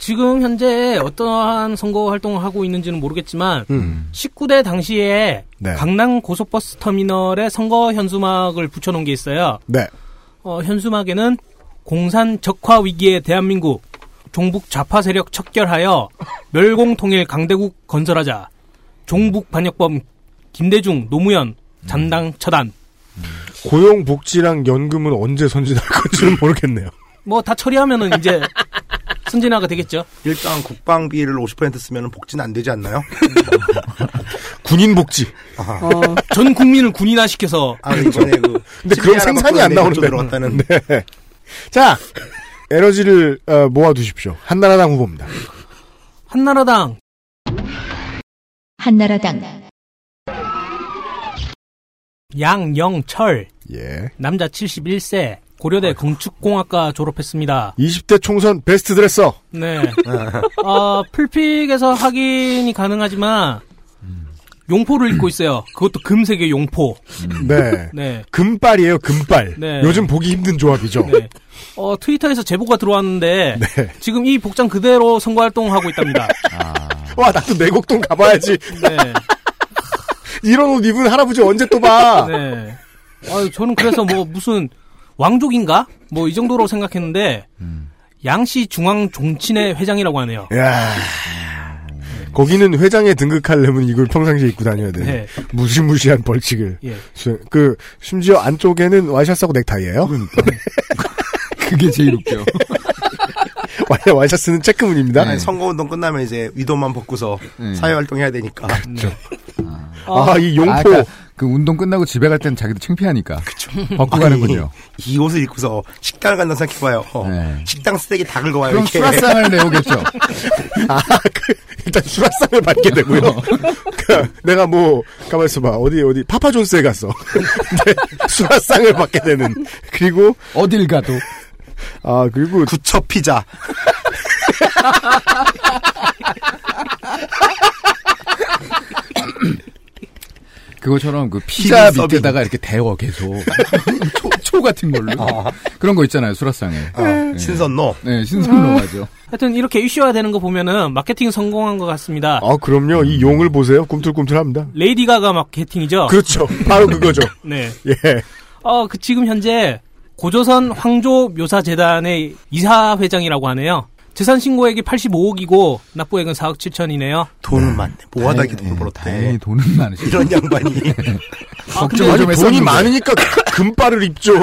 지금 현재 어떠한 선거 활동을 하고 있는지는 모르겠지만 음. 십구 대 당시에 네. 강남 고속버스 터미널에 선거 현수막을 붙여놓은 게 있어요. 네. 어, 현수막에는 공산 적화 위기의 대한민국 종북 좌파 세력 척결하여 멸공통일 강대국 건설하자 종북 반역범 김대중 노무현 잔당 처단. 음. 고용복지랑 연금은 언제 선진할 건지는 모르겠네요. 뭐 다 처리하면은 이제. 선진화가 되겠죠. 일단 국방비를 오십 퍼센트 쓰면 복지는 안 되지 않나요? 군인 복지. 어, 전 국민을 군인화시켜서. 아, 이번에 그. 근데 그런 생산이 안 나오는데. 들어갔다는데. 네. 자, 에너지를 어, 모아두십시오. 한나라당 후보입니다. 한나라당. 한나라당. 양영철. 예. 남자 칠십일 세. 고려대 건축공학과 졸업했습니다. 이십 대 총선 베스트 드레서. 네. 어, 풀픽에서 확인이 가능하지만 용포를 입고 있어요. 그것도 금색의 용포. 네. 네. 금빨이에요. 금빨. 네. 요즘 보기 힘든 조합이죠. 네. 어, 트위터에서 제보가 들어왔는데 네. 지금 이 복장 그대로 선거활동을 하고 있답니다. 아. 와 나도 내곡동 가봐야지. 네. 이런 옷 입은 할아버지 언제 또 봐. 네. 아, 저는 그래서 뭐 무슨 왕족인가? 뭐 이 정도로 생각했는데 음. 양시 중앙 종친회 회장이라고 하네요. 야. 거기는 회장에 등극하려면 이걸 평상시에 입고 다녀야 돼. 네. 무시무시한 벌칙을. 예. 그 심지어 안쪽에는 와이셔츠하고 넥타이예요. 그러니까. 그게 제일 웃겨. 와이셔츠는 체크무늬입니다. 네. 선거운동 끝나면 이제 위도만 벗고서 네. 사회활동 해야 되니까. 그렇죠. 네. 아, 이 용포. 아, 그러니까 그 운동 끝나고 집에 갈 때는 자기도 창피하니까. 그쵸. 벗고 아니, 가는군요. 이 옷을 입고서 식당을 간다고 생각해봐요. 어. 네. 식당 쓰레기 다 긁어와요. 그럼 이렇게. 수라상을 내오겠죠. 아, 그, 일단 수라상을 받게 되고요. 그, 내가 뭐, 가만있어봐. 어디, 어디, 파파존스에 갔어. 근데 수라상을 받게 되는. 그리고. 어딜 가도. 아, 그리고. 구처 피자. 그것처럼 그 피자 밑에다가 이렇게 데워 계속 초, 초 같은 걸로 아. 그런 거 있잖아요 수라상에 아. 네. 신선노 네 신선노가죠. 음. 하여튼 이렇게 이슈화되는 거 보면은 마케팅 성공한 것 같습니다. 아 그럼요. 이 용을 보세요. 꿈틀꿈틀합니다. 레이디 가가 마케팅이죠. 그렇죠. 바로 그거죠. 네. 예. 어, 그 지금 현재 고조선 황조 묘사 재단의 이사 회장이라고 하네요. 재산 신고액이 팔십오억이고 납부액은 사억 칠천이네요. 돈은 많네. 모아다기 돈을 벌었대. 다행히 돈은 많으시 이런 양반이. 아, 근데 아니, 돈이 많으니까 금발을 입죠.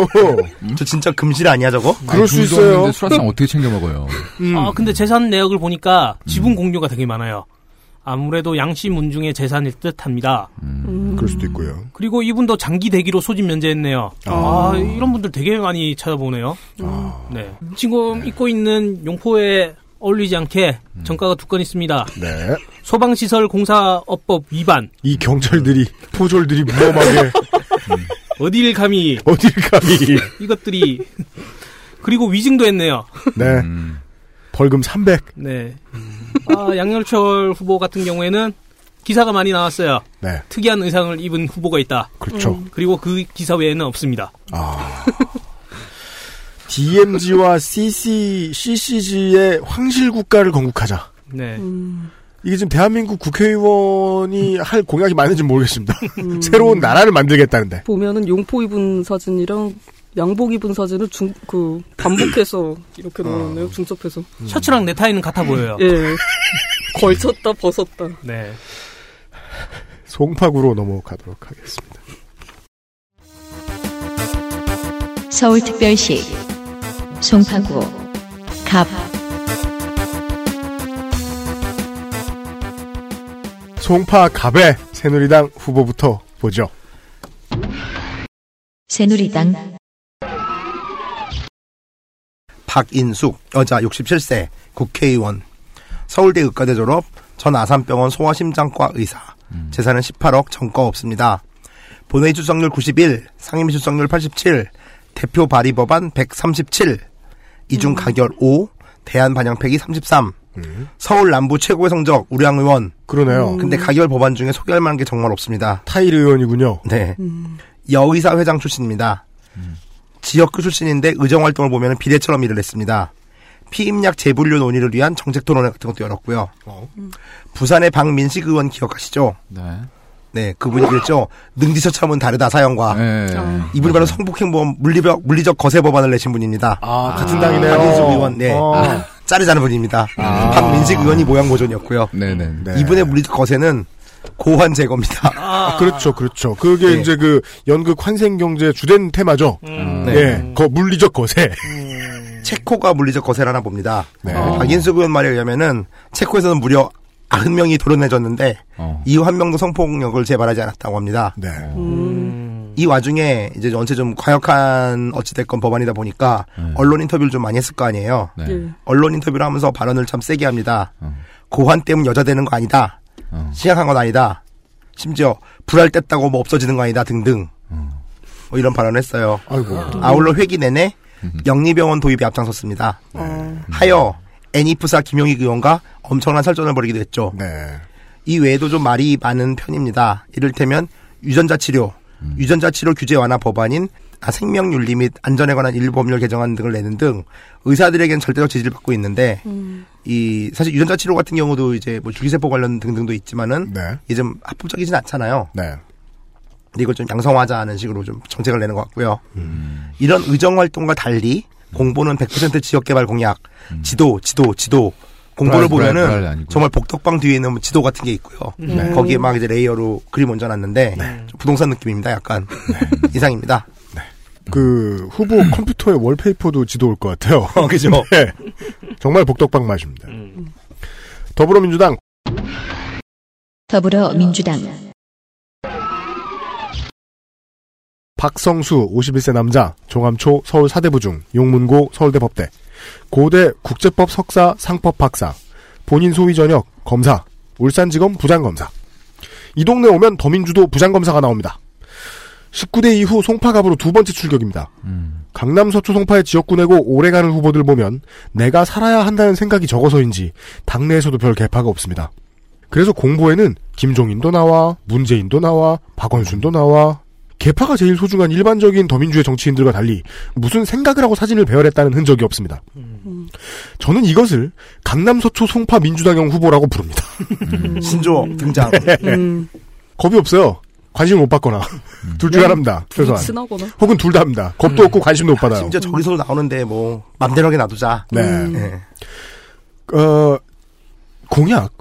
음? 저 진짜 금실 아니야 저거? 그럴 수 있어요. 수라상 어떻게 챙겨 먹어요? 음. 아 근데 재산 내역을 보니까 지분 공유가 되게 많아요. 아무래도 양씨 문중의 재산일 듯합니다. 음, 음. 그럴 수도 있고요. 그리고 이분도 장기 대기로 소집 면제했네요. 아, 아 이런 분들 되게 많이 찾아보네요. 아. 네, 지금 네. 입고 있는 용포에 어울리지 않게 음. 정가가 두 건 있습니다. 네. 소방시설 공사업법 위반. 이 경찰들이 포졸들이 무엄하게 음. 어딜 감히 어딜 감히 이것들이 그리고 위증도 했네요. 네. 음. 벌금 삼백. 네. 아, 양열철 후보 같은 경우에는 기사가 많이 나왔어요. 네. 특이한 의상을 입은 후보가 있다. 그렇죠. 음. 그리고 그 기사 외에는 없습니다. 아. 디엠지와 씨씨, 씨씨지의 황실 국가를 건국하자. 네. 음. 이게 지금 대한민국 국회의원이 할 공약이 많은지 모르겠습니다. 음. 새로운 나라를 만들겠다는데. 보면은 용포 입은 사진이랑 양복 입은 사진을 중, 그, 반복해서 이렇게 넣어놨네요. 어. 중첩해서. 셔츠랑 넥타이는 같아 보여요. 예. 걸쳤다, 벗었다. 네. 송파구로 넘어가도록 하겠습니다. 서울특별시 송파구 갑 송파갑의 새누리당 후보부터 보죠. 새누리당 박인숙, 여자 육십칠세, 국회의원, 서울대 의과대 졸업, 전 아산병원 소아심장과 의사, 음. 재산은 십팔억, 전과 없습니다. 본회의 출석률 구십일, 상임위 출석률 팔십칠, 대표 발의 법안 백삼십칠, 이중 음. 가결 오, 대안 반영 폐기 삼십삼, 음. 서울 남부 최고의 성적, 우량 의원. 그러네요. 음. 근데 가결 법안 중에 소개할 만한 게 정말 없습니다. 타일 의원이군요. 네. 음. 여의사 회장 출신입니다. 음. 지역구 출신인데 의정활동을 보면 비례처럼 일을 했습니다. 피임약 재분류 논의를 위한 정책토론회 같은 것도 열었고요. 어? 부산의 박민식 의원 기억하시죠? 네. 네, 그분이 그랬죠. 능지처 참은 다르다 사연과. 네. 아. 이분이 바로 성폭행범 물리적, 물리적 거세 법안을 내신 분입니다. 아, 같은 당이네요. 박민식 의원. 네. 아. 짜르자는 분입니다. 아. 박민식 의원이 모양보존이었고요. 네네. 네. 이분의 물리적 거세는 고환 제거입니다. 아, 그렇죠, 그렇죠. 그게 네. 이제 그 연극 환생경제의 주된 테마죠. 음. 네. 네. 거, 물리적 거세. 음. 체코가 물리적 거세를 하나 봅니다. 네. 어. 박인숙 의원 말에 의하면은 체코에서는 무려 구십 명이 도려내졌는데 어. 이후 한 명도 성폭력을 재발하지 않았다고 합니다. 네. 음. 이 와중에 이제 전체 좀 과격한 어찌됐건 법안이다 보니까 네. 언론 인터뷰를 좀 많이 했을 거 아니에요. 네. 네. 언론 인터뷰를 하면서 발언을 참 세게 합니다. 어. 고환 때문에 여자 되는 거 아니다. 어. 시작한 건 아니다. 심지어 불알 뗐다고 뭐 없어지는 거 아니다 등등. 어. 뭐 이런 발언을 했어요. 아이고. 아울러 회기 내내 영리병원 도입에 앞장섰습니다. 네. 하여 애니프사 김용익 의원과 엄청난 설전을 벌이기도 했죠. 네. 이 외에도 좀 말이 많은 편입니다. 이를테면 유전자 치료, 음. 유전자 치료 규제 완화 법안인 아, 생명윤리 및 안전에 관한 일부 법률 개정안 등을 내는 등 의사들에겐 절대적 지지를 받고 있는데 음. 이 사실 유전자 치료 같은 경우도 이제 뭐 줄기세포 관련 등등도 있지만은 네. 이게 좀 합법적이진 않잖아요. 네. 근데 이걸 좀 양성화하자는 식으로 좀 정책을 내는 것 같고요. 음. 이런 의정 활동과 달리 공보는 백 퍼센트 지역개발 공약, 음. 지도, 지도, 지도. 공보를 브라이, 보면은 브라이, 브라이 정말 복덕방 뒤에 있는 지도 같은 게 있고요. 네. 거기에 막 이제 레이어로 그림 얹어놨는데 네. 부동산 느낌입니다. 약간 네. 이상입니다. 그 후보 컴퓨터의 월페이퍼도 지도 올 것 같아요. 어, 그죠? 네. 정말 복덕방 맛입니다. 음. 더불어민주당. 더불어민주당 박성수 오십일 세 남자, 종암초 서울 사대부중, 용문고 서울대법대, 고대 국제법 석사 상법 박사, 본인 소위 전역 검사, 울산지검 부장검사. 이 동네 오면 더민주도 부장검사가 나옵니다. 십구 대 이후 송파갑으로 두 번째 출격입니다. 음. 강남 서초 송파의 지역구 내고 오래가는 후보들 보면 내가 살아야 한다는 생각이 적어서인지 당내에서도 별 개파가 없습니다. 그래서 공보에는 김종인도 나와, 문재인도 나와, 박원순도 나와. 개파가 제일 소중한 일반적인 더민주의 정치인들과 달리 무슨 생각을 하고 사진을 배열했다는 흔적이 없습니다. 음. 저는 이것을 강남 서초 송파 민주당형 후보라고 부릅니다. 음. 신조어 등장. 음. 겁이 없어요. 관심을 못 받거나 음. 둘 중 하나입니다. 최소한. 혹은 둘 다입니다. 겁도 음. 없고 관심도 못 받아요. 심지어 저기서 나오는데 뭐 맘대로 하게 놔두자. 네. 음. 네. 어, 공약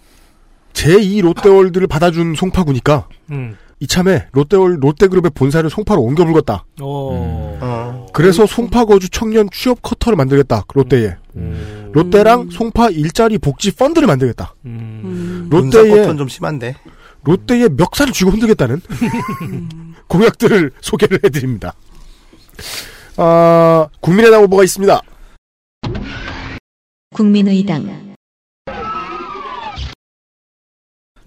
제이 롯데월드를 받아준 송파구니까 음. 이참에 롯데월 롯데그룹의 본사를 송파로 옮겨 불렀다. 음. 어. 그래서 송파 거주 청년 취업 커터를 만들겠다. 롯데에. 음. 롯데랑 송파 일자리 복지 펀드를 만들겠다. 음. 롯데에 커터는 좀 심한데. 롯데의 멱살을 쥐고 흔들겠다는 공약들을 소개를 해드립니다. 아, 국민의당 후보가 있습니다. 국민의당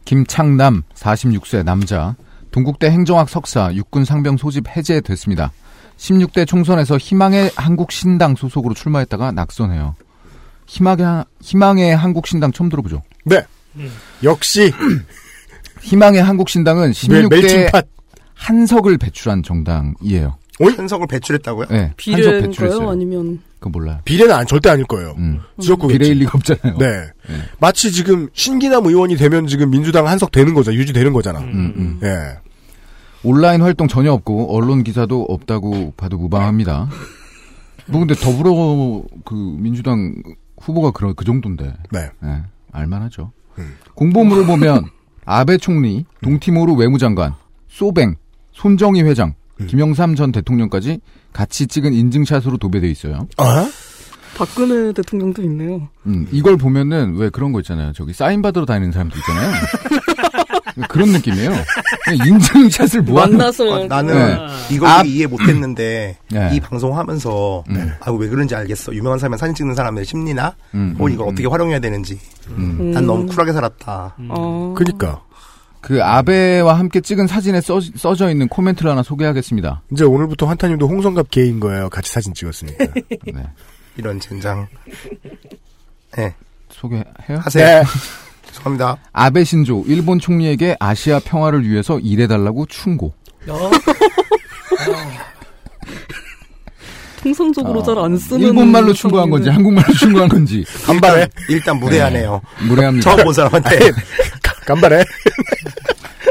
김창남 사십육 세 남자, 동국대 행정학 석사, 육군 상병 소집 해제됐습니다. 십육 대 총선에서 희망의 한국신당 소속으로 출마했다가 낙선해요. 희망의, 희망의 한국신당 처음 들어보죠? 네. 음. 역시 희망의 한국신당은 십육 대 한석을 배출한 정당이에요. 오이? 한석을 배출했다고요? 네. 비례인가요? 아니면 그거 몰라요. 비례는 안, 절대 아닐 거예요. 음. 지역구겠지. 비례일 리가 없잖아요. 네. 네. 마치 지금 신기남 의원이 되면 지금 민주당 한석 되는 거죠. 유지되는 거잖아. 음, 음. 예. 온라인 활동 전혀 없고 언론 기사도 없다고 봐도 무방합니다. 뭐 근데 더불어 그 민주당 후보가 그, 그 정도인데. 네. 네. 알만하죠. 음. 공보물을 보면. 아베 총리, 동티모르 외무장관, 소뱅, 손정희 회장, 음. 김영삼 전 대통령까지 같이 찍은 인증샷으로 도배되어 있어요. 아? 박근혜 대통령도 있네요. 음, 이걸 보면은 왜 그런 거 있잖아요. 저기 사인 받으러 다니는 사람도 있잖아요. 그런 느낌이에요. 인증샷을 모아놓은 만나서 나는 네. 이걸 아, 이해 못했는데 네. 이 방송하면서 네. 아, 왜 그런지 알겠어. 유명한 사람이 사진 찍는 사람의 심리나 음, 음, 어, 이걸 음. 어떻게 활용해야 되는지. 음. 난 너무 쿨하게 살았다. 음. 어. 그러니까 그 아베와 함께 찍은 사진에 써, 써져 있는 코멘트를 하나 소개하겠습니다. 이제 오늘부터 환타님도 홍성갑 게인 거예요. 같이 사진 찍었으니까. 네. 이런 젠장. 네. 소개해요? 하세요. 네. 합니다. 아베 신조 일본 총리에게 아시아 평화를 위해서 일해달라고 충고. 통상적으로 어, 잘 안 쓰는 일본말로 충고한 건지 한국말로 충고한 건지 간발해. 일단 무례하네요. 네, 무례합니다. 처음 본 사람한테 간발해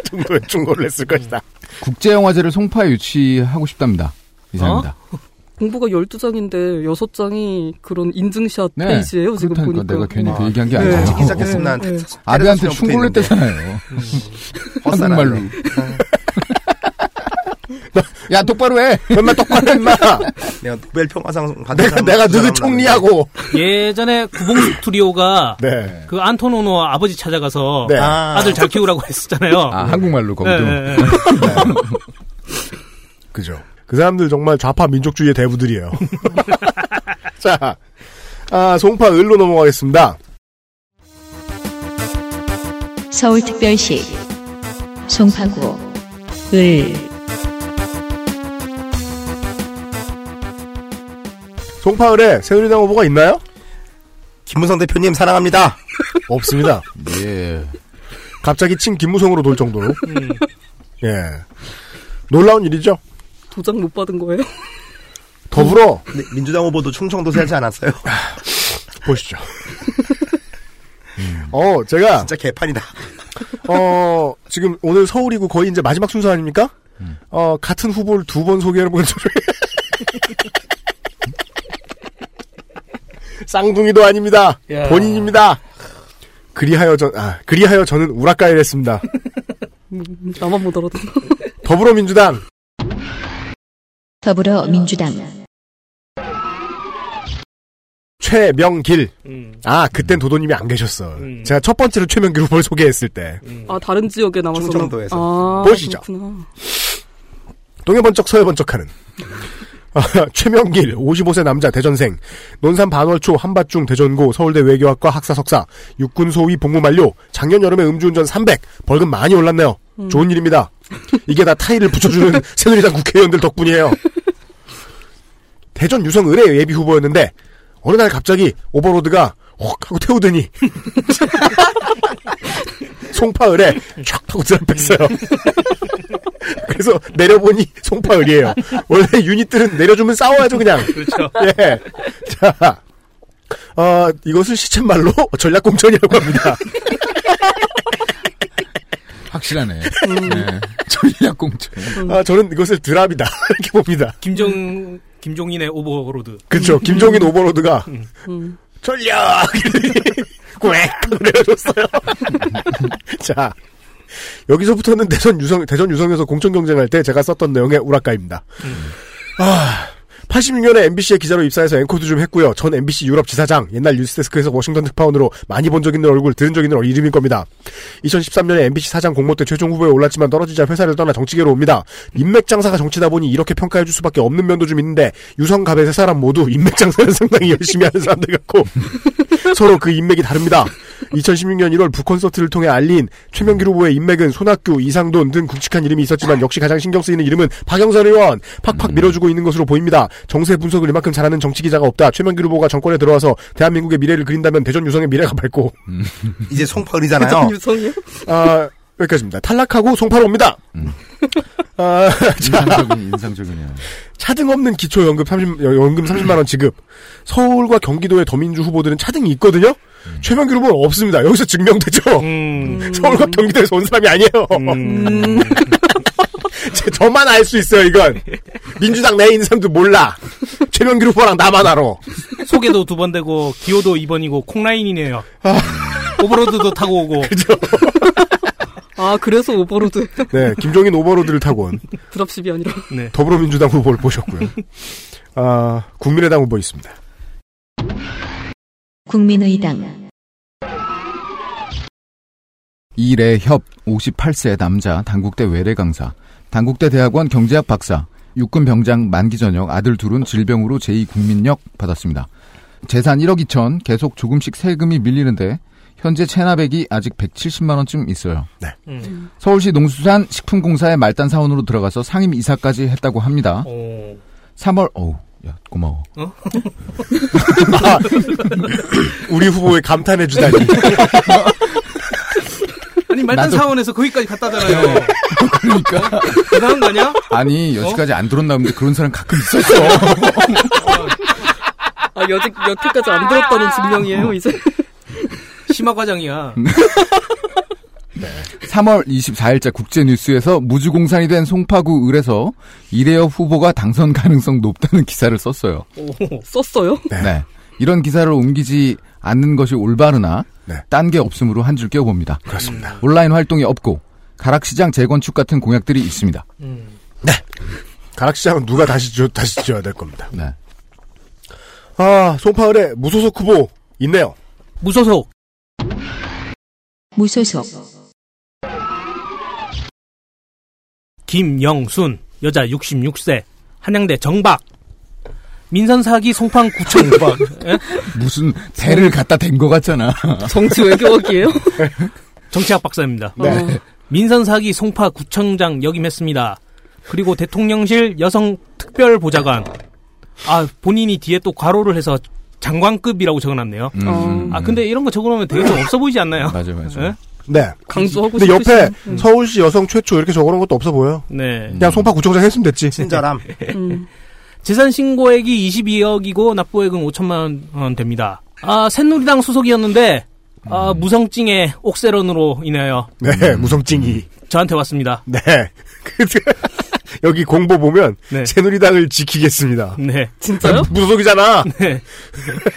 정도의 충고를 했을 것이다. 국제영화제를 송파에 유치하고 싶답니다. 이상입니다. 어? 공보가 열두 장인데 여섯 장이 그런 인증샷 네, 페이지예요. 지금 보니까. 내가 괜히 그 얘기한 게 아니에요. 찍기 시작했으면 네, 네. 아베한테 충고를 했잖아요. 한국말로. 야 똑바로 해. 맨날 똑바로 해. 내가 노벨 평화상 받은 내가, 내가 너희 총리하고. 예전에 구봉숙 트리오가 네. 그 안토노노 아버지 찾아가서 네. 아들 잘 키우라고 했었잖아요. 아, 한국말로 거기도. 네, 네. 그죠. 그 사람들 정말 좌파 민족주의의 대부들이에요. 자, 아, 송파 을로 넘어가겠습니다. 서울특별시 송파구 을. 송파을에 새누리당 후보가 있나요? 김무성 대표님 사랑합니다. 없습니다. 예. 갑자기 친 김무성으로 돌 정도로. 음. 예. 놀라운 일이죠. 도장 못 받은 거예요? 더불어 네, 민주당 후보도 충청도 살지 않았어요. 보시죠. 음. 어, 제가 진짜 개판이다. 어, 지금 오늘 서울이고 거의 이제 마지막 순서 아닙니까? 음. 어, 같은 후보를 두 번 소개하는 건 좀 쌍둥이도 아닙니다. 야. 본인입니다. 그리하여 전 아, 그리하여 저는 우락가일 했습니다. 나만 못 알아듣나? 더불어민주당 더불어민주당 최명길. 음. 아 그땐 도도님이 안 계셨어. 음. 제가 첫 번째로 최명길 후보를 소개했을 때. 음. 아 다른 지역에 나왔어. 충청도에서. 아, 보시죠. 그렇구나. 동해 번쩍 서해 번쩍하는 최명길 오십오 세 남자 대전생, 논산 반월초 한밭중 대전고 서울대 외교학과 학사 석사, 육군 소위 복무 만료, 작년 여름에 음주운전 삼백, 벌금 많이 올랐네요. 음. 좋은 일입니다. 이게 다 타이를 붙여주는 새누리당 국회의원들 덕분이에요. 대전 유성 의뢰 예비 후보였는데 어느 날 갑자기 오버로드가 확 하고 태우더니 송파 의뢰 촥 하고 드랍했어요. 그래서 내려보니 송파 의뢰예요. 원래 유닛들은 내려주면 싸워야죠 그냥. 그렇죠. 예. 자, 어, 이것을 시쳇말로 전략공천이라고 합니다. 확실하네. 음. 네. 전략공천. 음. 아, 저는 이것을 드랍이다 이렇게 봅니다. 김정 김종인의 오버로드. 그렇죠. 김종인 음. 오버로드가 음. 전략. 꽝 내려줬어요. 자, 여기서부터는 대전 유성 대전 유성에서 공천 경쟁할 때 제가 썼던 내용의 우라카입니다. 음. 아, 팔십육 년에 엠비씨의 기자로 입사해서 앵커도 좀 했고요. 전 엠비씨 유럽 지사장, 옛날 뉴스데스크에서 워싱턴 특파원으로 많이 본 적 있는 얼굴, 들은 적 있는 이름일 겁니다. 이천십삼 년에 엠비씨 사장 공모 때 최종 후보에 올랐지만 떨어지자 회사를 떠나 정치계로 옵니다. 인맥 장사가 정치다 보니 이렇게 평가해 줄 수밖에 없는 면도 좀 있는데 유성갑의 세 사람 모두 인맥 장사를 상당히 열심히 하는 사람들 같고 서로 그 인맥이 다릅니다. 이천십육 년 일월 북콘서트를 통해 알린 최명길 후보의 인맥은 손학규, 이상돈 등 굵직한 이름이 있었지만 역시 가장 신경 쓰이는 이름은 박영선 의원. 팍팍 밀어주고 있는 것으로 보입니다. 정세 분석을 이만큼 잘하는 정치기자가 없다. 최명길 후보가 정권에 들어와서 대한민국의 미래를 그린다면 대전 유성의 미래가 밝고. 이제 송파을이잖아요. 대전 유성이요? 아, 여기까지입니다. 탈락하고 송파로 옵니다. 음. 아, 인상적인, 인상적이네요. 차등 없는 기초연금 삼십, 연금 삼십만 원 지급. 서울과 경기도의 더민주 후보들은 차등이 있거든요. 음. 최명길 후보는 없습니다. 여기서 증명되죠. 음. 서울과 경기도에서 온 사람이 아니에요. 음. 저만 알 수 있어요. 이건 민주당 내 인상도 몰라. 최명길 후보랑 나만 알아. 소개도 두 번 되고 기호도 이 번이고 콩라인이네요. 아. 오버로드도 타고 오고. 그죠. 아, 그래서 오버로드. 네, 김종인 오버로드를 타고 온. 드랍십이 아니라. 네. 더불어민주당 후보를 보셨고요. 아, 국민의당 후보 있습니다. 국민의당. 이래협 오십팔 세 남자 단국대 외래 강사, 단국대 대학원 경제학 박사, 육군 병장 만기 전역, 아들 둘은 질병으로 제이 국민역 받았습니다. 재산 일억 이천, 계속 조금씩 세금이 밀리는데 현재 체납액이 아직 백칠십만 원쯤 있어요. 네. 음. 서울시 농수산 식품공사의 말단 사원으로 들어가서 상임 이사까지 했다고 합니다. 오. 삼월 어우, 야, 고마워. 어? 아, 우리 후보에 감탄해 주다니. 아니, 말단 나도... 사원에서 거기까지 갔다잖아요. 그러니까. 대단한 거 아니야? 아니, 여태까지 어? 안 들었나 보는데 그런 사람 가끔 있었어. 아, 여태, 여태까지 안 들었다는 증명이에요, 이제. 심화과정이야. 네. 삼월 이십사일자 국제뉴스에서 무주공산이 된 송파구 을에서 이래협 후보가 당선 가능성 높다는 기사를 썼어요. 오, 썼어요? 네. 네. 이런 기사를 옮기지 않는 것이 올바르나 네. 딴 게 없음으로 한 줄 껴봅니다. 그렇습니다. 온라인 활동이 없고 가락시장 재건축 같은 공약들이 있습니다. 음. 네. 가락시장은 누가 다시, 주, 다시 지어야 될 겁니다. 네. 아, 송파 을에 무소속 후보 있네요. 무소속. 무소속. 김영순, 여자 육십육 세, 한양대 정박. 민선 사기 송판 구청 정박. 무슨 대를 갖다 댄 것 같잖아. 정치 외교학이에요? 정치학 박사입니다. 네. 어. 민선 사기 송파 구청장 역임했습니다. 그리고 대통령실 여성 특별보좌관. 아, 본인이 뒤에 또 괄호를 해서 장관급이라고 적어놨네요. 음. 음. 아, 근데 이런 거 적어놓으면 되게 좀 없어 보이지 않나요? 맞아요, 맞아요. 네? 네. 강조하고 싶으신 근데 옆에 음. 서울시 여성 최초 이렇게 적어놓은 것도 없어 보여요. 네. 그냥 송파 구청장 했으면 됐지. 친절함. 음. 재산 신고액이 이십이억이고 납부액은 오천만 원 됩니다. 아, 새누리당 소속이었는데, 음. 아, 무성증의 옥세론으로 인하여. 네, 음. 무성증이. 저한테 왔습니다. 네. 여기 공보 보면 네. 새누리당을 지키겠습니다. 네, 진짜요? 무소속이잖아. 네.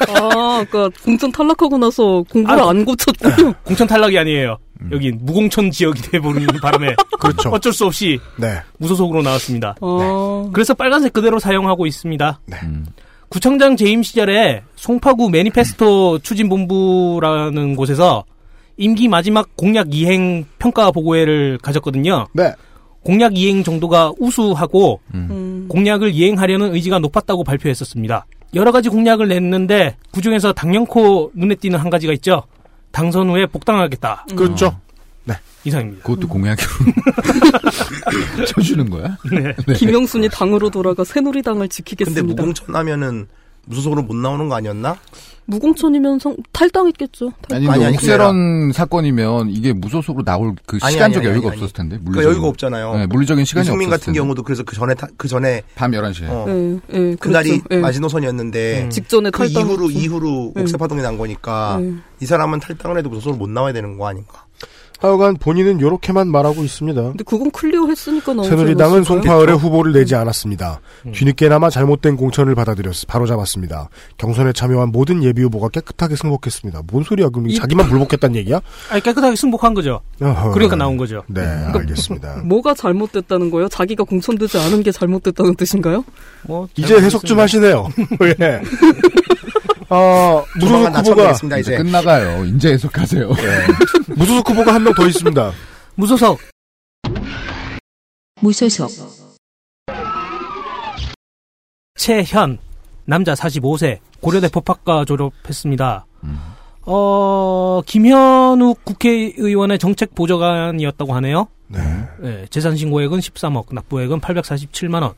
아, 그러니까 공천 탈락하고 나서 공보를 아, 안 고쳤군요. 공천 탈락이 아니에요. 음. 여기 무공천 지역이 돼버리는 바람에 그렇죠. 어쩔 수 없이 네. 무소속으로 나왔습니다. 어... 네. 그래서 빨간색 그대로 사용하고 있습니다. 네. 음. 구청장 재임 시절에 송파구 매니페스토 음. 추진본부라는 곳에서 임기 마지막 공약 이행 평가 보고회를 가졌거든요. 네. 공약 이행 정도가 우수하고 음. 공약을 이행하려는 의지가 높았다고 발표했었습니다. 여러 가지 공약을 냈는데 그중에서 당연코 눈에 띄는 한 가지가 있죠. 당선 후에 복당하겠다. 음. 그렇죠. 어. 네, 이상입니다. 그것도 음. 공약으로 쳐주는 거야? 네. 네. 김영순이 당으로 돌아가 새누리당을 지키겠습니다. 근데 무공천하면은 무소속으로 못 나오는 거 아니었나? 무공천이면 성, 탈당했겠죠. 탈당. 아니, 아니, 옥새런 사건이면 이게 무소속으로 나올 그 아니, 시간적 아니, 아니, 여유가 아니, 아니, 없었을 텐데. 물리적인, 그 여유가 없잖아요. 네, 물리적인 시간이 없었을 텐데. 유승민 같은 경우도 그래서 그 전에, 그 전에. 밤 열한 시에. 어, 네, 네, 그날이 네. 마지노선이었는데. 음. 직전에 그 탈당. 이후로, 이후로 네. 옥새파동이 난 거니까. 네. 이 사람은 탈당을 해도 무소속으로 못 나와야 되는 거 아닌가. 하여간 본인은 요렇게만 말하고 있습니다. 근데 그건 클리어 했으니까 나오죠. 새누리당은 송파을의 후보를 내지 않았습니다. 음. 뒤늦게나마 잘못된 공천을 받아들였, 바로잡았습니다. 경선에 참여한 모든 예비 후보가 깨끗하게 승복했습니다. 뭔 소리야? 그럼 이... 자기만 불복했단 얘기야? 아니, 깨끗하게 승복한 거죠. 어허... 그러니까 나온 거죠. 네, 그러니까 알겠습니다. 뭐가 잘못됐다는 거예요? 자기가 공천되지 않은 게 잘못됐다는 뜻인가요? 뭐, 이제 해석 좀 하시네요. 예. 아, 무소속 후보가 이제. 이제 끝나가요. 이제 해석하세요. 네. 무소속 후보가 한 명 더 있습니다. 무소속. 무소속. 최현, 남자 사십오 세, 고려대 법학과 졸업했습니다. 음. 어, 김현욱 국회의원의 정책 보좌관이었다고 하네요. 네. 네. 재산 신고액은 십삼억, 납부액은 팔백사십칠만 원.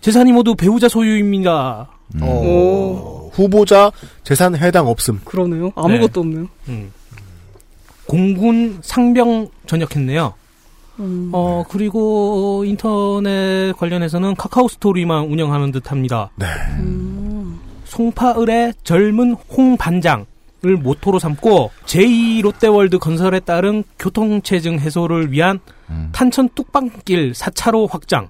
재산이 모두 배우자 소유입니다. 음. 오. 후보자 재산 해당 없음. 그러네요. 아무것도 네. 없네요. 음. 공군 상병 전역했네요. 음. 어 그리고 인터넷 관련해서는 카카오 스토리만 운영하는 듯합니다. 네. 음. 송파을의 젊은 홍 반장을 모토로 삼고 제이 롯데월드 건설에 따른 교통체증 해소를 위한 음. 탄천 뚝방길 사 차로 확장.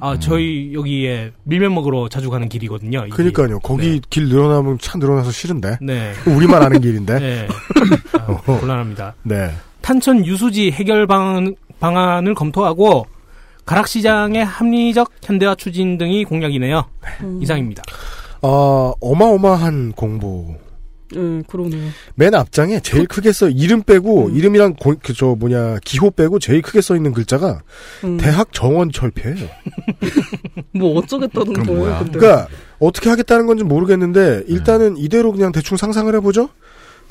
아, 저희 여기에 밀면 먹으러 자주 가는 길이거든요. 그러니까요. 거기 네. 길 늘어나면 참 늘어나서 싫은데. 네. 우리만 아는 길인데. 네. 아, 곤란합니다. 네. 탄천 유수지 해결 방안, 방안을 검토하고 가락시장의 합리적 현대화 추진 등이 공약이네요. 음. 이상입니다. 어, 어마어마한 공보. 음, 그러네요. 맨 앞장에 제일 그... 크게 써 이름 빼고 음. 이름이랑 그 저 뭐냐 기호 빼고 제일 크게 써 있는 글자가 음. 대학 정원 철폐예요. 뭐 어쩌겠다는 거예요. 근데. 그러니까 어떻게 하겠다는 건지 모르겠는데 일단은 네. 이대로 그냥 대충 상상을 해보죠.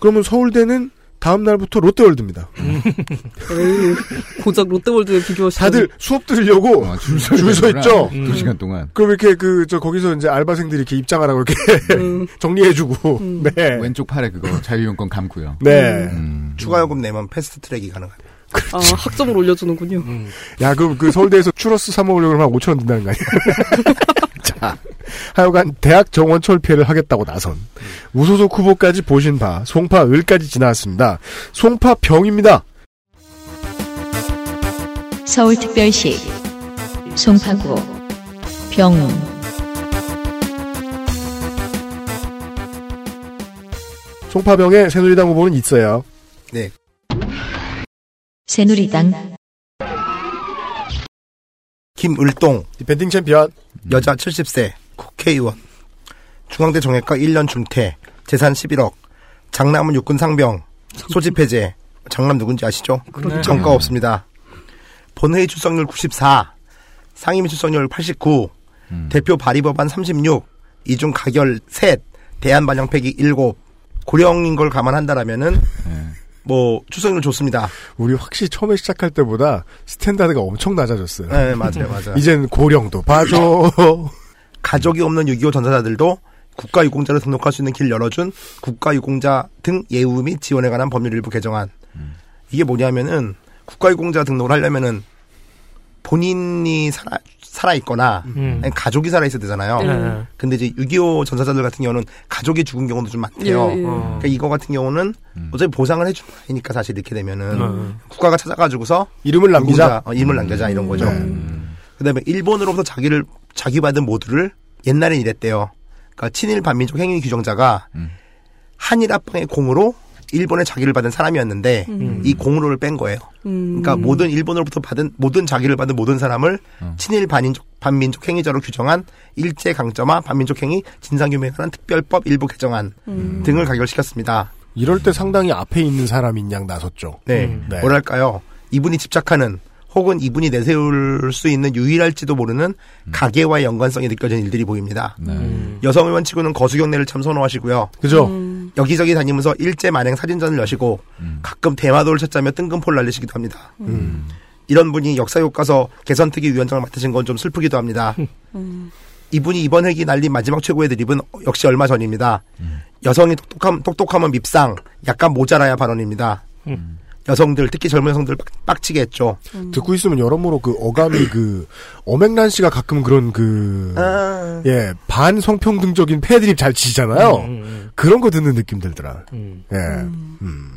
그러면 서울대는 다음 날부터 롯데월드입니다. 에이, 고작 롯데월드에 비교하시면 다들 수업 들으려고 아, 줄 서 있죠. 두 음. 시간 동안. 그럼 이렇게 그 저 거기서 이제 알바생들이 이렇게 입장하라고 이렇게 음. 정리해주고. 음. 네. 왼쪽 팔에 그거 자유용권 감고요. 네. 음. 추가 요금 내면 패스트트랙이 가능합니다. 아, 학점을 올려주는군요. 음. 야, 그럼 그 서울대에서 추러스 사 먹으려고 하면 오천 원 든다는 거 아니야? 자, 하여간 대학 정원 철폐를 하겠다고 나선 무소속 후보까지 보신 바 송파을까지 지나왔습니다. 송파병입니다. 서울특별시 송파구 병. 송파병에 새누리당 후보는 있어요. 네. 새누리당 김을동 디펜딩 챔피언 여자 칠십 세 국회의원 중앙대 정외과 일 년 중퇴 재산 십일억 장남은 육군 상병 소집 해제 장남 누군지 아시죠? 그러니까. 정가 없습니다. 본회의 출석률 구십사 상임위 출석률 팔십구 음. 대표 발의법안 삼십육 이중 가결 셋 대안 반영 폐기 칠 고령인 걸 감안한다라면은 네. 뭐 출석률 좋습니다. 우리 확실히 처음에 시작할 때보다 스탠다드가 엄청 낮아졌어요. 네, 맞아요, 맞아요. 이젠 고령도 봐줘. 가족이 없는 육이오 전사자들도 국가유공자로 등록할 수 있는 길을 열어준 국가유공자 등 예우 및 지원에 관한 법률 일부 개정안. 음. 이게 뭐냐면은 국가유공자 등록을 하려면은 본인이 살아 살아 있거나 음. 가족이 살아 있어야 되잖아요. 음. 근데 이제 육이오 전사자들 같은 경우는 가족이 죽은 경우도 좀 많대요. 예, 예. 어. 그러니까 이거 같은 경우는 음. 어차피 보상을 해주는 거니까 사실 이렇게 되면은 음. 국가가 찾아가지고서 이름을 남기자, 유공자, 어, 이름을 남기자 이런 거죠. 음. 그다음에 일본으로부터 자기를 자기 받은 모두를 옛날엔 이랬대요. 그러니까 친일 반민족 행위 규정자가 음. 한일 합방의 공으로 일본에 자기를 받은 사람이었는데 음. 이 공로를 뺀 거예요. 음. 그러니까 모든 일본으로부터 받은 모든 자기를 받은 모든 사람을 어. 친일 반민족, 반민족 행위자로 규정한 일제 강점화 반민족 행위 진상규명에 관한 특별법 일부 개정안 음. 등을 가결시켰습니다. 이럴 때 상당히 앞에 있는 사람인 양 나섰죠. 네, 음. 네. 뭐랄까요? 이분이 집착하는 혹은 이분이 내세울 수 있는 유일할지도 모르는 음. 가계와 연관성이 느껴지는 일들이 보입니다. 네. 음. 여성 의원치고는 거수경례를 참 선호하시고요. 그죠? 음. 여기저기 다니면서 일제 만행 사진전을 여시고 음. 가끔 대마도를 찾자며 뜬금포를 날리시기도 합니다. 음. 음. 이런 분이 역사교과서 개선특위 위원장을 맡으신 건 좀 슬프기도 합니다. 음. 이분이 이번 회기 날린 마지막 최고의 드립은 역시 얼마 전입니다. 음. 여성이 똑똑함, 똑똑하면 밉상, 약간 모자라야 발언입니다. 음. 여성들, 특히 젊은 여성들 빡치게 했죠. 음. 듣고 있으면 여러모로 그 어감이 그, 엄앵란 씨가 가끔 그런 그, 아. 예, 반성평등적인 패드립 잘 치시잖아요. 음, 음. 그런 거 듣는 느낌 들더라. 음. 예. 음. 음.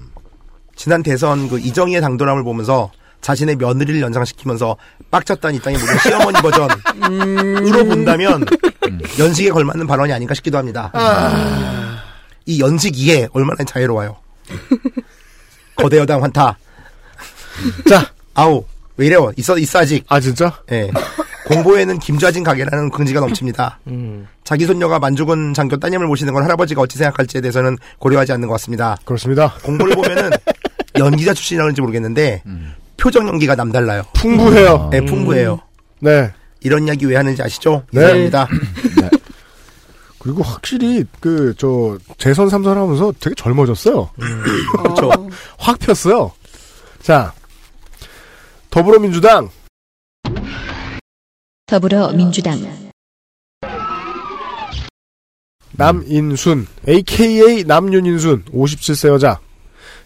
지난 대선 그 이정희의 당돌함을 보면서 자신의 며느리를 연상시키면서 빡쳤다는 이 땅의 모든 시어머니 버전으로 본다면 연식에 걸맞는 발언이 아닌가 싶기도 합니다. 아... 이 연식이에 얼마나 자유로워요. 거대 여당 환타. 자, 아우 왜 이래요? 있어 있어 아직. 아 진짜? 예. 네. 공보에는 김좌진 가게라는 긍지가 넘칩니다. 음. 자기 손녀가 만주군 장교 따님을 모시는 건 할아버지가 어찌 생각할지에 대해서는 고려하지 않는 것 같습니다. 그렇습니다. 공보를 보면은 연기자 출신이라는지 모르겠는데. 음. 표정 연기가 남달라요. 풍부해요. 네, 풍부해요. 음. 네. 이런 이야기 왜 하는지 아시죠? 네. 이상입니다. 네. 그리고 확실히, 그, 저, 재선 삼선 하면서 되게 젊어졌어요. 음. 그렇죠. 어. 확 폈어요. 자. 더불어민주당. 더불어민주당. 남인순, 에이케이에이 남윤인순, 오십칠 세 여자.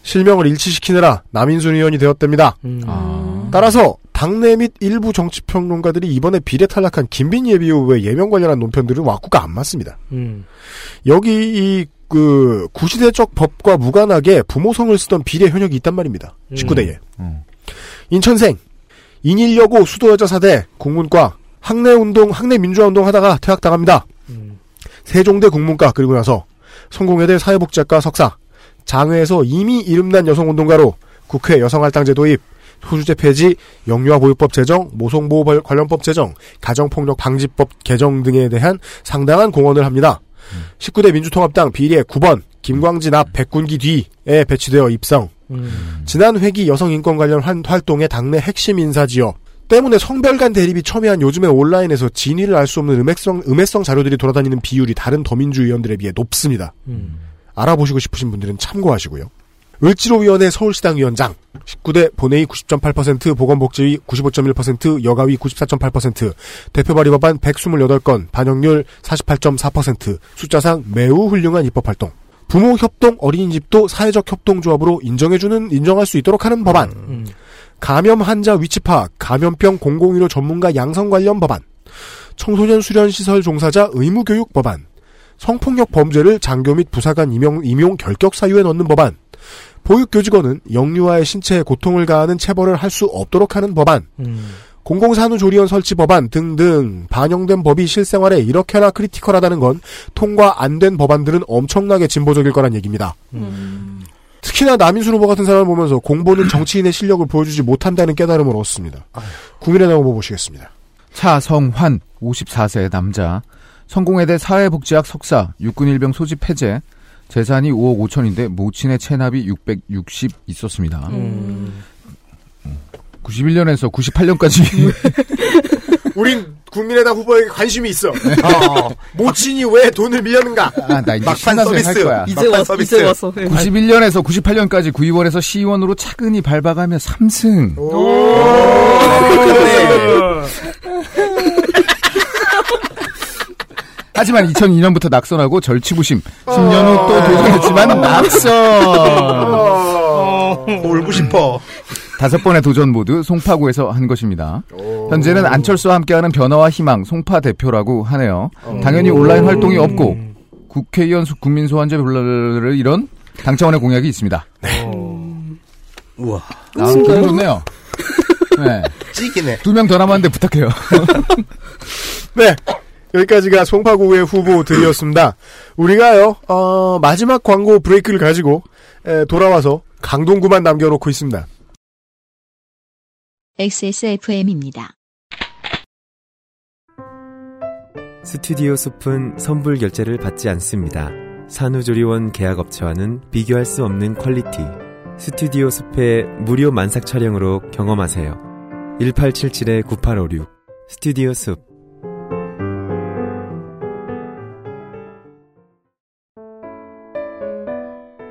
실명을 일치시키느라 남인순 의원이 되었답니다. 음. 아. 따라서 당내 및 일부 정치평론가들이 이번에 비례 탈락한 김빈 예비후보의 예명 관련한 논평들은 와꾸가 안 맞습니다. 음. 여기 이 그 구시대적 법과 무관하게 부모성을 쓰던 비례 현역이 있단 말입니다. 음. 십구 대에. 음. 인천생, 인일여고 수도여자사대 국문과 학내운동, 학내민주화운동 하다가 퇴학당합니다. 음. 세종대 국문과 그리고 나서 성공회대 사회복지학과 석사. 장외에서 이미 이름난 여성운동가로 국회 여성할당제 도입, 소주제 폐지, 영유아보호법 제정, 모성보호 관련법 제정, 가정폭력방지법 개정 등에 대한 상당한 공헌을 합니다. 음. 십구 대 민주통합당 비례 구 번 김광진 앞 백군기 뒤에 배치되어 입성. 음. 지난 회기 여성인권 관련 활동의 당내 핵심 인사지요. 때문에 성별 간 대립이 첨예한 요즘의 온라인에서 진위를 알 수 없는 음해성, 음해성 자료들이 돌아다니는 비율이 다른 더민주 의원들에 비해 높습니다. 음. 알아보시고 싶으신 분들은 참고하시고요. 을지로위원회 서울시당 위원장, 십구 대 본회의 구십 점 팔 퍼센트, 보건복지위 구십오 점 일 퍼센트, 여가위 구십사 점 팔 퍼센트, 대표 발의 법안 백이십팔 건, 반영률 사십팔 점 사 퍼센트, 숫자상 매우 훌륭한 입법활동. 부모 협동 어린이집도 사회적 협동조합으로 인정해주는, 인정할 수 있도록 하는 법안. 음. 감염 환자 위치 파악, 감염병 공공의료 전문가 양성 관련 법안. 청소년 수련시설 종사자 의무교육 법안. 성폭력 범죄를 장교 및 부사관 임용, 임용 결격 사유에 넣는 법안. 보육교직원은 영유아의 신체에 고통을 가하는 체벌을 할 수 없도록 하는 법안. 음. 공공산후조리원 설치 법안 등등 반영된 법이 실생활에 이렇게나 크리티컬하다는 건 통과 안 된 법안들은 엄청나게 진보적일 거란 얘기입니다. 음. 특히나 남인순 후보 같은 사람을 보면서 공보는 정치인의 실력을 보여주지 못한다는 깨달음을 얻습니다. 아유. 국민의당 후보 보시겠습니다. 차성환 오십사 세 남자. 성공회대 사회복지학 석사, 육군일병 소집 폐재, 재산이 오억 오천인데 모친의 체납이 육백육십 있었습니다. 음. 구십일 년에서 구십팔 년까지. 우린 국민의당 후보에게 관심이 있어. 네. 어. 모친이 왜 돈을 밀렸는가? 아, 나 이제 막판 서비스. 할 거야. 이제 막판 와서, 서비스. 이제 와서. 구십일 년에서 구십팔 년까지 구의원에서 시의원으로 차근히 밟아가며 삼승. 오. 오. 하지만 이천이 년부터 낙선하고 절치부심. 십 년 후 또 도전했지만 낙선. 울고 싶어. 다섯 번의 도전 모두 송파구에서 한 것입니다. 현재는 안철수와 함께하는 변화와 희망 송파 대표라고 하네요. 당연히 온라인 활동이 없고 국회의원 국민소환제 별로를 이런 당 차원의 공약이 있습니다. 네. 우와. 아, 기분 좋네요. 네. 찌기네. 두 명 더 남았는데 부탁해요. 네. 여기까지가 송파구의 후보들이었습니다. 우리가요, 어, 마지막 광고 브레이크를 가지고 에, 돌아와서 강동구만 남겨놓고 있습니다. 엑스에스에프엠입니다. 스튜디오 숲은 선불 결제를 받지 않습니다. 산후조리원 계약업체와는 비교할 수 없는 퀄리티. 스튜디오 숲의 무료 만삭 촬영으로 경험하세요. 일팔칠칠 구팔오육 스튜디오 숲.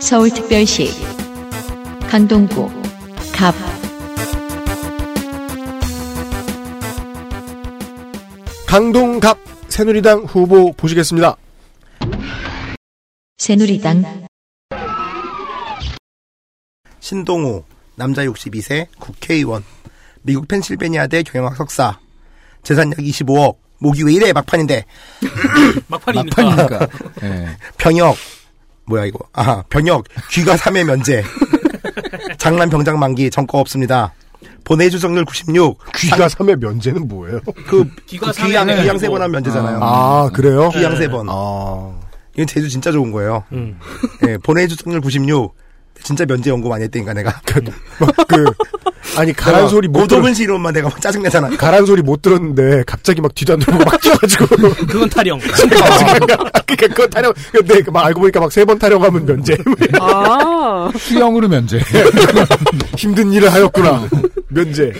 서울특별시 강동구 갑. 강동갑 새누리당 후보 보시겠습니다. 새누리당 신동우, 남자 육십이 세, 국회의원, 미국 펜실베니아대 경영학 석사, 재산약 이십오억, 목이 왜 이래 막판인데. 막판이니까. 막판이니까. 네. 병역, 뭐야 이거, 아 병역, 귀가 삼 회 면제. 장남 병장 만기, 전과 없습니다. 보내주성률 구십육. 귀가 상... 삼 회 면제는 뭐예요? 그, 귀가 그 귀양, 귀양 세 번 하면 면제잖아요. 아, 아 그래요? 귀양 네. 세 번. 아. 이건 제주 진짜 좋은 거예요. 음. 네, 보내주성률 구십육. 진짜 면제 연구 많이 했다니까 내가. 막 그, 아니, 가란 소리 못 들은 시로만 내가 막 짜증내잖아. 가란 소리 못 들었는데 갑자기 막 뒤도 안 들고 막 뛰어가지고. 그건 타령. 그러니까 그건 타령. 근데 막 알고 보니까 막 세 번 타령하면 면제. 아. 수영으로 면제. 힘든 일을 하였구나. 면제.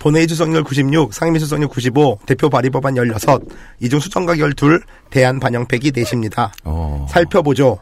본회의 수석률 구십육, 상임위 수석률 구십오, 대표 발의 법안 십육, 이중 수정과 결 이, 대안 반영팩이 넷입니다. 어. 살펴보죠.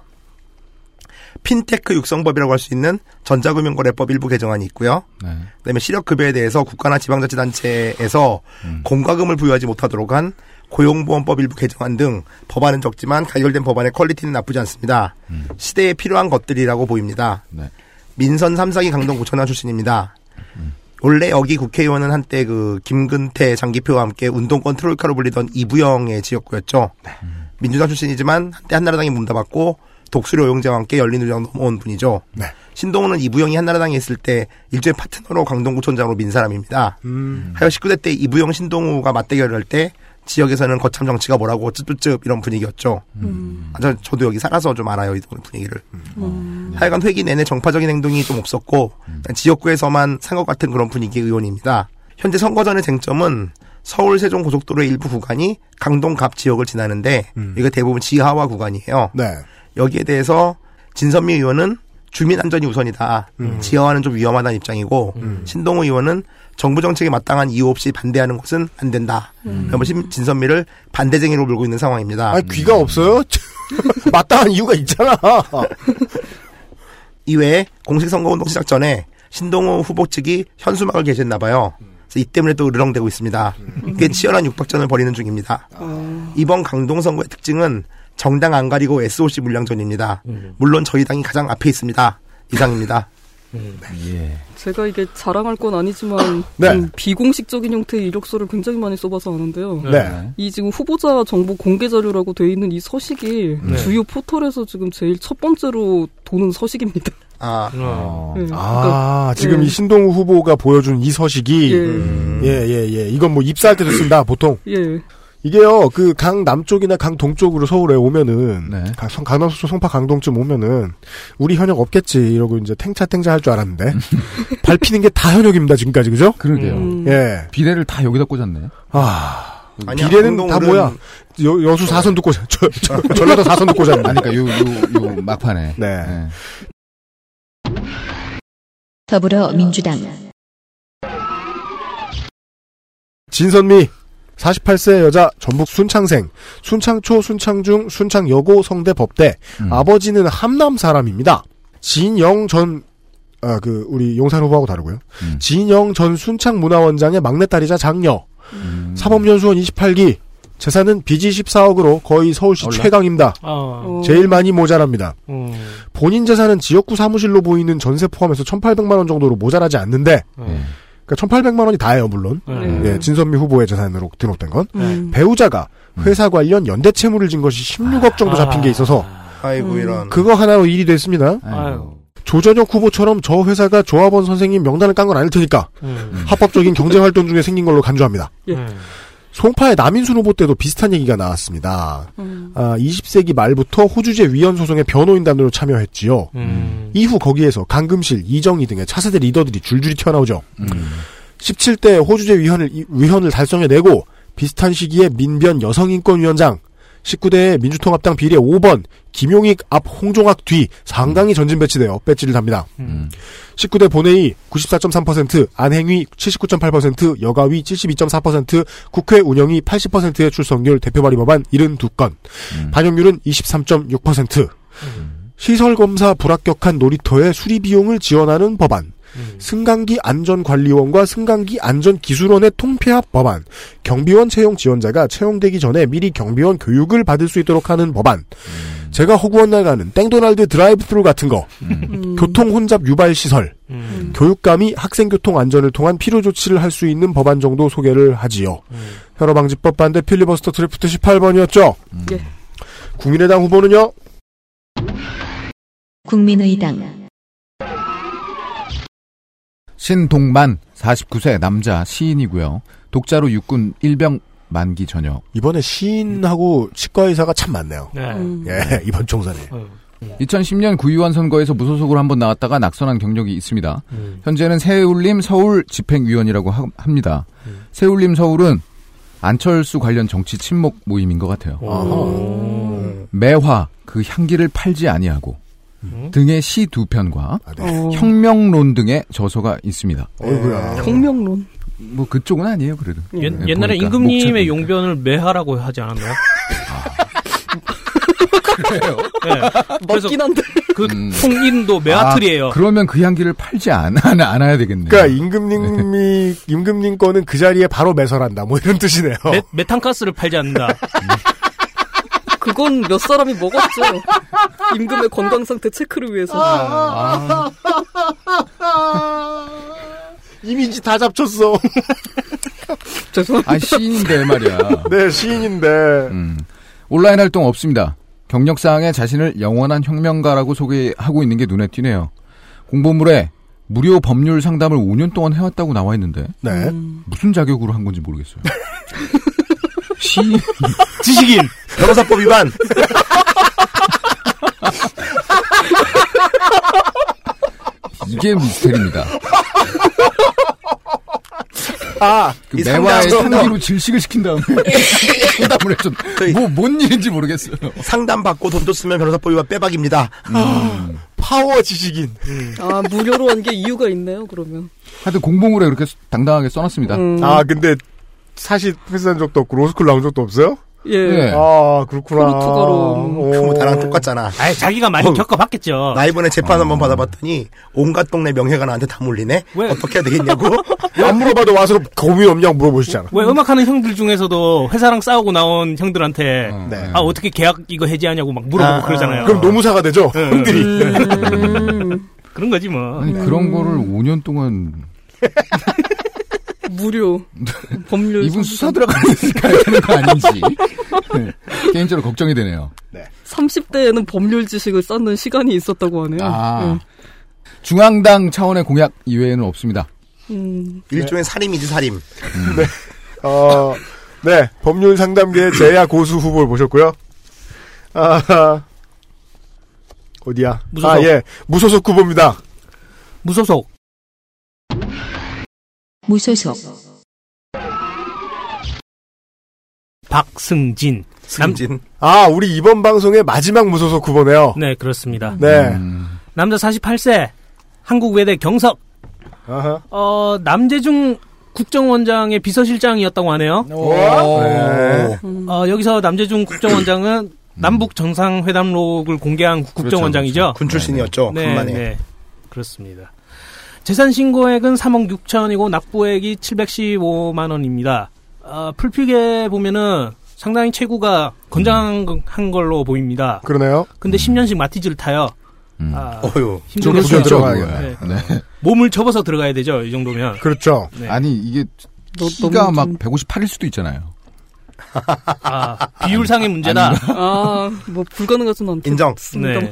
핀테크 육성법이라고 할 수 있는 전자금융거래법 일부 개정안이 있고요. 네. 그다음에 시력급여에 대해서 국가나 지방자치단체에서 음. 공과금을 부여하지 못하도록 한 고용보험법 일부 개정안 등 법안은 적지만 가결된 법안의 퀄리티는 나쁘지 않습니다. 음. 시대에 필요한 것들이라고 보입니다. 네. 민선 삼 사기 강동구청장 출신입니다. 음. 원래 여기 국회의원은 한때 그 김근태, 장기표와 함께 운동권 트로이카로 불리던 이부영의 지역구였죠. 네. 음. 민주당 출신이지만 한때 한나라당이 문담았고 독수리 오영재와 함께 열린우리당 넘어온 분이죠. 네. 신동우는 이부영이 한나라당에 있을 때 일종의 파트너로 강동구청장으로 민 사람입니다. 음. 하여 십구 대 때 이부영 신동우가 맞대결을 할 때 지역에서는 거참 정치가 뭐라고 쯧쯧쯧 이런 분위기였죠. 음. 아, 저, 저도 여기 살아서 좀 알아요. 이런 분위기를. 음. 하여간 회기 내내 정파적인 행동이 좀 없었고 음. 지역구에서만 산 것 같은 그런 분위기의 의원입니다. 현재 선거전의 쟁점은 서울 세종 고속도로의 일부 구간이 강동갑 지역을 지나는데 음. 이게 대부분 지하화 구간이에요. 네. 여기에 대해서 진선미 의원은 주민 안전이 우선이다. 음. 지하화는 좀 위험하다는 입장이고 음. 신동우 의원은 정부 정책에 마땅한 이유 없이 반대하는 것은 안 된다. 음. 그러면 진선미를 반대쟁이로 몰고 있는 상황입니다. 아니, 귀가 없어요? 마땅한 이유가 있잖아. 이외에 공식 선거운동 시작 전에 신동우 후보 측이 현수막을 게시했나 봐요. 이 때문에 또 으르렁대고 있습니다. 꽤 치열한 육박전을 벌이는 중입니다. 아... 이번 강동선거의 특징은 정당 안 가리고 에스오씨 물량전입니다. 음. 물론 저희 당이 가장 앞에 있습니다. 이상입니다. 음. 예. 제가 이게 자랑할 건 아니지만 네. 음, 비공식적인 형태의 이력서를 굉장히 많이 써봐서 아는데요. 네. 이 지금 후보자 정보 공개 자료라고 돼 있는 이 서식이 네. 주요 포털에서 지금 제일 첫 번째로 도는 서식입니다. 아, 어. 네. 그러니까, 아 지금 네. 이 신동우 후보가 보여준 이 서식이 예예예 음. 예, 예. 이건 뭐 입사할 때도 쓴다 보통. 예. 이게요, 그, 강 남쪽이나 강 동쪽으로 서울에 오면은, 네. 성, 강남, 속초, 송파, 강동쯤 오면은, 우리 현역 없겠지, 이러고 이제 탱차탱차 할 줄 알았는데, 밟히는 게 다 현역입니다, 지금까지, 그죠? 그러게요. 음. 예. 비례를 다 여기다 꽂았네. 아. 아니야, 비례는 강동은... 다 뭐야? 여, 여수 사선도 꽂았, 저, 저, 저, 전라도 사선도 꽂았네. 그러니까 요, 요, 요, 막판에. 네. 네. 더불어민주당. 진선미. 사십팔 세 여자, 전북 순창생, 순창초, 순창중, 순창여고, 성대, 법대. 음. 아버지는 함남 사람입니다. 진영 전, 아, 그, 우리 용산 후보하고 다르고요. 음. 진영 전 순창문화원장의 막내딸이자 장녀. 음. 사법연수원 이십팔 기. 재산은 빚이 십사억으로 거의 서울시 올라? 최강입니다. 어. 제일 많이 모자랍니다. 어. 본인 재산은 지역구 사무실로 보이는 전세 포함해서 천팔백만 원 정도로 모자라지 않는데, 음. 그러니까 천팔백만 원이 다예요, 물론. 음. 예, 진선미 후보의 재산으로 등록된 건. 음. 배우자가 회사 관련 연대 채무를 진 것이 십육억 정도 잡힌 게 있어서 아이고, 이런. 음, 그거 하나로 일이 됐습니다. 아유. 조전혁 후보처럼 저 회사가 조합원 선생님 명단을 깐 건 아닐 테니까 음. 합법적인 경제활동 중에 생긴 걸로 간주합니다. 예. 음. 송파의 남인순 후보 때도 비슷한 얘기가 나왔습니다. 음. 아, 이십 세기 말부터 호주제 위헌 소송에 변호인단으로 참여했지요. 음. 이후 거기에서 강금실, 이정희 등의 차세대 리더들이 줄줄이 튀어나오죠. 음. 십칠 대 호주제 위헌을, 위헌을 달성해내고 비슷한 시기에 민변 여성인권위원장, 십구 대에 민주통합당 비례 오 번 김용익 앞 홍종학 뒤 상당히 전진 배치되어 배지를 답니다. 음. 십구 대 본회의 구십사 점 삼 퍼센트, 안행위 칠십구 점 팔 퍼센트, 여가위 칠십이 점 사 퍼센트, 국회 운영위 팔십 퍼센트의 출석률, 대표 발의법안 칠십이 건, 음. 반영률은 이십삼 점 육 퍼센트, 음. 시설검사 불합격한 놀이터의 수리비용을 지원하는 법안, 음. 승강기 안전관리원과 승강기 안전기술원의 통폐합 법안, 경비원 채용 지원자가 채용되기 전에 미리 경비원 교육을 받을 수 있도록 하는 법안, 음. 제가 허구한 날 가는 땡도날드 드라이브스루 같은 거, 음. 교통혼잡 유발시설, 음. 교육감이 학생교통 안전을 통한 필요조치를 할 수 있는 법안 정도 소개를 하지요. 음. 혈어방지법 반대 필리버스터 드래프트 십팔 번이었죠 음. 예. 국민의당 후보는요? 국민의당 신동만 사십구 세 남자 시인이고요. 독자로 육군 일병 만기 전역. 이번에 시인하고 치과의사가 참 많네요. 네. 음. 예, 이번 총선에. 이천십 년 구의원 선거에서 무소속으로 한번 나왔다가 낙선한 경력이 있습니다. 음. 현재는 새울림 서울 집행위원이라고 하, 합니다. 음. 새울림 서울은 안철수 관련 정치 친목 모임인 것 같아요. 오. 매화 그 향기를 팔지 아니하고. 음? 등의 시 두 편과 아, 네. 혁명론 등의 저서가 있습니다. 어이구야. 혁명론? 뭐 그쪽은 아니에요, 그래도. 예, 예, 옛날에 임금님의 용변을 매하라고 하지 않았나요? 아. 그래요? 네. 먹긴 한데. 그 음. 통인도 매화틀이에요. 아, 그러면 그 향기를 팔지 않, 안, 않아야 되겠네요. 그러니까 임금님이 임금님 거는 그 자리에 바로 매설한다. 뭐 이런 뜻이네요. 메, 메탄가스를 팔지 않는다. 그건 몇 사람이 먹었죠. 임금의 건강상태 체크를 위해서. 아, 아. 이미지 다 잡쳤어. 죄송합니다. 아, 시인인데 말이야. 네, 시인인데. 음. 온라인 활동 없습니다. 경력사항에 자신을 영원한 혁명가라고 소개하고 있는 게 눈에 띄네요. 공보물에 무료 법률 상담을 오 년 동안 해왔다고 나와 있는데 네. 음. 무슨 자격으로 한 건지 모르겠어요. 시인. 지식인. 변호사법 위반. 이게 미스터리입니다. 아, 그 매화의 향기로 질식을 시킨 다음에 상담을 해줬. 뭐 뭔 일인지 모르겠어요. 상담 받고 돈도 쓰면 변호사법 위반 빼박입니다. 음. 파워 지식인. 음. 아, 무료로 한 게 이유가 있네요. 그러면. 하여튼 공봉으로 그렇게 당당하게 써놨습니다. 음. 아, 근데. 사실 패스한 적도 없고 로스쿨 나온 적도 없어요? 예. 아 그렇구나. 포르투갈어. 나랑 똑같잖아. 아 자기가 많이 어. 겪어봤겠죠. 나 이번에 재판 어. 한번 받아봤더니 온갖 동네 명예가 나한테 다 몰리네. 왜? 어떻게 해야 되겠냐고. 안 물어봐도 와서 고민 없냐고 물어보시잖아. 왜 음악하는 형들 중에서도 회사랑 싸우고 나온 형들한테 어. 네. 아 어떻게 계약 이거 해지하냐고 막 물어보고 아. 그러잖아요. 그럼 노무사가 되죠. 응. 형들이. 음. 그런 거지 뭐. 아니 그런 거를 오 년 동안. 무료 법률 이분 수사 들어가니까 되는 거 아닌지 네. 개인적으로 걱정이 되네요. 네. 삼십 대에는 법률 지식을 쌓는 시간이 있었다고 하네요. 아. 네. 중앙당 차원의 공약 이외에는 없습니다. 음. 일종의 네. 살인이지 살인. 음. 네. 어, 네 법률 상담계 제야 고수 후보를 보셨고요. 아, 어디야? 무소속. 아, 예. 무소속 후보입니다. 무소속. 무소속 박승진 승진 아 우리 이번 방송의 마지막 무소속 후보네요. 네 그렇습니다. 네 음. 남자 사십팔 세 한국외대 경석 아하. 어 남재중 국정원장의 비서실장이었다고 하네요. 오. 네. 어, 여기서 남재중 국정원장은 남북 정상회담록을 공개한 국정원장이죠. 그렇죠, 그렇죠. 군 출신이었죠. 네, 간만에. 네 그렇습니다. 재산 신고액은 삼억 육천이고 납부액이 칠백십오만 원입니다. 어, 풀픽에 보면은 상당히 최고가 건장한 음. 걸로 보입니다. 그러네요. 근데 음. 십 년씩 마티즈를 타요. 음. 아, 어휴. 힘들겠어요. 네. 네. 몸을 접어서 들어가야 되죠. 이 정도면. 그렇죠. 네. 아니 이게 키가 막 백오십팔일 수도 있잖아요. 아, 비율상의 문제다. 아, 뭐 불가능하진 않다. 인정. 네.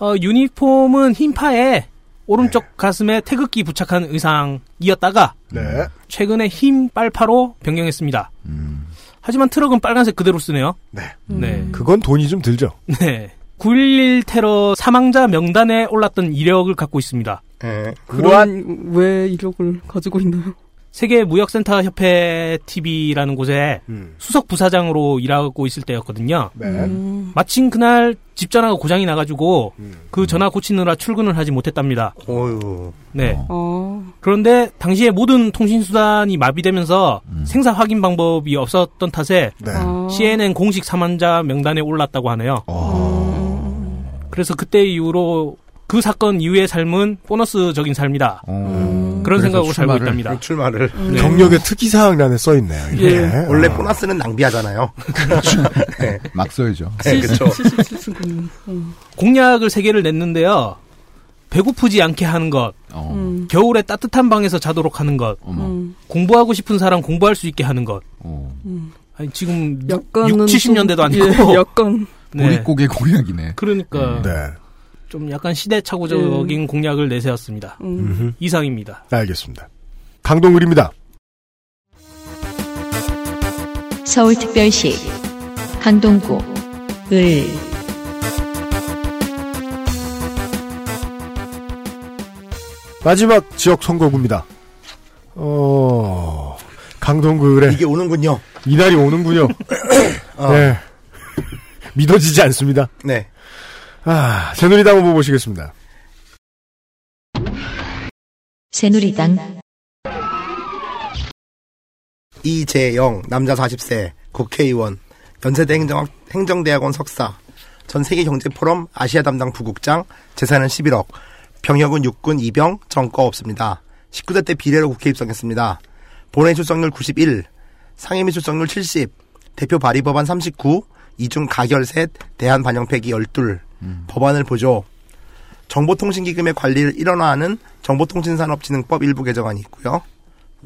어, 유니폼은 흰 파에 오른쪽 네. 가슴에 태극기 부착한 의상이었다가 네. 최근에 흰 빨파로 변경했습니다. 음. 하지만 트럭은 빨간색 그대로 쓰네요. 네. 음. 네. 그건 돈이 좀 들죠. 네. 구일일 테러 사망자 명단에 올랐던 이력을 갖고 있습니다. 네. 그런 왜 이력을 가지고 있나요? 세계무역센터협회 티비라는 곳에 음. 수석 부사장으로 일하고 있을 때였거든요. 네. 음. 마침 그날 집 전화가 고장이 나가지고 음. 그 전화 고치느라 출근을 하지 못했답니다. 어휴. 네. 어. 그런데 당시에 모든 통신수단이 마비되면서 음. 생사 확인 방법이 없었던 탓에 네. 어. 씨엔엔 공식 사망자 명단에 올랐다고 하네요. 어. 그래서 그때 이후로 그 사건 이후의 삶은 보너스적인 삶이다. 음. 그런 생각으로 출마를, 살고 있답니다. 출마를. 네. 경력의 특이사항이 안에 써있네요. 예. 어. 원래 보너스는 낭비하잖아요. 네. 막 써야죠. 네, 그렇죠. 공약을 세 개를 냈는데요. 배고프지 않게 하는 것, 어. 음. 겨울에 따뜻한 방에서 자도록 하는 것, 음. 공부하고 싶은 사람 공부할 수 있게 하는 것. 어. 음. 아니, 지금 육십, 칠십 년대도 아니고. 예, 약간. 고립고개 네. 공약이네. 그러니까. 네. 좀 약간 시대착오적인 음. 공약을 내세웠습니다. 음. 이상입니다. 알겠습니다. 강동글입니다. 서울특별시 강동구 을 마지막 지역 선거구입니다. 어... 강동구 을에 이게 오는군요. 이날이 오는군요. 어. 네. 믿어지지 않습니다. 네. 아, 새누리당 후보 보시겠습니다. 새누리당 이재영, 남자 사십 세, 국회의원, 연세대 행정, 행정대학원 석사, 전세계경제포럼 아시아 담당 부국장, 재산은 십일억, 병역은 육군 이병, 전과 없습니다. 십구 대 때 비례로 국회 입성했습니다. 본회의 출석률 구십일, 상임위 출석률 칠십, 대표 발의 법안 삼십구, 이중 가결 셋, 대한 반영 폐기 십이, 음. 법안을 보죠. 정보통신기금의 관리를 일원화하는 정보통신산업진흥법 일부 개정안이 있고요.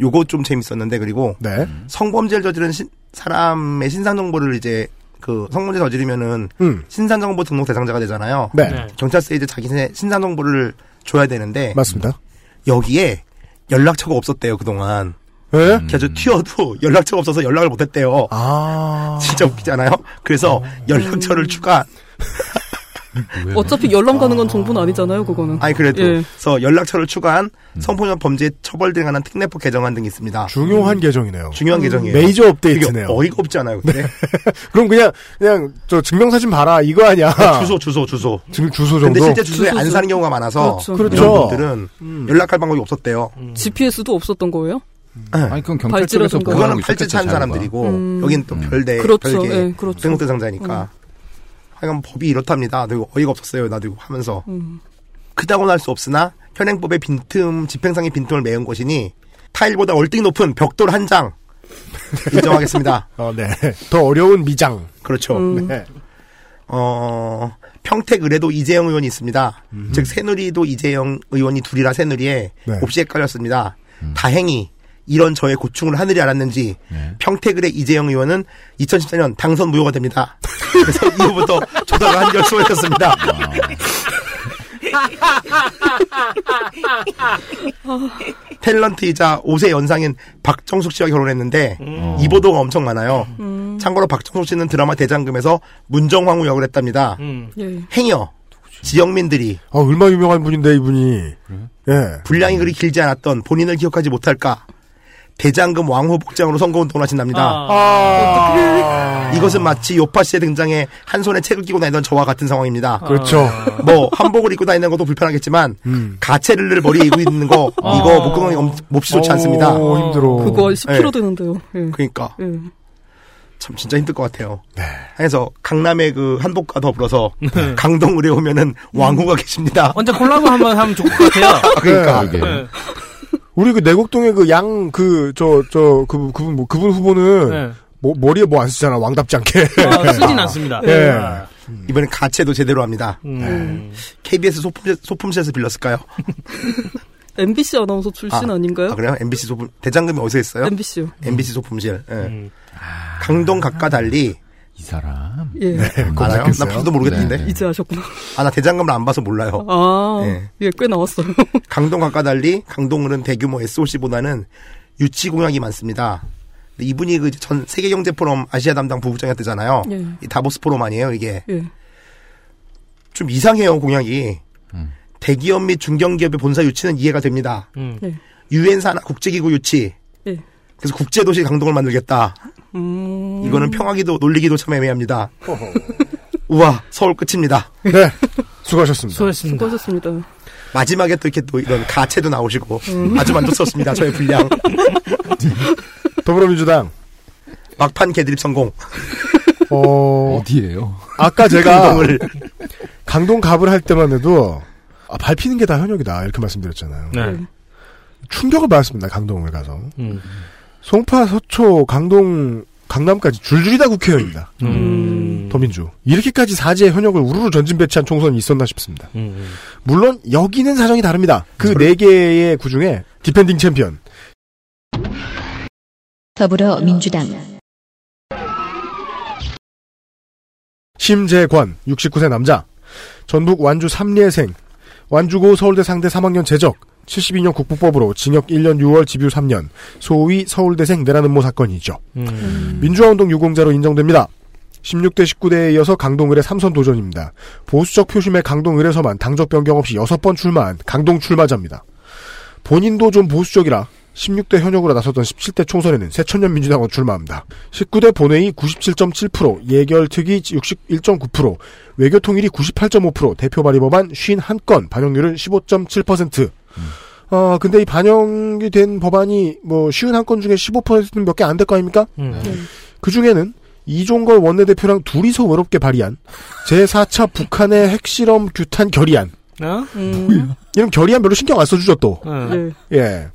요거 좀 재밌었는데 그리고 네. 성범죄를 저지른 신, 사람의 신상정보를 이제 그 성범죄 저지르면은 음. 신상정보 등록 대상자가 되잖아요. 네. 네. 경찰서에 이제 자기 신상정보를 줘야 되는데 맞습니다. 여기에 연락처가 없었대요 그동안. 예? 음. 아주 튀어도 연락처가 없어서 연락을 못했대요. 아. 진짜 웃기잖아요. 그래서 어. 연락처를 음. 추가. 어차피 열람 가는 건 정부는 아니잖아요, 그거는. 아니, 그래도. 예. 그래서 연락처를 추가한 성폭력 범죄 처벌 등에 관한 특례법 개정안 등이 있습니다. 중요한 음. 개정이네요. 중요한 음. 개정이에요. 메이저 업데이트네요. 어이가 없지 않아요, 근데? 네. 그럼 그냥, 그냥, 저 증명사진 봐라, 이거 아니야. 네, 주소, 주소, 주소. 지금 주소 정도. 근데 실제 주소에 주소죠. 안 사는 경우가 많아서. 그렇죠. 그렇죠. 분들은 음. 연락할 방법이 없었대요. 음. 지피에스도 없었던 거예요? 음. 네. 아니, 그건 경찰 쪽에서 그거는 팔찌 찬 사람들이고, 음. 여긴 또 음. 별대, 그렇죠. 별개, 네, 그렇죠. 등록 대상자니까. 음. 하여간 법이 이렇답니다. 되게 어이가 없었어요. 나도 이거 하면서. 음. 크다고는 할 수 없으나 현행법의 빈틈, 집행상의 빈틈을 메운 것이니 타일보다 월등히 높은 벽돌 한 장 인정하겠습니다. 어, 네. 더 어려운 미장. 그렇죠. 음. 네. 어, 평택 의뢰도 이재영 의원이 있습니다. 음흠. 즉 새누리도 이재영 의원이 둘이라 새누리에 네. 몹시 헷갈렸습니다. 음. 다행히 이런 저의 고충을 하늘이 알았는지 네. 평택을의 이재영 의원은 이천십사 년 당선 무효가 됩니다. 그래서 이후부터 조사가 한결 수월해졌습니다. 탤런트이자 오 세 연상인 박정숙 씨와 결혼했는데 음. 이보도가 엄청 많아요. 음. 참고로 박정숙 씨는 드라마 대장금에서 문정황후 역을 했답니다. 음. 예. 행여 지역민들이 아, 얼마나 유명한 분인데 이분이 그래? 예. 분량이 그리 길지 않았던 본인을 기억하지 못할까 대장금 왕후 복장으로 선거운동을 하신답니다. 아~ 아~ 이것은 마치 요파씨의 등장에 한 손에 책을 끼고 다니던 저와 같은 상황입니다. 그렇죠. 아~ 뭐 한복을 입고 다니는 것도 불편하겠지만 음. 가채를 머리에 입고 있는 거 아~ 이거 목건강이 몹시 좋지 않습니다. 오, 힘들어. 그거 십 킬로그램 네. 되는데요. 네. 그러니까 네. 참 진짜 힘들 것 같아요. 네. 그래서 강남의 그 한복과 더불어서 네. 강동을에 오면은 왕후가 계십니다. 언제 콜라보 한번 하면 좋을 것 같아요. 그러니까. 네. 네. 우리 그 내곡동의 그 양 그 저 저 그 그분 뭐 그분 후보는 네. 뭐 머리에 뭐 안 쓰잖아 왕답지 않게 어, 쓰진 않습니다. 네. 네. 이번엔 가채도 제대로 합니다. 음. 네. 케이비에스 소품 소품실에서 빌렸을까요? 엠비씨 아나운서 출신 아, 아닌가요? 아, 그래요? 엠비씨 소품 대장금이 어디서 했어요? 엠비씨요. 엠비씨 소품실. 네. 음. 강동각과 달리. 이 사람? 예. 네, 알아요? 나 봐도 모르겠는데. 네, 네. 이제 아셨구나. 아, 나 대장감을 안 봐서 몰라요. 아, 네. 예, 꽤 나왔어요. 강동각과 달리 강동은 대규모 에스오씨보다는 유치 공약이 많습니다. 이분이 그 전 세계경제포럼 아시아 담당 부부장이었대잖아요. 예. 이 다보스 포럼 아니에요, 이게. 예. 좀 이상해요, 공약이. 음. 대기업 및 중견기업의 본사 유치는 이해가 됩니다. 유엔 음. 산하 국제기구 유치. 예. 그래서 국제도시 강동을 만들겠다. 음... 이거는 평하기도 놀리기도 참 애매합니다. 우와, 서울 끝입니다. 네, 수고하셨습니다. 수고하셨습니다. 수고하셨습니다. 마지막에 또 이렇게 또 이런 가채도 나오시고 음. 아주 만족스럽습니다. 저의 분량. 더불어민주당 막판 개드립 성공. 어... 어디예요? 아까 제가 강동 갑을 할 때만 해도 아, 밟히는 게 다 현역이다 이렇게 말씀드렸잖아요. 네. 충격을 받았습니다. 강동을 가서. 음. 송파, 서초, 강동, 강남까지 줄줄이 다 국회의원입니다. 음. 더민주. 이렇게까지 사지의 현역을 우르르 전진 배치한 총선이 있었나 싶습니다. 음. 물론 여기는 사정이 다릅니다. 그 네 개의 구 중에 디펜딩 챔피언. 더불어민주당 심재권, 육십구 세 남자. 전북 완주 삼례생. 완주고 서울대 상대 삼 학년 재적. 칠십이 년 국부법으로 징역 일 년 유 월 집유 삼 년, 소위 서울대생 내라는 모 사건이죠. 음. 민주화운동 유공자로 인정됩니다. 십육 대 십구 대에 이어서 강동을의 삼선 도전입니다. 보수적 표심의 강동을에서만 당적 변경 없이 여섯 번 출마한 강동 출마자입니다. 본인도 좀 보수적이라 십육 대 현역으로 나섰던 십칠 대 총선에는 새천년 민주당으로 출마합니다. 십구 대 본회의 구십칠 점 칠 퍼센트, 예결특위 육십일 점 구 퍼센트, 외교통일이 구십팔 점 오 퍼센트, 대표 발의 법안 오십일 건, 반영률은 십오 점 칠 퍼센트. 음. 어, 근데 이 반영이 된 법안이 뭐 쉬운 한 건 중에 십오 퍼센트는 몇 개 안 될 거 아닙니까? 음. 음. 그 중에는 이종걸 원내대표랑 둘이서 외롭게 발의한 제사 차 북한의 핵실험 규탄 결의안. 어? 음. 이런 결의안 별로 신경 안 써주죠 또. 음. 예.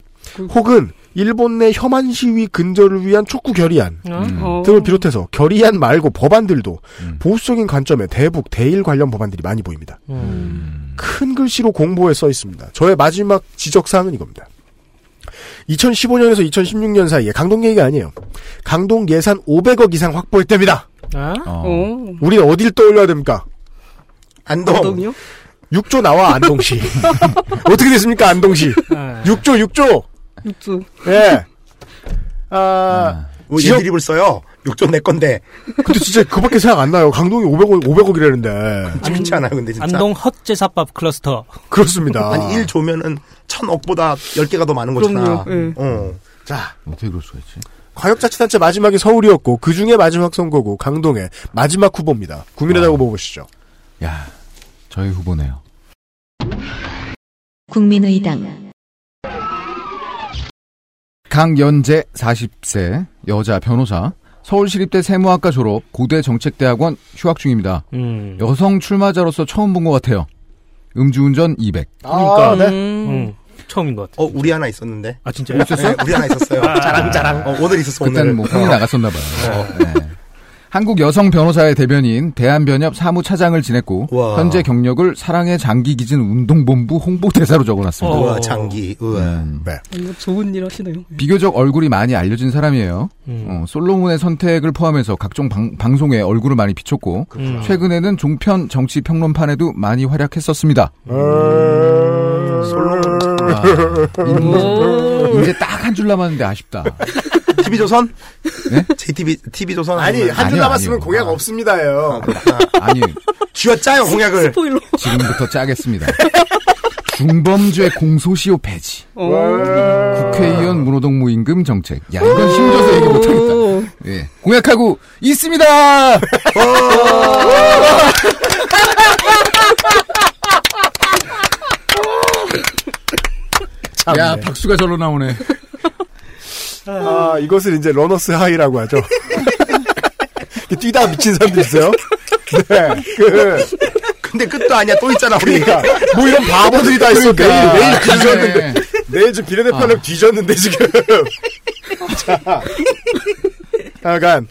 혹은 일본 내 혐한 시위 근절을 위한 촉구 결의안 음. 등을 비롯해서 결의안 말고 법안들도 음. 보수적인 관점의 대북, 대일 관련 법안들이 많이 보입니다. 음. 큰 글씨로 공보에 써 있습니다. 저의 마지막 지적사항은 이겁니다. 이천십오 년에서 이천십육 년 사이에 강동 얘기가 아니에요. 강동 예산 오백억 이상 확보했답니다. 아? 어. 우리 어딜 떠올려야 됩니까? 안동. 안동이요? 육 조 나와 안동시. 어떻게 됐습니까 안동시? 육 조 육 조. 육 조. 예. 아, 뭐 지역... 얘들이 벌써요. 육 조 내 건데. 근데 진짜 그밖에 생각 안 나요. 강동이 오백억, 오백억이라는데. 그렇지 않아요, 근데 진짜. 안동 헛제사밥 클러스터. 그렇습니다. 아니, 일 조면은 천억보다 열 개가 더 많은 거잖아. 그럼요, 예. 어. 자. 어떻게 그럴 수가 있지? 광역자치단체 마지막이 서울이었고, 그 중에 마지막 선거고, 강동의 마지막 후보입니다. 국민의당 후보 보시죠. 야, 저희 후보네요. 국민의당. 강연재 사십 세 여자 변호사 서울시립대 세무학과 졸업 고대 정책대학원 휴학 중입니다. 음. 여성 출마자로서 처음 본 것 같아요. 음주운전 이백. 그러니까 아, 네. 음. 음. 처음인 것 같아요. 어 우리 하나 있었는데. 아 진짜요? 있었어요? 네, 우리 하나 있었어요. 자랑자랑. 어, 오늘 있었어. 그때는 뭐 혼이 나갔었나 봐요. 어. 네. 한국 여성 변호사의 대변인 대한변협 사무차장을 지냈고 우와. 현재 경력을 사랑의 장기 기진 운동본부 홍보대사로 적어놨습니다. 우와, 장기. 우와. 음. 네. 좋은 일 하시네요. 비교적 얼굴이 많이 알려진 사람이에요. 음. 어, 솔로몬의 선택을 포함해서 각종 방, 방송에 얼굴을 많이 비췄고 그렇구나. 최근에는 종편 정치평론판에도 많이 활약했었습니다. 음. 음. 솔로몬. 아, 인물, 이제 딱 한 줄 남았는데 아쉽다. 티비조선? 네? 제이티비, 티비조선? 아니, 한 줄 남았으면 아니요. 공약 아, 없습니다예요. 아, 아니. 쥐어 짜요, 공약을. 스포일러. 지금부터 짜겠습니다. 중범죄 공소시효 폐지. 국회의원 문호동 무임금 정책. 야, 이건 힘줘서 얘기 못하겠다. 예. 공약하고 있습니다! 참, 야, 네. 박수가 절로 나오네. 아, 이것을 이제 러너스 하이라고 하죠. 뛰다가 미친 사람들 있어요? 네, 그. 근데 끝도 아니야, 또 있잖아, 우리가. 그러니까, 뭐 이런 바보들이 다 있으니까. 그러니까. 매일, 매일 뒤졌는데. 내일 지금 비례대표를 아. 뒤졌는데, 지금. 자. 약간,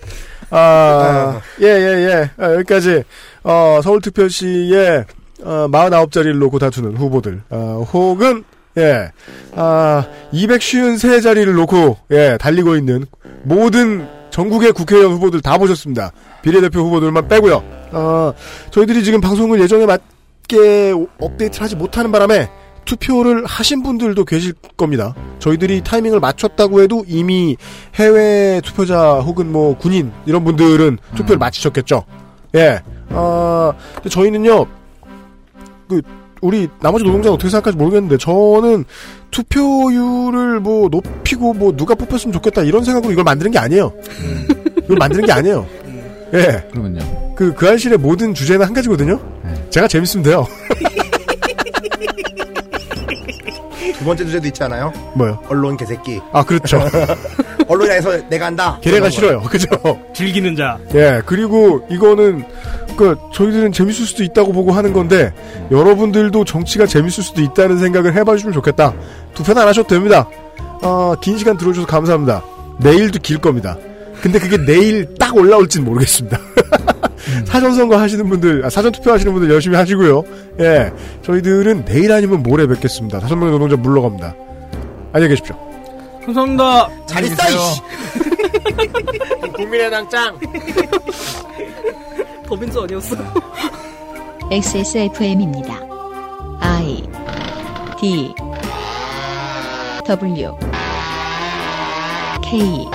아, 예, 예, 예. 아, 여기까지, 어, 서울특별시의, 어, 사십구 자리를 놓고 다투는 후보들. 어, 혹은, 예, 아, 이백오십삼 자리를 놓고, 예, 달리고 있는 모든 전국의 국회의원 후보들 다 보셨습니다. 비례대표 후보들만 빼고요. 어, 저희들이 지금 방송을 예정에 맞게 업데이트를 하지 못하는 바람에 투표를 하신 분들도 계실 겁니다. 저희들이 타이밍을 맞췄다고 해도 이미 해외 투표자 혹은 뭐 군인 이런 분들은 투표를 마치셨겠죠. 예. 어, 저희는요, 그, 우리 나머지 노동자는 어떻게 생각할지 모르겠는데, 저는 투표율을 뭐 높이고 뭐 누가 뽑혔으면 좋겠다 이런 생각으로 이걸 만드는 게 아니에요. 음. 이걸 만드는 게 아니에요. 예. 그러면요. 그, 그 알실의 모든 주제는 한 가지거든요. 네. 제가 재밌으면 돼요. 두 번째 주제도 있잖아요. 뭐요? 언론 개새끼. 아, 그렇죠. 언론에서 내가 한다. 걔네가 싫어요. 그죠? 즐기는 자. 예, 그리고 이거는, 그, 저희들은 재밌을 수도 있다고 보고 하는 건데, 여러분들도 정치가 재밌을 수도 있다는 생각을 해봐주시면 좋겠다. 투표는 안 하셔도 됩니다. 어, 긴 시간 들어주셔서 감사합니다. 내일도 길 겁니다. 근데 그게 내일 딱 올라올지는 모르겠습니다. 사전선거 하시는 분들, 아, 사전투표 하시는 분들 열심히 하시고요. 예. 저희들은 내일 아니면 모레 뵙겠습니다. 다섯 명의 노동자 물러갑니다. 안녕히 계십시오. 감사합니다. 잘 있어, 이씨. 국민의당 짱. 더민수 아니었어. 엑스에스에프엠입니다. I, D, W, K.